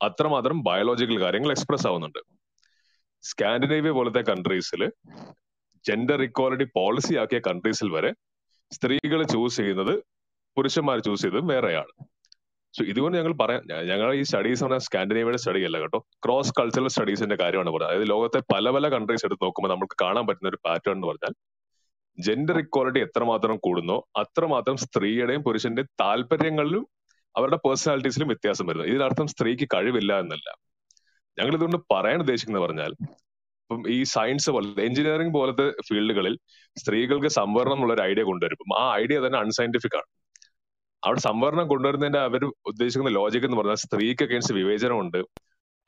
അത്രമാത്രം ബയോളജിക്കൽ കാര്യങ്ങൾ എക്സ്പ്രസ് ആവുന്നുണ്ട്. സ്കാൻഡിനേവിയ പോലത്തെ കൺട്രീസിൽ ജെൻഡർ ഇക്വാലിറ്റി പോളിസി ആക്കിയ കൺട്രീസിൽ വരെ സ്ത്രീകൾ ചൂസ് ചെയ്യുന്നത് പുരുഷന്മാർ ചൂസ് ചെയ്തതും വേറെയാണ്. സോ ഇതുകൊണ്ട് ഞങ്ങൾ ഈ സ്റ്റഡീസ് പറഞ്ഞാൽ സ്കാൻഡിനേവിയയുടെ സ്റ്റഡി അല്ല കേട്ടോ, ക്രോസ് കൾച്ചറൽ സ്റ്റഡീസിന്റെ കാര്യമാണ് പറഞ്ഞത്. അതായത് ലോകത്തെ പല പല കൺട്രീസ് എടുത്ത് നോക്കുമ്പോൾ നമുക്ക് കാണാൻ പറ്റുന്ന ഒരു പാറ്റേൺ എന്ന് പറഞ്ഞാൽ ജെൻഡർ ഇക്വാലിറ്റി എത്രമാത്രം കൂടുന്നോ അത്രമാത്രം സ്ത്രീയുടെയും പുരുഷന്റെയും താല്പര്യങ്ങളിലും അവരുടെ പേഴ്സണാലിറ്റീസിലും വ്യത്യാസം വരുന്നു. ഇതിനർത്ഥം സ്ത്രീക്ക് കഴിവില്ല എന്നല്ല. ഞങ്ങൾ ഇതുകൊണ്ട് പറയാൻ ഉദ്ദേശിക്കുന്നത് പറഞ്ഞാൽ, ഇപ്പം ഈ സയൻസ് പോലത്തെ എഞ്ചിനീയറിംഗ് പോലത്തെ ഫീൽഡുകളിൽ സ്ത്രീകൾക്ക് സംവരണം എന്നുള്ള ഒരു ഐഡിയ കൊണ്ടുവരും. അപ്പം ആ ഐഡിയ തന്നെ അൺസയന്റിഫിക് ആണ്. അവിടെ സംവരണം കൊണ്ടുവരുന്നതിന്റെ അവർ ഉദ്ദേശിക്കുന്ന ലോജിക് എന്ന് പറഞ്ഞാൽ സ്ത്രീക്ക് അഗേൻസ്റ്റ് വിവേചനമുണ്ട്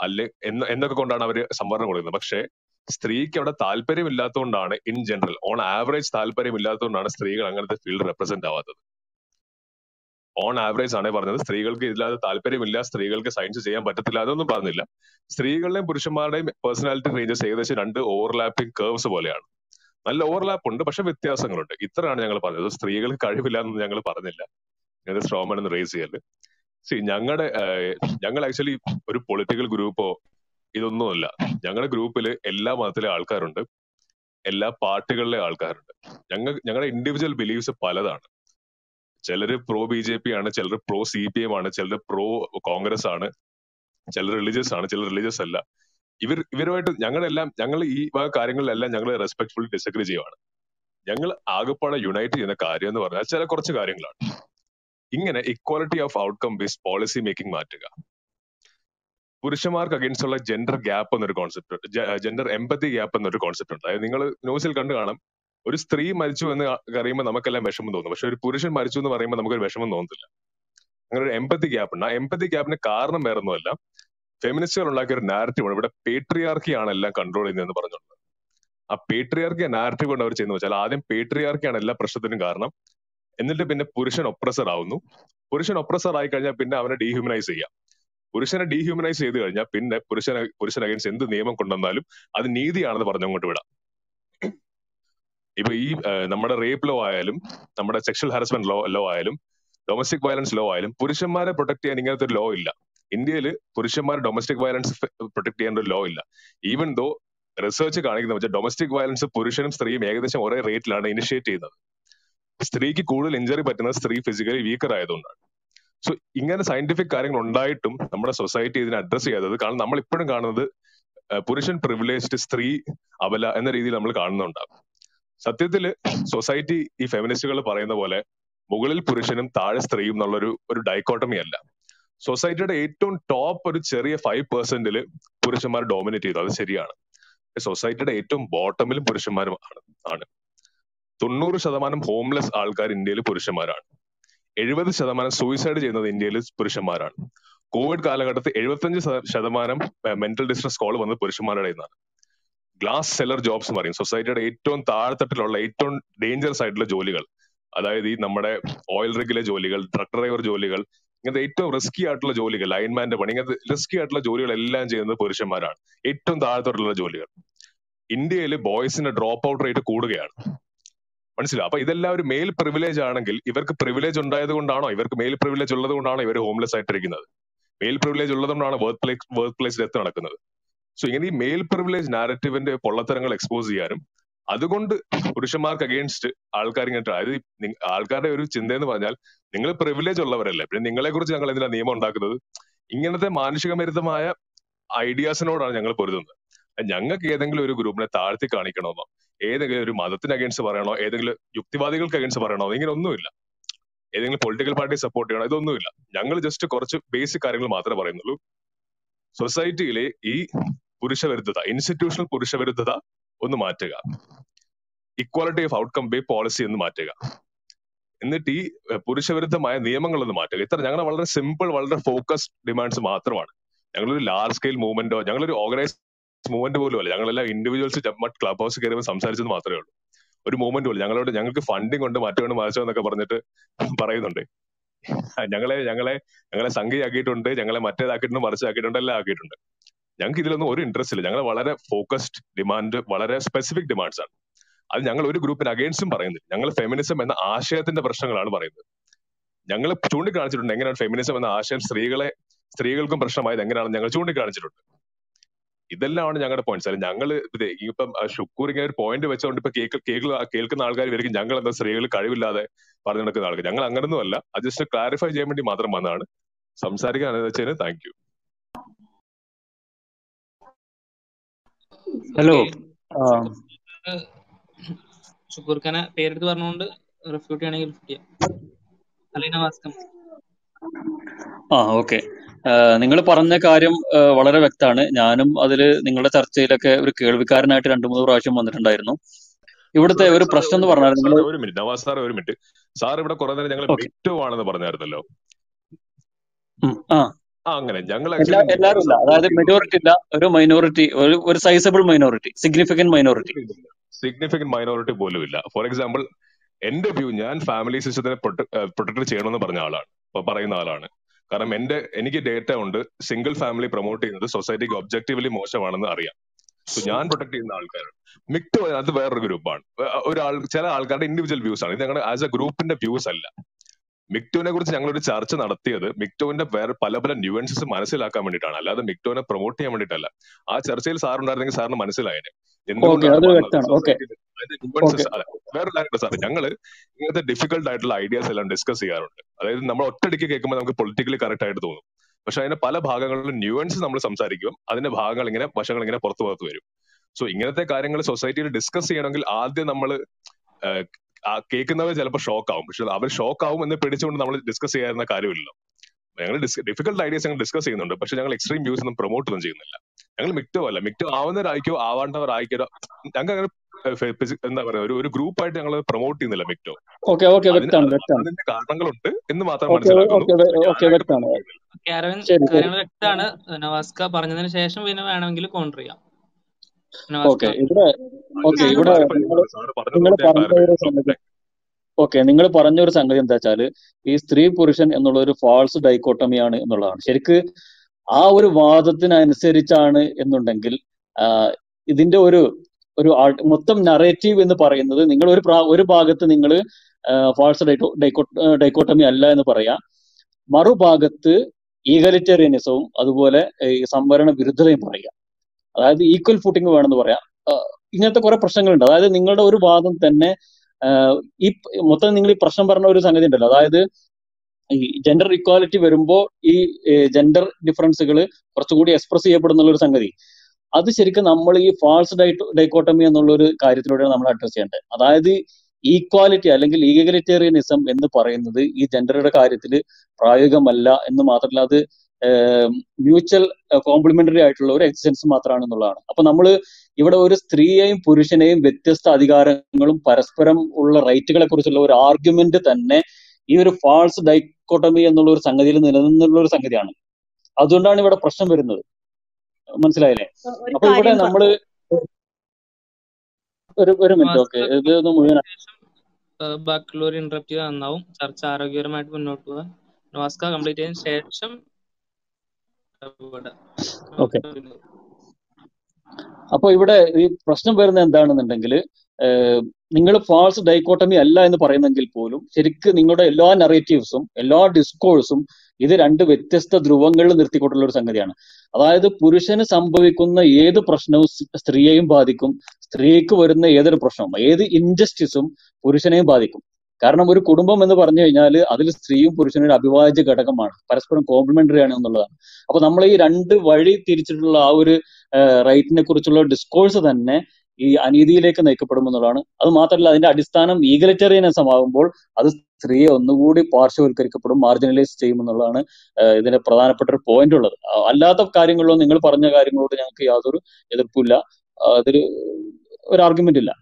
അല്ലെ എന്നൊക്കെ കൊണ്ടാണ് അവർ സംവരണം കൊടുക്കുന്നത്. പക്ഷേ സ്ത്രീക്ക് അവിടെ താല്പര്യമില്ലാത്തതുകൊണ്ടാണ്, ഇൻ ജനറൽ ഓൺ ആവറേജ് താല്പര്യമില്ലാത്തതുകൊണ്ടാണ് സ്ത്രീകൾ അങ്ങനത്തെ ഫീൽഡ് റെപ്രസെന്റ് ആവാത്തത്. ഓൺ ആവറേജ് ആണ് പറഞ്ഞത്. സ്ത്രീകൾക്ക് ഇതില്ലാതെ താല്പര്യമില്ല, സ്ത്രീകൾക്ക് സയൻസ് ചെയ്യാൻ പറ്റത്തില്ല അതൊന്നും പറഞ്ഞില്ല. സ്ത്രീകളുടെയും പുരുഷന്മാരുടെയും പേഴ്സണാലിറ്റി റേഞ്ചസ് ഏകദേശം രണ്ട് ഓവർലാപ്പിംഗ് കർവ്സ് പോലെയാണ്. നല്ല ഓവർലാപ്പ് ഉണ്ട്, പക്ഷെ വ്യത്യാസങ്ങളുണ്ട്. ഇത്രയാണ് ഞങ്ങൾ പറഞ്ഞത്. സ്ത്രീകൾക്ക് കഴിവില്ലാന്ന് ഞങ്ങൾ പറഞ്ഞില്ല. ഇത് സ്ട്രോമൻ എന്ന് റേസ് ചെയ്യല്. ഞങ്ങൾ ആക്ച്വലി ഒരു പൊളിറ്റിക്കൽ ഗ്രൂപ്പോ ഇതൊന്നുമല്ല. ഞങ്ങളുടെ ഗ്രൂപ്പിൽ എല്ലാ മതത്തിലെ ആൾക്കാരുണ്ട്, എല്ലാ പാർട്ടികളിലെ ആൾക്കാരുണ്ട്. ഞങ്ങളുടെ ഇൻഡിവിജ്വൽ ബിലീവ്സ് പലതാണ്. ചിലര് പ്രോ BJP ആണ്, ചിലർ പ്രോ CPM ആണ്, ചിലർ പ്രോ കോൺഗ്രസ് ആണ്, ചിലർ റിലീജിയസ് ആണ്, ചിലർ റിലീജിയസ് അല്ല. ഇവരുമായിട്ട് ഞങ്ങൾ ഈ കാര്യങ്ങളിലെല്ലാം ഞങ്ങൾ റെസ്പെക്ട്ഫുള്ളി ഡിസഗ്രി ചെയ്യുവാണ്. ഞങ്ങൾ ആകെപ്പാടെ യുണൈറ്റ് ചെയ്യുന്ന കാര്യം എന്ന് പറഞ്ഞാൽ ചില കുറച്ച് കാര്യങ്ങളാണ്. ഇങ്ങനെ equality of outcome based policy making മാറ്റുക, പുരുഷന്മാർക്ക് അഗേൻസ്റ്റ് ഉള്ള ജെൻഡർ ഗ്യാപ്പ് എന്നൊരു കോൺസെപ്റ്റ് ഉണ്ട്, ജെൻഡർ എമ്പതി ഗ്യാപ്പ് എന്നൊരു കോൺസെപ്റ്റ് ഉണ്ട്. അതായത് നിങ്ങൾ ന്യൂസിൽ കണ്ടു കാണാം, ഒരു സ്ത്രീ മരിച്ചു എന്ന് അറിയുമ്പോൾ നമുക്കെല്ലാം വിഷമം തോന്നും, പക്ഷെ ഒരു പുരുഷൻ മരിച്ചു എന്ന് പറയുമ്പോൾ നമുക്കൊരു വിഷമം തോന്നുന്നില്ല. അങ്ങനെ ഒരു എമ്പതി ഗ്യാപ്പ് ഉണ്ട്. ആ എമ്പതി ഗ്യാപ്പിന് കാരണം വേറെ ഒന്നുമല്ല, ഫെമിനിസ്റ്റുകൾ ഉണ്ടാക്കിയ ഒരു നാരറ്റീവാണ്. ഇവിടെ പേട്രിയാർക്കിയാണ് എല്ലാം കൺട്രോൾ ചെയ്യുന്നതെന്ന് പറഞ്ഞുള്ളത്. ആ പേട്രിയാർക്കി നാരറ്റീവ് കൊണ്ട് അവർ ചെയ്യുന്നത് വെച്ചാൽ, ആദ്യം പേട്രിയാർക്കിയാണ് എല്ലാ പ്രശ്നത്തിനും കാരണം, എന്നിട്ട് പിന്നെ പുരുഷൻ ഒപ്രസർ ആവുന്നു. പുരുഷൻ ഒപ്രസർ ആയി കഴിഞ്ഞാൽ പിന്നെ അവനെ ഡീഹ്യൂമനൈസ് ചെയ്യാം. പുരുഷനെ ഡീഹ്യൂമനൈസ് ചെയ്ത് കഴിഞ്ഞാൽ പിന്നെ പുരുഷൻ അഗേൻസ്റ്റ് എന്ത് നിയമം കൊണ്ടുവന്നാലും അത് നീതിയാണെന്ന് പറഞ്ഞുകൊണ്ട് വിടാം. ഇപ്പൊ ഈ നമ്മുടെ റേപ്പ് ലോ ആയാലും, നമ്മുടെ സെക്ഷൽ ഹാരസ്മെന്റ് ലോ ആയാലും, ഡൊമസ്റ്റിക് വയലൻസ് ലോ ആയാലും പുരുഷന്മാരെ പ്രൊട്ടക്ട് ചെയ്യാൻ ഇങ്ങനത്തെ ഒരു ലോ ഇല്ല. ഇന്ത്യയിൽ പുരുഷന്മാർ ഡൊമസ്റ്റിക് വയലൻസ് പ്രൊട്ടക്ട് ചെയ്യേണ്ട ഒരു ലോ ഇല്ല. ഈവൻ ദോ റിസർച്ച് കാണിക്കുന്ന വെച്ചാൽ ഡൊമസ്റ്റിക് വയലൻസ് പുരുഷനും സ്ത്രീയും ഏകദേശം ഒരേ റേറ്റിലാണ് ഇനിഷ്യേറ്റ് ചെയ്യുന്നത്. സ്ത്രീക്ക് കൂടുതൽ ഇഞ്ചറി പറ്റുന്നത് സ്ത്രീ ഫിസിക്കലി വീക്കർ ആയതുകൊണ്ടാണ്. സോ ഇങ്ങനെ സയന്റിഫിക് കാര്യങ്ങൾ ഉണ്ടായിട്ടും നമ്മുടെ സൊസൈറ്റി ഇതിനെ അഡ്രസ് ചെയ്യാത്തത് കാരണം നമ്മൾ ഇപ്പോഴും കാണുന്നത് പുരുഷൻ പ്രിവിലേജ്ഡ്, സ്ത്രീ അബല എന്ന രീതിയിൽ നമ്മൾ കാണുന്നുണ്ടാകും. സത്യത്തിൽ സൊസൈറ്റി ഈ ഫെമിനിസ്റ്റുകൾ പറയുന്ന പോലെ മുകളിൽ പുരുഷനും താഴെ സ്ത്രീയും എന്നുള്ളൊരു ഡൈക്കോട്ടമി അല്ല. സൊസൈറ്റിയുടെ ഏറ്റവും ടോപ്പ് ഒരു ചെറിയ 5%-ൽ പുരുഷന്മാർ ഡോമിനേറ്റ് ചെയ്തു, അത് ശരിയാണ്. സൊസൈറ്റിയുടെ ഏറ്റവും ബോട്ടമിലും പുരുഷന്മാരും ആണ്. 90% ഹോംലെസ് ആൾക്കാർ ഇന്ത്യയിൽ പുരുഷന്മാരാണ്. 70% സൂയിസൈഡ് ചെയ്യുന്നത് ഇന്ത്യയിൽ പുരുഷന്മാരാണ്. കോവിഡ് കാലഘട്ടത്തിൽ 75% മെന്റൽ ഡിസ്ട്രസ് കോൾ വന്നത് പുരുഷന്മാരുടെ നിന്നാണ്. ഗ്ലാസ് സെല്ലർ ജോബ്സ് പറയും, സൊസൈറ്റിയുടെ ഏറ്റവും താഴെത്തട്ടിലുള്ള ഏറ്റവും ഡേഞ്ചറസ് ആയിട്ടുള്ള ജോലികൾ, അതായത് ഈ നമ്മുടെ ഓയിൽ റിഗിലെ ജോലികൾ, ട്രക്ക് ഡ്രൈവർ ജോലികൾ, ഇങ്ങനത്തെ ഏറ്റവും റിസ്കി ആയിട്ടുള്ള ജോലികൾ, ലൈൻമാന്റെ പണി, ഇങ്ങനത്തെ റിസ്കി ആയിട്ടുള്ള ജോലികൾ എല്ലാം ചെയ്യുന്നത് പുരുഷന്മാരാണ്. ഏറ്റവും താഴെത്തട്ടിലുള്ള ജോലികൾ. ഇന്ത്യയിൽ ബോയ്സിന്റെ ഡ്രോപ്പ് ഔട്ട് റേറ്റ് കൂടുകയാണ്, മനസ്സിലാവും. അപ്പൊ ഇതെല്ലാം ഒരു മെയിൽ പ്രിവിലേജ് ആണെങ്കിൽ, ഇവർക്ക് പ്രിവിലേജ് ഉണ്ടായത് കൊണ്ടാണോ, ഇവർക്ക് മെയിൽ പ്രിവിലേജ് ഉള്ളത് കൊണ്ടാണോ ഇവർ ഹോംലെസ് ആയിട്ടിരിക്കുന്നത്? മെയിൽ പ്രിവിലേജ് ഉള്ളതുകൊണ്ടാണ് വർക്ക് പ്ലേസ് ഡെത്ത് നടക്കുന്നത്. സോ ഇങ്ങനെ ഈ മെയിൽ പ്രിവിലേജ് നാരറ്റീവിന്റെ പൊള്ളത്തരങ്ങൾ എക്സ്പോസ് ചെയ്യാനും അതുകൊണ്ട് പുരുഷന്മാർക്ക് അഗേൻസ്റ്റ് ആൾക്കാർ ഇങ്ങനെ, അതായത് ആൾക്കാരുടെ ഒരു ചിന്തയെന്ന് പറഞ്ഞാൽ നിങ്ങൾ പ്രിവിലേജ് ഉള്ളവരല്ലേ, പിന്നെ നിങ്ങളെ കുറിച്ച് ഞങ്ങൾ എന്തിനാണ് നിയമം ഉണ്ടാക്കുന്നത്? ഇങ്ങനത്തെ മാനുഷികമരുദ്ധമായ ഐഡിയാസിനോടാണ് ഞങ്ങൾ പൊരുതുന്നത്. ഞങ്ങൾക്ക് ഏതെങ്കിലും ഒരു ഗ്രൂപ്പിനെ താഴ്ത്തി കാണിക്കണമെന്നോ, ഏതെങ്കിലും ഒരു മതത്തിന് അഗേൻസ്റ്റ് പറയണോ, ഏതെങ്കിലും യുക്തിവാദികൾക്ക് അഗേൻസ്റ്റ് പറയണോ, ഇങ്ങനെ ഒന്നുമില്ല. ഏതെങ്കിലും പൊളിറ്റിക്കൽ പാർട്ടി സപ്പോർട്ട് ചെയ്യണോ, ഇതൊന്നുമില്ല. ഞങ്ങൾ ജസ്റ്റ് കുറച്ച് ബേസിക് കാര്യങ്ങൾ മാത്രമേ പറയുന്നുള്ളൂ. സൊസൈറ്റിയിലെ ഈ പുരുഷവിരുദ്ധത, ഇൻസ്റ്റിറ്റ്യൂഷണൽ പുരുഷവിരുദ്ധത ഒന്ന് മാറ്റുക. ഇക്വാലിറ്റി ഓഫ് ഔട്ട്കം ബേ പോളിസി എന്ന് മാറ്റുക. എന്നിട്ട് ഈ പുരുഷവിരുദ്ധമായ നിയമങ്ങളൊന്ന് മാറ്റുക. ഇത്ര ഞങ്ങളുടെ വളരെ സിമ്പിൾ, വളരെ ഫോക്കസ്ഡ് ഡിമാൻഡ്സ് മാത്രമാണ്. ഞങ്ങളൊരു ലാർജ് സ്കെയിൽ മൂവ്മെന്റോ ഞങ്ങളൊരു ഓർഗനൈസ് മൂവ്മെന്റ് പോലും അല്ല. ഞങ്ങളെല്ലാം ഇൻഡിവിജ്വൽസ് ക്ലബ് ഹൗസ് കയറിയപ്പോൾ സംസാരിച്ചത് മാത്രമേ ഉള്ളൂ. ഒരു മൂവ്മെന്റ് പോലും ഞങ്ങൾക്ക് ഫണ്ടിങ് ഉണ്ട്, മറ്റൊന്ന് മാറ്റോ എന്നൊക്കെ പറയുന്നുണ്ട്. ഞങ്ങളെ സംഖ്യയാക്കിയിട്ടുണ്ട്, ഞങ്ങളെ മറ്റേതാക്കിയിട്ടുണ്ട്, മറിച്ചാക്കിയിട്ടുണ്ട്, എല്ലാം ആക്കിയിട്ടുണ്ട്. ഞങ്ങൾക്ക് ഇതിലൊന്നും ഒരു ഇൻട്രസ്റ്റ് ഇല്ല. ഞങ്ങൾ വളരെ ഫോക്കസ്ഡ് ഡിമാൻഡ്, വളരെ സ്പെസിഫിക് ഡിമാൻഡ്സ് ആണ്. അത് ഞങ്ങൾ ഒരു ഗ്രൂപ്പിന് അഗേൻസ്റ്റും പറയുന്നില്ല. ഞങ്ങൾ ഫെമിനിസം എന്ന ആശയത്തിന്റെ പ്രശ്നങ്ങളാണ് പറയുന്നത്. ഞങ്ങൾ ചൂണ്ടിക്കാണിച്ചിട്ടുണ്ട് എങ്ങനെയാണ് ഫെമിനിസം എന്ന ആശയം സ്ത്രീകൾക്കും പ്രശ്നമായത് എങ്ങനെയാണെന്ന് ഞങ്ങൾ ചൂണ്ടിക്കാണിച്ചിട്ടുണ്ട്. ഇതെല്ലാമാണ് ഞങ്ങളുടെ പോയിന്റ്സ്. അല്ല, ഞങ്ങൾ ഇപ്പം ഷുക്കൂർ ഇങ്ങനെ ഒരു പോയിന്റ് വെച്ചോണ്ട് ഇപ്പൊ കേൾക്കുന്ന ആൾക്കാർ വരികയും ഞങ്ങൾ എന്താ സ്ത്രീകൾ കഴിവില്ലാതെ പറഞ്ഞു നടക്കുന്ന ആൾക്കാർ, ഞങ്ങൾ അങ്ങനൊന്നും അല്ല. അത് ജസ്റ്റ് ക്ലാരിഫൈ ചെയ്യാൻ വേണ്ടി മാത്രം വന്നതാണ്. സംസാരിക്കാൻ അനുവദിച്ചതിന് താങ്ക് യു. ഹലോ, ഷുക്കൂർ ഖാനെ പേരെടുത്ത് പറഞ്ഞുകൊണ്ട് റെഫ്യൂട്ട് ചെയ്യണമെങ്കിൽ റിഫ്യൂട്ട് ചെയ്യാം. അലീന വാസ്കം. ആ ഓക്കെ, നിങ്ങൾ പറഞ്ഞ കാര്യം വളരെ വ്യക്തമാണ്. ഞാനും അതിൽ നിങ്ങളുടെ ചർച്ചയിലൊക്കെ ഒരു കേൾവിക്കാരനായിട്ട് 2-3 പ്രാവശ്യം വന്നിട്ടുണ്ടായിരുന്നു. ഇവിടുത്തെ ഒരു പ്രശ്നം എന്ന് പറഞ്ഞാൽ, ഒരു മിനിറ്റ് നവാസ് സാർ, ഒരു മിനിറ്റ് സാർ, ഇവിടെ കുറെ നേരം ഞങ്ങൾ നെഗറ്റീവ് ആണെന്ന് പറഞ്ഞായിരുന്നല്ലോ. അങ്ങനെ ഞങ്ങൾ എല്ലാവരും ഇല്ല, അതായത് മെജോറിറ്റി ഇല്ല, ഒരു മൈനോറിറ്റി, ഒരു സൈസബിൾ മൈനോറിറ്റി, സിഗ്നിഫിക്കന്റ് മൈനോറിറ്റി പോലും ഇല്ല. ഫോർ എക്സാമ്പിൾ എന്റെ വ്യൂ, ഞാൻ ഫാമിലി സിസ്റ്റത്തിനെ പ്രൊട്ടക്ട് ചെയ്യണമെന്ന് പറയുന്ന ആളാണ്. കാരണം എനിക്ക് ഡേറ്റ ഉണ്ട്, സിംഗിൾ ഫാമിലി പ്രൊമോട്ട് ചെയ്യുന്നത് സൊസൈറ്റിക്ക് ഒബ്ജക്റ്റീവ്ലി മോശമാണെന്ന് അറിയാം. സോ ഞാൻ പ്രൊട്ടക്ട് ചെയ്യുന്ന ആൾക്കാരാണ് മിക്ക, അത് വേറൊരു ഗ്രൂപ്പാണ്. ചില ആൾക്കാരുടെ ഇൻഡിവിജ്വൽ വ്യൂസ് ആണ് ഇത്, ഞങ്ങളുടെ ആസ് എ ഗ്രൂപ്പിന്റെ വ്യൂസ് അല്ല. മിക്ടോനെ കുറിച്ച് ഞങ്ങളൊരു ചർച്ച നടത്തിയത് മിക്ടോന്റെ വേറെ പല ന്യൂവൻസസ് മനസ്സിലാക്കാൻ വേണ്ടിയിട്ടാണ്, അല്ലാതെ മിക്ടോനെ പ്രൊമോട്ട് ചെയ്യാൻ വേണ്ടിയിട്ടല്ല. ആ ചർച്ചയിൽ സാർ ഉണ്ടായിരുന്നെങ്കിൽ സാറിന് മനസ്സിലായേനെ വേറൊരു. സാർ, ഞങ്ങള് ഇങ്ങനത്തെ ഡിഫിക്കൽട്ട് ആയിട്ടുള്ള ഐഡിയാസ് എല്ലാം ഡിസ്കസ് ചെയ്യാറുണ്ട്. അതായത് നമ്മൾ ഒറ്റയടിക്ക് കേൾക്കുമ്പോൾ നമുക്ക് പൊളിറ്റിക്കലി കറക്റ്റ് ആയിട്ട് തോന്നും, പക്ഷെ അതിന്റെ പല ഭാഗങ്ങളിലും ന്യൂവൻസ് നമ്മൾ സംസാരിക്കും, അതിന്റെ ഭാഗങ്ങൾ ഇങ്ങനെ വശങ്ങൾ ഇങ്ങനെ പുറത്ത് വരും. സോ ഇങ്ങനത്തെ കാര്യങ്ങൾ സൊസൈറ്റിയിൽ ഡിസ്കസ് ചെയ്യണമെങ്കിൽ ആദ്യം നമ്മൾ കേൾക്കുന്നവർ ചിലപ്പോൾ ഷോക്ക് ആവും, പക്ഷെ അവർ ഷോക്ക് ആവും എന്ന് പേടിച്ചുകൊണ്ട് നമ്മൾ ഡിസ്കസ് ചെയ്യാവുന്ന കാര്യമില്ലല്ലോ. ഞങ്ങൾ ഡിഫിക്കൽട്ട് ഐഡിയാസ് ഞങ്ങൾ ഡിസ്കസ് ചെയ്യുന്നുണ്ട്, പക്ഷെ ഞങ്ങൾ എക്സ്ട്രീം വ്യൂസ് ഒന്നും പ്രൊമോട്ട് ഒന്നും ചെയ്യുന്നില്ല. ഞങ്ങൾ മിക്റ്റോ ആവുന്നവരായിക്കോ ആവാണ്ടവരായിക്കോ, ഞങ്ങൾ അങ്ങനെ എന്താ പറയാ ഒരു ഗ്രൂപ്പായിട്ട് ഞങ്ങൾ പ്രൊമോട്ട് ചെയ്യുന്നില്ല മിക്റ്റോ. അതിന്റെ കാരണങ്ങളുണ്ട് എന്ന് മാത്രം മനസ്സിലാക്കുന്നു. നവാസ്ക പറഞ്ഞതിന് ശേഷം പിന്നെ വേണമെങ്കിൽ കോൺട്രി ചെയ്യാം. നിങ്ങൾ പറഞ്ഞൊരു സംഗതി എന്താ വെച്ചാല്, ഈ സ്ത്രീ പുരുഷൻ എന്നുള്ള ഒരു ഫാൾസ് ഡൈക്കോട്ടമിയാണ് എന്നുള്ളതാണ്. ശരിക്ക് ആ ഒരു വാദത്തിനനുസരിച്ചാണ് എന്നുണ്ടെങ്കിൽ ഇതിന്റെ ഒരു മൊത്തം നറേറ്റീവ് എന്ന് പറയുന്നത്, നിങ്ങൾ ഒരു ഭാഗത്ത് നിങ്ങൾ ഫാൾസ് ഡൈക്കോട്ടമി അല്ല എന്ന് പറയാം, മറുഭാഗത്ത് ഈഗലിറ്റേറിയനിസവും അതുപോലെ സംവരണ വിരുദ്ധതയും പറയാം, അതായത് ഈക്വൽ ഫൂട്ടിങ് വേണമെന്ന് പറയാം. ഇങ്ങനത്തെ കുറെ പ്രശ്നങ്ങളുണ്ട്. അതായത് നിങ്ങളുടെ ഒരു വാദം തന്നെ ഈ മൊത്തം നിങ്ങൾ ഈ പ്രശ്നം പറഞ്ഞ ഒരു സംഗതി ഉണ്ടല്ലോ, അതായത് ഈ ജെൻഡർ ഇക്വാലിറ്റി വരുമ്പോൾ ഈ ജെൻഡർ ഡിഫറൻസുകൾ കുറച്ചുകൂടി എക്സ്പ്രസ് ചെയ്യപ്പെടുന്നുള്ള ഒരു സംഗതി, അത് ശരിക്കും നമ്മൾ ഈ ഫാൾസ് ഡൈക്കോട്ടമി എന്നുള്ളൊരു കാര്യത്തിലൂടെയാണ് നമ്മൾ അഡ്രസ് ചെയ്യേണ്ടത്. അതായത് ഈക്വാലിറ്റി അല്ലെങ്കിൽ ഈഗലിറ്റേറിയനിസം എന്ന് പറയുന്നത് ഈ ജെൻഡറുടെ കാര്യത്തിൽ പ്രായോഗികമല്ല എന്ന് മാത്രമല്ല, അത് മ്യൂച്വൽ കോംപ്ലിമെന്ററി ആയിട്ടുള്ള ഒരു എക്സിസ്റ്റൻസ് മാത്രമാണ് എന്നുള്ളതാണ്. അപ്പൊ നമ്മൾ ഇവിടെ ഒരു സ്ത്രീയെയും പുരുഷനെയും വ്യത്യസ്ത അധികാരങ്ങളും പരസ്പരം ഉള്ള റൈറ്റുകളെ കുറിച്ചുള്ള ഒരു ആർഗ്യുമെന്റ് തന്നെ ഈ ഒരു ഫാൾസ് ഡൈക്കോട്ടമി എന്നുള്ള ഒരു സംഗതിയിൽ നിലനിന്നുള്ള ഒരു സംഗതിയാണ്. അതുകൊണ്ടാണ് ഇവിടെ പ്രശ്നം വരുന്നത്. മനസ്സിലായില്ലേ? അപ്പൊ ഇവിടെ നമ്മള് ഒരു മിനിറ്റ്, ഓക്കെ, ഇതൊന്ന് മുഴുവനായി ബാക്കിയുള്ളവർ ഇന്ററപ്റ്റ് ചെയ്താൽ നന്നാവും. ചർച്ച ആരോഗ്യപരമായിട്ട് മുന്നോട്ട് പോകാൻ നമസ്കാർ കംപ്ലീറ്റ് ചെയ്തതിനു ശേഷം. അപ്പൊ ഇവിടെ ഈ പ്രശ്നം വരുന്നത് എന്താണെന്നുണ്ടെങ്കിൽ, നിങ്ങൾ ഫാൾസ് ഡൈക്കോട്ടമി അല്ല എന്ന് പറയുന്നെങ്കിൽ പോലും ശരിക്കും നിങ്ങളുടെ എല്ലാ നറേറ്റീവ്സും എല്ലാ ഡിസ്കോഴ്സും ഇത് രണ്ട് വ്യത്യസ്ത ധ്രുവങ്ങളിൽ നിർത്തിക്കൊണ്ടുള്ള ഒരു സംഗതിയാണ്. അതായത് പുരുഷന് സംഭവിക്കുന്ന ഏത് പ്രശ്നവും സ്ത്രീയെയും ബാധിക്കും, സ്ത്രീക്ക് വരുന്ന ഏതൊരു പ്രശ്നവും ഏത് ഇൻജസ്റ്റിസും പുരുഷനെയും ബാധിക്കും. കാരണം ഒരു കുടുംബം എന്ന് പറഞ്ഞു കഴിഞ്ഞാൽ അതിൽ സ്ത്രീയും പുരുഷനും ഒരു അവിഭാജ്യ ഘടകമാണ്, പരസ്പരം കോംപ്ലിമെന്ററി ആണ് എന്നുള്ളതാണ്. അപ്പൊ നമ്മൾ ഈ രണ്ട് വഴി തിരിച്ചിട്ടുള്ള ആ ഒരു റൈറ്റിനെ കുറിച്ചുള്ള ഡിസ്കോഴ്സ് തന്നെ ഈ അനീതിയിലേക്ക് നയിക്കപ്പെടുമെന്നുള്ളതാണ്. അത് മാത്രമല്ല, അതിന്റെ അടിസ്ഥാനം ഈഗലിറ്റേറിയനിസം ആകുമ്പോൾ അത് സ്ത്രീയെ ഒന്നുകൂടി പാർശ്വവൽക്കരിക്കപ്പെടും, മാർജിനലൈസ് ചെയ്യുമെന്നുള്ളതാണ് ഇതിന്റെ പ്രധാനപ്പെട്ട ഒരു പോയിന്റ് ഉള്ളത്. അല്ലാത്ത കാര്യങ്ങളിലോ നിങ്ങൾ പറഞ്ഞ കാര്യങ്ങളോട് ഞങ്ങൾക്ക് യാതൊരു എതിർപ്പില്ല, അതൊരു ഒരു ആർഗ്യുമെന്റ് ഇല്ല.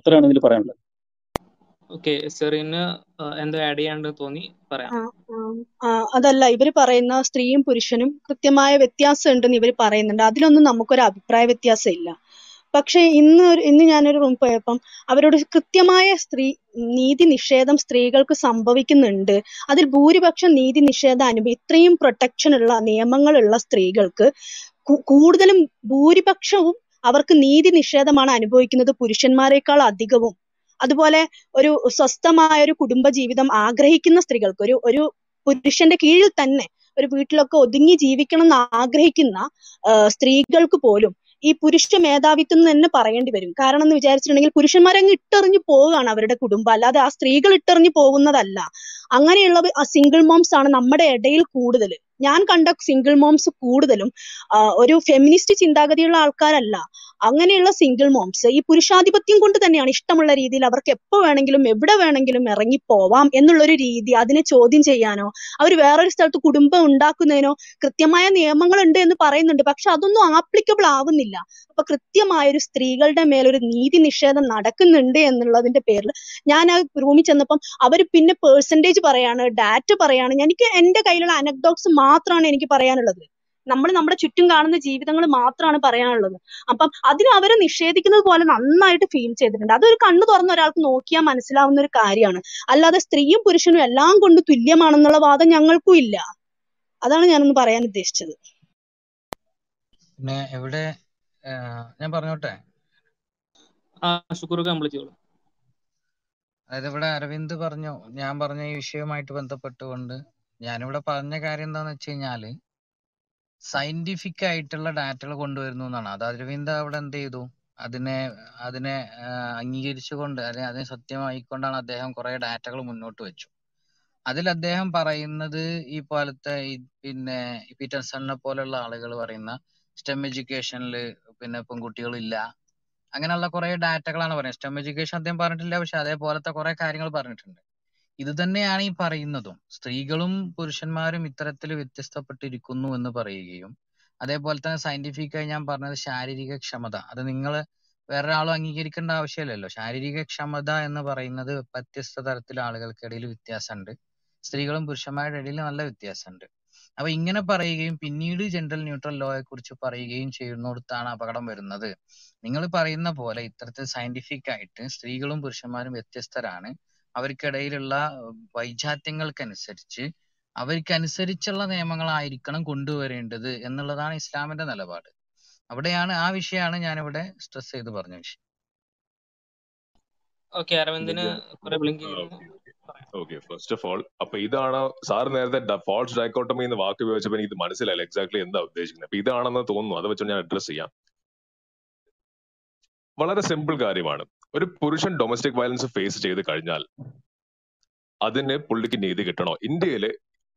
അത്രയാണ് ഇതിൽ പറയാനുള്ളത്. അതല്ല, ഇവര് പറയുന്ന സ്ത്രീയും പുരുഷനും കൃത്യമായ വ്യത്യാസം ഉണ്ടെന്ന് ഇവര് പറയുന്നുണ്ട്, അതിലൊന്നും നമുക്കൊരു അഭിപ്രായ വ്യത്യാസം ഇല്ല. പക്ഷെ ഇന്ന് ഞാനൊരു റൂം പോയപ്പം അവരോട് കൃത്യമായ നീതി നിഷേധം സ്ത്രീകൾക്ക് സംഭവിക്കുന്നുണ്ട്, അതിൽ ഭൂരിപക്ഷം നീതി നിഷേധം ഇത്രയും പ്രൊട്ടക്ഷൻ ഉള്ള നിയമങ്ങളുള്ള സ്ത്രീകൾക്ക് കൂടുതലും ഭൂരിപക്ഷവും അവർക്ക് നീതി നിഷേധമാണ് അനുഭവിക്കുന്നത് പുരുഷന്മാരെക്കാൾ അധികവും. അതുപോലെ ഒരു സ്വസ്ഥമായ ഒരു കുടുംബജീവിതം ആഗ്രഹിക്കുന്ന സ്ത്രീകൾക്ക് ഒരു പുരുഷന്റെ കീഴിൽ തന്നെ ഒരു വീട്ടിലൊക്കെ ഒതുങ്ങി ജീവിക്കണം എന്ന് ആഗ്രഹിക്കുന്ന സ്ത്രീകൾക്ക് പോലും ഈ പുരുഷ മേധാവിത്വം തന്നെ പറയേണ്ടി വരും. കാരണം എന്ന് വിചാരിച്ചിട്ടുണ്ടെങ്കിൽ പുരുഷന്മാരങ്ങ് ഇട്ടെറിഞ്ഞു പോവുകയാണ് അവരുടെ കുടുംബം, അല്ലാതെ ആ സ്ത്രീകൾ ഇട്ടെറിഞ്ഞു പോകുന്നതല്ല. അങ്ങനെയുള്ള സിംഗിൾ മോംസ് ആണ് നമ്മുടെ ഇടയിൽ കൂടുതൽ. ഞാൻ കണ്ട സിംഗിൾ മോംസ് കൂടുതലും ഒരു ഫെമിനിസ്റ്റ് ചിന്താഗതിയുള്ള ആൾക്കാരല്ല. അങ്ങനെയുള്ള സിംഗിൾ മോംസ് ഈ പുരുഷാധിപത്യം കൊണ്ട് തന്നെയാണ് ഇഷ്ടമുള്ള രീതിയിൽ അവർക്ക് എപ്പോ വേണമെങ്കിലും എവിടെ വേണമെങ്കിലും ഇറങ്ങിപ്പോവാം എന്നുള്ളൊരു രീതി. അതിനെ ചോദ്യം ചെയ്യാനോ അവർ വേറൊരു സ്ഥലത്ത് കുടുംബം ഉണ്ടാക്കുന്നതിനോ കൃത്യമായ നിയമങ്ങളുണ്ട് എന്ന് പറയുന്നുണ്ട്, പക്ഷെ അതൊന്നും ആപ്ലിക്കബിൾ ആവുന്നില്ല. അപ്പൊ കൃത്യമായൊരു സ്ത്രീകളുടെ മേലൊരു നീതി നിഷേധം നടക്കുന്നുണ്ട് എന്നുള്ളതിന്റെ പേരിൽ ഞാൻ ആ റൂമിൽ ചെന്നപ്പം അവർ പിന്നെ പേഴ്സൻറ്റേജ് പറയാണ്, ഡാറ്റ പറയാണ്. എനിക്ക് എൻ്റെ കയ്യിലുള്ള അനക്ഡോട്ട്സ് മാത്രമാണ് എനിക്ക് പറയാനുള്ളത്. നമ്മൾ നമ്മുടെ ചുറ്റും കാണുന്ന ജീവിതങ്ങൾ മാത്രമാണ് പറയാനുള്ളത്. അപ്പം അതിന് അവരെ നിഷേധിക്കുന്നത് പോലെ നന്നായിട്ട് ഫീൽ ചെയ്തിട്ടുണ്ട്. അതൊരു കണ്ണു തുറന്ന ഒരാൾക്ക് നോക്കിയാൽ മനസ്സിലാവുന്ന ഒരു കാര്യമാണ്. അല്ലാതെ സ്ത്രീയും പുരുഷനും എല്ലാം കൊണ്ട് തുല്യമാണെന്നുള്ള വാദം ഞങ്ങൾക്കും ഇല്ല. അതാണ് ഞാനൊന്ന് പറയാൻ ഉദ്ദേശിച്ചത്. പിന്നെ എവിടെ ഞാൻ പറഞ്ഞോട്ടെ, അതായത് ഇവിടെ അരവിന്ദ് പറഞ്ഞു, ഞാൻ പറഞ്ഞ ഈ വിഷയവുമായിട്ട് ബന്ധപ്പെട്ടുകൊണ്ട് ഞാനിവിടെ പറഞ്ഞ കാര്യം എന്താന്ന് വെച്ച് കഴിഞ്ഞാല് സയന്റിഫിക് ആയിട്ടുള്ള ഡാറ്റകൾ കൊണ്ടുവരുന്നു എന്നാണ്. അത് അരവിന്ദ് അവിടെ എന്ത് ചെയ്തു, അതിനെ അംഗീകരിച്ചുകൊണ്ട് അതിനെ സത്യമായിക്കൊണ്ടാണ് അദ്ദേഹം കുറെ ഡാറ്റകൾ മുന്നോട്ട് വെച്ചു. അതിൽ അദ്ദേഹം പറയുന്നത് ഈ പോലത്തെ പിന്നെ പീറ്റർസണിനെ പോലുള്ള ആളുകൾ പറയുന്ന സ്റ്റെം എഡ്യൂക്കേഷനിൽ പിന്നെ പെൺകുട്ടികളില്ല, അങ്ങനെയുള്ള കുറെ ഡാറ്റകളാണ് പറയുന്നത്. സ്റ്റെം എഡ്യൂക്കേഷൻ അദ്ദേഹം പറഞ്ഞിട്ടില്ല, പക്ഷെ അതേപോലത്തെ കുറെ കാര്യങ്ങൾ പറഞ്ഞിട്ടുണ്ട്. ഇത് തന്നെയാണ് ഈ പറയുന്നതും, സ്ത്രീകളും പുരുഷന്മാരും ഇത്തരത്തിൽ വ്യത്യസ്തപ്പെട്ടിരിക്കുന്നു എന്ന് പറയുകയും അതേപോലെ തന്നെ സയന്റിഫിക്കായി ഞാൻ പറഞ്ഞത് ശാരീരിക ക്ഷമത, അത് നിങ്ങൾ വേറൊരാളും അംഗീകരിക്കേണ്ട ആവശ്യമില്ലല്ലോ. ശാരീരിക ക്ഷമത എന്ന് പറയുന്നത് വ്യത്യസ്ത തരത്തിലുള്ള ആളുകൾക്കിടയിൽ വ്യത്യാസമുണ്ട്, സ്ത്രീകളും പുരുഷന്മാരുടെ ഇടയിൽ നല്ല വ്യത്യാസമുണ്ട്. അപ്പൊ ഇങ്ങനെ പറയുകയും പിന്നീട് ജെൻഡർ ന്യൂട്രൽ ലോയെ കുറിച്ച് പറയുകയും ചെയ്യുന്നിടത്താണ് അപകടം വരുന്നത്. നിങ്ങൾ പറയുന്ന പോലെ ഇത്തരത്തിൽ സയന്റിഫിക് ആയിട്ട് സ്ത്രീകളും പുരുഷന്മാരും വ്യത്യസ്തരാണ്, അവർക്കിടയിലുള്ള വൈജാത്യങ്ങൾക്കനുസരിച്ച് അവർക്കനുസരിച്ചുള്ള നിയമങ്ങളായിരിക്കണം കൊണ്ടുവരേണ്ടത് എന്നുള്ളതാണ് ഇസ്ലാമിന്റെ നിലപാട്. അവിടെയാണ് ആ വിഷയമാണ് ഞാനിവിടെ സ്ട്രെസ് ചെയ്ത് പറഞ്ഞ വിഷയം. ഓക്കെ, ഫസ്റ്റ് ഓഫ് ഓൾ അപ്പൊ ഇതാണ് സാർ നേരത്തെ ഫാൾസ് ഡൈക്കോട്ടമി എന്ന് വാക്ക് ഉപയോഗിച്ചപ്പോൾ എനിക്ക് മനസ്സിലായില്ല എക്സാക്ട്ലി എന്താ ഉദ്ദേശിക്കുന്നത്. അപ്പൊ ഇതാണെന്ന് തോന്നുന്നു, അത് വെച്ച് ഞാൻ അഡ്രസ് ചെയ്യാം. വളരെ സിമ്പിൾ കാര്യമാണ്, ഒരു പുരുഷൻ ഡൊമസ്റ്റിക് വയലൻസ് ഫേസ് ചെയ്ത് കഴിഞ്ഞാൽ അതിന് പുള്ളിക്ക് നീതി കിട്ടണോ? ഇന്ത്യയില്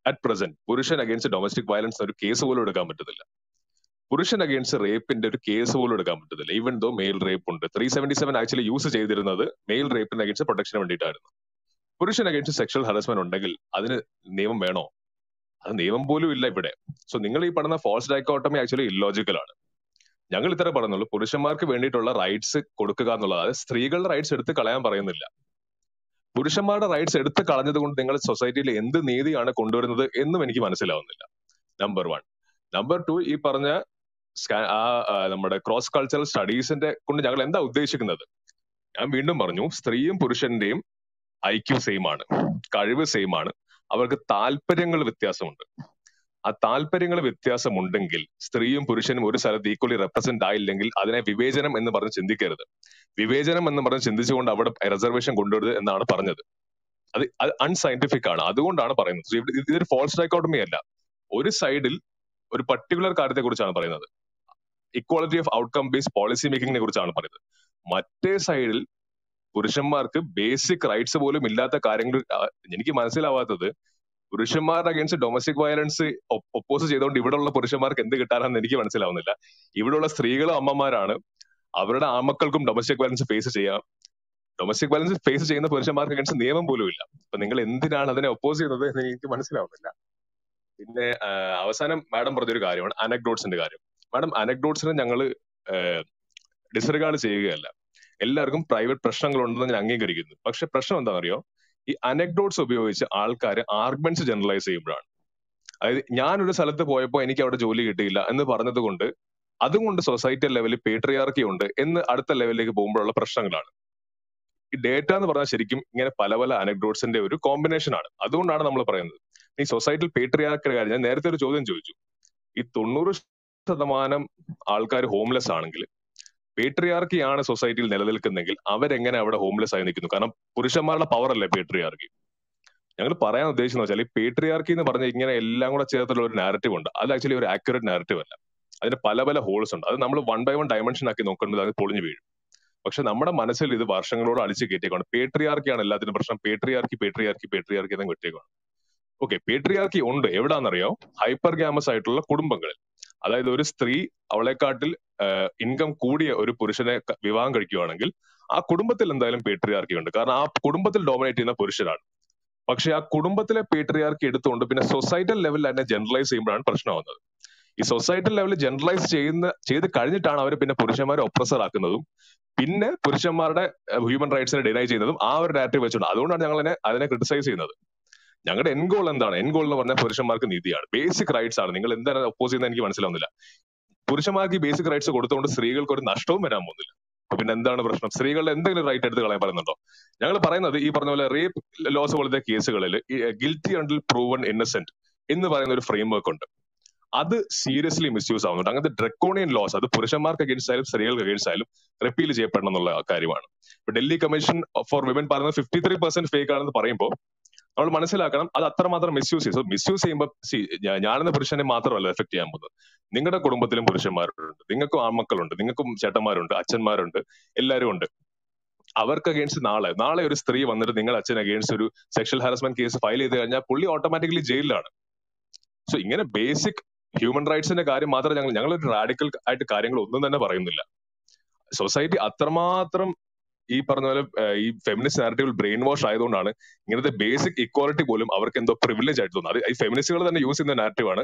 അറ്റ് പ്രസന്റ് പുരുഷൻ അഗെയിൻസ്റ്റ് ഡൊമസ്റ്റിക് വയലൻസ് ഒരു കേസ് പോലും എടുക്കാൻ പറ്റത്തില്ല, പുരുഷൻ അഗെയിൻസ്റ്റ് റേപ്പിന്റെ ഒരു കേസ് പോലും എടുക്കാൻ പറ്റത്തില്ല. ഈവൻ ദോ മെയിൽ റേപ്പ് ഉണ്ട്, 377 ആക്ച്വലി യൂസ് ചെയ്തിരുന്നത് മെയിൽ റേപ്പിന് അഗെയിൻസ്റ്റ് പ്രൊട്ടക്ഷന് വേണ്ടിയിട്ടായിരുന്നു. പുരുഷൻ അഗെയിൻസ്റ്റ് സെക്ഷൽ ഹറാസ്മെന്റ് ഉണ്ടെങ്കിൽ അതിന് നിയമം വേണോ? അത് നിയമം പോലും ഇല്ല ഇവിടെ. സോ നിങ്ങൾ ഈ പറഞ്ഞ ഫോൾസ് ഡൈക്കോട്ടമി ആക്ച്വലി ഇല്ലോജിക്കലാണ്. ഞങ്ങൾ ഇത്ര പറഞ്ഞുള്ളൂ, പുരുഷന്മാർക്ക് വേണ്ടിയിട്ടുള്ള റൈറ്റ്സ് കൊടുക്കുക എന്നുള്ളത്, അതായത് സ്ത്രീകളുടെ റൈറ്റ്സ് എടുത്ത് കളയാൻ പറയുന്നില്ല. പുരുഷന്മാരുടെ റൈറ്റ്സ് എടുത്ത് കളഞ്ഞത് കൊണ്ട് നിങ്ങൾ സൊസൈറ്റിയിൽ എന്ത് നീതിയാണ് കൊണ്ടുവരുന്നത് എന്നും എനിക്ക് മനസ്സിലാവുന്നില്ല. Number one. നമ്പർ ടു, ഈ പറഞ്ഞ നമ്മുടെ ക്രോസ് കൾച്ചറൽ സ്റ്റഡീസിന്റെ കൊണ്ട് ഞങ്ങൾ എന്താ ഉദ്ദേശിക്കുന്നത്? ഞാൻ വീണ്ടും പറഞ്ഞു, സ്ത്രീയും പുരുഷന്റെയും IQ സെയിം ആണ്, കഴിവ് സെയിം ആണ്, അവർക്ക് താല്പര്യങ്ങൾ വ്യത്യാസമുണ്ട്. ആ താല്പര്യങ്ങൾ വ്യത്യാസമുണ്ടെങ്കിൽ സ്ത്രീയും പുരുഷനും ഒരു സ്ഥലത്ത് ഈക്വലി റെപ്രസെന്റ് ആയില്ലെങ്കിൽ അതിനെ വിവേചനം എന്ന് പറഞ്ഞ് ചിന്തിക്കരുത്. വിവേചനം എന്ന് പറഞ്ഞ് ചിന്തിച്ചുകൊണ്ട് അവിടെ റിസർവേഷൻ കൊണ്ടുവരുത് എന്നാണ് പറഞ്ഞത്. അത് അൺസയന്റിഫിക് ആണ്, അതുകൊണ്ടാണ് പറയുന്നത്. ഇതൊരു ഫോൾസ് ഡൈക്കോട്ടമി അല്ല, ഒരു സൈഡിൽ ഒരു പർട്ടിക്കുലർ കാര്യത്തെ കുറിച്ചാണ് പറയുന്നത്, equality of outcome based policy മേക്കിങ്ങിനെ കുറിച്ചാണ് പറയുന്നത്. മറ്റേ സൈഡിൽ പുരുഷന്മാർക്ക് ബേസിക് റൈറ്റ്സ് പോലും ഇല്ലാത്ത കാര്യങ്ങൾ. എനിക്ക് മനസ്സിലാവാത്തത്, പുരുഷന്മാരുടെ അഗേൻസ്റ്റ് ഡൊമസ്റ്റിക് വയലൻസ് ഒപ്പോസ് ചെയ്തുകൊണ്ട് ഇവിടെയുള്ള പുരുഷന്മാർക്ക് എന്ത് കിട്ടാനാണെന്ന് എനിക്ക് മനസ്സിലാവുന്നില്ല. ഇവിടെയുള്ള സ്ത്രീകളും അമ്മമാരാണ്, അവരുടെ ആമക്കൾക്കും ഡൊമസ്റ്റിക് വയലൻസ് ഫേസ് ചെയ്യാം. ഡൊമസ്റ്റിക് വയലൻസ് ഫേസ് ചെയ്യുന്ന പുരുഷന്മാർക്ക് അഗേൻസ്റ്റ് നിയമം പോലും ഇല്ല. അപ്പൊ നിങ്ങൾ എന്തിനാണ് അതിനെ ഒപ്പോസ് ചെയ്യുന്നത് എന്ന് എനിക്ക് മനസ്സിലാവുന്നില്ല. പിന്നെ അവസാനം മാഡം പറഞ്ഞൊരു കാര്യമാണ് അനക്ഡോട്ട്സിന്റെ കാര്യം. മാഡം, അനക്ഡോട്ട്സിനെ ഞങ്ങൾ ഡിസ്റിഗാർഡ് ചെയ്യുകയല്ല, എല്ലാവർക്കും പ്രൈവറ്റ് പ്രശ്നങ്ങളുണ്ടെന്ന് ഞാൻ അംഗീകരിക്കുന്നു. പക്ഷെ പ്രശ്നം എന്താണെന്നറിയോ, ഈ അനക്ഡോട്ട്സ് ഉപയോഗിച്ച് ആൾക്കാർ ആർഗ്യുമെന്റ്സ് ജനറലൈസ് ചെയ്യുമ്പോഴാണ്. അതായത് ഞാനൊരു സ്ഥലത്ത് പോയപ്പോൾ എനിക്ക് അവിടെ ജോലി കിട്ടിയില്ല എന്ന് പറഞ്ഞത് കൊണ്ട് അതുകൊണ്ട് സൊസൈറ്റി ലെവലിൽ പേട്രിയാർക്കി ഉണ്ട് എന്ന് അടുത്ത ലെവലിലേക്ക് പോകുമ്പോഴുള്ള പ്രശ്നങ്ങളാണ്. ഈ ഡേറ്റ എന്ന് പറഞ്ഞാൽ ശരിക്കും ഇങ്ങനെ പല പല അനക്ഡോട്ട്സിന്റെ ഒരു കോമ്പിനേഷൻ ആണ്. അതുകൊണ്ടാണ് നമ്മൾ പറയുന്നത് ഈ സൊസൈറ്റിയിൽ പേട്രിയാർക്കിയുടെ കാര്യം. ഞാൻ നേരത്തെ ഒരു ചോദ്യം ചോദിച്ചു, ഈ 90% ആൾക്കാർ ഹോംലെസ് ആണെങ്കിൽ പേട്രിയാർക്കിയാണ് സൊസൈറ്റിയിൽ നിലനിൽക്കുന്നെങ്കിൽ അവരെങ്ങനെ അവിടെ ഹോംലെസ് ആയി നിൽക്കുന്നു? കാരണം പുരുഷന്മാരുടെ പവർ അല്ലേ പേട്രിയാർക്കി. ഞങ്ങൾ പറയാൻ ഉദ്ദേശിച്ചെന്ന് വെച്ചാൽ ഈ പേട്രിയാർക്കി എന്ന് പറഞ്ഞാൽ ഇങ്ങനെ എല്ലാം കൂടെ ചേർത്തുള്ള ഒരു നാരറ്റീവ് ഉണ്ട്. അത് ആക്ച്വലി ഒരു ആക്യുറേറ്റ് നാരറ്റീവ് അല്ല, അതിന് പല പല ഹോൾസ് ഉണ്ട്. അത് നമ്മൾ 1x1 ഡയമെൻഷൻ ആക്കി നോക്കേണ്ടത് അത് പൊളിഞ്ഞു വീഴും. പക്ഷെ നമ്മുടെ മനസ്സിൽ ഇത് വർഷങ്ങളോട് അടിച്ചു കയറ്റിയേക്കാണ്. പേട്രിയാർക്കിയാണ് എല്ലാത്തിനും പ്രശ്നം, പേട്രിയാർക്കി പേട്രിയാർക്കി പേട്രിയാർക്കി എന്ന് കെട്ടിയേക്കാണ്. ഓക്കെ, പേട്രിയാർക്കി ഉണ്ട്. എവിടാന്നറിയാം? ഹൈപ്പർ ഗാമസ് ആയിട്ടുള്ള കുടുംബങ്ങളിൽ. അതായത് ഒരു സ്ത്രീ അവളെക്കാട്ടിൽ ഇൻകം കൂടിയ ഒരു പുരുഷനെ വിവാഹം കഴിക്കുകയാണെങ്കിൽ ആ കുടുംബത്തിൽ എന്തായാലും പേട്രിയാർക്കി ഉണ്ട്. കാരണം ആ കുടുംബത്തിൽ ഡോമിനേറ്റ് ചെയ്യുന്ന പുരുഷനാണ്. പക്ഷെ ആ കുടുംബത്തിലെ പേട്രിയാർക്കി എടുത്തുകൊണ്ട് പിന്നെ സൊസൈറ്റൽ ലെവലിൽ അതിനെ ജനറലൈസ് ചെയ്യുമ്പോഴാണ് പ്രശ്നമാകുന്നത്. ഈ സൊസൈറ്റൽ ലെവലിൽ ജനറലൈസ് ചെയ്ത് കഴിഞ്ഞിട്ടാണ് അവർ പിന്നെ പുരുഷന്മാരെ ഒപ്രസർ ആക്കുന്നതും പിന്നെ പുരുഷന്മാരുടെ ഹ്യൂമൻ റൈറ്റ്സിനെ ഡിനൈ ചെയ്യുന്നതും ആ ഒരു ഡാറ്റ വെച്ചുകൊണ്ട്. അതുകൊണ്ടാണ് ഞങ്ങൾ അതിനെ ക്രിട്ടിസൈസ് ചെയ്യുന്നത്. ഞങ്ങളുടെ എൻ ഗോൾ എന്താണ്? എൻ ഗോൾ എന്ന് പറഞ്ഞാൽ പുരുഷന്മാർക്ക് നീതിയാണ്, ബേസിക് റൈറ്റ്സ് ആണ്. നിങ്ങൾ എന്താണ് ഒപ്പോസ് ചെയ്യുന്നത് എനിക്ക് മനസ്സിലാവുന്നില്ല. പുരുഷന്മാർക്ക് ഈ ബേസിക് റൈറ്റ്സ് കൊടുത്തുകൊണ്ട് സ്ത്രീകൾക്ക് ഒരു നഷ്ടവും വരാൻ പോകുന്നില്ല. പിന്നെ എന്താണ് പ്രശ്നം? സ്ത്രീകളുടെ എന്തെങ്കിലും റൈറ്റ് എടുത്ത് കളയാൻ പറയുന്നുണ്ടോ? ഞങ്ങൾ പറയുന്നത് ഈ പറഞ്ഞ പോലെ റേപ്പ് ലോസ് പോലത്തെ കേസുകളിൽ ഗിൽറ്റി അണ്ടിൽ പ്രൂവൺ ഇന്നസെന്റ് എന്ന് പറയുന്ന ഒരു ഫ്രെയിം വർക്ക് ഉണ്ട്. അത് സീരിയസ്ലി മിസ്യൂസ് ആവുന്നുണ്ട്. അങ്ങനത്തെ ഡ്രക്കോണിയൻ ലോസ് അത് പുരുഷന്മാർക്ക് അഗേൻസ്റ്റ് ആയാലും സ്ത്രീകൾക്ക് അഗേൻസ്റ്റ് ആയാലും റിപ്പീൽ ചെയ്യപ്പെടണം എന്നുള്ള കാര്യമാണ്. ഇപ്പൊ ഡൽഹി കമ്മീഷൻ ഫോർ വിമൻ പറയുന്നത് 53% ഫേക്ക് ആണെന്ന് പറയുമ്പോൾ നമ്മൾ മനസ്സിലാക്കണം അത് അത്രമാത്രം മിസ്യൂസ് ചെയ്യും. സോ മിസ്യൂസ് ചെയ്യുമ്പോൾ ഞാനെന്ന പുരുഷനെ മാത്രമല്ല എഫക്ട് ചെയ്യാൻ പോകുന്നത്. നിങ്ങളുടെ കുടുംബത്തിലും പുരുഷന്മാരുണ്ട്, നിങ്ങൾക്കും ആൺമക്കളുണ്ട്, നിങ്ങൾക്കും ചേട്ടന്മാരുണ്ട്, അച്ഛന്മാരുണ്ട്, എല്ലാവരും ഉണ്ട്. അവർക്ക് അഗേൻസ്റ്റ് നാളെ ഒരു സ്ത്രീ വന്നിട്ട് നിങ്ങളുടെ അച്ഛൻ അഗേൻസ്റ്റ് ഒരു സെക്ഷൽ ഹാരസ്മെന്റ് കേസ് ഫയൽ ചെയ്ത് കഴിഞ്ഞാൽ പുള്ളി ഓട്ടോമാറ്റിക്കലി ജയിലിലാണ്. സോ ഇങ്ങനെ ബേസിക് ഹ്യൂമൻ റൈറ്റ്സിന്റെ കാര്യം മാത്രമേ ഞങ്ങളൊരു റാഡിക്കൽ ആയിട്ട് കാര്യങ്ങൾ ഒന്നും തന്നെ പറയുന്നില്ല. സൊസൈറ്റി അത്രമാത്രം ഈ പറഞ്ഞ പോലെ ഈ ഫെമിനിസ്റ്റ് നാരറ്റീവ് ബ്രെയിൻ വാഷ് ആയതുകൊണ്ടാണ് ഇങ്ങനത്തെ ബേസിക് ഇക്വാലിറ്റി പോലും അവർക്ക് എന്തോ പ്രിവിലേജ് ആയിട്ട് തോന്നുന്നത്. അത് ഈ ഫെമിനിസ്റ്റുകൾ തന്നെ യൂസ് ചെയ്യുന്ന നാരറ്റീവാണ്.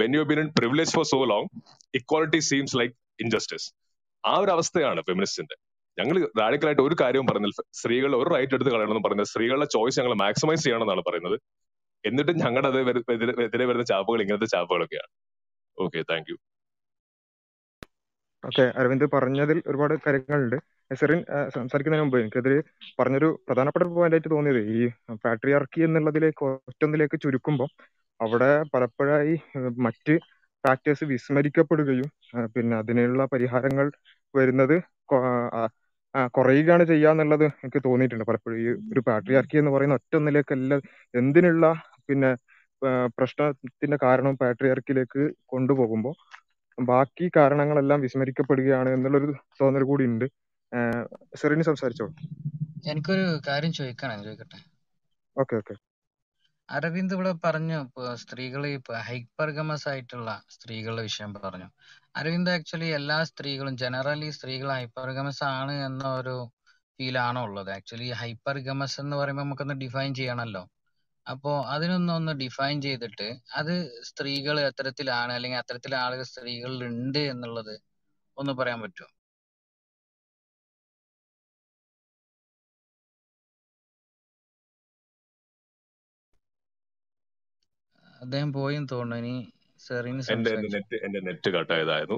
When you been in privilege for so long, equality seems like injustice. ആ ഒരു അവസ്ഥയാണ് ഫെമിനിസ്റ്റിന്റെ. ഞങ്ങൾ റാഡിക്കലായിട്ട് ഒരു കാര്യവും പറഞ്ഞില്ല. സ്ത്രീകളുടെ ഒരു റൈറ്റ് എടുത്ത് കളയണമെന്ന് പറയുന്നത്, സ്ത്രീകളുടെ ചോയ്സ് ഞങ്ങൾ മാക്സിമൈസ് ചെയ്യണമെന്നാണ് പറയുന്നത്. എന്നിട്ട് ഞങ്ങളുടെ എതിരെ വരുന്ന ചാപ്പുകൾ ഇങ്ങനത്തെ ചാപ്പുകളൊക്കെയാണ്. Okay, thank you. Okay, Aravind പറഞ്ഞതിൽ ഒരുപാട് കാര്യങ്ങളുണ്ട്. സെറിൻ സംസാരിക്കുന്നതിന് മുമ്പ് എനിക്കതിൽ പറഞ്ഞൊരു പ്രധാനപ്പെട്ട പോയിന്റായിട്ട് തോന്നിയത് ഈ പാട്രിയാർക്കി എന്നുള്ളതിലേക്ക് ഒറ്റൊന്നിലേക്ക് ചുരുക്കുമ്പോൾ അവിടെ പലപ്പോഴായി മറ്റ് ഫാക്ടേഴ്സ് വിസ്മരിക്കപ്പെടുകയും പിന്നെ അതിനുള്ള പരിഹാരങ്ങൾ വരുന്നത് കുറയുകയാണ് ചെയ്യുക എന്നുള്ളത് എനിക്ക് തോന്നിയിട്ടുണ്ട് പലപ്പോഴും. ഈ ഒരു പാട്രിയാർക്കി എന്ന് പറയുന്ന ഒറ്റൊന്നിലേക്കല്ല എന്തിനുള്ള പിന്നെ പ്രശ്നത്തിന്റെ കാരണം പാട്രിയാർക്കിയിലേക്ക് കൊണ്ടുപോകുമ്പോൾ ബാക്കി കാരണങ്ങളെല്ലാം വിസ്മരിക്കപ്പെടുകയാണ് എന്നുള്ളൊരു തോന്നൽ കൂടി ഉണ്ട്. സെറിന് സംസാരിച്ചോളൂ. എനിക്കൊരു കാര്യം ചോദിക്കട്ടെ? Okay okay. അരവിന്ദ് ഇവിടെ പറഞ്ഞു സ്ത്രീകൾ ഹൈപ്പർഗമസ് ആയിട്ടുള്ള സ്ത്രീകളുടെ വിഷയം പറഞ്ഞു. അരവിന്ദ് ആക്ച്വലി എല്ലാ സ്ത്രീകളും ജനറലി സ്ത്രീകൾ ഹൈപ്പർഗമസ് ആണ് എന്ന ഒരു ഫീൽ ആണോ ഉള്ളത്? ആക്ച്വലി ഹൈപ്പർഗമസ് എന്ന് പറയുമ്പോൾ നമുക്കൊന്ന് ഡിഫൈൻ ചെയ്യണമല്ലോ. അപ്പോൾ അതിനൊന്ന് ഡിഫൈൻ ചെയ്തിട്ട് അത് സ്ത്രീകൾ അത്തരത്തിലാണ് അല്ലെങ്കിൽ അത്തരത്തിലെ ആളുകൾ സ്ത്രീകളിൽ ഉണ്ട് എന്നുള്ളത് ഒന്ന് പറയാൻ പറ്റുമോ? അദ്ദേഹം പോയെന്ന് തോന്നുന്നു. എന്റെ നെറ്റ് കട്ടായതായിരുന്നു.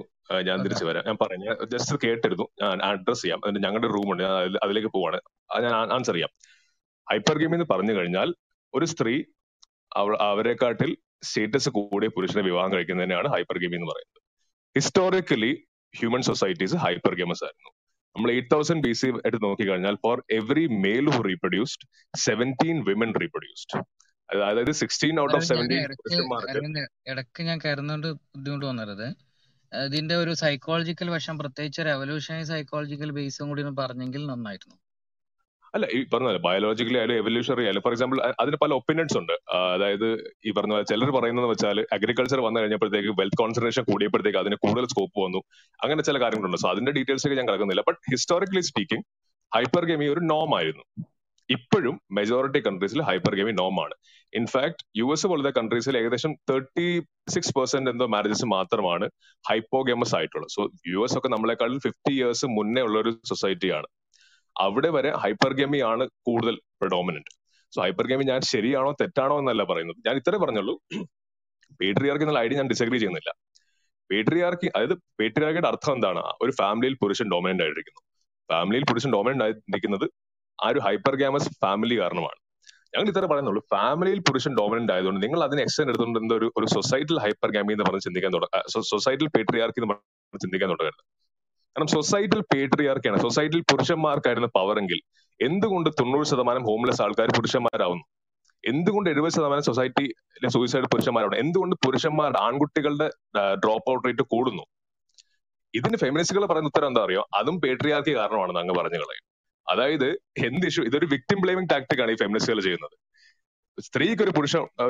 ഞാൻ തിരിച്ചു വരാം. ഞാൻ പറഞ്ഞ ജസ്റ്റ് കേട്ടിരുന്നു. ഞാൻ അഡ്രസ് ചെയ്യാം. ഞങ്ങളുടെ റൂമുണ്ട്, അതിലേക്ക് പോവാണ്. ഞാൻ ആൻസർ ചെയ്യാം. ഹൈപ്പർഗമിന്ന് പറഞ്ഞു കഴിഞ്ഞാൽ ഒരു സ്ത്രീ അവരെക്കാട്ടിൽ സ്റ്റേറ്റസ് കൂടിയ പുരുഷനെ വിവാഹം കഴിക്കുന്നതിനാണ് ഹൈപ്പർഗമി എന്ന് പറയുന്നത്. ഹിസ്റ്റോറിക്കലി ഹ്യൂമൻ സൊസൈറ്റീസ് ഹൈപ്പർഗമസ് ആയിരുന്നു. നമ്മൾ 8000 BC ആയിട്ട് നോക്കിക്കഴിഞ്ഞാൽ for every male who reproduced 17 women reproduced. അതായത് 16 ഔട്ട് ഓഫ് 17. ഇടയ്ക്ക് ഞാൻ കരുതുന്നുണ്ട് ബുദ്ധിമുട്ട് വന്നരുത്. ഇതിന്റെ ഒരു സൈക്കോളജിക്കൽ വശം, പ്രത്യേകിച്ച് ഒരു എവല്യൂഷണറി സൈക്കോളജിക്കൽ ബേസും കൂടി പറഞ്ഞെങ്കിൽ നന്നായിരുന്നു. അല്ല, ഈ പറഞ്ഞ ബയോളജിക്കലി ആയാലും എവല്യൂഷണറി ആയാലും ഫോർ എക്സാമ്പിൾ അതിന് പല ഒപ്പീനിയൻസ് ഉണ്ട്. അതായത് ഈ പറഞ്ഞ ചിലർ പറയുന്നത് വെച്ചാൽ അഗ്രികൾച്ചർ വന്നു കഴിഞ്ഞപ്പോഴത്തേക്ക് വെൽത്ത് കോൺസെൻട്രേഷൻ കൂടിയപ്പോഴത്തേക്ക് അതിന് കൂടുതൽ സ്കോപ്പ് വന്നു. അങ്ങനെ ചില കാര്യങ്ങളുണ്ട്. സോ അതിന്റെ ഡീറ്റെയിൽസ് ഒക്കെ ഞാൻ കിടക്കുന്നില്ല. ബട്ട് ഹിസ്റ്റോറിക്കലി സ്പീക്കിംഗ് ഹൈപ്പർഗമി ഒരു നോം ആയിരുന്നു. ഇപ്പോഴും മെജോറിറ്റി കൺട്രീസിൽ ഹൈപ്പർഗമി നോമാണ്. ഇൻഫാക്ട് US പോലത്തെ കൺട്രീസിൽ ഏകദേശം 36% എന്തോ മാരേജസ് മാത്രമാണ് ഹൈപ്പോഗമസ് ആയിട്ടുള്ളത്. സോ US ഒക്കെ നമ്മളെക്കാളും 50 years മുന്നേ ഉള്ള ഒരു സൊസൈറ്റിയാണ്. അവിടെ വരെ ഹൈപ്പർഗമി ആണ് കൂടുതൽ പ്രഡോമിനന്റ്. സോ ഹൈപ്പർഗമി ഞാൻ ശരിയാണോ തെറ്റാണോ എന്നല്ല പറയുന്നത്. ഞാൻ ഇത്രേ പറഞ്ഞുള്ളൂ. പേട്രിയാർക്കി എന്നുള്ള ഐഡിയ ഞാൻ ഡിസഗ്രി ചെയ്യുന്നില്ല. പേട്രിയാർക്കി, അതായത് പേട്രിയാർക്കിയുടെ അർത്ഥം എന്താണ്? ഒരു ഫാമിലിയിൽ പുരുഷൻ ഡോമിനന്റ് ആയിരിക്കുന്നു. ഫാമിലിയിൽ പുരുഷൻ ഡോമിനന്റ് ആയിരിക്കുന്നത് ആ ഒരു ഹൈപ്പർഗാമസ് ഫാമിലി കാരണമാണ്. ഞങ്ങൾ ഇത്ര പറയുന്നുള്ളൂ. ഫാമിലിയിൽ പുരുഷൻ ഡോമിനന്റ് ആയതുകൊണ്ട് നിങ്ങൾ അതിന് എക്സ്റ്റെൻഡ് എടുത്തുകൊണ്ട് ഒരു സൊസൈറ്റിൽ ഹൈപ്പർഗാമി എന്ന് പറഞ്ഞ് ചിന്തിക്കാൻ തുടങ്ങുക. സൊസൈറ്റിൽ പേട്രിയാർക്കി എന്ന് പറഞ്ഞ് ചിന്തിക്കാൻ തുടങ്ങരുത്. കാരണം സൊസൈറ്റിൽ പേട്രിയാർക്കിയാണ്, സൊസൈറ്റിയിൽ പുരുഷന്മാർക്കായിരുന്നു പവറെങ്കിൽ എന്തുകൊണ്ട് 90% ഹോംലെസ് ആൾക്കാർ പുരുഷന്മാരാവുന്നു? എന്തുകൊണ്ട് 70% സൊസൈറ്റിയിലെ സൂയിസൈഡ് പുരുഷന്മാരാവണം? എന്തുകൊണ്ട് പുരുഷന്മാരുടെ ആൺകുട്ടികളുടെ ഡ്രോപ്പ് ഔട്ട് റേറ്റ് കൂടുന്നു? ഇതിന് ഫെമിനിസ്റ്റുകൾ പറയുന്ന ഉത്തരം എന്താ അറിയോ? അതും പേട്രിയാർക്കി കാരണമാണെന്ന് അങ്ങ് പറഞ്ഞു കളയും. അതായത് എന്ത് ഇഷ്യൂ, ഇതൊരു വിക്ടിം ബ്ലെയിമിംഗ് ടാക്ടിക് ആണ് ഈ ഫെമിനിസ്റ്റുകൾ ചെയ്യുന്നത്. സ്ത്രീക്ക് ഒരു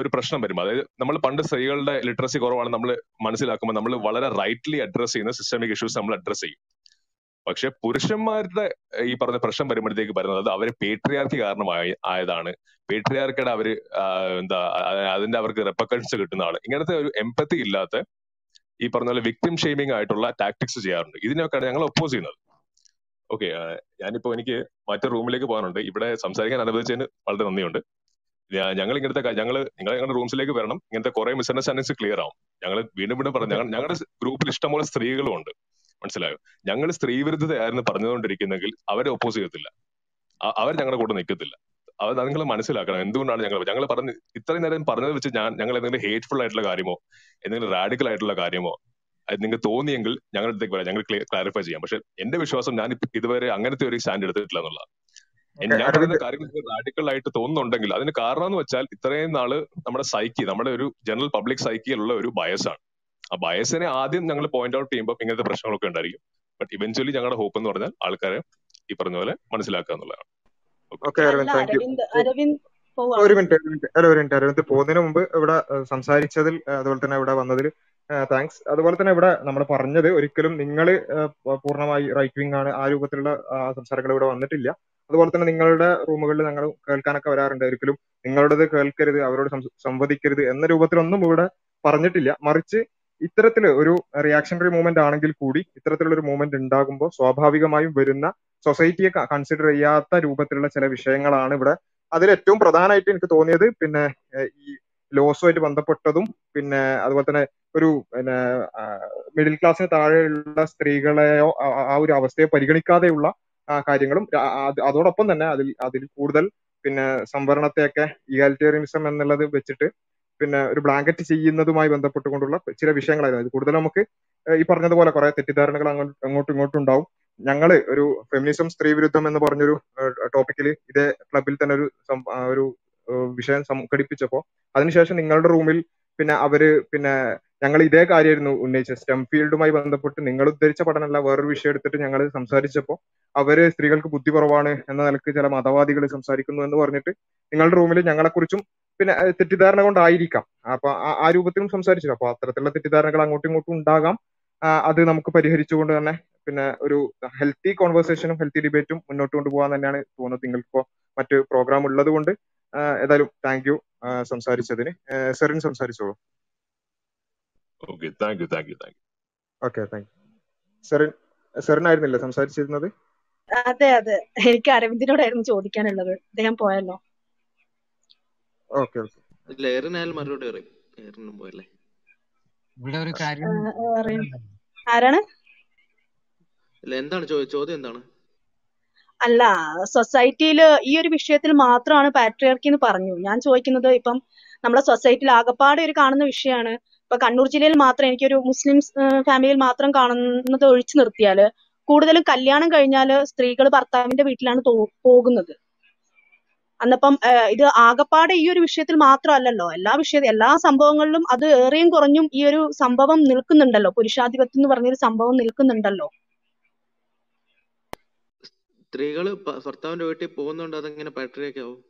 ഒരു പ്രശ്നം വരുമ്പോൾ, അതായത് നമ്മൾ പണ്ട് സ്ത്രീകളുടെ ലിറ്ററസി കുറവാണ് നമ്മൾ മനസ്സിലാക്കുമ്പോൾ നമ്മൾ വളരെ റൈറ്റ്ലി അഡ്രസ് ചെയ്യുന്ന സിസ്റ്റമിക് ഇഷ്യൂസ് നമ്മൾ അഡ്രസ് ചെയ്യും. പക്ഷെ പുരുഷന്മാരുടെ ഈ പറഞ്ഞ പ്രശ്നം വരുമ്പോഴത്തേക്ക് പറയുന്നത് അവര് പേട്രിയാർക്കി കാരണമായി ആയതാണ്, പേട്രിയാർക്കിയുടെ അവര് അതിന്റെ അവർക്ക് റെപ്പക്കൻസ് കിട്ടുന്നതാണ്. ഇങ്ങനത്തെ ഒരു എംപത്തി ഇല്ലാത്ത ഈ പറഞ്ഞ പോലെ വിക്ടിം ഷെയ്മിങ് ആയിട്ടുള്ള ടാക്ടിക്സ് ചെയ്യാറുണ്ട്. ഇതിനൊക്കെയാണ് ഞങ്ങൾ ഒപ്പോസ് ചെയ്യുന്നത്. ഓക്കെ, ഞാനിപ്പോ എനിക്ക് മറ്റേ റൂമിലേക്ക് പോകാനുണ്ട്. ഇവിടെ സംസാരിക്കാൻ അനുവദിച്ചതിന് വളരെ നന്ദിയുണ്ട്. നിങ്ങൾ ഞങ്ങളുടെ റൂംസിലേക്ക് വരണം. ഇങ്ങനത്തെ കുറെ മിസ്അണ്ടർസ്റ്റാൻഡിങ്സ് ക്ലിയർ ആവും. ഞങ്ങൾ വീണ്ടും വീണ്ടും പറഞ്ഞു, ഞങ്ങളുടെ ഗ്രൂപ്പിൽ ഇഷ്ടംപോലെ സ്ത്രീകളും ഉണ്ട്, മനസ്സിലായോ? ഞങ്ങൾ സ്ത്രീവിരുദ്ധതയായിരുന്നു പറഞ്ഞുകൊണ്ടിരിക്കുന്നെങ്കിൽ അവരെ ഒപ്പോസ് ചെയ്യത്തില്ല, അവർ ഞങ്ങളുടെ കൂടെ നിൽക്കത്തില്ല. അത് നിങ്ങൾ മനസ്സിലാക്കണം. എന്തുകൊണ്ടാണ് ഞങ്ങൾ പറഞ്ഞ് ഇത്രയും നേരം പറഞ്ഞത് വെച്ച് ഞങ്ങൾ എന്തെങ്കിലും ഹേറ്റ്ഫുൾ ആയിട്ടുള്ള കാര്യമോ എന്തെങ്കിലും റാഡിക്കൽ ആയിട്ടുള്ള കാര്യമോ അത് നിങ്ങൾക്ക് തോന്നിയെങ്കിൽ ഞങ്ങളുടെ അടുത്തേക്ക് വരാം, ഞങ്ങൾ ക്ലാരിഫൈ ചെയ്യാം. പക്ഷെ എന്റെ വിശ്വാസം ഞാൻ ഇതുവരെ അങ്ങനത്തെ ഒരു സ്റ്റാൻഡ് എടുത്തിട്ടില്ല എന്നുള്ള ഞാൻ പറയുന്ന കാര്യങ്ങൾ റാഡിക്കൽ ആയിട്ട് തോന്നുന്നുണ്ടെങ്കിൽ അതിന് കാരണം എന്ന് വെച്ചാൽ ഇത്രയും നാള് നമ്മുടെ സൈക്കി, നമ്മുടെ ഒരു ജനറൽ പബ്ലിക് സൈക്കിയിലുള്ള ഒരു ബയസാണ്. ആ ബയസിനെ ആദ്യം ഞങ്ങൾ പോയിന്റ് ഔട്ട് ചെയ്യുമ്പോൾ ഇങ്ങനത്തെ പ്രശ്നങ്ങളൊക്കെ ഉണ്ടായിരിക്കും. ബട്ട് ഇവൻച്വലി ഞങ്ങളുടെ ഹോപ്പ് എന്ന് പറഞ്ഞാൽ ആൾക്കാരെ ഈ പറഞ്ഞ പോലെ മനസ്സിലാക്കുക എന്നുള്ളതാണ്. അരവിന്ദ് പോകുന്നതിന് മുമ്പ് ഇവിടെ സംസാരിച്ചതിൽ അതുപോലെ തന്നെ ഇവിടെ വന്നതിൽ താങ്ക്സ്. അതുപോലെ തന്നെ ഇവിടെ നമ്മൾ പറഞ്ഞത് ഒരിക്കലും നിങ്ങൾ പൂർണ്ണമായി റൈറ്റ് വിങ് ആണ്, ആ രൂപത്തിലുള്ള സംസാരങ്ങൾ ഇവിടെ വന്നിട്ടില്ല. അതുപോലെ തന്നെ നിങ്ങളുടെ റൂമുകളിൽ ഞങ്ങൾ കേൾക്കാനൊക്കെ വരാറുണ്ട്. ഒരിക്കലും നിങ്ങളുടേത് കേൾക്കരുത്, അവരോട് സംവദിക്കരുത് എന്ന രൂപത്തിലൊന്നും ഇവിടെ പറഞ്ഞിട്ടില്ല. മറിച്ച് ഇത്തരത്തിൽ ഒരു റിയാക്ഷണറി മൂവ്മെന്റ് ആണെങ്കിൽ കൂടി ഇത്തരത്തിലുള്ള ഒരു മൂവ്മെന്റ് ഉണ്ടാകുമ്പോൾ സ്വാഭാവികമായും വരുന്ന സൊസൈറ്റിയെ കൺസിഡർ ചെയ്യാത്ത രൂപത്തിലുള്ള ചില വിഷയങ്ങളാണ് ഇവിടെ. അതിൽ ഏറ്റവും പ്രധാനമായിട്ട് എനിക്ക് തോന്നിയത് പിന്നെ ഈ ലോസുമായിട്ട് ബന്ധപ്പെട്ടതും പിന്നെ അതുപോലെ തന്നെ ഒരു പിന്നെ മിഡിൽ ക്ലാസ്സിന് താഴെയുള്ള സ്ത്രീകളെയോ ആ ഒരു അവസ്ഥയെ പരിഗണിക്കാതെയുള്ള കാര്യങ്ങളും, അതോടൊപ്പം തന്നെ അതിൽ കൂടുതൽ പിന്നെ സംവരണത്തെയൊക്കെ ഇക്വാലിറ്റേറിയനിസം എന്നുള്ളത് വെച്ചിട്ട് പിന്നെ ഒരു ബ്ലാങ്കറ്റ് ചെയ്യുന്നതുമായി ബന്ധപ്പെട്ടുകൊണ്ടുള്ള ചില വിഷയങ്ങളായിരുന്നു. അത് കൂടുതൽ നമുക്ക് ഈ പറഞ്ഞതുപോലെ കുറെ തെറ്റിദ്ധാരണകൾ അങ്ങോട്ടും ഇങ്ങോട്ടും ഉണ്ടാവും. ഞങ്ങൾ ഒരു ഫെമിനിസം, സ്ത്രീ വിരുദ്ധം എന്ന് പറഞ്ഞൊരു ടോപ്പിക്കിൽ ഇതേ ക്ലബിൽ തന്നെ ഒരു വിഷയം സംഘടിപ്പിച്ചപ്പോൾ അതിനുശേഷം നിങ്ങളുടെ റൂമിൽ പിന്നെ അവര് പിന്നെ ഞങ്ങൾ ഇതേ കാര്യമായിരുന്നു ഉന്നയിച്ചത്. സ്റ്റെം ഫീൽഡുമായി ബന്ധപ്പെട്ട് നിങ്ങൾ ഉദ്ധരിച്ച പഠനമല്ല, വേറൊരു വിഷയം എടുത്തിട്ട് ഞങ്ങൾ സംസാരിച്ചപ്പോൾ അവര് സ്ത്രീകൾക്ക് ബുദ്ധി കുറവാണ് എന്ന നിലക്ക് ചില മതവാദികൾ സംസാരിക്കുന്നു എന്ന് പറഞ്ഞിട്ട് നിങ്ങളുടെ റൂമിൽ ഞങ്ങളെക്കുറിച്ചും പിന്നെ തെറ്റിദ്ധാരണ കൊണ്ടായിരിക്കാം അപ്പൊ ആ രൂപത്തിലും സംസാരിച്ചു. അപ്പൊ അത്തരത്തിലുള്ള തെറ്റിദ്ധാരണകൾ അങ്ങോട്ടും ഇങ്ങോട്ടും ഉണ്ടാകാം. അത് നമുക്ക് പരിഹരിച്ചുകൊണ്ട് തന്നെ പിന്നെ ഒരു ഹെൽത്തി കോൺവെർസേഷനും ഹെൽത്തി ഡിബേറ്റും മുന്നോട്ട് കൊണ്ടുപോകാൻ തന്നെയാണ് തോന്നുന്നത്. നിങ്ങൾക്കിപ്പോ മറ്റ് പ്രോഗ്രാം ഉള്ളത് കൊണ്ട് ഏതായാലും താങ്ക് യു സംസാരിച്ചതിന്. സെറിൻ സംസാരിച്ചോളൂ. സെറിനായിരുന്നില്ലേ സംസാരിച്ചിരുന്നത്? അതെ അതെ, എനിക്ക് അരവിന്ദിനോടായിരുന്നു ചോദിക്കാനുള്ളത്. അദ്ദേഹം പോയല്ലോ. അല്ല, സൊസൈറ്റിയില് ഈ ഒരു വിഷയത്തിൽ മാത്രമാണ് പാട്രിയാർക്കി എന്ന് പറഞ്ഞു. ഞാൻ ചോദിക്കുന്നത് ഇപ്പം നമ്മുടെ സൊസൈറ്റിയിൽ ആകപ്പാടെ ഒരു കാണുന്ന വിഷയമാണ്. ഇപ്പൊ കണ്ണൂർ ജില്ലയിൽ മാത്രം എനിക്കൊരു മുസ്ലിം ഫാമിലിയിൽ മാത്രം കാണുന്നത് ഒഴിച്ചു നിർത്തിയാല് കൂടുതലും കല്യാണം കഴിഞ്ഞാല് സ്ത്രീകൾ ഭർത്താവിന്റെ വീട്ടിലാണ് പോകുന്നത്. അന്നപ്പം ഇത് ആകപ്പാടെ ഈ ഒരു വിഷയത്തിൽ മാത്രമല്ലല്ലോ, എല്ലാ സംഭവങ്ങളിലും അത് ഏറെയും കുറഞ്ഞും ഈ ഒരു സംഭവം നിൽക്കുന്നുണ്ടല്ലോ, പുരുഷാധിപത്യം എന്ന് പറഞ്ഞൊരു സംഭവം നിൽക്കുന്നുണ്ടല്ലോ. സ്ത്രീകള് ഭർത്താവിന്റെ വീട്ടിൽ പോകുന്നുണ്ട്, അതെങ്ങനെ പാട്രിയാർക്കി ആവും?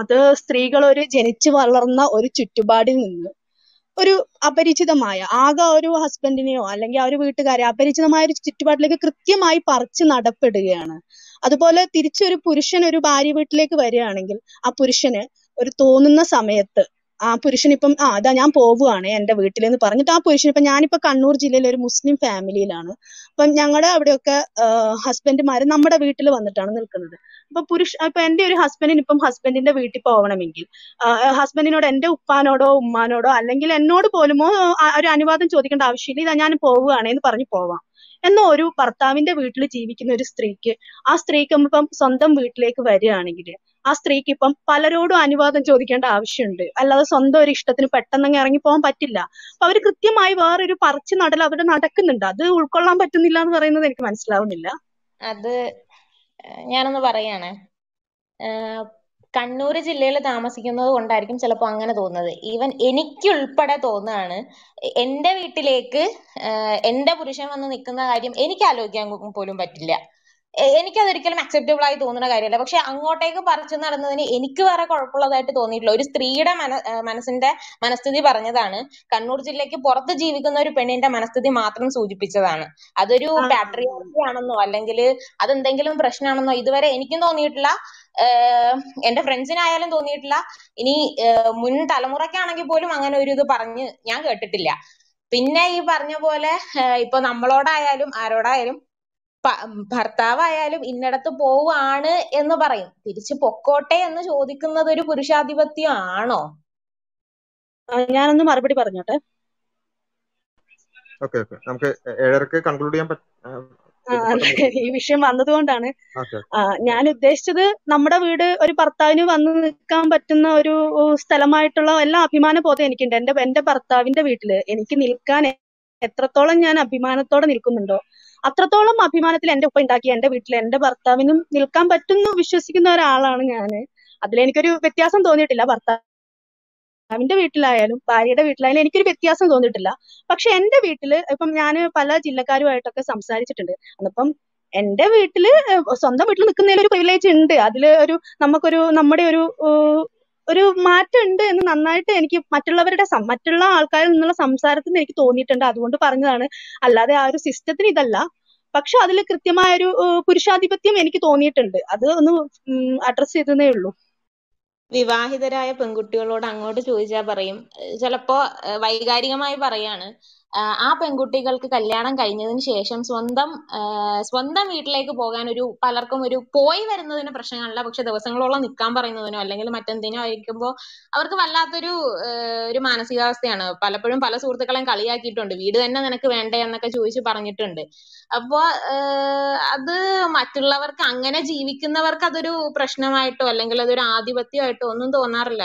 അത് സ്ത്രീകൾ ഒരു ജനിച്ചു വളർന്ന ഒരു ചുറ്റുപാടിൽ നിന്ന് ഒരു അപരിചിതമായ ആകെ ഒരു ഹസ്ബൻഡിനെയോ അല്ലെങ്കിൽ ആ ഒരു വീട്ടുകാരെ അപരിചിതമായ ഒരു ചുറ്റുപാടിലേക്ക് കൃത്യമായി പറിച്ചു നടപ്പെടുകയാണ്. അതുപോലെ തിരിച്ചൊരു പുരുഷൻ ഒരു ഭാര്യ വീട്ടിലേക്ക് വരികയാണെങ്കിൽ ആ പുരുഷന് ഒരു തോന്നുന്ന സമയത്ത് ആ പുരുഷനിപ്പം അതാ ഞാൻ പോവുകയാണ് എന്റെ വീട്ടിലെന്ന് പറഞ്ഞിട്ട് ആ പുരുഷനിപ്പോ ഞാനിപ്പോ കണ്ണൂർ ജില്ലയിലെ ഒരു മുസ്ലിം ഫാമിലിയിലാണ്, അപ്പം ഞങ്ങളുടെ അവിടെയൊക്കെ ഹസ്ബൻഡുമാര് നമ്മുടെ വീട്ടിൽ വന്നിട്ടാണ് നിൽക്കുന്നത്. അപ്പൊ എന്റെ ഒരു ഹസ്ബൻഡിന്റെ വീട്ടിൽ പോകണമെങ്കിൽ ഹസ്ബൻഡിനോട് എന്റെ ഉപ്പാനോടോ ഉമ്മാനോടോ അല്ലെങ്കിൽ എന്നോട് പോലുമോ ഒരു അനുവാദം ചോദിക്കേണ്ട ആവശ്യമില്ല, ഇതാ ഞാൻ പോവുകയാണെന്ന് പറഞ്ഞു പോവാം എന്ന ഒരു ഭർത്താവിന്റെ വീട്ടിൽ ജീവിക്കുന്ന ഒരു സ്ത്രീക്ക് ഇപ്പം സ്വന്തം വീട്ടിലേക്ക് വരികയാണെങ്കിൽ ആ സ്ത്രീക്ക് ഇപ്പം പലരോടും അനുവാദം ചോദിക്കേണ്ട ആവശ്യമുണ്ട്. അല്ലാതെ സ്വന്തം ഒരു ഇഷ്ടത്തിന് പെട്ടെന്ന് ഇറങ്ങി പോകാൻ പറ്റില്ല. അപ്പൊ അവര് കൃത്യമായി വേറൊരു പറിച്ചു നടൽ അവിടെ നടക്കുന്നുണ്ട്. അത് ഉൾക്കൊള്ളാൻ പറ്റുന്നില്ല എന്ന് പറയുന്നത് എനിക്ക് മനസ്സിലാവുന്നില്ല. അത് ഞാനൊന്ന് പറയാണ്, കണ്ണൂർ ജില്ലയിൽ താമസിക്കുന്നത് കൊണ്ടായിരിക്കും ചിലപ്പോൾ അങ്ങനെ തോന്നുന്നത്. ഈവൻ എനിക്കുൾപ്പെടെ തോന്നുകയാണ്. എൻ്റെ വീട്ടിലേക്ക് എൻ്റെ പുരുഷൻ വന്ന് നിൽക്കുന്ന കാര്യം എനിക്ക് ആലോചിക്കാൻ പോലും പറ്റില്ല. എനിക്കതൊരിക്കലും അക്സെപ്റ്റബിൾ ആയി തോന്നുന്ന കാര്യമല്ല. പക്ഷെ അങ്ങോട്ടേക്ക് പറിച്ചു നടന്നതിന് എനിക്ക് വേറെ കുഴപ്പമുള്ളതായിട്ട് തോന്നിയിട്ടില്ല. ഒരു സ്ത്രീയുടെ മനസ്ഥിതി പറഞ്ഞതാണ്, കണ്ണൂർ ജില്ലയ്ക്ക് പുറത്ത് ജീവിക്കുന്ന ഒരു പെണ്ണിന്റെ മനസ്ഥിതി മാത്രം സൂചിപ്പിച്ചതാണ്. അതൊരു പാട്രിയാർക്കി ആണെന്നോ അല്ലെങ്കിൽ അതെന്തെങ്കിലും പ്രശ്നമാണെന്നോ ഇതുവരെ എനിക്കും തോന്നിയിട്ടില്ല, എന്റെ ഫ്രണ്ട്സിനായാലും തോന്നിയിട്ടില്ല. ഇനി മുൻ തലമുറക്കാണെങ്കിൽ പോലും അങ്ങനെ ഒരു ഇത് പറഞ്ഞ് ഞാൻ കേട്ടിട്ടില്ല. പിന്നെ ഈ പറഞ്ഞ പോലെ ഇപ്പൊ നമ്മളോടായാലും ആരോടായാലും ഭർത്താവായാലും ഇന്നടത്ത് പോവാണ് എന്ന് പറയും, തിരിച്ചു പൊക്കോട്ടെ എന്ന് ചോദിക്കുന്നത് ഒരു പുരുഷാധിപത്യം ആണോ? ഞാനൊന്ന് മറുപടി പറഞ്ഞോട്ടെ. ഈ വിഷയം വന്നതുകൊണ്ടാണ് ഞാൻ ഉദ്ദേശിച്ചത്. നമ്മുടെ വീട് ഒരു ഭർത്താവിന് വന്നു നിൽക്കാൻ പറ്റുന്ന ഒരു സ്ഥലമായിട്ടുള്ള എല്ലാ അഭിമാന ബോധം എനിക്കുണ്ട്. എന്റെ ഭർത്താവിന്റെ വീട്ടില് എനിക്ക് നിൽക്കാൻ എത്രത്തോളം ഞാൻ അഭിമാനത്തോടെ നിൽക്കുന്നുണ്ടോ അത്രത്തോളം അഭിമാനത്തിൽ എന്റെ ഒപ്പം ഉണ്ടാക്കി എന്റെ വീട്ടിൽ എന്റെ ഭർത്താവിനും നിൽക്കാൻ പറ്റുന്നു വിശ്വസിക്കുന്ന ഒരാളാണ് ഞാൻ. അതിലെനിക്കൊരു വ്യത്യാസം തോന്നിയിട്ടില്ല. ഭർത്താവിന്റെ വീട്ടിലായാലും ഭാര്യയുടെ വീട്ടിലായാലും എനിക്കൊരു വ്യത്യാസം തോന്നിയിട്ടില്ല. പക്ഷെ എന്റെ വീട്ടില് ഇപ്പം ഞാൻ പല ജില്ലക്കാരുമായിട്ടൊക്കെ സംസാരിച്ചിട്ടുണ്ട്. അപ്പം എന്റെ വീട്ടില് സ്വന്തം വീട്ടിൽ നിൽക്കുന്നതിൽ ഒരു പ്രിവിലേജ് ഉണ്ട്. അതിൽ ഒരു നമുക്കൊരു നമ്മുടെ ഒരു മാറ്റം ഉണ്ട് എന്ന് നന്നായിട്ട് എനിക്ക് മറ്റുള്ള ആൾക്കാരിൽ നിന്നുള്ള സംസാരത്തിൽ നിന്ന് എനിക്ക് തോന്നിയിട്ടുണ്ട്. അതുകൊണ്ട് പറഞ്ഞതാണ്, അല്ലാതെ ആ ഒരു സിസ്റ്റത്തിന് ഇതല്ല. പക്ഷെ അതിൽ കൃത്യമായൊരു പുരുഷാധിപത്യം എനിക്ക് തോന്നിയിട്ടുണ്ട്. അത് ഒന്ന് അഡ്രസ് ചെയ്തേ ഉള്ളൂ. വിവാഹിതരായ പെൺകുട്ടികളോട് അങ്ങോട്ട് ചോദിച്ചാൽ പറയും, ചിലപ്പോ വൈകാരികമായി പറയാണ്, ആ പെൺകുട്ടികൾക്ക് കല്യാണം കഴിഞ്ഞതിന് ശേഷം സ്വന്തം വീട്ടിലേക്ക് പോകാൻ ഒരു പലർക്കും ഒരു പോയി വരുന്നതിന് പ്രശ്നങ്ങളല്ല, പക്ഷെ ദിവസങ്ങളോളം നിൽക്കാൻ പറയുന്നതിനോ അല്ലെങ്കിൽ മറ്റെന്തിനോ ആയിരിക്കുമ്പോൾ അവർക്ക് വല്ലാത്തൊരു മാനസികാവസ്ഥയാണ്. പലപ്പോഴും പല സുഹൃത്തുക്കളെയും കളിയാക്കിയിട്ടുണ്ട്, വീട് തന്നെ നിനക്ക് വേണ്ടേ എന്നൊക്കെ ചോദിച്ചു പറഞ്ഞിട്ടുണ്ട്. അപ്പോ അത് മറ്റുള്ളവർക്ക്, അങ്ങനെ ജീവിക്കുന്നവർക്ക് അതൊരു പ്രശ്നമായിട്ടോ അല്ലെങ്കിൽ അതൊരു ആധിപത്യമായിട്ടോ ഒന്നും തോന്നാറില്ല.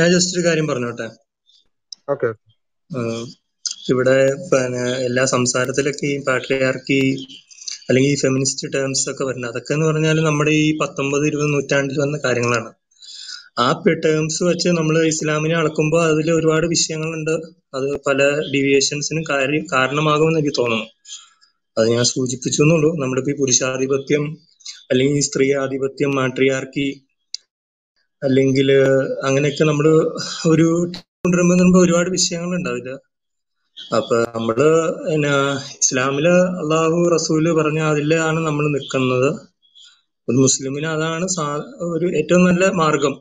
ഞാൻ ജസ്റ്റ് ഒരു കാര്യം പറഞ്ഞോട്ടെ. ഇവിടെ എല്ലാ സംസാരത്തിലൊക്കെ ഈ പാട്രിയാർക്കി അല്ലെങ്കിൽ ഈ ഫെമിനിസ്റ്റ് ടേംസ് ഒക്കെ വരുന്നത് അതൊക്കെ എന്ന് പറഞ്ഞാൽ നമ്മുടെ ഈ 19-20 നൂറ്റാണ്ടിൽ വന്ന കാര്യങ്ങളാണ്. ആ ടേംസ് വെച്ച് നമ്മൾ ഇസ്ലാമിനെ അളക്കുമ്പോൾ അതിൽ ഒരുപാട് വിഷയങ്ങളുണ്ട്. അത് പല ഡീവിയേഷൻസിനും കാരണമാകുമെന്ന് എനിക്ക് തോന്നുന്നു. അത് ഞാൻ സൂചിപ്പിച്ചു എന്നുള്ളൂ. നമ്മുടെ ഇപ്പൊ ഈ പുരുഷാധിപത്യം അല്ലെങ്കിൽ ഈ സ്ത്രീ ആധിപത്യം, പാട്രിയാർക്കി അല്ലെങ്കിൽ അങ്ങനെയൊക്കെ നമ്മൾ ഒരു കൊണ്ടുവരുമ്പോൾ നമുക്ക് ഒരുപാട് വിഷയങ്ങൾ ഉണ്ടാവില്ല. അപ്പൊ നമ്മള് ഇസ്ലാമില് അള്ളാഹു റസൂല് പറഞ്ഞ അതിലാണ് നമ്മൾ നിൽക്കുന്നത്. ഒരു മുസ്ലിമിന് അതാണ് ഒരു ഏറ്റവും നല്ല മാർഗം.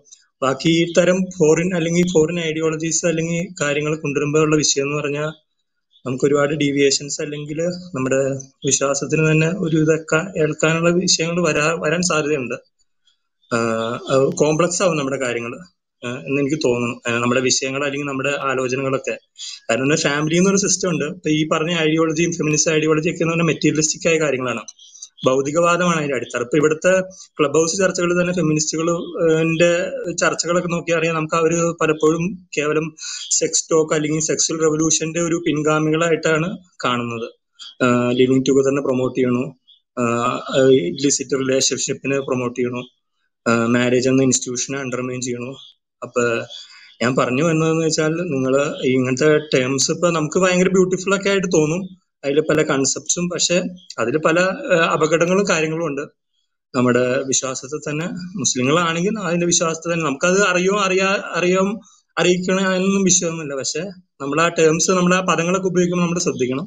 ബാക്കി ഈ തരം ഫോറിൻ ഐഡിയോളജീസ് അല്ലെങ്കിൽ കാര്യങ്ങൾ കൊണ്ടുവരുമ്പോഴുള്ള വിഷയം എന്ന് പറഞ്ഞാൽ നമുക്ക് ഒരുപാട് ഡീവിയേഷൻസ് അല്ലെങ്കിൽ നമ്മുടെ വിശ്വാസത്തിന് തന്നെ ഒരു ഇതൊക്കെ ഏൽക്കാനുള്ള വിഷയങ്ങൾ വരാൻ സാധ്യതയുണ്ട്. കോംപ്ലക്സ് ആവും നമ്മുടെ കാര്യങ്ങള് എന്നെനിക്ക് തോന്നുന്നു, നമ്മുടെ വിഷയങ്ങൾ അല്ലെങ്കിൽ നമ്മുടെ ആലോചനകളൊക്കെ. കാരണം ഫാമിലി എന്നൊരു സിസ്റ്റം ഉണ്ട്. ഇപ്പൊ ഈ പറഞ്ഞ ഐഡിയോളജിയും ഫെമിനിസ്റ്റ് ഐഡിയോളജി ഒക്കെ എന്ന് പറഞ്ഞാൽ മെറ്റീരിയലിസ്റ്റിക് ആയ കാര്യങ്ങളാണ്, ഭൗതികവാദമാണ് അതിന്റെ അടിത്തറ. ഇപ്പൊ ഇവിടുത്തെ ക്ലബ് ഹൗസ് ചർച്ചകളിൽ തന്നെ ഫെമിനിസ്റ്റുകളുടെ ചർച്ചകളൊക്കെ നോക്കിയാൽ അറിയാം, നമുക്ക് അവർ പലപ്പോഴും കേവലം സെക്സ് ടോക്ക് അല്ലെങ്കിൽ സെക്സ്വൽ റെവല്യൂഷന്റെ ഒരു പിൻഗാമികളായിട്ടാണ് കാണുന്നത്. ലിവിങ് ടുഗദറിനെ പ്രൊമോട്ട് ചെയ്യണു, ഇല്ലിസിറ്റ് റിലേഷൻഷിപ്പിനെ പ്രൊമോട്ട് ചെയ്യണു, മാരേജ് എന്ന ഇൻസ്റ്റിറ്റ്യൂഷനെ അണ്ടർമൈൻ ചെയ്യണു. അപ്പൊ ഞാൻ പറഞ്ഞു വന്നതെന്ന് വെച്ചാൽ നിങ്ങള് ഇങ്ങനത്തെ ടേംസ് ഇപ്പൊ നമുക്ക് ഭയങ്കര ബ്യൂട്ടിഫുൾ ഒക്കെ ആയിട്ട് തോന്നും, അതിൽ പല കൺസെപ്റ്റ്സും, പക്ഷെ അതിൽ പല അപകടങ്ങളും കാര്യങ്ങളും ഉണ്ട്. നമ്മുടെ വിശ്വാസത്തിൽ തന്നെ മുസ്ലിങ്ങളാണെങ്കിൽ അതിന്റെ വിശ്വാസത്തിൽ തന്നെ നമുക്കത് അറിയിക്കണമെന്നും വിഷയമൊന്നുമില്ല. പക്ഷെ നമ്മൾ ആ ടേംസ്, നമ്മൾ ആ പദങ്ങളൊക്കെ ഉപയോഗിക്കുമ്പോൾ നമ്മൾ ശ്രദ്ധിക്കണം.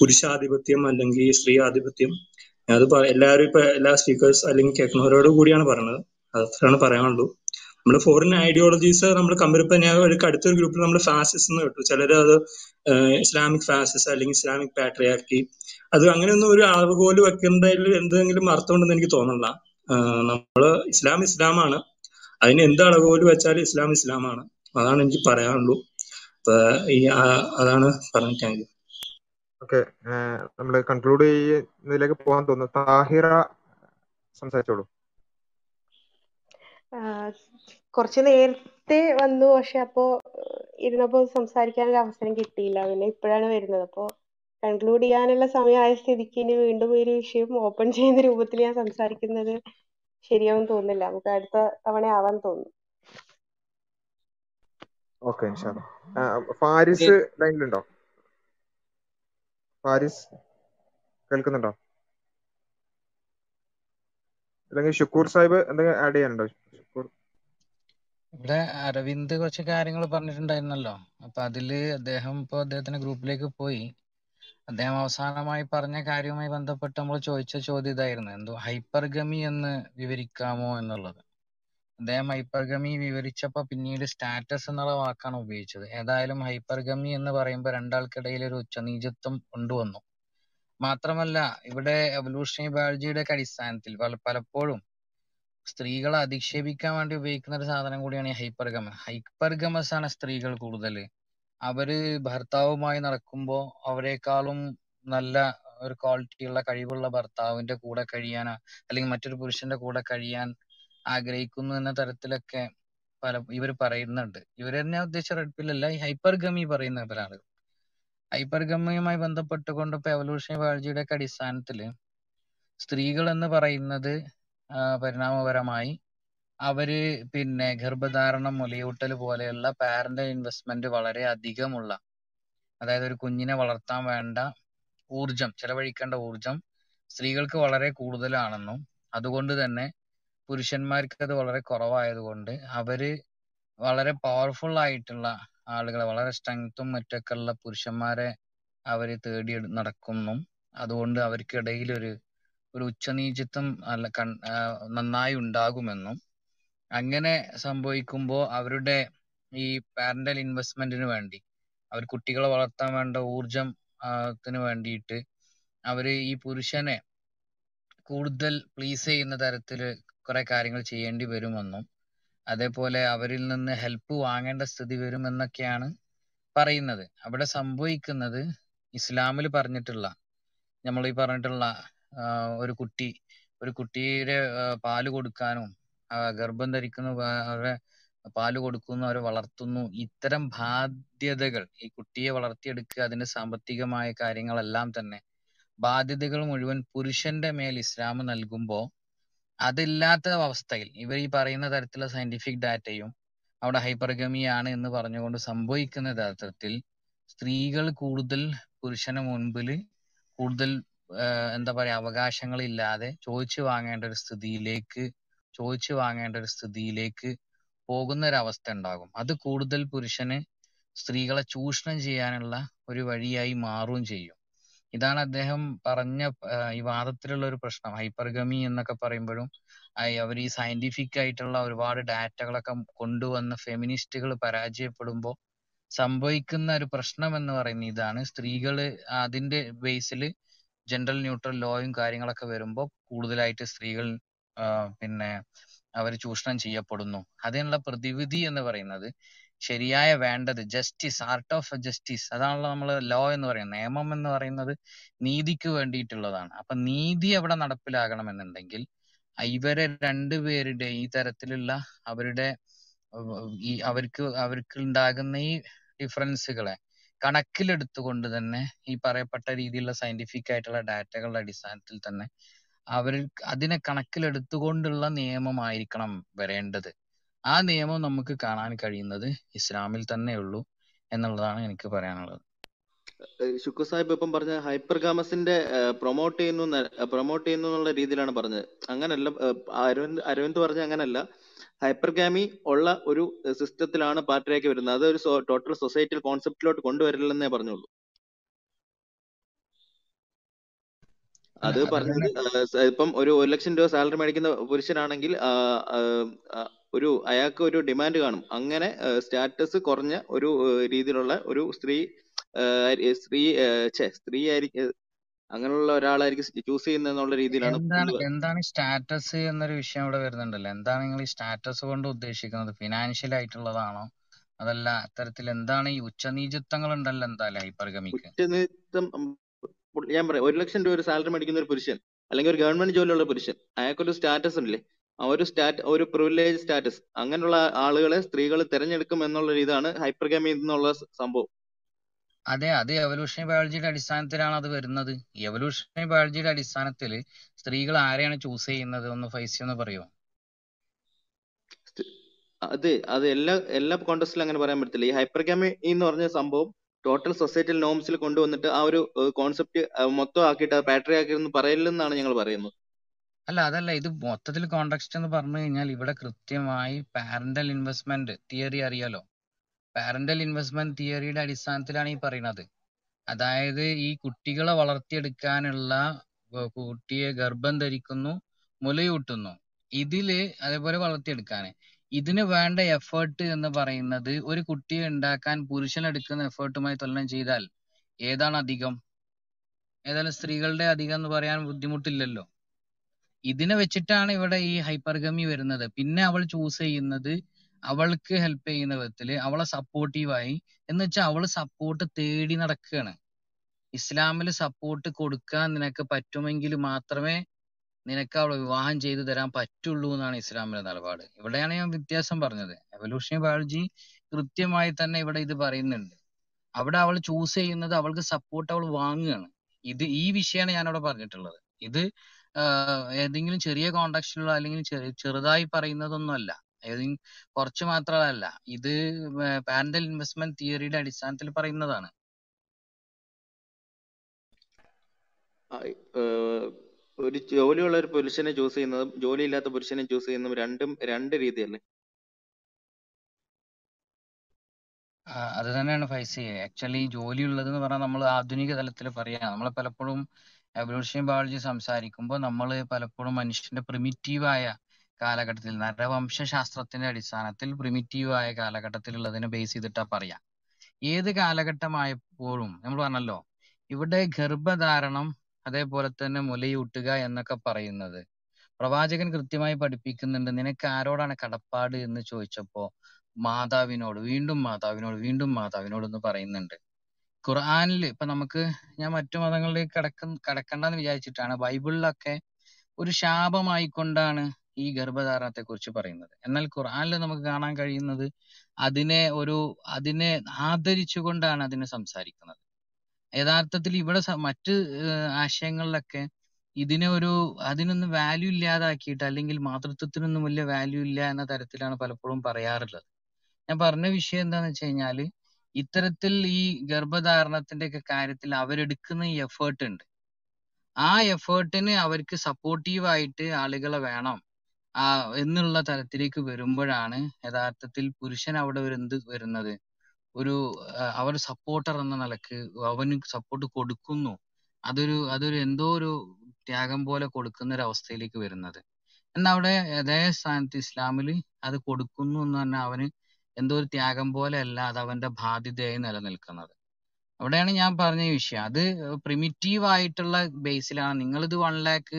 പുരുഷാധിപത്യം അല്ലെങ്കിൽ സ്ത്രീ ആധിപത്യം, അത് എല്ലാവരും ഇപ്പൊ എല്ലാ സ്പീക്കേഴ്സ് അല്ലെങ്കിൽ കേൾക്കുന്നവരോട് കൂടിയാണ് പറഞ്ഞത്. അതാണ് പറയാനുള്ളൂ. നമ്മള് ഫോറിൻ ഐഡിയോളജീസ് നമ്മൾ കമ്പയർ ഇപ്പൊ ഞാൻ അടുത്തൊരു ഗ്രൂപ്പിൽ നമ്മൾ ഫാസിസം എന്ന് കേട്ടു. ചിലര് അത് ഇസ്ലാമിക് ഫാസിസം അല്ലെങ്കിൽ ഇസ്ലാമിക് പാട്രിയാർക്കി, അത് അങ്ങനെയൊന്നും ഒരു അളവുകോല് വെക്കുന്നതിൽ എന്തെങ്കിലും അർത്ഥമുണ്ടെന്ന് എനിക്ക് തോന്നുന്നില്ല. നമ്മള് ഇസ്ലാമാണ്, അതിന് എന്ത് അളവുകോല് വെച്ചാലും ഇസ്ലാമാണ്. അതാണ് എനിക്ക് പറയാനുള്ളൂ. അപ്പൊ ഈ അതാണ് പറഞ്ഞിട്ട് നമ്മള് കൺക്ലൂഡ് ചെയ്യുന്നതിലേക്ക് പോകാൻ തോന്നുന്നു. താഹിറ സംസാരിച്ചോളൂ. കുറച്ച് നേരത്തെ വന്നു, പക്ഷെ അപ്പോ ഇരുന്നപ്പോ സംസാരിക്കാൻ ഒരു അവസരം കിട്ടിയില്ല, പിന്നെ ഇപ്പോഴാണ് വരുന്നത്. അപ്പോൾ കൺക്ലൂഡ് ചെയ്യാനുള്ള സമയമായ സ്ഥിതിക്ക് ഇനി വീണ്ടും ഈ ഒരു വിഷയം ഓപ്പൺ ചെയ്യുന്ന രൂപത്തിൽ ഞാൻ സംസാരിക്കുന്നത് ശരിയാവും തോന്നുന്നില്ല. നമുക്ക് അടുത്ത തവണ ആവാൻ തോന്നുന്നു. ഫാരിസ് ലൈനിലുണ്ടോ? ഫാരിസ് കേൾക്കുന്നുണ്ടോ? അല്ലെങ്കിൽ ഷുക്കൂർ സാഹിബ് എന്തെങ്കിലും ആഡ് ചെയ്യാനുണ്ടോ? ഇവിടെ അരവിന്ദ് കുറച്ച് കാര്യങ്ങൾ പറഞ്ഞിട്ടുണ്ടായിരുന്നല്ലോ. അപ്പൊ അതില് അദ്ദേഹം ഇപ്പൊ അദ്ദേഹത്തിന്റെ ഗ്രൂപ്പിലേക്ക് പോയി. അദ്ദേഹം അവസാനമായി പറഞ്ഞ കാര്യവുമായി ബന്ധപ്പെട്ട് നമ്മൾ ചോദിച്ച ചോദ്യം ഇതായിരുന്നു, എന്തോ ഹൈപ്പർഗമി എന്ന് വിവരിക്കാമോ എന്നുള്ളത്. അദ്ദേഹം ഹൈപ്പർഗമി വിവരിച്ചപ്പോ പിന്നീട് സ്റ്റാറ്റസ് എന്നുള്ള വാക്കാണ് ഉപയോഗിച്ചത്. ഏതായാലും ഹൈപ്പർഗമി എന്ന് പറയുമ്പോൾ രണ്ടാൾക്കിടയിൽ ഒരു ഉച്ചനീചത്വം കൊണ്ടുവന്നു. മാത്രമല്ല ഇവിടെ എവല്യൂഷണറി ബയോളജിയുടെ ഒക്കെ അടിസ്ഥാനത്തിൽ പലപ്പോഴും സ്ത്രീകളെ അധിക്ഷേപിക്കാൻ വേണ്ടി ഉപയോഗിക്കുന്ന ഒരു സാധനം കൂടിയാണ് ഈ ഹൈപ്പർഗമസ് ആണ് സ്ത്രീകൾ കൂടുതൽ അവര് ഭർത്താവുമായി നടക്കുമ്പോൾ അവരെക്കാളും നല്ല ഒരു ക്വാളിറ്റിയുള്ള കഴിവുള്ള ഭർത്താവിന്റെ കൂടെ കഴിയാൻ അല്ലെങ്കിൽ മറ്റൊരു പുരുഷന്റെ കൂടെ കഴിയാൻ ആഗ്രഹിക്കുന്നു എന്ന തരത്തിലൊക്കെ ഇവര് പറയുന്നുണ്ട്. ഇവര് തന്നെ ഉദ്ദേശിച്ച റെഡ് പില്ലല്ല, ഈ ഹൈപ്പർഗമി പറയുന്ന പല ആളുകൾ. ഹൈപ്പർഗമിയുമായി ബന്ധപ്പെട്ടുകൊണ്ട് ഇപ്പൊ എവല്യൂഷണറി ബയോളജിയുടെ ഒക്കെ അടിസ്ഥാനത്തില് സ്ത്രീകൾ എന്ന് പറയുന്നത് പരിണാമപരമായി അവര് പിന്നെ ഗർഭധാരണം, മുലയൂട്ടൽ പോലെയുള്ള പാരന്റൽ ഇൻവെസ്റ്റ്മെന്റ് വളരെ അധികമുള്ള, അതായത് ഒരു കുഞ്ഞിനെ വളർത്താൻ വേണ്ട ഊർജം, ചെലവഴിക്കേണ്ട ഊർജം സ്ത്രീകൾക്ക് വളരെ കൂടുതലാണെന്നും അതുകൊണ്ട് തന്നെ പുരുഷന്മാർക്ക് അത് വളരെ കുറവായതുകൊണ്ട് അവര് വളരെ പവർഫുൾ ആയിട്ടുള്ള ആളുകളെ, വളരെ സ്ട്രെങ്ത്തും മറ്റൊക്കെ ഉള്ള പുരുഷന്മാരെ അവര് തേടി നടക്കുന്നു. അതുകൊണ്ട് അവർക്കിടയിൽ ഒരു ഉച്ചനീചിത്വം നന്നായി ഉണ്ടാകുമെന്നും അങ്ങനെ സംഭവിക്കുമ്പോൾ അവരുടെ ഈ പാരന്റൽ ഇൻവെസ്റ്റ്മെന്റിന് വേണ്ടി അവർ കുട്ടികളെ വളർത്താൻ വേണ്ട ഊർജത്തിന് വേണ്ടിയിട്ട് അവര് ഈ പുരുഷനെ കൂടുതൽ പ്ലീസ് ചെയ്യുന്ന തരത്തില് കുറെ കാര്യങ്ങൾ ചെയ്യേണ്ടി വരുമെന്നും അതേപോലെ അവരിൽ നിന്ന് ഹെൽപ്പ് വാങ്ങേണ്ട സ്ഥിതി വരുമെന്നൊക്കെയാണ് പറയുന്നത്. അവിടെ സംഭവിക്കുന്നത് ഇസ്ലാമിൽ പറഞ്ഞിട്ടുള്ള, നമ്മൾ ഈ പറഞ്ഞിട്ടുള്ള ഒരു കുട്ടിയുടെ പാല് കൊടുക്കാനും ഗർഭം ധരിക്കുന്നു, അവരെ പാല് കൊടുക്കുന്നു, അവരെ വളർത്തുന്നു, ഇത്തരം ബാധ്യതകൾ, ഈ കുട്ടിയെ വളർത്തിയെടുക്കുക, അതിന്റെ സാമ്പത്തികമായ കാര്യങ്ങളെല്ലാം തന്നെ ബാധ്യതകൾ മുഴുവൻ പുരുഷന്റെ മേൽ ഇസ്ലാം നൽകുമ്പോൾ അതില്ലാത്ത അവസ്ഥയിൽ ഇവർ ഈ പറയുന്ന തരത്തിലുള്ള സയന്റിഫിക് ഡാറ്റയും അവിടെ ഹൈപ്പർഗമിയാണ് എന്ന് പറഞ്ഞുകൊണ്ട് സംഭവിക്കുന്ന തരത്തിൽ സ്ത്രീകൾ കൂടുതൽ പുരുഷന് മുൻപിൽ കൂടുതൽ അവകാശങ്ങളില്ലാതെ ചോദിച്ചു വാങ്ങേണ്ട ഒരു സ്ഥിതിയിലേക്ക് പോകുന്ന ഒരവസ്ഥ ഉണ്ടാകും. അത് കൂടുതൽ പുരുഷന് സ്ത്രീകളെ ചൂഷണം ചെയ്യാനുള്ള ഒരു വഴിയായി മാറുകയും ചെയ്യും. ഇതാണ് അദ്ദേഹം പറഞ്ഞ ഈ വാദത്തിലുള്ള ഒരു പ്രശ്നം. ഹൈപ്പർഗമി എന്നൊക്കെ പറയുമ്പോഴും അവർ ഈ സയന്റിഫിക് ആയിട്ടുള്ള ഒരുപാട് ഡാറ്റകളൊക്കെ കൊണ്ടുവന്ന് ഫെമിനിസ്റ്റുകൾ പരാജയപ്പെടുമ്പോൾ സംഭവിക്കുന്ന ഒരു പ്രശ്നം എന്ന് പറയുന്നത് ഇതാണ്. സ്ത്രീകൾ അതിന്റെ ബേസിൽ ജെൻഡർ ന്യൂട്രൽ ലോയും കാര്യങ്ങളൊക്കെ വരുമ്പോൾ കൂടുതലായിട്ട് സ്ത്രീകൾ പിന്നെ അവർ ചൂഷണം ചെയ്യപ്പെടുന്നു. അതിനുള്ള പ്രതിവിധി എന്ന് പറയുന്നത് ശരിയായ വേണ്ടത് ജസ്റ്റിസ്, ആർട്ട് ഓഫ് ജസ്റ്റിസ്, അതാണല്ലോ നമ്മൾ ലോ എന്ന് പറയുന്നത്. നിയമം എന്ന് പറയുന്നത് നീതിക്ക് വേണ്ടിയിട്ടുള്ളതാണ്. അപ്പൊ നീതി അവിടെ നടപ്പിലാകണമെന്നുണ്ടെങ്കിൽ ഇവരെ രണ്ടുപേരുടെ ഈ തരത്തിലുള്ള അവരുടെ ഈ അവർക്ക് ഉണ്ടാകുന്ന ഈ ഡിഫറൻസുകളെ കണക്കിലെടുത്തുകൊണ്ട് തന്നെ ഈ പറയപ്പെട്ട രീതിയിലുള്ള സയന്റിഫിക് ആയിട്ടുള്ള ഡാറ്റകളുടെ അടിസ്ഥാനത്തിൽ തന്നെ അവർ അതിനെ കണക്കിലെടുത്തുകൊണ്ടുള്ള നിയമമായിരിക്കണം വരേണ്ടത്. ആ നിയമം നമുക്ക് കാണാൻ കഴിയുന്നത് ഇസ്ലാമിൽ തന്നെയുള്ളൂ എന്നുള്ളതാണ് എനിക്ക് പറയാനുള്ളത്. ശുക്കൂർ സാഹിബ് ഇപ്പം പറഞ്ഞ ഹൈപ്പർഗാമസിന്റെ പ്രൊമോട്ട് ചെയ്യുന്നു എന്നുള്ള രീതിയിലാണ് പറഞ്ഞത്. അങ്ങനല്ല അരവിന്ദ് പറഞ്ഞ, അങ്ങനല്ല. ഹൈപ്പർഗാമി ഉള്ള ഒരു സിസ്റ്റത്തിലാണ് പാർട്ടിയാക്കി വരുന്നത്. അതൊരു ടോട്ടൽ സൊസൈറ്റിയിൽ കോൺസെപ്റ്റിലോട്ട് കൊണ്ടുവരില്ലെന്നേ പറഞ്ഞുള്ളൂ. അത് പറഞ്ഞത് ഇപ്പം ഒരു ലക്ഷം രൂപ സാലറി മേടിക്കുന്ന പുരുഷനാണെങ്കിൽ അയാൾക്ക് ഒരു ഡിമാൻഡ് കാണും. അങ്ങനെ സ്റ്റാറ്റസ് കുറഞ്ഞ ഒരു രീതിയിലുള്ള ഒരു സ്ത്രീ ആയിരിക്കും അങ്ങനെയുള്ള ഒരാളായിരിക്കും ചൂസ് ചെയ്യുന്ന രീതിയിലാണ്. എന്താണ് സ്റ്റാറ്റസ് എന്നൊരു വിഷയം ഇവിടെ വരുന്നുണ്ടല്ലോ. എന്താണ് നിങ്ങൾ ഈ സ്റ്റാറ്റസ് കൊണ്ട് ഉദ്ദേശിക്കുന്നത്? ഫിനാൻഷ്യൽ ആയിട്ടുള്ളതാണോ? അതല്ല, അത്തരത്തിൽ എന്താണ് ഈ ഉച്ചനീചിത്വങ്ങൾ ഉണ്ടല്ലോ? എന്തായാലും ഹൈപ്പർഗമിക്ക് ഉച്ചനീചിത്വം ഞാൻ പറയാം. 1 ലക്ഷം രൂപ ഒരു സാലറി മേടിക്കുന്ന ഒരു പുരുഷൻ അല്ലെങ്കിൽ ഒരു ഗവൺമെന്റ് ജോലിയുള്ള പുരുഷൻ, അയാൾക്കൊരു സ്റ്റാറ്റസ് ഉണ്ടല്ലേ, ഒരു പ്രിവിലേജ് സ്റ്റാറ്റസ്, അങ്ങനെയുള്ള ആളുകളെ സ്ത്രീകൾ തിരഞ്ഞെടുക്കും എന്നുള്ള ഇതാണ് ഹൈപ്പർഗമി എന്നുള്ള സംഭവം. അതെ, അത് എവല്യൂഷണറി ബയോളജിയുടെ അടിസ്ഥാനത്തിലാണ് അത് വരുന്നത്. എവല്യൂഷണറി ബയോളജിയുടെ അടിസ്ഥാനത്തിൽ സ്ത്രീകൾ ആരെയാണ് ചൂസ് ചെയ്യുന്നത് ഒന്ന് ഫൈസി എന്ന് പറയുമോ? അത് എല്ലാ കോണ്ടസ്റ്റിലും അങ്ങനെ പറയാൻ പറ്റത്തില്ല. ഈ ഹൈപ്പർഗമി എന്ന് പറഞ്ഞ സംഭവം ടോട്ടൽ സൊസൈറ്റിയിൽ നോംസിൽ കൊണ്ടുവന്നിട്ട് ആ ഒരു കോൺസെപ്റ്റ് മൊത്തം ആക്കിയിട്ട് പാട്രിയാർക്കി എന്ന് പറയില്ലെന്നാണ് ഞങ്ങൾ പറയുന്നത്. അല്ല അതല്ല, ഇത് മൊത്തത്തിൽ കോൺട്രാക്ട് എന്ന് പറഞ്ഞു കഴിഞ്ഞാൽ ഇവിടെ കൃത്യമായി പാരന്റൽ ഇൻവെസ്റ്റ്മെന്റ് തിയറി അറിയാലോ. പാരന്റൽ ഇൻവെസ്റ്റ്മെന്റ് തിയറിയുടെ അടിസ്ഥാനത്തിലാണ് ഈ പറയുന്നത്. അതായത് ഈ കുട്ടികളെ വളർത്തിയെടുക്കാനുള്ള, കുട്ടിയെ ഗർഭം ധരിക്കുന്നു, മുലയൂട്ടുന്നു, ഇതില് അതേപോലെ വളർത്തിയെടുക്കാന് ഇതിന് വേണ്ട എഫേർട്ട് എന്ന് പറയുന്നത് ഒരു കുട്ടിയെ ഉണ്ടാക്കാൻ പുരുഷനെടുക്കുന്ന എഫേർട്ടുമായി തുലനം ചെയ്താൽ ഏതാണ് അധികം? ഏതായാലും സ്ത്രീകളുടെ അധികം എന്ന് പറയാൻ ബുദ്ധിമുട്ടില്ലല്ലോ. ഇതിനെ വെച്ചിട്ടാണ് ഇവിടെ ഈ ഹൈപ്പർഗമി വരുന്നത്. പിന്നെ അവൾ ചൂസ് ചെയ്യുന്നത് അവൾക്ക് ഹെൽപ്പ് ചെയ്യുന്ന വിധത്തില് അവളെ സപ്പോർട്ടീവായി, എന്ന് വെച്ചാൽ അവള് സപ്പോർട്ട് തേടി നടക്കുകയാണ്. ഇസ്ലാമിൽ സപ്പോർട്ട് കൊടുക്കാൻ നിനക്ക് പറ്റുമെങ്കിൽ മാത്രമേ നിനക്ക് അവളെ വിവാഹം ചെയ്തു തരാൻ പറ്റുള്ളൂ എന്നാണ് ഇസ്ലാമിലെ നിലപാട്. ഇവിടെയാണ് ഞാൻ വ്യത്യാസം പറഞ്ഞത്. എവല്യൂഷണറി ബയോളജി കൃത്യമായി തന്നെ ഇവിടെ ഇത് പറയുന്നുണ്ട്. അവിടെ അവൾ ചൂസ് ചെയ്യുന്നത് അവൾക്ക് സപ്പോർട്ട് അവൾ വാങ്ങുകയാണ്. ഇത് ഈ വിഷയമാണ് ഞാനവിടെ പറഞ്ഞിട്ടുള്ളത്. ഇത് ഏതെങ്കിലും ചെറിയ കോണ്ടാക്സ്റ്റിലുള്ള അല്ലെങ്കിൽ ചെറുതായി പറയുന്നതൊന്നും അല്ല, ഏതെങ്കിലും കുറച്ച് മാത്രമല്ല. ഇത് പാരന്റൽ ഇൻവെസ്റ്റ്മെന്റ് തിയറിയുടെ അടിസ്ഥാനത്തിൽ പറയുന്നതാണ്. ഒരു ജോലിയുള്ള ഒരു പുരുഷനെ ചൂസ് ചെയ്യുന്നതും ജോലിയില്ലാത്ത പുരുഷനെ ചൂസ് ചെയ്യുന്നതും രണ്ടും രണ്ട് രീതിയല്ലേ? അത് തന്നെയാണ് ഫൈസി. ആക്ച്വലി ജോലി ഉള്ളതെന്ന് പറഞ്ഞാൽ നമ്മൾ ആധുനിക തലത്തിൽ പറയാം. നമ്മൾ പലപ്പോഴും എവല്യൂഷണറി ബയോളജി സംസാരിക്കുമ്പോൾ നമ്മൾ പലപ്പോഴും മനുഷ്യന്റെ പ്രിമിറ്റീവായ കാലഘട്ടത്തിൽ, നരവംശാസ്ത്രത്തിന്റെ അടിസ്ഥാനത്തിൽ പ്രിമിറ്റീവായ കാലഘട്ടത്തിലുള്ളതിനെ ബേസ് ചെയ്തിട്ടാ പറയാ. ഏത് കാലഘട്ടമായപ്പോഴും നമ്മൾ പറഞ്ഞല്ലോ, ഇവിടെ ഗർഭധാരണം അതേപോലെ തന്നെ മുലയൂട്ടുക എന്നൊക്കെ പറയുന്നത് പ്രവാചകൻ കൃത്യമായി പഠിപ്പിക്കുന്നുണ്ട്. നിനക്ക് ആരോടാണ് കടപ്പാട് എന്ന് ചോദിച്ചപ്പോ മാതാവിനോട്, വീണ്ടും മാതാവിനോട്, വീണ്ടും മാതാവിനോട് എന്ന് പറയുന്നുണ്ട് ഖുർആനിൽ. ഇപ്പൊ നമുക്ക്, ഞാൻ മറ്റു മതങ്ങളിലേക്ക് കടക്കണ്ടെന്ന് വിചാരിച്ചിട്ടാണ്, ബൈബിളിലൊക്കെ ഒരു ശാപമായിക്കൊണ്ടാണ് ഈ ഗർഭധാരണത്തെ കുറിച്ച് പറയുന്നത്. എന്നാൽ ഖുർആനിൽ നമുക്ക് കാണാൻ കഴിയുന്നത് അതിനെ ആദരിച്ചുകൊണ്ടാണ് അതിനെ സംസാരിക്കുന്നത്. യഥാർത്ഥത്തിൽ ഇവിടെ മറ്റ് ആശയങ്ങളിലൊക്കെ അതിനൊന്നും വാല്യൂ ഇല്ലാതാക്കിയിട്ട്, അല്ലെങ്കിൽ മാതൃത്വത്തിനൊന്നും വലിയ വാല്യൂ ഇല്ല എന്ന തരത്തിലാണ് പലപ്പോഴും പറയാറുള്ളത്. ഞാൻ പറഞ്ഞ വിഷയം എന്താന്ന് വെച്ച് കഴിഞ്ഞാല്, ഇത്തരത്തിൽ ഈ ഗർഭധാരണത്തിന്റെ ഒക്കെ കാര്യത്തിൽ അവരെടുക്കുന്ന ഈ എഫേർട്ട് ഉണ്ട്. ആ എഫേർട്ടിന് അവർക്ക് സപ്പോർട്ടീവായിട്ട് ആളുകളെ വേണം എന്നുള്ള തരത്തിലേക്ക് വരുമ്പോഴാണ് യഥാർത്ഥത്തിൽ പുരുഷൻ അവിടെ വരുന്നത്. അവർ സപ്പോർട്ടർ എന്ന നിലക്ക് അവന് സപ്പോർട്ട് കൊടുക്കുന്നു. അതൊരു എന്തോ ഒരു ത്യാഗം പോലെ കൊടുക്കുന്ന ഒരു അവസ്ഥയിലേക്ക് വരുന്നത്. എന്നാൽ അവിടെ അതേ സ്ഥാനത്ത് ഇസ്ലാമില് അത് കൊടുക്കുന്നു എന്ന് പറഞ്ഞാൽ അവന് എന്തോ ഒരു ത്യാഗം പോലെ അല്ല, അത് അവന്റെ ബാധ്യതയായി നിലനിൽക്കുന്നത്. അവിടെയാണ് ഞാൻ പറഞ്ഞ വിഷയം. അത് പ്രിമിറ്റീവ് ആയിട്ടുള്ള ബേസിലാണ്. നിങ്ങളിത് 1 lakh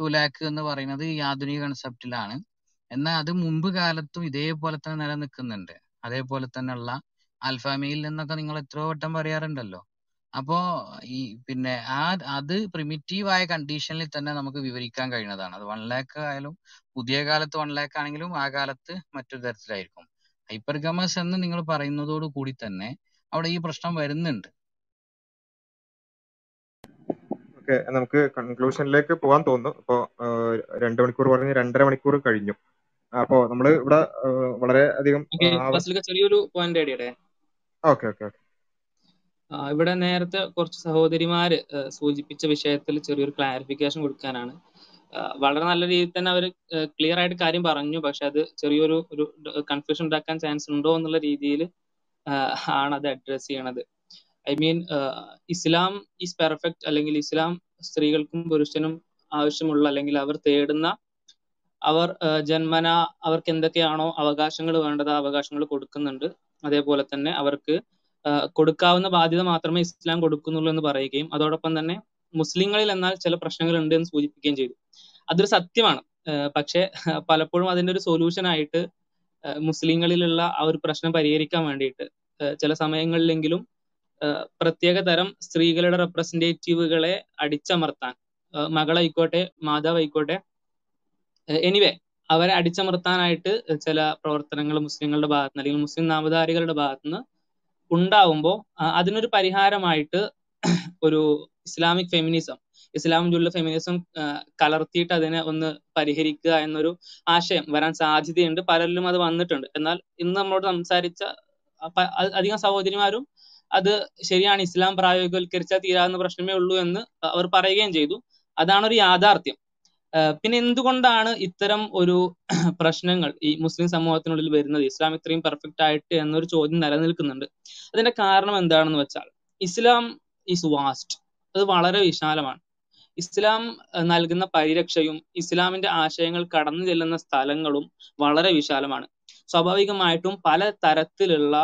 2 lakh എന്ന് പറയുന്നത് ഈ ആധുനിക കൺസെപ്റ്റിലാണ്. എന്നാൽ അത് മുമ്പ് കാലത്തും ഇതേപോലെ തന്നെ നിലനിൽക്കുന്നുണ്ട്. അതേപോലെ തന്നെയുള്ള ആൽഫാമെയിൽ നിന്നൊക്കെ നിങ്ങൾ എത്രയോ വട്ടം പറയാറുണ്ടല്ലോ. അപ്പോ അത് പ്രിമിറ്റീവായ കണ്ടീഷനിൽ തന്നെ നമുക്ക് വിവരിക്കാൻ കഴിയുന്നതാണ്. അത് 1 lakh ആയാലും, പുതിയ കാലത്ത് 1 lakh ആണെങ്കിലും ആ കാലത്ത് മറ്റൊരു തരത്തിലായിരിക്കും. ഹൈപ്പർഗമസ് എന്ന് നിങ്ങൾ പറയുന്നതോട് കൂടി തന്നെ അവിടെ ഈ പ്രശ്നം വരുന്നുണ്ട്. ഓക്കെ, നമുക്ക് കൺക്ലൂഷനിലേക്ക് പോകാൻ തോന്നുന്നു. ഇപ്പോ 2 മണിക്കൂർ പറഞ്ഞ് 2.5 മണിക്കൂർ കഴിഞ്ഞു. അപ്പോ നമ്മള് ഇവിടെ വളരെ അധികം ചെറിയൊരു ഓക്കെ ഓക്കെ ഓക്കെ ഇവിടെ നേരത്തെ കുറച്ച് സഹോദരിമാര് സൂചിപ്പിച്ച വിഷയത്തിൽ ചെറിയൊരു ക്ലാരിഫിക്കേഷൻ കൊടുക്കാനാണ്. വളരെ നല്ല രീതിയിൽ തന്നെ അവർ ക്ലിയർ ആയിട്ട് കാര്യം പറഞ്ഞു. പക്ഷെ അത് ചെറിയൊരു കൺഫ്യൂഷൻ ഉണ്ടാക്കാൻ ചാൻസ് ഉണ്ടോ എന്നുള്ള രീതിയിൽ ആണ് അത് അഡ്രസ് ചെയ്യണത്. I mean Islam is perfect, അല്ലെങ്കിൽ ഇസ്ലാം സ്ത്രീകൾക്കും പുരുഷനും ആവശ്യമുള്ള, അല്ലെങ്കിൽ അവർ തേടുന്ന, അവർ ജന്മന അവർക്ക് എന്തൊക്കെയാണോ അവകാശങ്ങൾ വേണ്ടത് ആ അവകാശങ്ങൾ കൊടുക്കുന്നുണ്ട്. അതേപോലെ തന്നെ അവർക്ക് കൊടുക്കാവുന്ന ബാധ്യത മാത്രമേ ഇസ്ലാം കൊടുക്കുന്നുള്ളൂ എന്ന് പറയുകയും അതോടൊപ്പം തന്നെ മുസ്ലിങ്ങളിൽ എന്നാൽ ചില പ്രശ്നങ്ങൾ ഉണ്ട് എന്ന് സൂചിപ്പിക്കുകയും ചെയ്തു. അതൊരു സത്യമാണ്. പക്ഷെ പലപ്പോഴും അതിൻ്റെ ഒരു സൊല്യൂഷനായിട്ട് മുസ്ലിങ്ങളിലുള്ള ആ ഒരു പ്രശ്നം പരിഹരിക്കാൻ വേണ്ടിയിട്ട് ചില സമയങ്ങളിലെങ്കിലും പ്രത്യേക തരം സ്ത്രീകളുടെ റെപ്രസെന്റേറ്റീവുകളെ അടിച്ചമർത്താൻ, മകളായിക്കോട്ടെ മാതാവായിക്കോട്ടെ എനിവേ അവരെ അടിച്ചമർത്താനായിട്ട് ചില പ്രവർത്തനങ്ങൾ മുസ്ലിങ്ങളുടെ ഭാഗത്ത് നിന്ന് അല്ലെങ്കിൽ മുസ്ലിം നാമധാരികളുടെ ഭാഗത്തു നിന്ന് ഉണ്ടാവുമ്പോൾ അതിനൊരു പരിഹാരമായിട്ട് ഒരു ഇസ്ലാമിക് ഫെമിനിസം, ഇസ്ലാം ജുള്ള ഫെമിനിസം കലർത്തിയിട്ട് അതിനെ ഒന്ന് പരിഹരിക്കുക എന്നൊരു ആശയം വരാൻ സാധ്യതയുണ്ട്. പലരിലും അത് വന്നിട്ടുണ്ട്. എന്നാൽ ഇന്ന് നമ്മളോട് സംസാരിച്ച അധികം സഹോദരിമാരും അത് ശരിയാണ്, ഇസ്ലാം പ്രായോഗികവൽക്കരിച്ചാൽ തീരാവുന്ന പ്രശ്നമേ ഉള്ളൂ എന്ന് അവർ പറയുകയും ചെയ്തു. അതാണൊരു യാഥാർത്ഥ്യം. പിന്നെ എന്തുകൊണ്ടാണ് ഇത്തരം ഒരു പ്രശ്നങ്ങൾ ഈ മുസ്ലിം സമൂഹത്തിനുള്ളിൽ വരുന്നത്, ഇസ്ലാം ഇത്രയും പെർഫെക്റ്റ് ആയിട്ട് എന്നൊരു ചോദ്യം നിലനിൽക്കുന്നുണ്ട്? അതിന്റെ കാരണം എന്താണെന്ന് വെച്ചാൽ ഇസ്ലാം ഈസ് വാസ്റ്റ്, അത് വളരെ വിശാലമാണ്. ഇസ്ലാം നൽകുന്ന പരിരക്ഷയും ഇസ്ലാമിന്റെ ആശയങ്ങൾ കടന്നു ചെല്ലുന്ന സ്ഥലങ്ങളും വളരെ വിശാലമാണ്. സ്വാഭാവികമായിട്ടും പല തരത്തിലുള്ള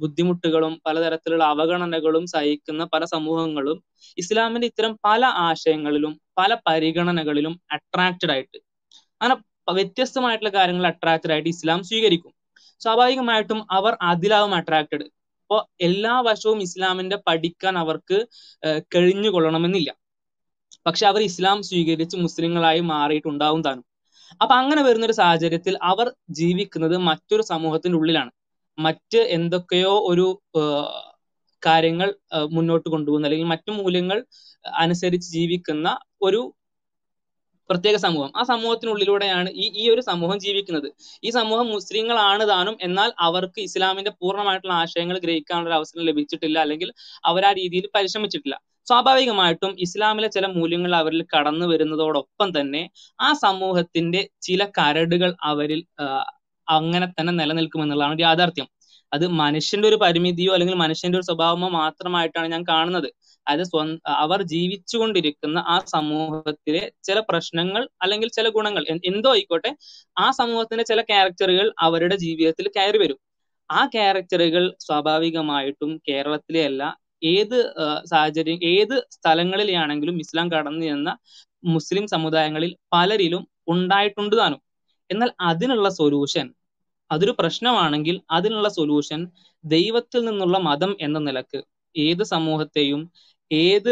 ബുദ്ധിമുട്ടുകളും പലതരത്തിലുള്ള അവഗണനകളും സഹിക്കുന്ന പല സമൂഹങ്ങളും ഇസ്ലാമിന്റെ ഇത്തരം പല ആശയങ്ങളിലും പല പരിഗണനകളിലും അട്രാക്റ്റഡ് ആയിട്ട്, അങ്ങനെ വ്യത്യസ്തമായിട്ടുള്ള കാര്യങ്ങൾ അട്രാക്റ്റഡ് ആയിട്ട് ഇസ്ലാം സ്വീകരിക്കും. സ്വാഭാവികമായിട്ടും അവർ അതിലാവും അട്രാക്റ്റഡ്. അപ്പോൾ എല്ലാ വശവും ഇസ്ലാമിന്റെ പഠിക്കാൻ അവർക്ക് കഴിഞ്ഞുകൊള്ളണമെന്നില്ല, പക്ഷെ അവർ ഇസ്ലാം സ്വീകരിച്ച് മുസ്ലിങ്ങളായി മാറിയിട്ടുണ്ടാവും താനും. അപ്പൊ അങ്ങനെ വരുന്നൊരു സാഹചര്യത്തിൽ അവർ ജീവിക്കുന്നത് മറ്റൊരു സമൂഹത്തിന്റെ ഉള്ളിലാണ്. മറ്റ് എന്തൊക്കെയോ ഒരു കാര്യങ്ങൾ മുന്നോട്ട് കൊണ്ടുപോകുന്ന അല്ലെങ്കിൽ മറ്റു മൂല്യങ്ങൾ അനുസരിച്ച് ജീവിക്കുന്ന ഒരു പ്രത്യേക സമൂഹം, ആ സമൂഹത്തിനുള്ളിലൂടെയാണ് ഈ ഒരു സമൂഹം ജീവിക്കുന്നത്. ഈ സമൂഹം മുസ്ലിങ്ങളാണ് താനും, എന്നാൽ അവർക്ക് ഇസ്ലാമിന്റെ പൂർണ്ണമായിട്ടുള്ള ആശയങ്ങൾ ഗ്രഹിക്കാനുള്ള ഒരു അവസരം ലഭിച്ചിട്ടില്ല, അല്ലെങ്കിൽ അവർ ആ രീതിയിൽ പരിശ്രമിച്ചിട്ടില്ല. സ്വാഭാവികമായിട്ടും ഇസ്ലാമിലെ ചില മൂല്യങ്ങൾ അവരിൽ കടന്നു വരുന്നതോടൊപ്പം തന്നെ ആ സമൂഹത്തിന്റെ ചില കരടുകൾ അവരിൽ അങ്ങനെ തന്നെ നിലനിൽക്കുമെന്നുള്ളതാണ് ഒരു യാഥാർത്ഥ്യം. അത് മനുഷ്യന്റെ ഒരു പരിമിതിയോ അല്ലെങ്കിൽ മനുഷ്യന്റെ ഒരു സ്വഭാവമോ മാത്രമായിട്ടാണ് ഞാൻ കാണുന്നത്. അത് അവർ ജീവിച്ചുകൊണ്ടിരിക്കുന്ന ആ സമൂഹത്തിലെ ചില പ്രശ്നങ്ങൾ അല്ലെങ്കിൽ ചില ഗുണങ്ങൾ എന്തോ ആയിക്കോട്ടെ, ആ സമൂഹത്തിന്റെ ചില ക്യാരക്ടറുകൾ അവരുടെ ജീവിതത്തിൽ കയറി വരും. ആ ക്യാരക്ടറുകൾ സ്വാഭാവികമായിട്ടും കേരളത്തിലെ അല്ല, ഏത് സാഹചര്യം ഏത് സ്ഥലങ്ങളിലാണെങ്കിലും ഇസ്ലാം കടന്നു ചെന്ന മുസ്ലിം സമുദായങ്ങളിൽ പലരിലും ഉണ്ടായിട്ടുണ്ട് താനും. എന്നാൽ അതിനുള്ള സൊല്യൂഷൻ, അതൊരു പ്രശ്നമാണെങ്കിൽ അതിനുള്ള സൊല്യൂഷൻ ദൈവത്തിൽ നിന്നുള്ള മതം എന്ന നിലക്ക് ഏത് സമൂഹത്തെയും ഏത്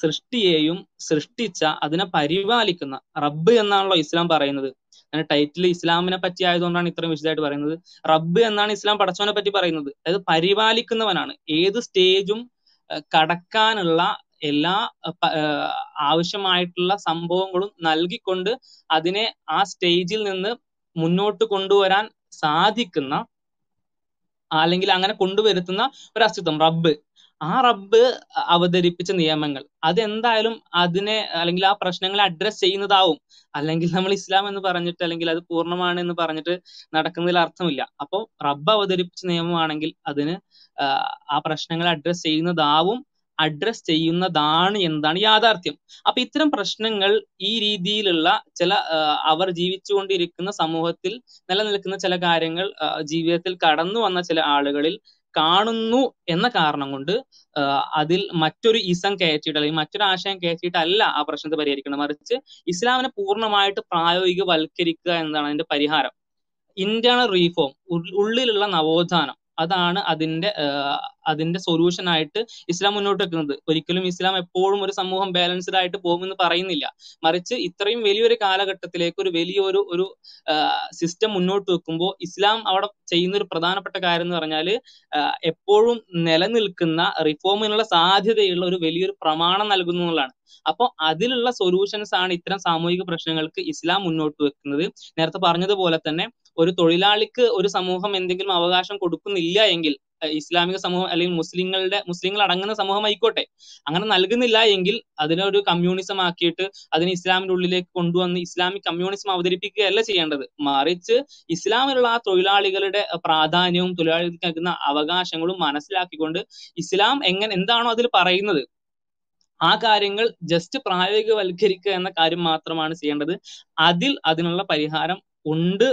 സൃഷ്ടിയെയും സൃഷ്ടിച്ച അതിനെ പരിപാലിക്കുന്ന റബ്ബ് എന്നാണല്ലോ ഇസ്ലാം പറയുന്നത്. ടൈറ്റിൽ ഇസ്ലാമിനെ പറ്റി ആയതുകൊണ്ടാണ് ഇത്രയും വിശദമായിട്ട് പറയുന്നത്. റബ്ബ് എന്നാണ് ഇസ്ലാം പടച്ചവനെ പറ്റി പറയുന്നത്, അതായത് പരിപാലിക്കുന്നവനാണ്. ഏത് സ്റ്റേജും കടക്കാനുള്ള എല്ലാ ആവശ്യമായിട്ടുള്ള സംഭവങ്ങളും നൽകിക്കൊണ്ട് അതിനെ ആ സ്റ്റേജിൽ നിന്ന് മുന്നോട്ട് കൊണ്ടുവരാൻ സാധിക്കുന്ന അല്ലെങ്കിൽ അങ്ങനെ കൊണ്ടുവരുത്തുന്ന ഒരു അസ്തിത്വം റബ്ബ്. ആ റബ്ബ് അവതരിപ്പിച്ച നിയമങ്ങൾ അതെന്തായാലും അതിനെ അല്ലെങ്കിൽ ആ പ്രശ്നങ്ങളെ അഡ്രസ്സ് ചെയ്യുന്നതാവും. അല്ലെങ്കിൽ നമ്മൾ ഇസ്ലാം എന്ന് പറഞ്ഞിട്ട് അല്ലെങ്കിൽ അത് പൂർണ്ണമാണ് എന്ന് പറഞ്ഞിട്ട് നടക്കുന്നതിൽ അർത്ഥമില്ല. അപ്പോൾ റബ്ബ് അവതരിപ്പിച്ച നിയമമാണെങ്കിൽ അതിന് ആ പ്രശ്നങ്ങളെ അഡ്രസ്സ് ചെയ്യുന്നതാവും, അഡ്രസ് ചെയ്യുന്നതാണ് എന്നതാണ് യാഥാർത്ഥ്യം. അപ്പൊ ഇത്തരം പ്രശ്നങ്ങൾ ഈ രീതിയിലുള്ള ചില അവർ ജീവിച്ചുകൊണ്ടിരിക്കുന്ന സമൂഹത്തിൽ നിലനിൽക്കുന്ന ചില കാര്യങ്ങൾ ജീവിതത്തിൽ കടന്നു വന്ന ചില ആളുകളിൽ കാണുന്നു എന്ന കാരണം കൊണ്ട് അതിൽ മറ്റൊരു ഇസം കയറ്റിയിട്ട് അല്ലെങ്കിൽ മറ്റൊരു ആശയം കയറ്റിയിട്ടല്ല ആ പ്രശ്നത്തെ പരിഹരിക്കണം, മറിച്ച് ഇസ്ലാമിനെ പൂർണ്ണമായിട്ട് പ്രായോഗികവൽക്കരിക്കുക എന്നതാണ് അതിന്റെ പരിഹാരം. ഇന്റേണൽ റീഫോം, ഉള്ളിലുള്ള നവോത്ഥാനം, അതാണ് അതിന്റെ സൊല്യൂഷൻ ആയിട്ട് ഇസ്ലാം മുന്നോട്ട് വെക്കുന്നത്. ഒരിക്കലും ഇസ്ലാം എപ്പോഴും ഒരു സമൂഹം ബാലൻസ്ഡ് ആയിട്ട് പോകുമെന്ന് പറയുന്നില്ല, മറിച്ച് ഇത്രയും വലിയൊരു കാലഘട്ടത്തിലേക്ക് ഒരു വലിയൊരു ഒരു സിസ്റ്റം മുന്നോട്ട് വെക്കുമ്പോൾ ഇസ്ലാം അവിടെ ചെയ്യുന്ന ഒരു പ്രധാനപ്പെട്ട കാര്യം എന്ന് പറഞ്ഞാൽ എപ്പോഴും നിലനിൽക്കുന്ന റിഫോമിനുള്ള സാധ്യതയുള്ള ഒരു വലിയൊരു പ്രമാണം നൽകുന്നു എന്നുള്ളതാണ്. അപ്പോൾ അതിലുള്ള സൊല്യൂഷൻസ് ആണ് ഇത്തരം സാമൂഹിക പ്രശ്നങ്ങൾക്ക് ഇസ്ലാം മുന്നോട്ട് വെക്കുന്നത്. നേരത്തെ പറഞ്ഞതുപോലെ തന്നെ ഒരു തൊഴിലാളിക്ക് ഒരു സമൂഹം എന്തെങ്കിലും അവകാശം കൊടുക്കുന്നില്ല എങ്കിൽ, ഇസ്ലാമിക സമൂഹം അല്ലെങ്കിൽ മുസ്ലിങ്ങൾ അടങ്ങുന്ന സമൂഹം ആയിക്കോട്ടെ, അങ്ങനെ നൽകുന്നില്ല എങ്കിൽ അതിനൊരു കമ്മ്യൂണിസം ആക്കിയിട്ട് അതിനെ ഇസ്ലാമിന്റെ ഉള്ളിലേക്ക് കൊണ്ടുവന്ന് ഇസ്ലാമിക് കമ്മ്യൂണിസം അവതരിപ്പിക്കുകയല്ല ചെയ്യേണ്ടത്, മറിച്ച് ഇസ്ലാമിലുള്ള ആ തൊഴിലാളികളുടെ പ്രാധാന്യവും തൊഴിലാളികൾക്ക് നൽകുന്ന അവകാശങ്ങളും മനസ്സിലാക്കിക്കൊണ്ട് ഇസ്ലാം എന്താണോ അതിൽ പറയുന്നത് ആ കാര്യങ്ങൾ ജസ്റ്റ് പ്രായോഗികവൽക്കരിക്കുക എന്ന കാര്യം മാത്രമാണ് ചെയ്യേണ്ടത്. അതിനുള്ള പരിഹാരം ഉണ്ട്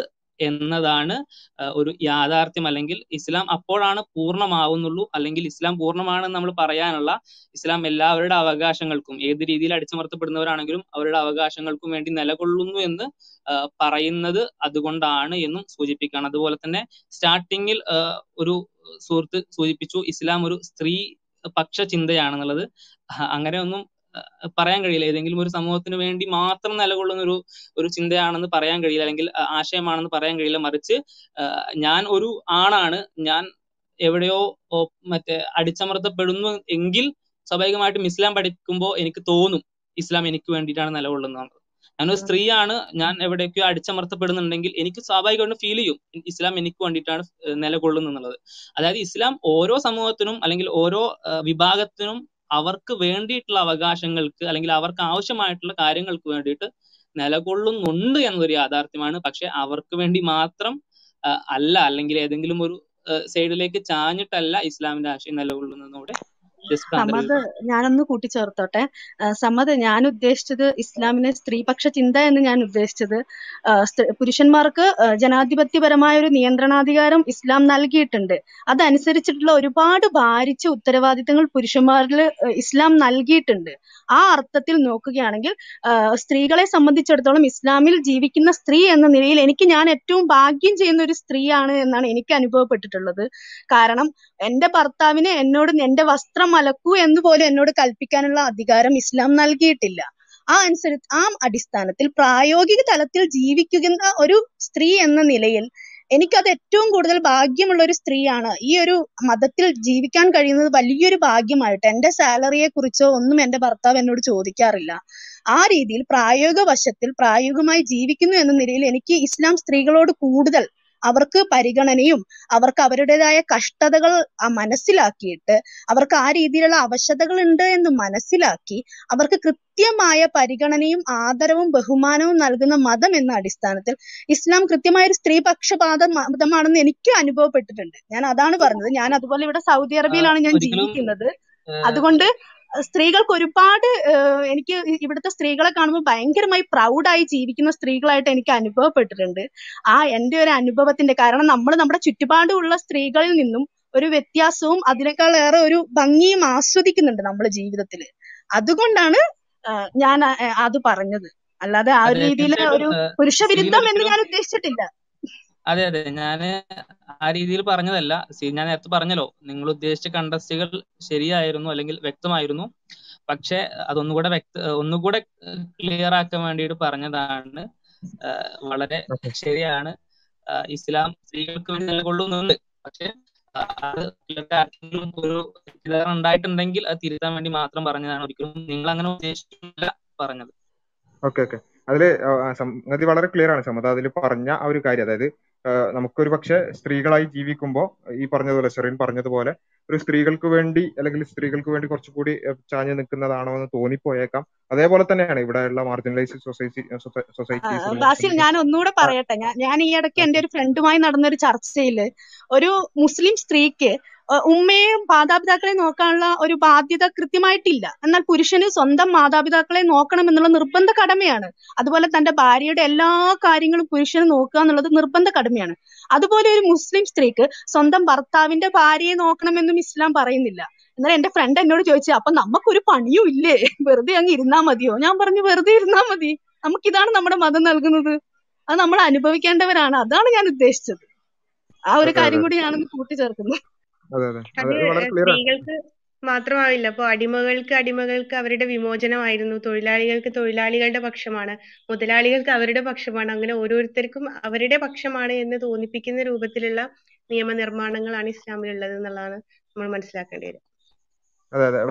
എന്നതാണ് ഒരു യാഥാർത്ഥ്യം. അല്ലെങ്കിൽ ഇസ്ലാം അപ്പോഴാണ് പൂർണ്ണമാവുന്നുള്ളൂ, അല്ലെങ്കിൽ ഇസ്ലാം പൂർണ്ണമാണെന്ന് നമ്മൾ പറയാനുള്ള, ഇസ്ലാം എല്ലാവരുടെ അവകാശങ്ങൾക്കും ഏത് രീതിയിൽ അടിച്ചമർത്തപ്പെടുന്നവരാണെങ്കിലും അവരുടെ അവകാശങ്ങൾക്കും വേണ്ടി നിലകൊള്ളുന്നു എന്ന് പറയുന്നത് അതുകൊണ്ടാണ് എന്നും സൂചിപ്പിക്കുകയാണ്. അതുപോലെ തന്നെ സ്റ്റാർട്ടിങ്ങിൽ ഒരു സുഹൃത്ത് സൂചിപ്പിച്ചു ഇസ്ലാം ഒരു സ്ത്രീ പക്ഷ ചിന്തയാണെന്നുള്ളത്. അങ്ങനെ ഒന്നും പറയാൻ കഴിയില്ല, ഏതെങ്കിലും ഒരു സമൂഹത്തിന് വേണ്ടി മാത്രം നിലകൊള്ളുന്ന ഒരു ചിന്തയാണെന്ന് പറയാൻ കഴിയില്ല, അല്ലെങ്കിൽ ആശയമാണെന്ന് പറയാൻ കഴിയില്ല. മറിച്ച് ഞാൻ ഒരു ആണാണ്, ഞാൻ എവിടെയോ അടിച്ചമർത്തപ്പെടുന്നു എങ്കിൽ സ്വാഭാവികമായിട്ടും ഇസ്ലാം പഠിക്കുമ്പോൾ എനിക്ക് തോന്നും ഇസ്ലാം എനിക്ക് വേണ്ടിയിട്ടാണ് നിലകൊള്ളുന്നത്. ഞാനൊരു സ്ത്രീയാണ്, ഞാൻ എവിടെയൊക്കെയോ അടിച്ചമർത്തപ്പെടുന്നുണ്ടെങ്കിൽ എനിക്ക് സ്വാഭാവികമായിട്ടും ഫീൽ ചെയ്യും ഇസ്ലാം എനിക്ക് വേണ്ടിയിട്ടാണ് നിലകൊള്ളുന്നത് എന്നുള്ളത്. അതായത് ഇസ്ലാം ഓരോ സമൂഹത്തിനും അല്ലെങ്കിൽ ഓരോ വിഭാഗത്തിനും അവർക്ക് വേണ്ടിയിട്ടുള്ള അവകാശങ്ങൾക്ക് അല്ലെങ്കിൽ അവർക്ക് ആവശ്യമായിട്ടുള്ള കാര്യങ്ങൾക്ക് വേണ്ടിയിട്ട് നിലകൊള്ളുന്നുണ്ട് എന്നൊരു യാഥാർത്ഥ്യമാണ്. പക്ഷെ അവർക്ക് വേണ്ടി മാത്രം അല്ല, അല്ലെങ്കിൽ ഏതെങ്കിലും ഒരു സൈഡിലേക്ക് ചാഞ്ഞിട്ടല്ല ഇസ്ലാമിന്റെ ആശയം നിലകൊള്ളുന്നതോടെ. സമദ്, ഞാനൊന്ന് കൂട്ടിച്ചേർത്തോട്ടെ സമദ്, ഞാൻ ഉദ്ദേശിച്ചത് ഇസ്ലാമിലെ സ്ത്രീപക്ഷ ചിന്ത എന്ന് ഞാൻ ഉദ്ദേശിച്ചത് പുരുഷന്മാർക്ക് ജനാധിപത്യപരമായ ഒരു നിയന്ത്രണാധികാരം ഇസ്ലാം നൽകിയിട്ടുണ്ട്. അതനുസരിച്ചിട്ടുള്ള ഒരുപാട് ഭാരിച്ച ഉത്തരവാദിത്തങ്ങൾ പുരുഷന്മാരിൽ ഇസ്ലാം നൽകിയിട്ടുണ്ട്. ആ അർത്ഥത്തിൽ നോക്കുകയാണെങ്കിൽ സ്ത്രീകളെ സംബന്ധിച്ചിടത്തോളം ഇസ്ലാമിൽ ജീവിക്കുന്ന സ്ത്രീ എന്ന നിലയിൽ എനിക്ക് ഞാൻ ഏറ്റവും ഭാഗ്യം ചെയ്യുന്ന ഒരു സ്ത്രീയാണ് എന്നാണ് എനിക്ക് അനുഭവപ്പെട്ടിട്ടുള്ളത്. കാരണം എന്റെ ഭർത്താവിന് എന്നോട് എന്റെ വസ്ത്രം അലക്കൂ എന്ന് പോലും എന്നോട് കൽപ്പിക്കാനുള്ള അധികാരം ഇസ്ലാം നൽകിയിട്ടില്ല. ആ അടിസ്ഥാനത്തിൽ പ്രായോഗിക തലത്തിൽ ജീവിക്കുന്ന ഒരു സ്ത്രീ എന്ന നിലയിൽ എനിക്കത് ഏറ്റവും കൂടുതൽ ഭാഗ്യമുള്ള ഒരു സ്ത്രീയാണ്. ഈ ഒരു മതത്തിൽ ജീവിക്കാൻ കഴിയുന്നത് വലിയൊരു ഭാഗ്യമായിട്ട് എന്റെ സാലറിയെ കുറിച്ചോ ഒന്നും എന്റെ ഭർത്താവ് എന്നോട് ചോദിക്കാറില്ല. ആ രീതിയിൽ പ്രായോഗിക വശത്തിൽ പ്രായോഗികമായി ജീവിക്കുന്നു എന്ന നിലയിൽ എനിക്ക് ഇസ്ലാം സ്ത്രീകളോട് കൂടുതൽ അവർക്ക് പരിഗണനയും അവർക്ക് അവരുടേതായ കഷ്ടതകൾ മനസ്സിലാക്കിയിട്ട് അവർക്ക് ആ രീതിയിലുള്ള അവശതകൾ ഉണ്ട് എന്ന് മനസ്സിലാക്കി അവർക്ക് കൃത്യമായ പരിഗണനയും ആദരവും ബഹുമാനവും നൽകുന്ന മതം എന്ന അടിസ്ഥാനത്തിൽ ഇസ്ലാം കൃത്യമായ ഒരു സ്ത്രീപക്ഷപാത മതമാണെന്ന് എനിക്കും അനുഭവപ്പെട്ടിട്ടുണ്ട്. ഞാൻ അതാണ് പറഞ്ഞത്. ഞാൻ അതുപോലെ ഇവിടെ സൗദി അറേബ്യയിലാണ് ഞാൻ ജീവിക്കുന്നത്. അതുകൊണ്ട് സ്ത്രീകൾക്ക് ഒരുപാട് എനിക്ക് ഇവിടുത്തെ സ്ത്രീകളെ കാണുമ്പോൾ ഭയങ്കരമായി പ്രൗഡായി ജീവിക്കുന്ന സ്ത്രീകളായിട്ട് എനിക്ക് അനുഭവപ്പെട്ടിട്ടുണ്ട്. എൻ്റെ ഒരു അനുഭവത്തിന്റെ കാരണം നമ്മൾ നമ്മുടെ ചുറ്റുപാടുമുള്ള സ്ത്രീകളിൽ നിന്നും ഒരു വ്യത്യാസവും അതിനേക്കാളേറെ ഒരു ഭംഗിയും ആസ്വദിക്കുന്നുണ്ട് നമ്മുടെ ജീവിതത്തിൽ. അതുകൊണ്ടാണ് ഞാൻ അത് പറഞ്ഞത്, അല്ലാതെ ആ ഒരു രീതിയിൽ ഒരു പുരുഷവിരുദ്ധം എന്ന് ഞാൻ ഉദ്ദേശിച്ചിട്ടില്ല. അതെ അതെ, ഞാന് ആ രീതിയിൽ പറഞ്ഞതല്ല. ഞാൻ നേരത്തെ പറഞ്ഞല്ലോ, നിങ്ങൾ ഉദ്ദേശിച്ച കണ്ടസ്റ്റുകൾ ശരിയായിരുന്നു അല്ലെങ്കിൽ വ്യക്തമായിരുന്നു. പക്ഷെ അതൊന്നുകൂടെ ഒന്നുകൂടെ ക്ലിയർ ആക്കാൻ വേണ്ടിയിട്ട് പറഞ്ഞതാണ്. വളരെ ശരിയാണ്, ഇസ്ലാം സ്ത്രീകൾക്ക് വേണ്ടി നിലകൊള്ളുന്നുണ്ട്. പക്ഷെ അത് ഒരു തെറ്റിദ്ധാരണ ഉണ്ടായിട്ടുണ്ടെങ്കിൽ അത് തിരുത്താൻ വേണ്ടി മാത്രം പറഞ്ഞതാണ്. ഒരിക്കലും നിങ്ങൾ അങ്ങനെ ഉദ്ദേശിച്ചിട്ടില്ല പറഞ്ഞത്. ഓക്കെ ഓക്കെ, അതില് സംഗതി വളരെ ക്ലിയർ ആണ് സമത. അതിൽ പറഞ്ഞ ആ ഒരു കാര്യം, അതായത് നമുക്കൊരു പക്ഷെ സ്ത്രീകളായി ജീവിക്കുമ്പോൾ ഈ പറഞ്ഞതുപോലെ ഷെറിൻ പറഞ്ഞതുപോലെ ഒരു സ്ത്രീകൾക്ക് വേണ്ടി അല്ലെങ്കിൽ സ്ത്രീകൾക്ക് വേണ്ടി കുറച്ചുകൂടി ചാഞ്ഞു നിൽക്കുന്നതാണോ എന്ന് തോന്നിപ്പോയേക്കാം. അതേപോലെ തന്നെയാണ് ഇവിടെയുള്ള മാർജിനലൈസ്ഡ് സൊസൈറ്റി. ബാസിൽ, ഞാൻ ഒന്നുകൂടെ പറയട്ടെ. ഞാൻ ഈ ഇടയ്ക്ക് എന്റെ ഒരു ഫ്രണ്ടുമായി നടന്നൊരു ചർച്ചയിൽ ഒരു മുസ്ലിം സ്ത്രീക്ക് ഉമ്മയെയും മാതാപിതാക്കളെ നോക്കാനുള്ള ഒരു ബാധ്യത കൃത്യമായിട്ടില്ല. എന്നാൽ പുരുഷന് സ്വന്തം മാതാപിതാക്കളെ നോക്കണം എന്നുള്ള നിർബന്ധ കടമയാണ്. അതുപോലെ തന്റെ ഭാര്യയുടെ എല്ലാ കാര്യങ്ങളും പുരുഷന് നോക്കുക എന്നുള്ളത് നിർബന്ധ കടമയാണ്. അതുപോലെ ഒരു മുസ്ലിം സ്ത്രീക്ക് സ്വന്തം ഭർത്താവിന്റെ ഭാര്യയെ നോക്കണമെന്നും ഇസ്ലാം പറയുന്നില്ല. എന്നാൽ എന്റെ ഫ്രണ്ട് എന്നോട് ചോദിച്ചു, അപ്പൊ നമുക്കൊരു പണിയും ഇല്ലേ, വെറുതെ അങ്ങ് ഇരുന്നാ മതിയോ? ഞാൻ പറഞ്ഞു, വെറുതെ ഇരുന്നാ മതി, നമുക്കിതാണ് നമ്മുടെ മതം നൽകുന്നത്, അത് നമ്മൾ അനുഭവിക്കേണ്ടവരാണ്. അതാണ് ഞാൻ ഉദ്ദേശിച്ചത്. ആ ഒരു കാര്യം കൂടി ഞാനൊന്ന് കൂട്ടിച്ചേർക്കുന്നു. സ്ത്രീകൾക്ക് മാത്രമാവില്ല, ഇപ്പൊ അടിമകൾക്ക് അവരുടെ വിമോചനമായിരുന്നു, തൊഴിലാളികൾക്ക് തൊഴിലാളികളുടെ പക്ഷമാണ്, മുതലാളികൾക്ക് അവരുടെ പക്ഷമാണ്, അങ്ങനെ ഓരോരുത്തർക്കും അവരുടെ പക്ഷമാണ് എന്ന് തോന്നിപ്പിക്കുന്ന രൂപത്തിലുള്ള നിയമനിർമ്മാണങ്ങളാണ് ഇസ്ലാമിലുള്ളത് എന്നുള്ളതാണ് നമ്മൾ മനസ്സിലാക്കേണ്ടി വരിക. അതെ അതെ,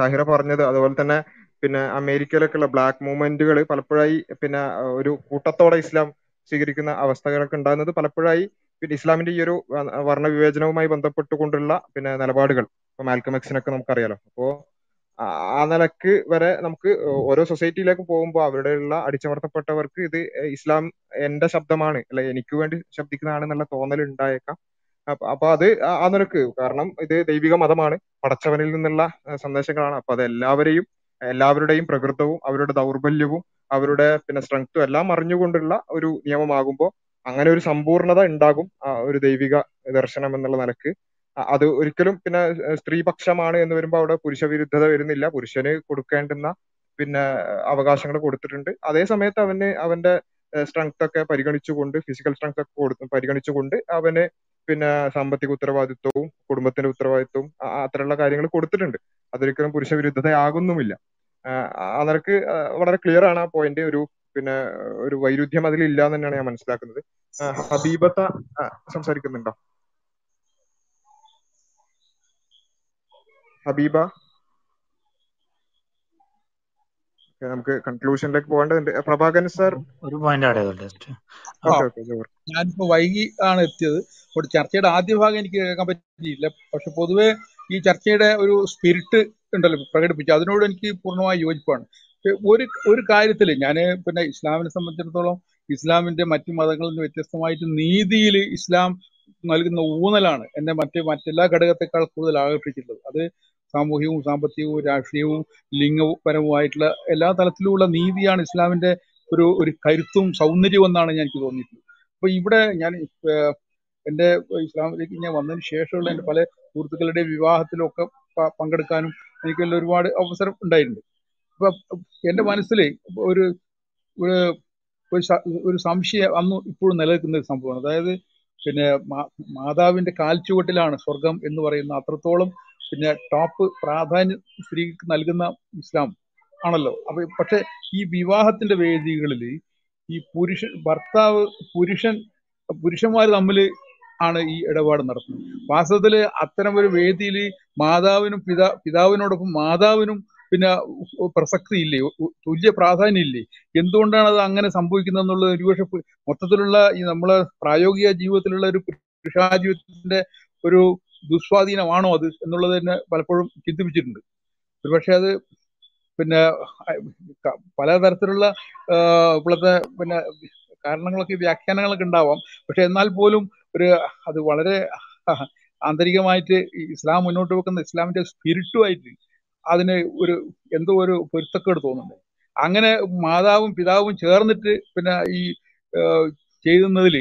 താഹിറ പറഞ്ഞത്. അതുപോലെ തന്നെ പിന്നെ അമേരിക്കയിലൊക്കെയുള്ള ബ്ലാക്ക് മൂവ്മെന്റുകൾ പലപ്പോഴായി പിന്നെ ഒരു കൂട്ടത്തോടെ ഇസ്ലാം സ്വീകരിക്കുന്ന അവസ്ഥകളൊക്കെ ഉണ്ടാകുന്നത് പലപ്പോഴായി പിന്നെ ഇസ്ലാമിന്റെ ഈ ഒരു വർണ്ണ വിവേചനവുമായി ബന്ധപ്പെട്ടുകൊണ്ടുള്ള പിന്നെ നിലപാടുകൾ. ഇപ്പൊ മാൽക്കം എക്സിനൊക്കെ നമുക്കറിയാലോ. അപ്പോ ആ നിലക്ക് വരെ നമുക്ക് ഓരോ സൊസൈറ്റിയിലേക്ക് പോകുമ്പോൾ അവിടെയുള്ള അടിച്ചമർത്തപ്പെട്ടവർക്ക് ഇത് ഇസ്ലാം എന്റെ ശബ്ദമാണ്, അല്ലെ എനിക്ക് വേണ്ടി ശബ്ദിക്കുന്നതാണെന്നുള്ള തോന്നൽ ഉണ്ടായേക്കാം. അപ്പൊ അത് ആ നിലക്ക്, കാരണം ഇത് ദൈവിക മതമാണ്, പടച്ചവനിൽ നിന്നുള്ള സന്ദേശങ്ങളാണ്. അപ്പൊ അത് എല്ലാവരുടെയും പ്രകൃതവും അവരുടെ ദൗർബല്യവും അവരുടെ പിന്നെ സ്ട്രെങ്ത്തും എല്ലാം അറിഞ്ഞുകൊണ്ടുള്ള ഒരു നിയമമാകുമ്പോൾ അങ്ങനെ ഒരു സമ്പൂർണത ഉണ്ടാകും ഒരു ദൈവിക ദർശനം എന്നുള്ള നിലക്ക്. അത് ഒരിക്കലും പിന്നെ സ്ത്രീപക്ഷമാണ് എന്ന് വരുമ്പോൾ അവിടെ പുരുഷവിരുദ്ധത വരുന്നില്ല. പുരുഷന് കൊടുക്കേണ്ടുന്ന പിന്നെ അവകാശങ്ങൾ കൊടുത്തിട്ടുണ്ട്. അതേ സമയത്ത് അവന്റെ സ്ട്രെങ്ത് ഒക്കെ പരിഗണിച്ചുകൊണ്ട്, ഫിസിക്കൽ സ്ട്രെങ്ത് ഒക്കെ പരിഗണിച്ചുകൊണ്ട് അവന് പിന്നെ സാമ്പത്തിക ഉത്തരവാദിത്വവും കുടുംബത്തിന്റെ ഉത്തരവാദിത്വവും അത്തരമുള്ള കാര്യങ്ങൾ കൊടുത്തിട്ടുണ്ട്. അതൊരിക്കലും പുരുഷവിരുദ്ധതയാകുന്നുമില്ല. ആ നിലക്ക് വളരെ ക്ലിയർ ആണ് ആ പോയിന്റ്. പിന്നെ ഒരു വൈരുദ്ധ്യം അതിലില്ല തന്നെയാണ് ഞാൻ മനസ്സിലാക്കുന്നത്. ഹബീബത്ത സംസാരിക്കുന്നുണ്ടോ? ഹബീബ, നമുക്ക് കൺക്ലൂഷനിലേക്ക് പോകേണ്ടതുണ്ട്. പ്രഭാകരൻ സാർ ഒരു പോയിന്റ്. ഞാനിപ്പോ വൈകി ആണ് എത്തിയത്. ചർച്ചയുടെ ആദ്യ ഭാഗം എനിക്ക് കേൾക്കാൻ പറ്റിയില്ല. പക്ഷെ പൊതുവെ ഈ ചർച്ചയുടെ ഒരു സ്പിരിറ്റ് ഉണ്ടല്ലോ പ്രകടിപ്പിച്ചു, അതിനോട് എനിക്ക് പൂർണ്ണമായി യോജിപ്പാണ്. ഒരു കാര്യത്തിൽ ഞാൻ പിന്നെ ഇസ്ലാമിനെ സംബന്ധിച്ചിടത്തോളം ഇസ്ലാമിൻ്റെ മറ്റ് മതങ്ങളിൽ നിന്ന് വ്യത്യസ്തമായിട്ട് നീതിയിൽ ഇസ്ലാം നൽകുന്ന ഊന്നലാണ് എന്നെ മറ്റെല്ലാ ഘടകത്തെക്കാൾ കൂടുതൽ ആകർഷിച്ചിട്ടുള്ളത്. അത് സാമൂഹികവും സാമ്പത്തികവും രാഷ്ട്രീയവും ലിംഗപരവുമായിട്ടുള്ള എല്ലാ തലത്തിലുമുള്ള നീതിയാണ് ഇസ്ലാമിൻ്റെ ഒരു കരുത്തും സൗന്ദര്യവും എന്നാണ് എനിക്ക് തോന്നിയിട്ടുള്ളത്. അപ്പോൾ ഇവിടെ ഞാൻ എൻ്റെ ഇസ്ലാമിലേക്ക് ഞാൻ വന്നതിന് ശേഷമുള്ള എൻ്റെ പല സുഹൃത്തുക്കളുടെ വിവാഹത്തിലൊക്കെ പങ്കെടുക്കാനും എനിക്കെല്ലാം ഒരുപാട് അവസരം ഉണ്ടായിട്ടുണ്ട്. അപ്പം എൻ്റെ മനസ്സിൽ ഒരു ഒരു സംശയം അന്ന് ഇപ്പോഴും നിലനിൽക്കുന്ന ഒരു സംഭവമാണ്. അതായത് പിന്നെ മാതാവിൻ്റെ കാൽച്ചുവട്ടിലാണ് സ്വർഗം എന്ന് പറയുന്ന അത്രത്തോളം പിന്നെ ടോപ്പ് പ്രാധാന്യം സ്ത്രീക്ക് നൽകുന്ന ഇസ്ലാം ആണല്ലോ. അപ്പം പക്ഷെ ഈ വിവാഹത്തിൻ്റെ വേദികളിൽ ഈ പുരുഷന്മാർ തമ്മിൽ ആണ് ഈ ഇടപാട് നടത്തുന്നത്. വാസ്തവത്തിൽ അത്തരം ഒരു വേദിയിൽ മാതാവിനും പിതാവിനോടൊപ്പം മാതാവിനും പിന്നെ പ്രസക്തി ഇല്ലേ, തുല്യ പ്രാധാന്യം ഇല്ലേ? എന്തുകൊണ്ടാണ് അത് അങ്ങനെ സംഭവിക്കുന്നത് എന്നുള്ളത് ഒരുപക്ഷെ മൊത്തത്തിലുള്ള ഈ നമ്മളെ പ്രായോഗിക ജീവിതത്തിലുള്ള ഒരു പുരുഷാജീവിതത്തിന്റെ ഒരു ദുസ്വാധീനമാണോ അത് എന്നുള്ളത് തന്നെ പലപ്പോഴും ചിന്തിപ്പിച്ചിട്ടുണ്ട്. ഒരുപക്ഷെ അത് പിന്നെ പലതരത്തിലുള്ള ഇപ്പോഴത്തെ പിന്നെ കാരണങ്ങളൊക്കെ വ്യാഖ്യാനങ്ങളൊക്കെ ഉണ്ടാവാം. പക്ഷെ എന്നാൽ പോലും അത് വളരെ ആന്തരികമായിട്ട് ഇസ്ലാം മുന്നോട്ട് വെക്കുന്ന ഇസ്ലാമിന്റെ സ്പിരിറ്റുമായിട്ട് അതിന് എന്തോ ഒരു പൊരുത്തക്കേട് തോന്നുന്നുണ്ട്. അങ്ങനെ മാതാവും പിതാവും ചേർന്നിട്ട് പിന്നെ ഈ ചെയ്യുന്നതിൽ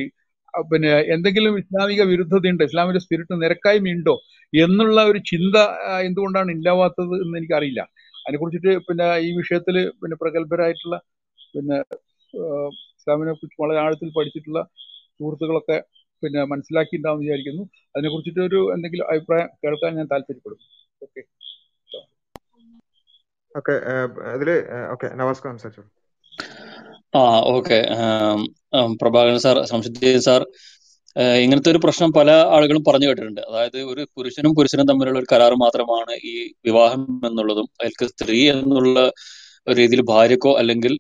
പിന്നെ എന്തെങ്കിലും ഇസ്ലാമിക വിരുദ്ധത ഉണ്ടോ, ഇസ്ലാമിന്റെ സ്പിരിറ്റ് നിരക്കായ്മ ഉണ്ടോ എന്നുള്ള ഒരു ചിന്ത എന്തുകൊണ്ടാണ് ഇല്ലാവാത്തത് എന്ന് എനിക്കറിയില്ല. അതിനെക്കുറിച്ചിട്ട് പിന്നെ ഈ വിഷയത്തിൽ പിന്നെ പ്രഗത്ഭരായിട്ടുള്ള പിന്നെ ഇസ്ലാമിനെ കുറിച്ച് വളരെ ആഴത്തിൽ പഠിച്ചിട്ടുള്ള സുഹൃത്തുക്കളൊക്കെ പിന്നെ മനസ്സിലാക്കിയിട്ടുണ്ടാവുമെന്ന് വിചാരിക്കുന്നു. അതിനെക്കുറിച്ചിട്ട് ഒരു എന്തെങ്കിലും അഭിപ്രായം കേൾക്കാൻ ഞാൻ താല്പര്യപ്പെടുന്നു. ഓക്കെ ഓക്കെ അതില് ഓക്കെ നമസ്കാരം sir. Okay Prabhakaran sir, സംശുദ്ധീൻ sir, ഇങ്ങനത്തെ ഒരു പ്രശ്നം പല ആളുകളും പറഞ്ഞു കേട്ടിട്ടുണ്ട്. അതായത് ഒരു പുരുഷനും തമ്മിലുള്ള ഒരു കരാർ മാത്രമാണ് ഈ വിവാഹം എന്നുള്ളതും അതിൽക്ക് സ്ത്രീ എന്നുള്ള രീതിയിൽ ഭാര്യക്കോ അല്ലെങ്കിൽ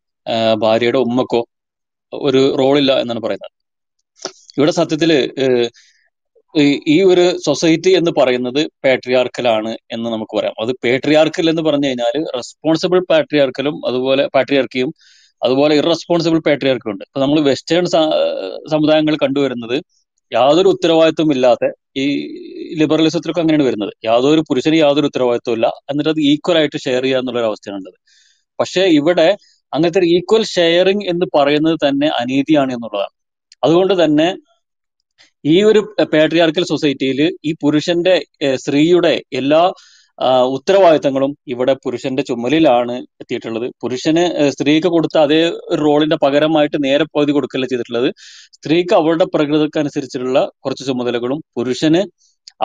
ഭാര്യയുടെ ഉമ്മക്കോ ഒരു റോളില്ല എന്നാണ് പറയുന്നത്. ഇവിടെ സത്യത്തില് ഈ ഒരു സൊസൈറ്റി എന്ന് പറയുന്നത് പാട്രിയാർക്കലാണ് എന്ന് നമുക്ക് പറയാം. അത് പാട്രിയാർക്കൽ എന്ന് പറഞ്ഞു കഴിഞ്ഞാൽ റെസ്പോൺസിബിൾ പാട്രിയാർക്കലും അതുപോലെ പാട്രിയാർക്കിയും അതുപോലെ ഇറസ്പോൺസിബിൾ പാട്രിയാർക്കും ഉണ്ട്. ഇപ്പൊ നമ്മൾ വെസ്റ്റേൺ സമുദായങ്ങൾ കണ്ടുവരുന്നത് യാതൊരു ഉത്തരവാദിത്വം ഇല്ലാത്ത ഈ ലിബറലിസത്തിലൊക്കെ അങ്ങനെയാണ് വരുന്നത്. യാതൊരു പുരുഷന് യാതൊരു ഉത്തരവാദിത്വം ഇല്ല, എന്നിട്ട് അത് ഈക്വൽ ആയിട്ട് ഷെയർ ചെയ്യുക എന്നുള്ളൊരു അവസ്ഥയാണുള്ളത്. പക്ഷെ ഇവിടെ അങ്ങനത്തെ ഒരു ഈക്വൽ ഷെയറിങ് എന്ന് പറയുന്നത് തന്നെ അനീതിയാണ് എന്നുള്ളതാണ്. അതുകൊണ്ട് തന്നെ ഈ ഒരു പാട്രിയാർക്കൽ സൊസൈറ്റിയിൽ ഈ പുരുഷന്റെ സ്ത്രീയുടെ എല്ലാ ഉത്തരവാദിത്തങ്ങളും ഇവിടെ പുരുഷന്റെ ചുമലിലാണ് എത്തിയിട്ടുള്ളത്. പുരുഷന് സ്ത്രീക്ക് കൊടുത്ത അതേ റോളിന്റെ പകരമായിട്ട് നേരെ പകുതി കൊടുക്കല്ല ചെയ്തിട്ടുള്ളത്. സ്ത്രീക്ക് അവളുടെ പ്രകൃതിക്കനുസരിച്ചിട്ടുള്ള കുറച്ച് ചുമതലകളും പുരുഷന്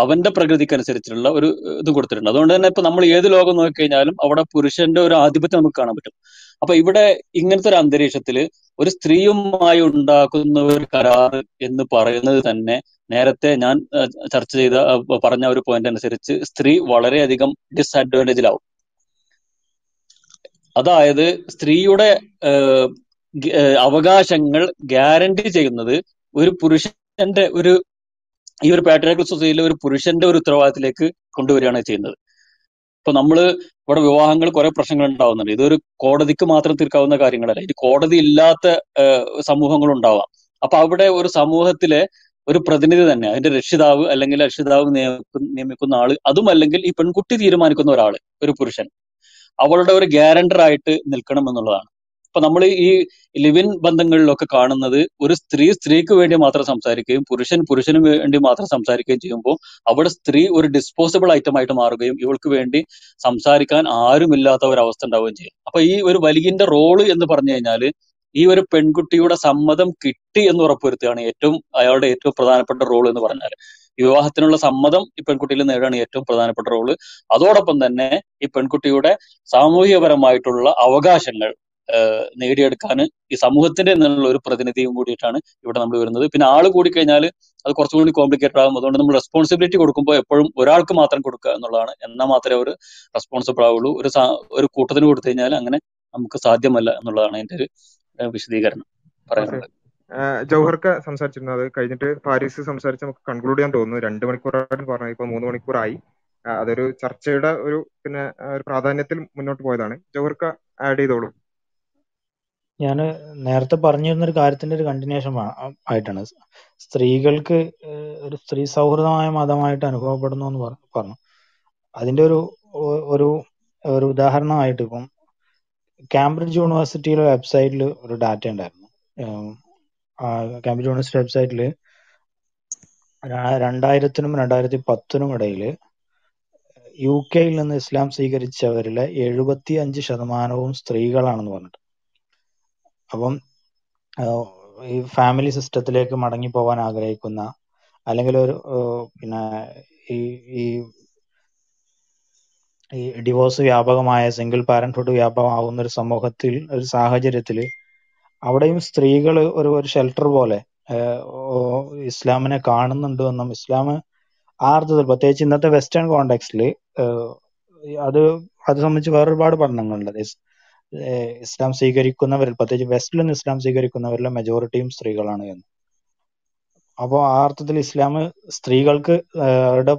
അവന്റെ പ്രകൃതിക്കനുസരിച്ചിട്ടുള്ള ഒരു ഇതും കൊടുത്തിട്ടുണ്ട്. അതുകൊണ്ട് തന്നെ ഇപ്പൊ നമ്മൾ ഏത് ലോകം നോക്കിക്കഴിഞ്ഞാലും അവിടെ പുരുഷന്റെ ഒരു ആധിപത്യം നമുക്ക് കാണാൻ പറ്റും. അപ്പൊ ഇവിടെ ഇങ്ങനത്തെ ഒരു അന്തരീക്ഷത്തിൽ ഒരു സ്ത്രീയുമായി ഉണ്ടാക്കുന്ന ഒരു കരാറ് എന്ന് പറയുന്നത് തന്നെ നേരത്തെ ഞാൻ ചർച്ച ചെയ്ത പറഞ്ഞ ഒരു പോയിന്റ് അനുസരിച്ച് സ്ത്രീ വളരെയധികം ഡിസ്അഡ്വാൻറ്റേജിലാവും. അതായത് സ്ത്രീയുടെ അവകാശങ്ങൾ ഗ്യാരണ്ടി ചെയ്യുന്നത് ഒരു പുരുഷന്റെ ഈ ഒരു പാട്രിയാർക്കൽ സൊസൈറ്റിയിലെ ഒരു പുരുഷന്റെ ഒരു ഉത്തരവാദിത്തത്തിലേക്ക് കൊണ്ടുവരികയാണ് ചെയ്യുന്നത്. ഇപ്പൊ നമ്മള് ഇവിടെ വിവാഹങ്ങൾ കുറെ പ്രശ്നങ്ങൾ ഉണ്ടാവുന്നുണ്ട്. ഇതൊരു കോടതിക്ക് മാത്രം തീർക്കാവുന്ന കാര്യങ്ങളല്ല. ഇത് കോടതി ഇല്ലാത്ത സമൂഹങ്ങൾ ഉണ്ടാവാം. അപ്പൊ അവിടെ ഒരു സമൂഹത്തിലെ ഒരു പ്രതിനിധി തന്നെ അതിന്റെ രക്ഷിതാവ് അല്ലെങ്കിൽ രക്ഷിതാവ് നിയമിക്കുന്ന ആള്, അതും അല്ലെങ്കിൽ ഈ പെൺകുട്ടി തീരുമാനിക്കുന്ന ഒരാള്, ഒരു പുരുഷൻ അവളുടെ ഒരു ഗ്യാരണ്ടറായിട്ട് നിൽക്കണം എന്നുള്ളതാണ്. അപ്പൊ നമ്മൾ ഈ ലിവ് ഇൻ ബന്ധങ്ങളിലൊക്കെ കാണുന്നത് ഒരു സ്ത്രീക്ക് വേണ്ടി മാത്രം സംസാരിക്കുകയും പുരുഷൻ പുരുഷന് വേണ്ടി മാത്രം സംസാരിക്കുകയും ചെയ്യുമ്പോൾ അവിടെ സ്ത്രീ ഒരു ഡിസ്പോസിബിൾ ഐറ്റമായിട്ട് മാറുകയും ഇവൾക്ക് വേണ്ടി സംസാരിക്കാൻ ആരുമില്ലാത്ത ഒരു അവസ്ഥ ഉണ്ടാവുകയും ചെയ്യും. അപ്പൊ ഈ ഒരു വലിയന്റെ റോള് എന്ന് പറഞ്ഞു കഴിഞ്ഞാൽ ഈ ഒരു പെൺകുട്ടിയുടെ സമ്മതം കിട്ടി എന്ന് ഉറപ്പുവരുത്തുകയാണ് അയാളുടെ ഏറ്റവും പ്രധാനപ്പെട്ട റോൾ എന്ന് പറഞ്ഞാൽ. വിവാഹത്തിനുള്ള സമ്മതം ഈ പെൺകുട്ടിയിൽ നേടാണ് ഏറ്റവും പ്രധാനപ്പെട്ട റോള്. അതോടൊപ്പം തന്നെ ഈ പെൺകുട്ടിയുടെ സാമൂഹികപരമായിട്ടുള്ള അവകാശങ്ങൾ നേടിയെടുക്കാൻ ഈ സമൂഹത്തിന്റെ എന്നുള്ള ഒരു പ്രതിനിധിയും കൂടിയിട്ടാണ് ഇവിടെ നമ്മൾ വരുന്നത്. പിന്നെ ആള് കൂടിക്കഴിഞ്ഞാൽ അത് കുറച്ചും കൂടി കോംപ്ലിക്കേറ്റഡ് ആകും. അതുകൊണ്ട് നമ്മൾ റെസ്പോൺസിബിലിറ്റി കൊടുക്കുമ്പോൾ എപ്പോഴും ഒരാൾക്ക് മാത്രം കൊടുക്കുക എന്നുള്ളതാണ്. എന്നാൽ മാത്രമേ അവർ റെസ്പോൺസിബിൾ ആവുള്ളൂ. ഒരു കൂട്ടത്തിന് കൊടുത്തു കഴിഞ്ഞാൽ അങ്ങനെ നമുക്ക് സാധ്യമല്ല എന്നുള്ളതാണ് അതിന്റെ ഒരു വിശദീകരണം പറയാനുള്ളത്. ജൗഹർക്ക് സംസാരിച്ചിരുന്നത് കഴിഞ്ഞിട്ട് ഫാരിസ് സംസാരിച്ച് നമുക്ക് കൺക്ലൂഡ് ചെയ്യാൻ തോന്നുന്നു. 2 മണിക്കൂറായിട്ട് പറഞ്ഞു, ഇപ്പൊ 3 മണിക്കൂറായി. അതൊരു ചർച്ചയുടെ ഒരു പിന്നെ ഒരു പ്രാധാന്യത്തിൽ മുന്നോട്ട് പോയതാണ്. ജോഹർക്ക ആഡ് ചെയ്തോളൂ. ഞാൻ നേരത്തെ പറഞ്ഞിരുന്നൊരു കാര്യത്തിന്റെ ഒരു കണ്ടിന്യൂഷൻ ആയിട്ടാണ് സ്ത്രീകൾക്ക് ഒരു സ്ത്രീ സൗഹൃദമായ മതമായിട്ട് അനുഭവപ്പെടുന്നു എന്ന് പറഞ്ഞു. അതിന്റെ ഒരു ഒരു ഒരു ഉദാഹരണമായിട്ട് ഇപ്പം കാംബ്രിഡ്ജ് യൂണിവേഴ്സിറ്റിയിലെ വെബ്സൈറ്റിൽ ഒരു ഡാറ്റ ഉണ്ടായിരുന്നു. കാംബ്രിഡ്ജ് യൂണിവേഴ്സിറ്റി വെബ്സൈറ്റിൽ 2000-നും 2010-നും ഇടയിൽ UK-യിൽ നിന്ന് ഇസ്ലാം സ്വീകരിച്ചവരിലെ 75% സ്ത്രീകളാണെന്ന് പറഞ്ഞിട്ട്. അപ്പം ഈ ഫാമിലി സിസ്റ്റത്തിലേക്ക് മടങ്ങി പോകാൻ ആഗ്രഹിക്കുന്ന അല്ലെങ്കിൽ ഒരു പിന്നെ ഈ ഈ ഈ ഡിവോഴ്സ് വ്യാപകമായ സിംഗിൾ പാരന്റ്ഹുഡ് വ്യാപകമാകുന്ന ഒരു സമൂഹത്തിൽ ഒരു സാഹചര്യത്തിൽ അവിടെയും സ്ത്രീകൾ ഒരു ഒരു ഷെൽട്ടർ പോലെ ഇസ്ലാമിനെ കാണുന്നുണ്ട് എന്നും ഇസ്ലാം ആ അർത്ഥത്തിൽ പ്രത്യേകിച്ച് ഇന്നത്തെ വെസ്റ്റേൺ കോണ്ടെക്സ്റ്റിൽ അത് സംബന്ധിച്ച് വേറൊരുപാട് പഠനങ്ങളുണ്ട്. ഇസ്ലാം സ്വീകരിക്കുന്നവരിൽ പ്രത്യേകിച്ച് വെസ്റ്റിൽ നിന്ന് ഇസ്ലാം സ്വീകരിക്കുന്നവരിലെ മെജോറിറ്റിയും സ്ത്രീകളാണ് എന്ന്. അപ്പോൾ ആ അർത്ഥത്തിൽ ഇസ്ലാം സ്ത്രീകൾക്ക് അവരുടെ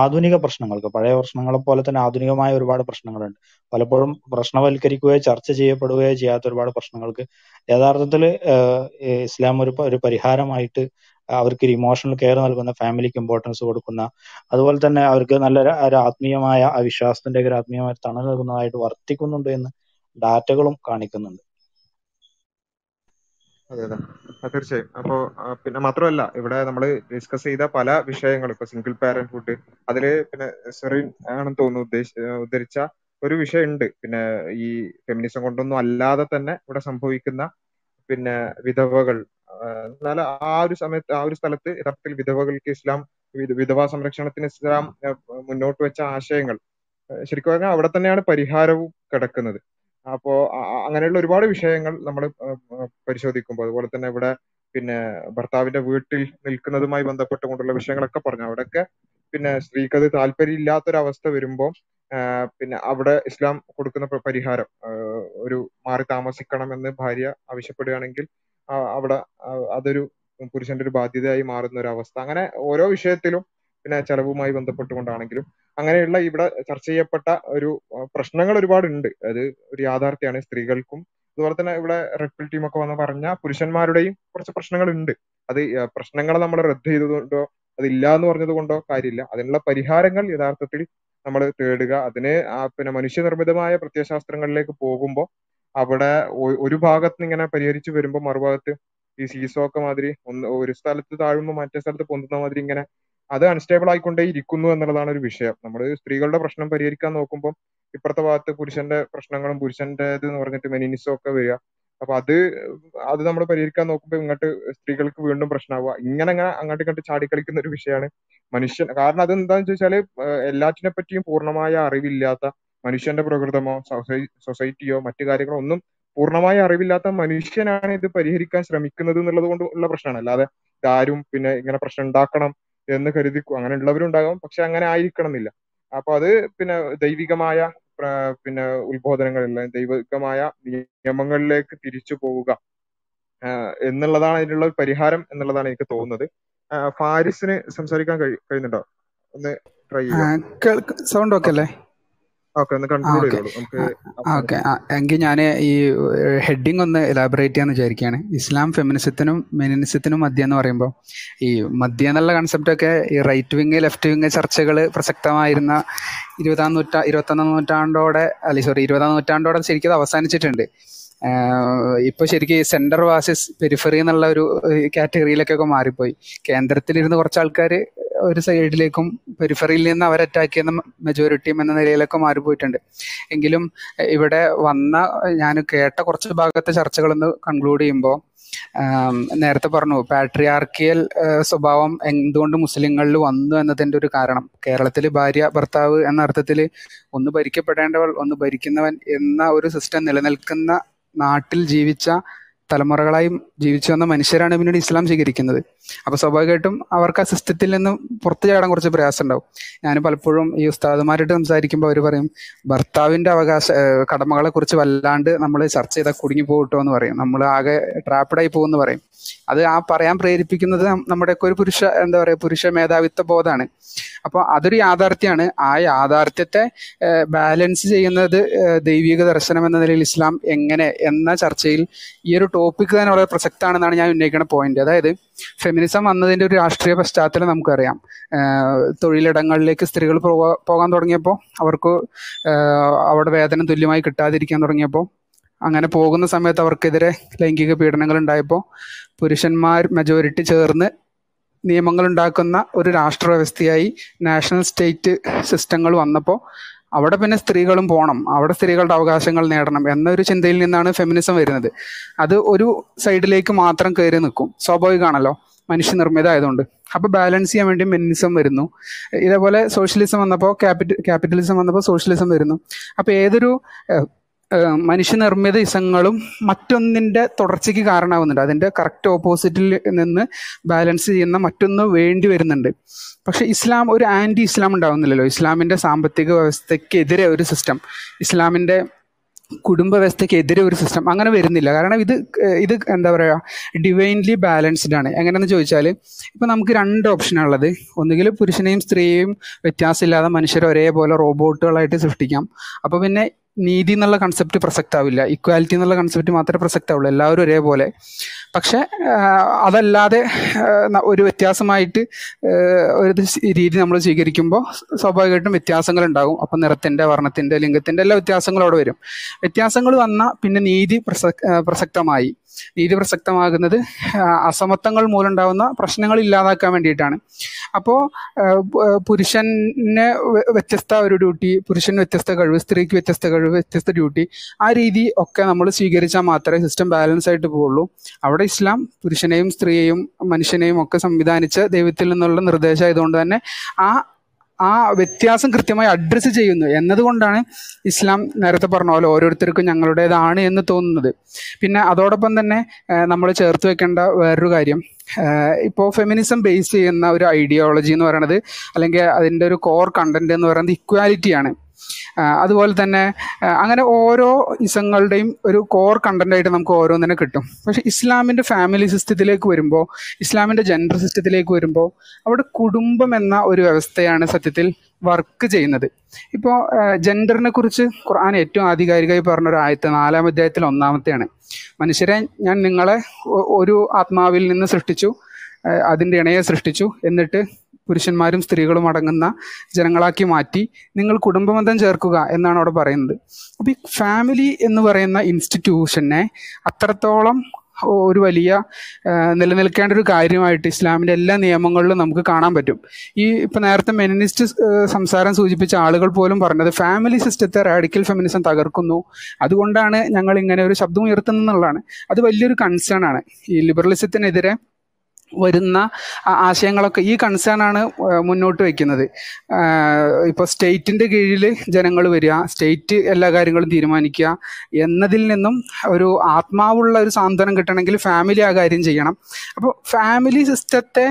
ആധുനിക പ്രശ്നങ്ങൾക്ക് പഴയ പ്രശ്നങ്ങളെ പോലെ തന്നെ ആധുനികമായ ഒരുപാട് പ്രശ്നങ്ങളുണ്ട്. പലപ്പോഴും പ്രശ്നവൽക്കരിക്കുകയോ ചർച്ച ചെയ്യപ്പെടുകയോ ചെയ്യാത്ത ഒരുപാട് പ്രശ്നങ്ങൾക്ക് യഥാർത്ഥത്തിൽ ഇസ്ലാം ഒരു പരിഹാരമായിട്ട് അവർക്ക് ഒരു ഇമോഷണൽ കെയർ നൽകുന്ന, ഫാമിലിക്ക് ഇമ്പോർട്ടൻസ് കൊടുക്കുന്ന, അതുപോലെ തന്നെ അവർക്ക് നല്ലൊരു ഒരു ആത്മീയമായ വിശ്വാസത്തിന്റെ ഒരു ആത്മീയമായ തണൽ നൽകുന്നതായിട്ട് വർത്തിക്കുന്നുണ്ട് എന്ന് ഡാറ്റകളും കാണിക്കുന്നുണ്ട്. അതെ അതെ തീർച്ചയായും. അപ്പോ പിന്നെ മാത്രമല്ല ഇവിടെ നമ്മൾ ഡിസ്കസ് ചെയ്ത പല വിഷയങ്ങളും ഇപ്പൊ സിംഗിൾ പാരന്റ്ഹുഡ് അതില് പിന്നെ സെറീൻ ആണെന്ന് തോന്നുന്നു ഉദ്ധരിച്ച ഒരു വിഷയമുണ്ട്. പിന്നെ ഈ ഫെമിനിസം കൊണ്ടൊന്നും അല്ലാതെ തന്നെ ഇവിടെ സംഭവിക്കുന്ന പിന്നെ വിധവകൾ, എന്നാൽ ആ ഒരു സമയത്ത് ആ ഒരു സ്ഥലത്ത് യഥാർത്ഥത്തിൽ വിധവകൾക്ക് ഇസ്ലാം വിധവാ സംരക്ഷണത്തിന് ഇസ്ലാം മുന്നോട്ട് വെച്ച ആശയങ്ങൾ ശരിക്കും പറഞ്ഞാൽ അവിടെ തന്നെയാണ് പരിഹാരവും കിടക്കുന്നത്. അപ്പോ അങ്ങനെയുള്ള ഒരുപാട് വിഷയങ്ങൾ നമ്മൾ പരിശോധിക്കുമ്പോൾ അതുപോലെ തന്നെ ഇവിടെ പിന്നെ ഭർത്താവിന്റെ വീട്ടിൽ നിൽക്കുന്നതുമായി ബന്ധപ്പെട്ടുകൊണ്ടുള്ള വിഷയങ്ങളൊക്കെ പറഞ്ഞു. അവിടെയൊക്കെ പിന്നെ സ്ത്രീക്കത് താല്പര്യമില്ലാത്തൊരവസ്ഥ വരുമ്പോൾ പിന്നെ അവിടെ ഇസ്ലാം കൊടുക്കുന്ന പരിഹാരം ഒരു മാറി താമസിക്കണം എന്ന് ഭാര്യ ആവശ്യപ്പെടുകയാണെങ്കിൽ അവിടെ അതൊരു പുരുഷന്റെ ഒരു ബാധ്യതയായി മാറുന്ന ഒരു അവസ്ഥ. അങ്ങനെ ഓരോ വിഷയത്തിലും പിന്നെ ചെലവുമായി ബന്ധപ്പെട്ടുകൊണ്ടാണെങ്കിലും അങ്ങനെയുള്ള ഇവിടെ ചർച്ച ചെയ്യപ്പെട്ട ഒരു പ്രശ്നങ്ങൾ ഒരുപാടുണ്ട്. അത് ഒരു യാഥാർത്ഥ്യമാണ്. സ്ത്രീകൾക്കും അതുപോലെ തന്നെ ഇവിടെ റെഡ് പിൽ ടീമൊക്കെ വന്ന് പറഞ്ഞ പുരുഷന്മാരുടെയും കുറച്ച് പ്രശ്നങ്ങളുണ്ട്. അത് പ്രശ്നങ്ങൾ നമ്മൾ റദ്ദ് ചെയ്തതുകൊണ്ടോ അതില്ല എന്ന് പറഞ്ഞത് കൊണ്ടോ കാര്യമില്ല. അതിനുള്ള പരിഹാരങ്ങൾ യഥാർത്ഥത്തിൽ നമ്മൾ തേടുക. അതിന് പിന്നെ മനുഷ്യനിർമ്മിതമായ പ്രത്യയശാസ്ത്രങ്ങളിലേക്ക് പോകുമ്പോൾ അവിടെ ഒരു ഭാഗത്ത് നിന്ന് ഇങ്ങനെ പരിഹരിച്ചു വരുമ്പോൾ മറുഭാഗത്ത് ഈ സീസോ ഒക്കെ മാതിരി ഒരു സ്ഥലത്ത് താഴുമ്പോൾ മറ്റേ സ്ഥലത്ത് പൊന്തുന്ന മാതിരി ഇങ്ങനെ അത് അൺസ്റ്റേബിൾ ആയിക്കൊണ്ടേ ഇരിക്കുന്നു എന്നുള്ളതാണ് ഒരു വിഷയം. നമ്മൾ സ്ത്രീകളുടെ പ്രശ്നം പരിഹരിക്കാൻ നോക്കുമ്പോൾ ഇപ്പുറത്തെ ഭാഗത്ത് പുരുഷന്റെ പ്രശ്നങ്ങളും പുരുഷന്റേത് എന്ന് പറഞ്ഞിട്ട് മെനിനിസോ ഒക്കെ വരിക. അപ്പൊ അത് നമ്മൾ പരിഹരിക്കാൻ നോക്കുമ്പോൾ ഇങ്ങോട്ട് സ്ത്രീകൾക്ക് വീണ്ടും പ്രശ്നമാവുക. ഇങ്ങനെ അങ്ങോട്ട് ഇങ്ങോട്ട് ചാടിക്കളിക്കുന്ന ഒരു വിഷയമാണ് മനുഷ്യൻ. കാരണം അത് എന്താണെന്ന് വെച്ചാല് എല്ലാറ്റിനെ പറ്റിയും പൂർണ്ണമായ അറിവില്ലാത്ത മനുഷ്യന്റെ പ്രകൃതമോ സൊസൈറ്റിയോ മറ്റു കാര്യങ്ങളോ ഒന്നും പൂർണ്ണമായ അറിവില്ലാത്ത മനുഷ്യനാണ് ഇത് പരിഹരിക്കാൻ ശ്രമിക്കുന്നത് എന്നുള്ളത് കൊണ്ട് ഉള്ള പ്രശ്നമാണ്. അല്ലാതെ ഇതാരും പിന്നെ ഇങ്ങനെ പ്രശ്നം ഉണ്ടാക്കണം എന്ന് കരുതിക്കും അങ്ങനെയുള്ളവരുണ്ടാകാം, പക്ഷെ അങ്ങനെ ആയിരിക്കണം എന്നില്ല. അപ്പൊ അത് പിന്നെ ദൈവികമായ പിന്നെ ഉത്ബോധനങ്ങളിൽ ദൈവികമായ നിയമങ്ങളിലേക്ക് തിരിച്ചു പോവുക എന്നുള്ളതാണ് അതിനുള്ള പരിഹാരം എന്നുള്ളതാണ് എനിക്ക് തോന്നുന്നത്. ഫാരിസിന് സംസാരിക്കാൻ കഴിയുന്നുണ്ടോ? ഒന്ന് ട്രൈ ചെയ്യാം. സൗണ്ട് ഓക്കെ അല്ലേ? ഓക്കെ, എങ്കിൽ ഞാൻ ഈ ഹെഡിങ് ഒന്ന് എലാബറേറ്റ് ചെയ്യാന്ന് വിചാരിക്കുകയാണ്. ഇസ്ലാം ഫെമിനിസത്തിനും മെനിനിസത്തിനും മധ്യ എന്ന് പറയുമ്പോൾ ഈ മധ്യ എന്നുള്ള കൺസെപ്റ്റൊക്കെ ഈ റൈറ്റ് വിങ് ലെഫ്റ്റ് വിങ് ചർച്ചകൾ പ്രസക്തമായിരുന്ന 20-ആം നൂറ്റാണ്ടോടെ ശരിക്കും അവസാനിച്ചിട്ടുണ്ട്. ഇപ്പോൾ ശരിക്കും സെൻറ്റർ വാസസ് പെരിഫറി എന്നുള്ള ഒരു കാറ്റഗറിയിലേക്കൊക്കെ മാറിപ്പോയി. കേന്ദ്രത്തിലിരുന്ന് കുറച്ച് ആൾക്കാർ ഒരു സൈഡിലേക്കും പെരിഫറിയിൽ നിന്ന് അവർ അറ്റാക്ക് ചെയ്യുന്ന മെജോറിറ്റിയും എന്ന നിലയിലൊക്കെ മാറിപ്പോയിട്ടുണ്ട്. എങ്കിലും ഇവിടെ വന്ന ഞാൻ കേട്ട കുറച്ച് ഭാഗത്തെ ചർച്ചകളൊന്ന് കൺക്ലൂഡ് ചെയ്യുമ്പോൾ നേരത്തെ പറഞ്ഞു പാട്രിയാർക്കിയൽ സ്വഭാവം എന്തുകൊണ്ട് മുസ്ലിങ്ങളിൽ വന്നു എന്നതിൻ്റെ ഒരു കാരണം കേരളത്തിൽ ഭാര്യ ഭർത്താവ് എന്ന അർത്ഥത്തിൽ ഒന്ന് ഭരിക്കപ്പെടേണ്ടവൾ ഒന്ന് ഭരിക്കുന്നവൻ എന്ന ഒരു സിസ്റ്റം നിലനിൽക്കുന്ന നാട്ടിൽ ജീവിച്ച തലമുറകളായും ജീവിച്ചു വന്ന മനുഷ്യരാണ് പിന്നീട് ഇസ്ലാം സ്വീകരിക്കുന്നത്. അപ്പോൾ സ്വാഭാവികമായിട്ടും അവർക്ക് ആ സിസ്റ്റത്തിൽ നിന്ന് പുറത്തു ചാടാൻ കുറച്ച് പ്രയാസം ഉണ്ടാവും. ഞാൻ പലപ്പോഴും ഈ ഉസ്താദുമാരായിട്ട് സംസാരിക്കുമ്പോൾ അവർ പറയും ഭർത്താവിൻ്റെ കടമകളെക്കുറിച്ച് വല്ലാണ്ട് നമ്മൾ ചർച്ച ചെയ്താൽ കുടുങ്ങി പോകട്ടോ എന്ന് പറയും, നമ്മൾ ആകെ ട്രാപ്പഡായി പോകുമെന്ന് പറയും. അത് ആ പറയാൻ പ്രേരിപ്പിക്കുന്നത് നമ്മുടെയൊക്കെ ഒരു പുരുഷ മേധാവിത്വ ബോധമാണ്. അപ്പോൾ അതൊരു യാഥാർത്ഥ്യമാണ്. ആ യാഥാർത്ഥ്യത്തെ ബാലൻസ് ചെയ്യുന്നത് ദൈവിക ദർശനം എന്ന നിലയിൽ ഇസ്ലാം എങ്ങനെ എന്ന ചർച്ചയിൽ ഈ ഒരു ടോപ്പിക് തന്നെ വളരെ പ്രസക്തമാണെന്നാണ് ഞാൻ ഉന്നയിക്കുന്ന പോയിന്റ്. അതായത് ഫെമിനിസം വന്നതിൻ്റെ ഒരു രാഷ്ട്രീയ പശ്ചാത്തലം നമുക്കറിയാം. തൊഴിലിടങ്ങളിലേക്ക് സ്ത്രീകൾ പോകാൻ തുടങ്ങിയപ്പോൾ, അവർക്ക് അവരുടെ വേതനം തുല്യമായി കിട്ടാതിരിക്കാൻ തുടങ്ങിയപ്പോൾ, അങ്ങനെ പോകുന്ന സമയത്ത് അവർക്കെതിരെ ലൈംഗിക പീഡനങ്ങൾ ഉണ്ടായപ്പോൾ പുരുഷന്മാർ മെജോറിറ്റി ചേർന്ന് നിയമങ്ങളുണ്ടാക്കുന്ന ഒരു രാഷ്ട്ര വ്യവസ്ഥയായി നാഷണൽ സ്റ്റേറ്റ് സിസ്റ്റങ്ങൾ വന്നപ്പോൾ അവിടെ പിന്നെ സ്ത്രീകളും പോകണം, അവിടെ സ്ത്രീകളുടെ അവകാശങ്ങൾ നേടണം എന്നൊരു ചിന്തയിൽ നിന്നാണ് ഫെമിനിസം വരുന്നത്. അത് ഒരു സൈഡിലേക്ക് മാത്രം കയറി നിൽക്കും, സ്വാഭാവികമാണല്ലോ, മനുഷ്യനിർമ്മിത ആയതുകൊണ്ട്. അപ്പോൾ ബാലൻസ് ചെയ്യാൻ വേണ്ടി ഫെമിനിസം വരുന്നു. ഇതേപോലെ സോഷ്യലിസം വന്നപ്പോൾ ക്യാപിറ്റലിസം വന്നപ്പോൾ സോഷ്യലിസം വരുന്നു. അപ്പോൾ ഏതൊരു മനുഷ്യനിർമ്മിത ഇസങ്ങളും മറ്റൊന്നിൻ്റെ തുടർച്ചയ്ക്ക് കാരണമാവുന്നുണ്ട്. അതിൻ്റെ കറക്റ്റ് ഓപ്പോസിറ്റിൽ നിന്ന് ബാലൻസ് ചെയ്യുന്ന മറ്റൊന്ന് വേണ്ടി വരുന്നുണ്ട്. പക്ഷേ ഇസ്ലാം ഒരു ആൻറ്റി ഇസ്ലാം ഉണ്ടാവുന്നില്ലല്ലോ. ഇസ്ലാമിൻ്റെ സാമ്പത്തിക വ്യവസ്ഥയ്ക്കെതിരെ ഒരു സിസ്റ്റം, ഇസ്ലാമിൻ്റെ കുടുംബ വ്യവസ്ഥയ്ക്കെതിരെ ഒരു സിസ്റ്റം അങ്ങനെ വരുന്നില്ല. കാരണം ഇത് എന്താ പറയുക, ഡിവൈൻലി ബാലൻസ്ഡ് ആണ്. എങ്ങനെയെന്ന് ചോദിച്ചാൽ, ഇപ്പം നമുക്ക് രണ്ട് ഓപ്ഷനുള്ളത്. ഒന്നുകിൽ പുരുഷനെയും സ്ത്രീയെയും വ്യത്യാസമില്ലാതെ മനുഷ്യരെ ഒരേപോലെ റോബോട്ടുകളായിട്ട് സൃഷ്ടിക്കാം. അപ്പോൾ പിന്നെ നീതി എന്നുള്ള കൺസെപ്റ്റ് പ്രസക്താവില്ല, ഇക്വാലിറ്റി എന്നുള്ള കൺസെപ്റ്റ് മാത്രമേ പ്രസക്താവുള്ളൂ, എല്ലാവരും ഒരേപോലെ. പക്ഷേ അതല്ലാതെ ഒരു വ്യത്യാസമായിട്ട് ഒരു രീതി നമ്മൾ സ്വീകരിക്കുമ്പോൾ സ്വാഭാവികമായിട്ടും വ്യത്യാസങ്ങൾ ഉണ്ടാകും. അപ്പം നിറത്തിൻ്റെ, വർണ്ണത്തിൻ്റെ, ലിംഗത്തിൻ്റെ എല്ലാ വ്യത്യാസങ്ങളും അവിടെ വരും. വ്യത്യാസങ്ങൾ വന്നാൽ പിന്നെ നീതി പ്രസക്തമായി. നീതി പ്രസക്തമാകുന്നത് അസമത്വങ്ങൾ മൂലമുണ്ടാകുന്ന പ്രശ്നങ്ങൾ ഇല്ലാതാക്കാൻ വേണ്ടിയിട്ടാണ്. അപ്പോൾ പുരുഷന് വ്യത്യസ്ത ഒരു ഡ്യൂട്ടി, പുരുഷന് വ്യത്യസ്ത കഴിവ്, സ്ത്രീക്ക് വ്യത്യസ്ത കഴിവ്, വ്യത്യസ്ത ഡ്യൂട്ടി, ആ രീതി ഒക്കെ നമ്മൾ സ്വീകരിച്ചാൽ മാത്രമേ സിസ്റ്റം ബാലൻസ് ആയിട്ട് പോവുള്ളൂ. അവിടെ ഇസ്ലാം പുരുഷനെയും സ്ത്രീയെയും മനുഷ്യനെയും ഒക്കെ സംവിധാനിച്ച് ദൈവത്തിൽ നിന്നുള്ള നിർദ്ദേശമായതുകൊണ്ട് തന്നെ ആ വ്യത്യാസം കൃത്യമായി അഡ്രസ്സ് ചെയ്യുന്നു എന്നതുകൊണ്ടാണ് ഇസ്ലാം നേരത്തെ പറഞ്ഞ പോലെ ഓരോരുത്തർക്കും ഞങ്ങളുടേതാണ് എന്ന് തോന്നുന്നത്. പിന്നെ അതോടൊപ്പം തന്നെ നമ്മൾ ചേർത്ത് വെക്കേണ്ട വേറൊരു കാര്യം, ഇപ്പോൾ ഫെമിനിസം ബേസ് ചെയ്യുന്ന ഒരു ഐഡിയോളജി എന്ന് പറയുന്നത്, അല്ലെങ്കിൽ അതിൻ്റെ ഒരു കോർ കണ്ടന്റ് എന്ന് പറയുന്നത് ഇക്വാലിറ്റിയാണ്. അതുപോലെ തന്നെ അങ്ങനെ ഓരോ ഇസങ്ങളുടെയും ഒരു കോർ കണ്ടന്റായിട്ട് നമുക്ക് ഓരോന്നിനെ കിട്ടും. പക്ഷേ ഇസ്ലാമിൻ്റെ ഫാമിലി സിസ്റ്റത്തിലേക്ക് വരുമ്പോൾ, ഇസ്ലാമിൻ്റെ ജെൻഡർ സിസ്റ്റത്തിലേക്ക് വരുമ്പോൾ അവിടെ കുടുംബം എന്ന ഒരു വ്യവസ്ഥയാണ് സത്യത്തിൽ വർക്ക് ചെയ്യുന്നത്. ഇപ്പോൾ ജെൻഡറിനെ കുറിച്ച് ഖുർആൻ ഏറ്റവും ആധികാരികമായി പറഞ്ഞൊരു ആയത്ത് 4-ാം അധ്യായത്തിൽ 1-ാമത്തെയാണ്. മനുഷ്യരെ ഞാൻ നിങ്ങളെ ഒരു ആത്മാവിൽ നിന്ന് സൃഷ്ടിച്ചു, അതിൻ്റെ ഇണയെ സൃഷ്ടിച്ചു, എന്നിട്ട് പുരുഷന്മാരും സ്ത്രീകളും അടങ്ങുന്ന ജനങ്ങളാക്കി മാറ്റി നിങ്ങൾ കുടുംബബന്ധം ചേർക്കുക എന്നാണ് അവിടെ പറയുന്നത്. അപ്പോൾ ഈ ഫാമിലി എന്ന് പറയുന്ന ഇൻസ്റ്റിറ്റ്യൂഷനെ അത്രത്തോളം ഒരു വലിയ നിലനിൽക്കേണ്ട ഒരു കാര്യമായിട്ട് ഇസ്ലാമിൻ്റെ എല്ലാ നിയമങ്ങളിലും നമുക്ക് കാണാൻ പറ്റും. ഈ ഇപ്പം നേരത്തെ ഫെമിനിസ്റ്റ് സംസാരം സൂചിപ്പിച്ച ആളുകൾ പോലും പറഞ്ഞത് ഫാമിലി സിസ്റ്റത്തെ റാഡിക്കൽ ഫെമിനിസം തകർക്കുന്നു, അതുകൊണ്ടാണ് ഞങ്ങൾ ഇങ്ങനെ ഒരു ശബ്ദം ഉയർത്തുന്നതെന്നുള്ളതാണ്. അത് വലിയൊരു കൺസേൺ ആണ്. ഈ ലിബറലിസത്തിനെതിരെ വരുന്ന ആശയങ്ങളൊക്കെ ഈ കൺസേണാണ് മുന്നോട്ട് വയ്ക്കുന്നത്. ഇപ്പോൾ സ്റ്റേറ്റിൻ്റെ കീഴിൽ ജനങ്ങൾ വരിക, സ്റ്റേറ്റ് എല്ലാ കാര്യങ്ങളും തീരുമാനിക്കുക എന്നതിൽ നിന്നും ഒരു ആത്മാവുള്ള ഒരു സാന്ത്വനം കിട്ടണമെങ്കിൽ ഫാമിലി ആ കാര്യം ചെയ്യണം. അപ്പോൾ ഫാമിലി സിസ്റ്റത്തെ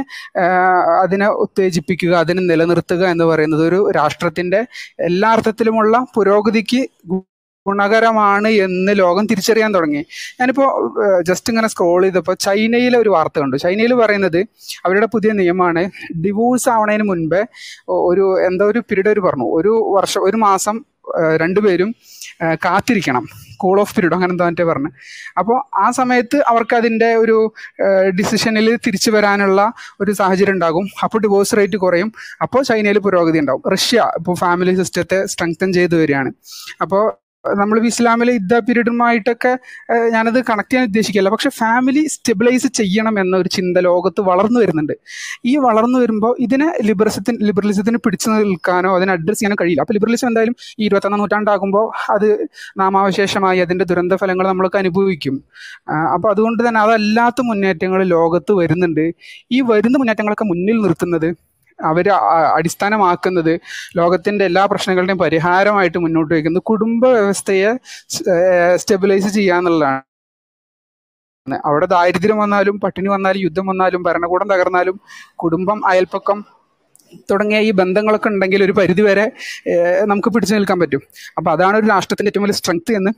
അതിനെ ഉത്തേജിപ്പിക്കുക, അതിനെ നിലനിർത്തുക എന്ന് പറയുന്നത് ഒരു രാഷ്ട്രത്തിൻ്റെ എല്ലാ അർത്ഥത്തിലുമുള്ള പുരോഗതിക്ക് ഗുണകരമാണ് എന്ന് ലോകം തിരിച്ചറിയാൻ തുടങ്ങി. ഞാനിപ്പോൾ ജസ്റ്റ് ഇങ്ങനെ സ്ക്രോൾ ചെയ്തപ്പോൾ ചൈനയിലെ ഒരു വാർത്ത കണ്ടു. ചൈനയിൽ പറയുന്നത് അവരുടെ പുതിയ നിയമമാണ്, ഡിവോഴ്സ് ആവണതിന് മുൻപേ ഒരു ഒരു പീരീഡ് അവർ പറഞ്ഞു, ഒരു മാസം രണ്ടുപേരും കാത്തിരിക്കണം, കൂൾ ഓഫ് പീരീഡ് അങ്ങനെ എന്താ മറ്റേ പറഞ്ഞു. അപ്പോൾ ആ സമയത്ത് അവർക്ക് അതിൻ്റെ ഒരു ഡിസിഷനിൽ തിരിച്ചു വരാനുള്ള ഒരു സാഹചര്യം ഉണ്ടാകും. അപ്പോൾ ഡിവോഴ്സ് റേറ്റ് കുറയും, അപ്പോൾ ചൈനയിൽ പുരോഗതി ഉണ്ടാകും. റഷ്യ ഇപ്പോൾ ഫാമിലി സിസ്റ്റത്തെ സ്ട്രെങ്തൻ ചെയ്തു വരികയാണ്. അപ്പോൾ നമ്മൾ ഇസ്ലാമിലെ യുദ്ധ പീരീഡുമായിട്ടൊക്കെ ഞാനത് കണക്ട് ചെയ്യാൻ ഉദ്ദേശിക്കില്ല. പക്ഷെ ഫാമിലി സ്റ്റെബിലൈസ് ചെയ്യണം എന്നൊരു ചിന്ത ലോകത്ത് വളർന്നു വരുന്നുണ്ട്. ഈ വളർന്നു വരുമ്പോൾ ഇതിനെ ലിബറലിസത്തിന് പിടിച്ചു നിൽക്കാനോ അതിനെ അഡ്രസ്സ് ചെയ്യാനോ കഴിയില്ല. അപ്പോൾ ലിബറലിസം എന്തായാലും ഈ 21-ാം നൂറ്റാണ്ടാകുമ്പോൾ അത് നാമാവശേഷമായി അതിൻ്റെ ദുരന്ത ഫലങ്ങൾ നമ്മളൊക്കെ അനുഭവിക്കും. അപ്പോൾ അതുകൊണ്ട് തന്നെ അതല്ലാത്ത മുന്നേറ്റങ്ങൾ ലോകത്ത് വരുന്നുണ്ട്. ഈ വരുന്ന മുന്നേറ്റങ്ങളൊക്കെ മുന്നിൽ നിർത്തുന്നത്, അവർ അടിസ്ഥാനമാക്കുന്നത്, ലോകത്തിൻ്റെ എല്ലാ പ്രശ്നങ്ങളുടെയും പരിഹാരമായിട്ട് മുന്നോട്ട് വയ്ക്കുന്നത് കുടുംബ വ്യവസ്ഥയെ സ്റ്റെബിലൈസ് ചെയ്യാന്നുള്ളതാണ്. അവിടെ ദാരിദ്ര്യം വന്നാലും, പട്ടിണി വന്നാലും, യുദ്ധം വന്നാലും, ഭരണകൂടം തകർന്നാലും, കുടുംബം, അയൽപ്പക്കം തുടങ്ങിയ ഈ ബന്ധങ്ങളൊക്കെ ഉണ്ടെങ്കിൽ ഒരു പരിധിവരെ നമുക്ക് പിടിച്ചു നിൽക്കാൻ പറ്റും. അപ്പോൾ അതാണ് ഒരു രാഷ്ട്രത്തിൻ്റെ ഏറ്റവും വലിയ സ്ട്രെങ്ത് എന്ന്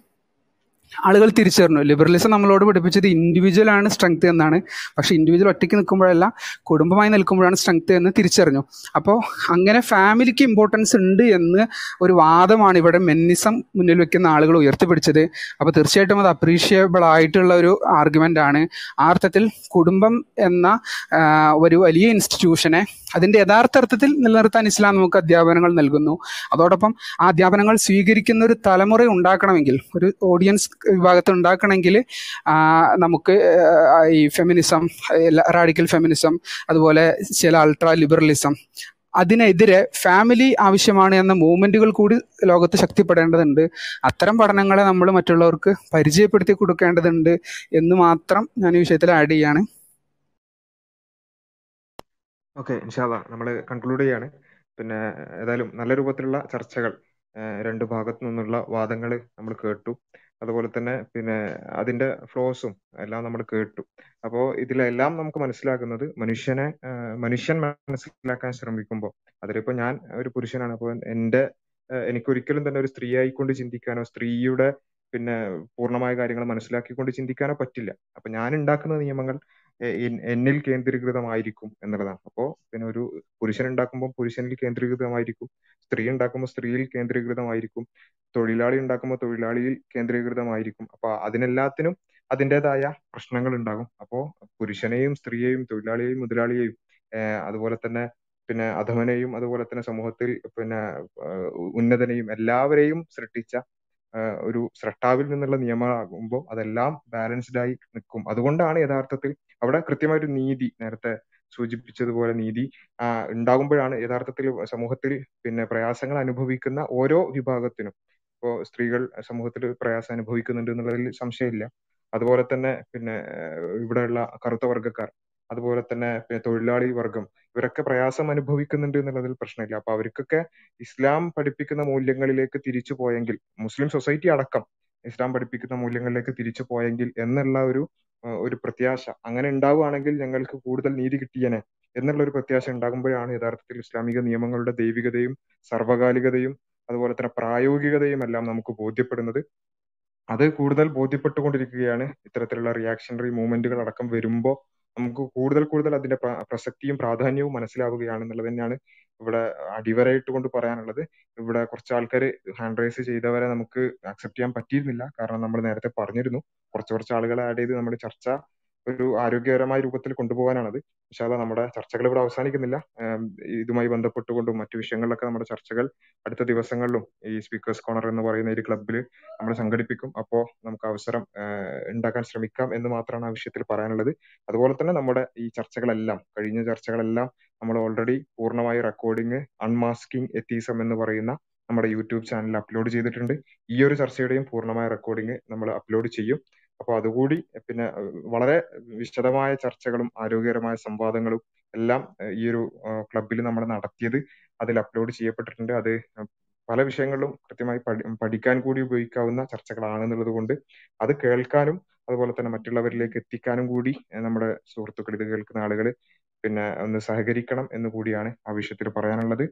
ആളുകൾ തിരിച്ചറിഞ്ഞു. ലിബറലിസം നമ്മളോട് പഠിപ്പിച്ചത് ഇൻഡിവിജ്വലാണ് സ്ട്രെങ്ത് എന്നാണ്, പക്ഷേ ഇൻഡിവിജ്വൽ ഒറ്റയ്ക്ക് നിൽക്കുമ്പോഴല്ല, കുടുംബമായി നിൽക്കുമ്പോഴാണ് സ്ട്രെങ്ത് എന്ന് തിരിച്ചറിഞ്ഞു. അപ്പോൾ അങ്ങനെ ഫാമിലിക്ക് ഇമ്പോർട്ടൻസ് ഉണ്ട് എന്ന് ഒരു വാദമാണ് ഇവിടെ മെന്നിസം മുന്നിൽ വെക്കുന്ന ആളുകൾ ഉയർത്തിപ്പിടിച്ചത്. അപ്പോൾ തീർച്ചയായിട്ടും അത് അപ്രീഷിയബിൾ ആയിട്ടുള്ള ഒരു ആർഗ്യുമെൻ്റ് ആണ്. ആ അർത്ഥത്തിൽ കുടുംബം എന്ന ഒരു വലിയ ഇൻസ്റ്റിറ്റ്യൂഷനെ അതിൻ്റെ യഥാർത്ഥ അർത്ഥത്തിൽ നിലനിർത്താൻ ഇസ്ലാം നമുക്ക് അധ്യാപനങ്ങൾ നൽകുന്നു. അതോടൊപ്പം ആ അധ്യാപനങ്ങൾ സ്വീകരിക്കുന്ന ഒരു തലമുറ ഉണ്ടാക്കണമെങ്കിൽ, ഒരു ഓഡിയൻസ് വിഭാഗത്തിൽ ഉണ്ടാക്കണമെങ്കിൽ നമുക്ക് ഈ ഫെമിനിസം, റാഡിക്കൽ ഫെമിനിസം, അതുപോലെ ചില അൾട്രാ ലിബറലിസം, അതിനെതിരെ ഫാമിലി ആവശ്യമാണ് എന്ന മൂവ്മെൻറ്റുകൾ കൂടി ലോകത്ത് ശക്തിപ്പെടേണ്ടതുണ്ട്. അത്തരം പഠനങ്ങളെ നമ്മൾ മറ്റുള്ളവർക്ക് പരിചയപ്പെടുത്തി കൊടുക്കേണ്ടതുണ്ട് എന്ന് മാത്രം ഞാൻ ഈ വിഷയത്തിൽ ആഡ് ചെയ്യാണ്. ഓക്കെ, ഇൻഷാ അള്ളാ നമ്മൾ കൺക്ലൂഡ് ചെയ്യാണ്. പിന്നെ ഏതായാലും നല്ല രൂപത്തിലുള്ള ചർച്ചകൾ, രണ്ട് ഭാഗത്തു നിന്നുള്ള വാദങ്ങൾ നമ്മൾ കേട്ടു. അതുപോലെ തന്നെ പിന്നെ അതിൻ്റെ ഫ്ലോസും എല്ലാം നമ്മൾ കേട്ടു. അപ്പോൾ ഇതിലെല്ലാം നമുക്ക് മനസ്സിലാക്കുന്നത് മനുഷ്യൻ മനസ്സിലാക്കാൻ ശ്രമിക്കുമ്പോൾ, അതിലിപ്പോൾ ഞാൻ ഒരു പുരുഷനാണ്, അപ്പോൾ എനിക്കൊരിക്കലും തന്നെ ഒരു സ്ത്രീ ആയിക്കൊണ്ട് ചിന്തിക്കാനോ സ്ത്രീയുടെ പിന്നെ പൂർണ്ണമായ കാര്യങ്ങൾ മനസ്സിലാക്കിക്കൊണ്ട് ചിന്തിക്കാനോ പറ്റില്ല. അപ്പം ഞാൻ ഉണ്ടാക്കുന്ന നിയമങ്ങൾ എന്നിൽ കേന്ദ്രീകൃതമായിരിക്കും എന്നുള്ളതാണ്. അപ്പോൾ പിന്നെ ഒരു പുരുഷൻ ഉണ്ടാക്കുമ്പോൾ പുരുഷനിൽ കേന്ദ്രീകൃതമായിരിക്കും, സ്ത്രീ ഉണ്ടാക്കുമ്പോൾ സ്ത്രീയിൽ കേന്ദ്രീകൃതമായിരിക്കും, തൊഴിലാളി ഉണ്ടാക്കുമ്പോൾ തൊഴിലാളിയിൽ കേന്ദ്രീകൃതമായിരിക്കും. അപ്പൊ അതിനെല്ലാത്തിനും അതിൻ്റെതായ പ്രശ്നങ്ങൾ ഉണ്ടാകും. അപ്പോൾ പുരുഷനെയും സ്ത്രീയെയും തൊഴിലാളിയെയും മുതലാളിയെയും അതുപോലെ തന്നെ പിന്നെ അധമനെയും അതുപോലെ തന്നെ സമൂഹത്തിൽ പിന്നെ ഉന്നതനെയും എല്ലാവരെയും സൃഷ്ടിച്ച ഒരു സ്രഷ്ടാവിൽ നിന്നുള്ള നിയമമാകുമ്പോൾ അതെല്ലാം ബാലൻസ്ഡായി നിൽക്കും. അതുകൊണ്ടാണ് യഥാർത്ഥത്തിൽ അവിടെ കൃത്യമായൊരു നീതി, നേരത്തെ സൂചിപ്പിച്ചതുപോലെ നീതി ഉണ്ടാകുമ്പോഴാണ് യഥാർത്ഥത്തിൽ സമൂഹത്തിൽ പിന്നെ പ്രയാസങ്ങൾ അനുഭവിക്കുന്ന ഓരോ വിഭാഗത്തിനും, ഇപ്പോൾ സ്ത്രീകൾ സമൂഹത്തിൽ പ്രയാസം അനുഭവിക്കുന്നുണ്ട് എന്നുള്ളതിൽ സംശയമില്ല. അതുപോലെ തന്നെ പിന്നെ ഇവിടെയുള്ള കറുത്ത വർഗ്ഗക്കാർ, അതുപോലെ തന്നെ തൊഴിലാളി വർഗം, ഇവരൊക്കെ പ്രയാസം അനുഭവിക്കുന്നുണ്ട് എന്നുള്ളതിൽ പ്രശ്നമില്ല. അപ്പൊ അവർക്കൊക്കെ ഇസ്ലാം പഠിപ്പിക്കുന്ന മൂല്യങ്ങളിലേക്ക് തിരിച്ചു പോയെങ്കിൽ, മുസ്ലിം സൊസൈറ്റി അടക്കം ഇസ്ലാം പഠിപ്പിക്കുന്ന മൂല്യങ്ങളിലേക്ക് തിരിച്ചു പോയെങ്കിൽ എന്നുള്ള ഒരു പ്രത്യാശ, അങ്ങനെ ഉണ്ടാവുകയാണെങ്കിൽ ഞങ്ങൾക്ക് കൂടുതൽ നീതി കിട്ടിയേനെ എന്നുള്ള ഒരു പ്രത്യാശ ഉണ്ടാകുമ്പോഴാണ് യഥാർത്ഥത്തിൽ ഇസ്ലാമിക നിയമങ്ങളുടെ ദൈവികതയും സർവകാലികതയും അതുപോലെ തന്നെ പ്രായോഗികതയും എല്ലാം നമുക്ക് ബോധ്യപ്പെടുന്നത്. അത് കൂടുതൽ ബോധ്യപ്പെട്ടുകൊണ്ടിരിക്കുകയാണ് ഇത്തരത്തിലുള്ള റിയാക്ഷണറി മൂവ്മെന്റുകൾ അടക്കം വരുമ്പോൾ. നമുക്ക് കൂടുതൽ അതിന്റെ പ്രസക്തിയും പ്രാധാന്യവും മനസ്സിലാവുകയാണെന്നുള്ളത് തന്നെയാണ് ഇവിടെ അടിവരയിട്ട് കൊണ്ട് പറയാനുള്ളത്. ഇവിടെ കുറച്ച് ആൾക്കാർ ഹാൻഡ് റൈസ് ചെയ്തവരെ നമുക്ക് അക്സെപ്റ്റ് ചെയ്യാൻ പറ്റിയിരുന്നില്ല, കാരണം നമ്മൾ നേരത്തെ പറഞ്ഞിരുന്നു കുറച്ച് ആളുകളെ ആഡ് ചെയ്ത് നമ്മുടെ ചർച്ച ഒരു ആരോഗ്യകരമായ രൂപത്തിൽ കൊണ്ടുപോകാനാണത്. പക്ഷേ അത് നമ്മുടെ ചർച്ചകൾ ഇവിടെ അവസാനിക്കുന്നില്ല. ഇതുമായി ബന്ധപ്പെട്ടുകൊണ്ടും മറ്റു വിഷയങ്ങളിലൊക്കെ നമ്മുടെ ചർച്ചകൾ അടുത്ത ദിവസങ്ങളിലും ഈ സ്പീക്കേഴ്സ് കോർണർ എന്ന് പറയുന്ന ഒരു ക്ലബ്ബിൽ നമ്മൾ സംഘടിപ്പിക്കും. അപ്പോൾ നമുക്ക് അവസരം ഉണ്ടാക്കാൻ ശ്രമിക്കാം എന്ന് മാത്രമാണ് ആ വിഷയത്തിൽ പറയാനുള്ളത്. അതുപോലെ തന്നെ നമ്മുടെ ഈ ചർച്ചകളെല്ലാം, കഴിഞ്ഞ ചർച്ചകളെല്ലാം നമ്മൾ ഓൾറെഡി പൂർണ്ണമായ റെക്കോർഡിങ് അൺമാസ്കിംഗ് എത്തീസം എന്ന് പറയുന്ന നമ്മുടെ യൂട്യൂബ് ചാനലിൽ അപ്ലോഡ് ചെയ്തിട്ടുണ്ട്. ഈ ഒരു ചർച്ചയുടെയും പൂർണ്ണമായ റെക്കോർഡിങ് നമ്മൾ അപ്ലോഡ് ചെയ്യും. അപ്പോൾ അതുകൂടി പിന്നെ വളരെ വിശദമായ ചർച്ചകളും ആരോഗ്യകരമായ സംവാദങ്ങളും എല്ലാം ഈ ഒരു ക്ലബിൽ നമ്മൾ നടത്തിയത് അതിൽ അപ്ലോഡ് ചെയ്യപ്പെട്ടിട്ടുണ്ട്. അത് പല വിഷയങ്ങളിലും കൃത്യമായി പഠിക്കാൻ കൂടി ഉപയോഗിക്കാവുന്ന ചർച്ചകളാണെന്നുള്ളത് കൊണ്ട് അത് കേൾക്കാനും അതുപോലെ തന്നെ മറ്റുള്ളവരിലേക്ക് എത്തിക്കാനും കൂടി നമ്മുടെ സുഹൃത്തുക്കൾ, ഇത് കേൾക്കുന്ന ആളുകൾ പിന്നെ ഒന്ന് സഹകരിക്കണം എന്ന് കൂടിയാണ് ആ വിഷയത്തിൽ പറയാനുള്ളത്.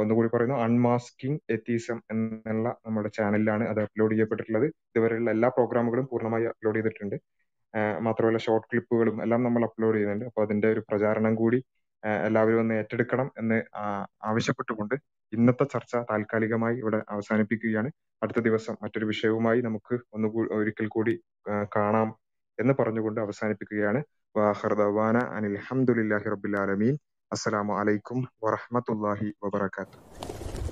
ഒന്നുകൂടി പറയുന്നു, അൺമാസ്കിംഗ് എത്തീസം എന്നുള്ള നമ്മുടെ ചാനലിലാണ് അത് അപ്ലോഡ് ചെയ്യപ്പെട്ടിട്ടുള്ളത്. ഇതുവരെയുള്ള എല്ലാ പ്രോഗ്രാമുകളും പൂർണ്ണമായി അപ്ലോഡ് ചെയ്തിട്ടുണ്ട്. മാത്രമല്ല ഷോർട്ട് ക്ലിപ്പുകളും എല്ലാം നമ്മൾ അപ്ലോഡ് ചെയ്യുന്നുണ്ട്. അപ്പോൾ അതിൻ്റെ ഒരു പ്രചാരണം കൂടി എല്ലാവരും ഒന്ന് ഏറ്റെടുക്കണം എന്ന് ആവശ്യപ്പെട്ടുകൊണ്ട് ഇന്നത്തെ ചർച്ച താൽക്കാലികമായി ഇവിടെ അവസാനിപ്പിക്കുകയാണ്. അടുത്ത ദിവസം മറ്റൊരു വിഷയവുമായി നമുക്ക് ഒരിക്കൽ കൂടി കാണാം എന്ന് പറഞ്ഞുകൊണ്ട് അവസാനിപ്പിക്കുകയാണ്. وآخر دعوانا أن الحمد لله رب العالمين. السلام عليكم ورحمة الله وبركاته.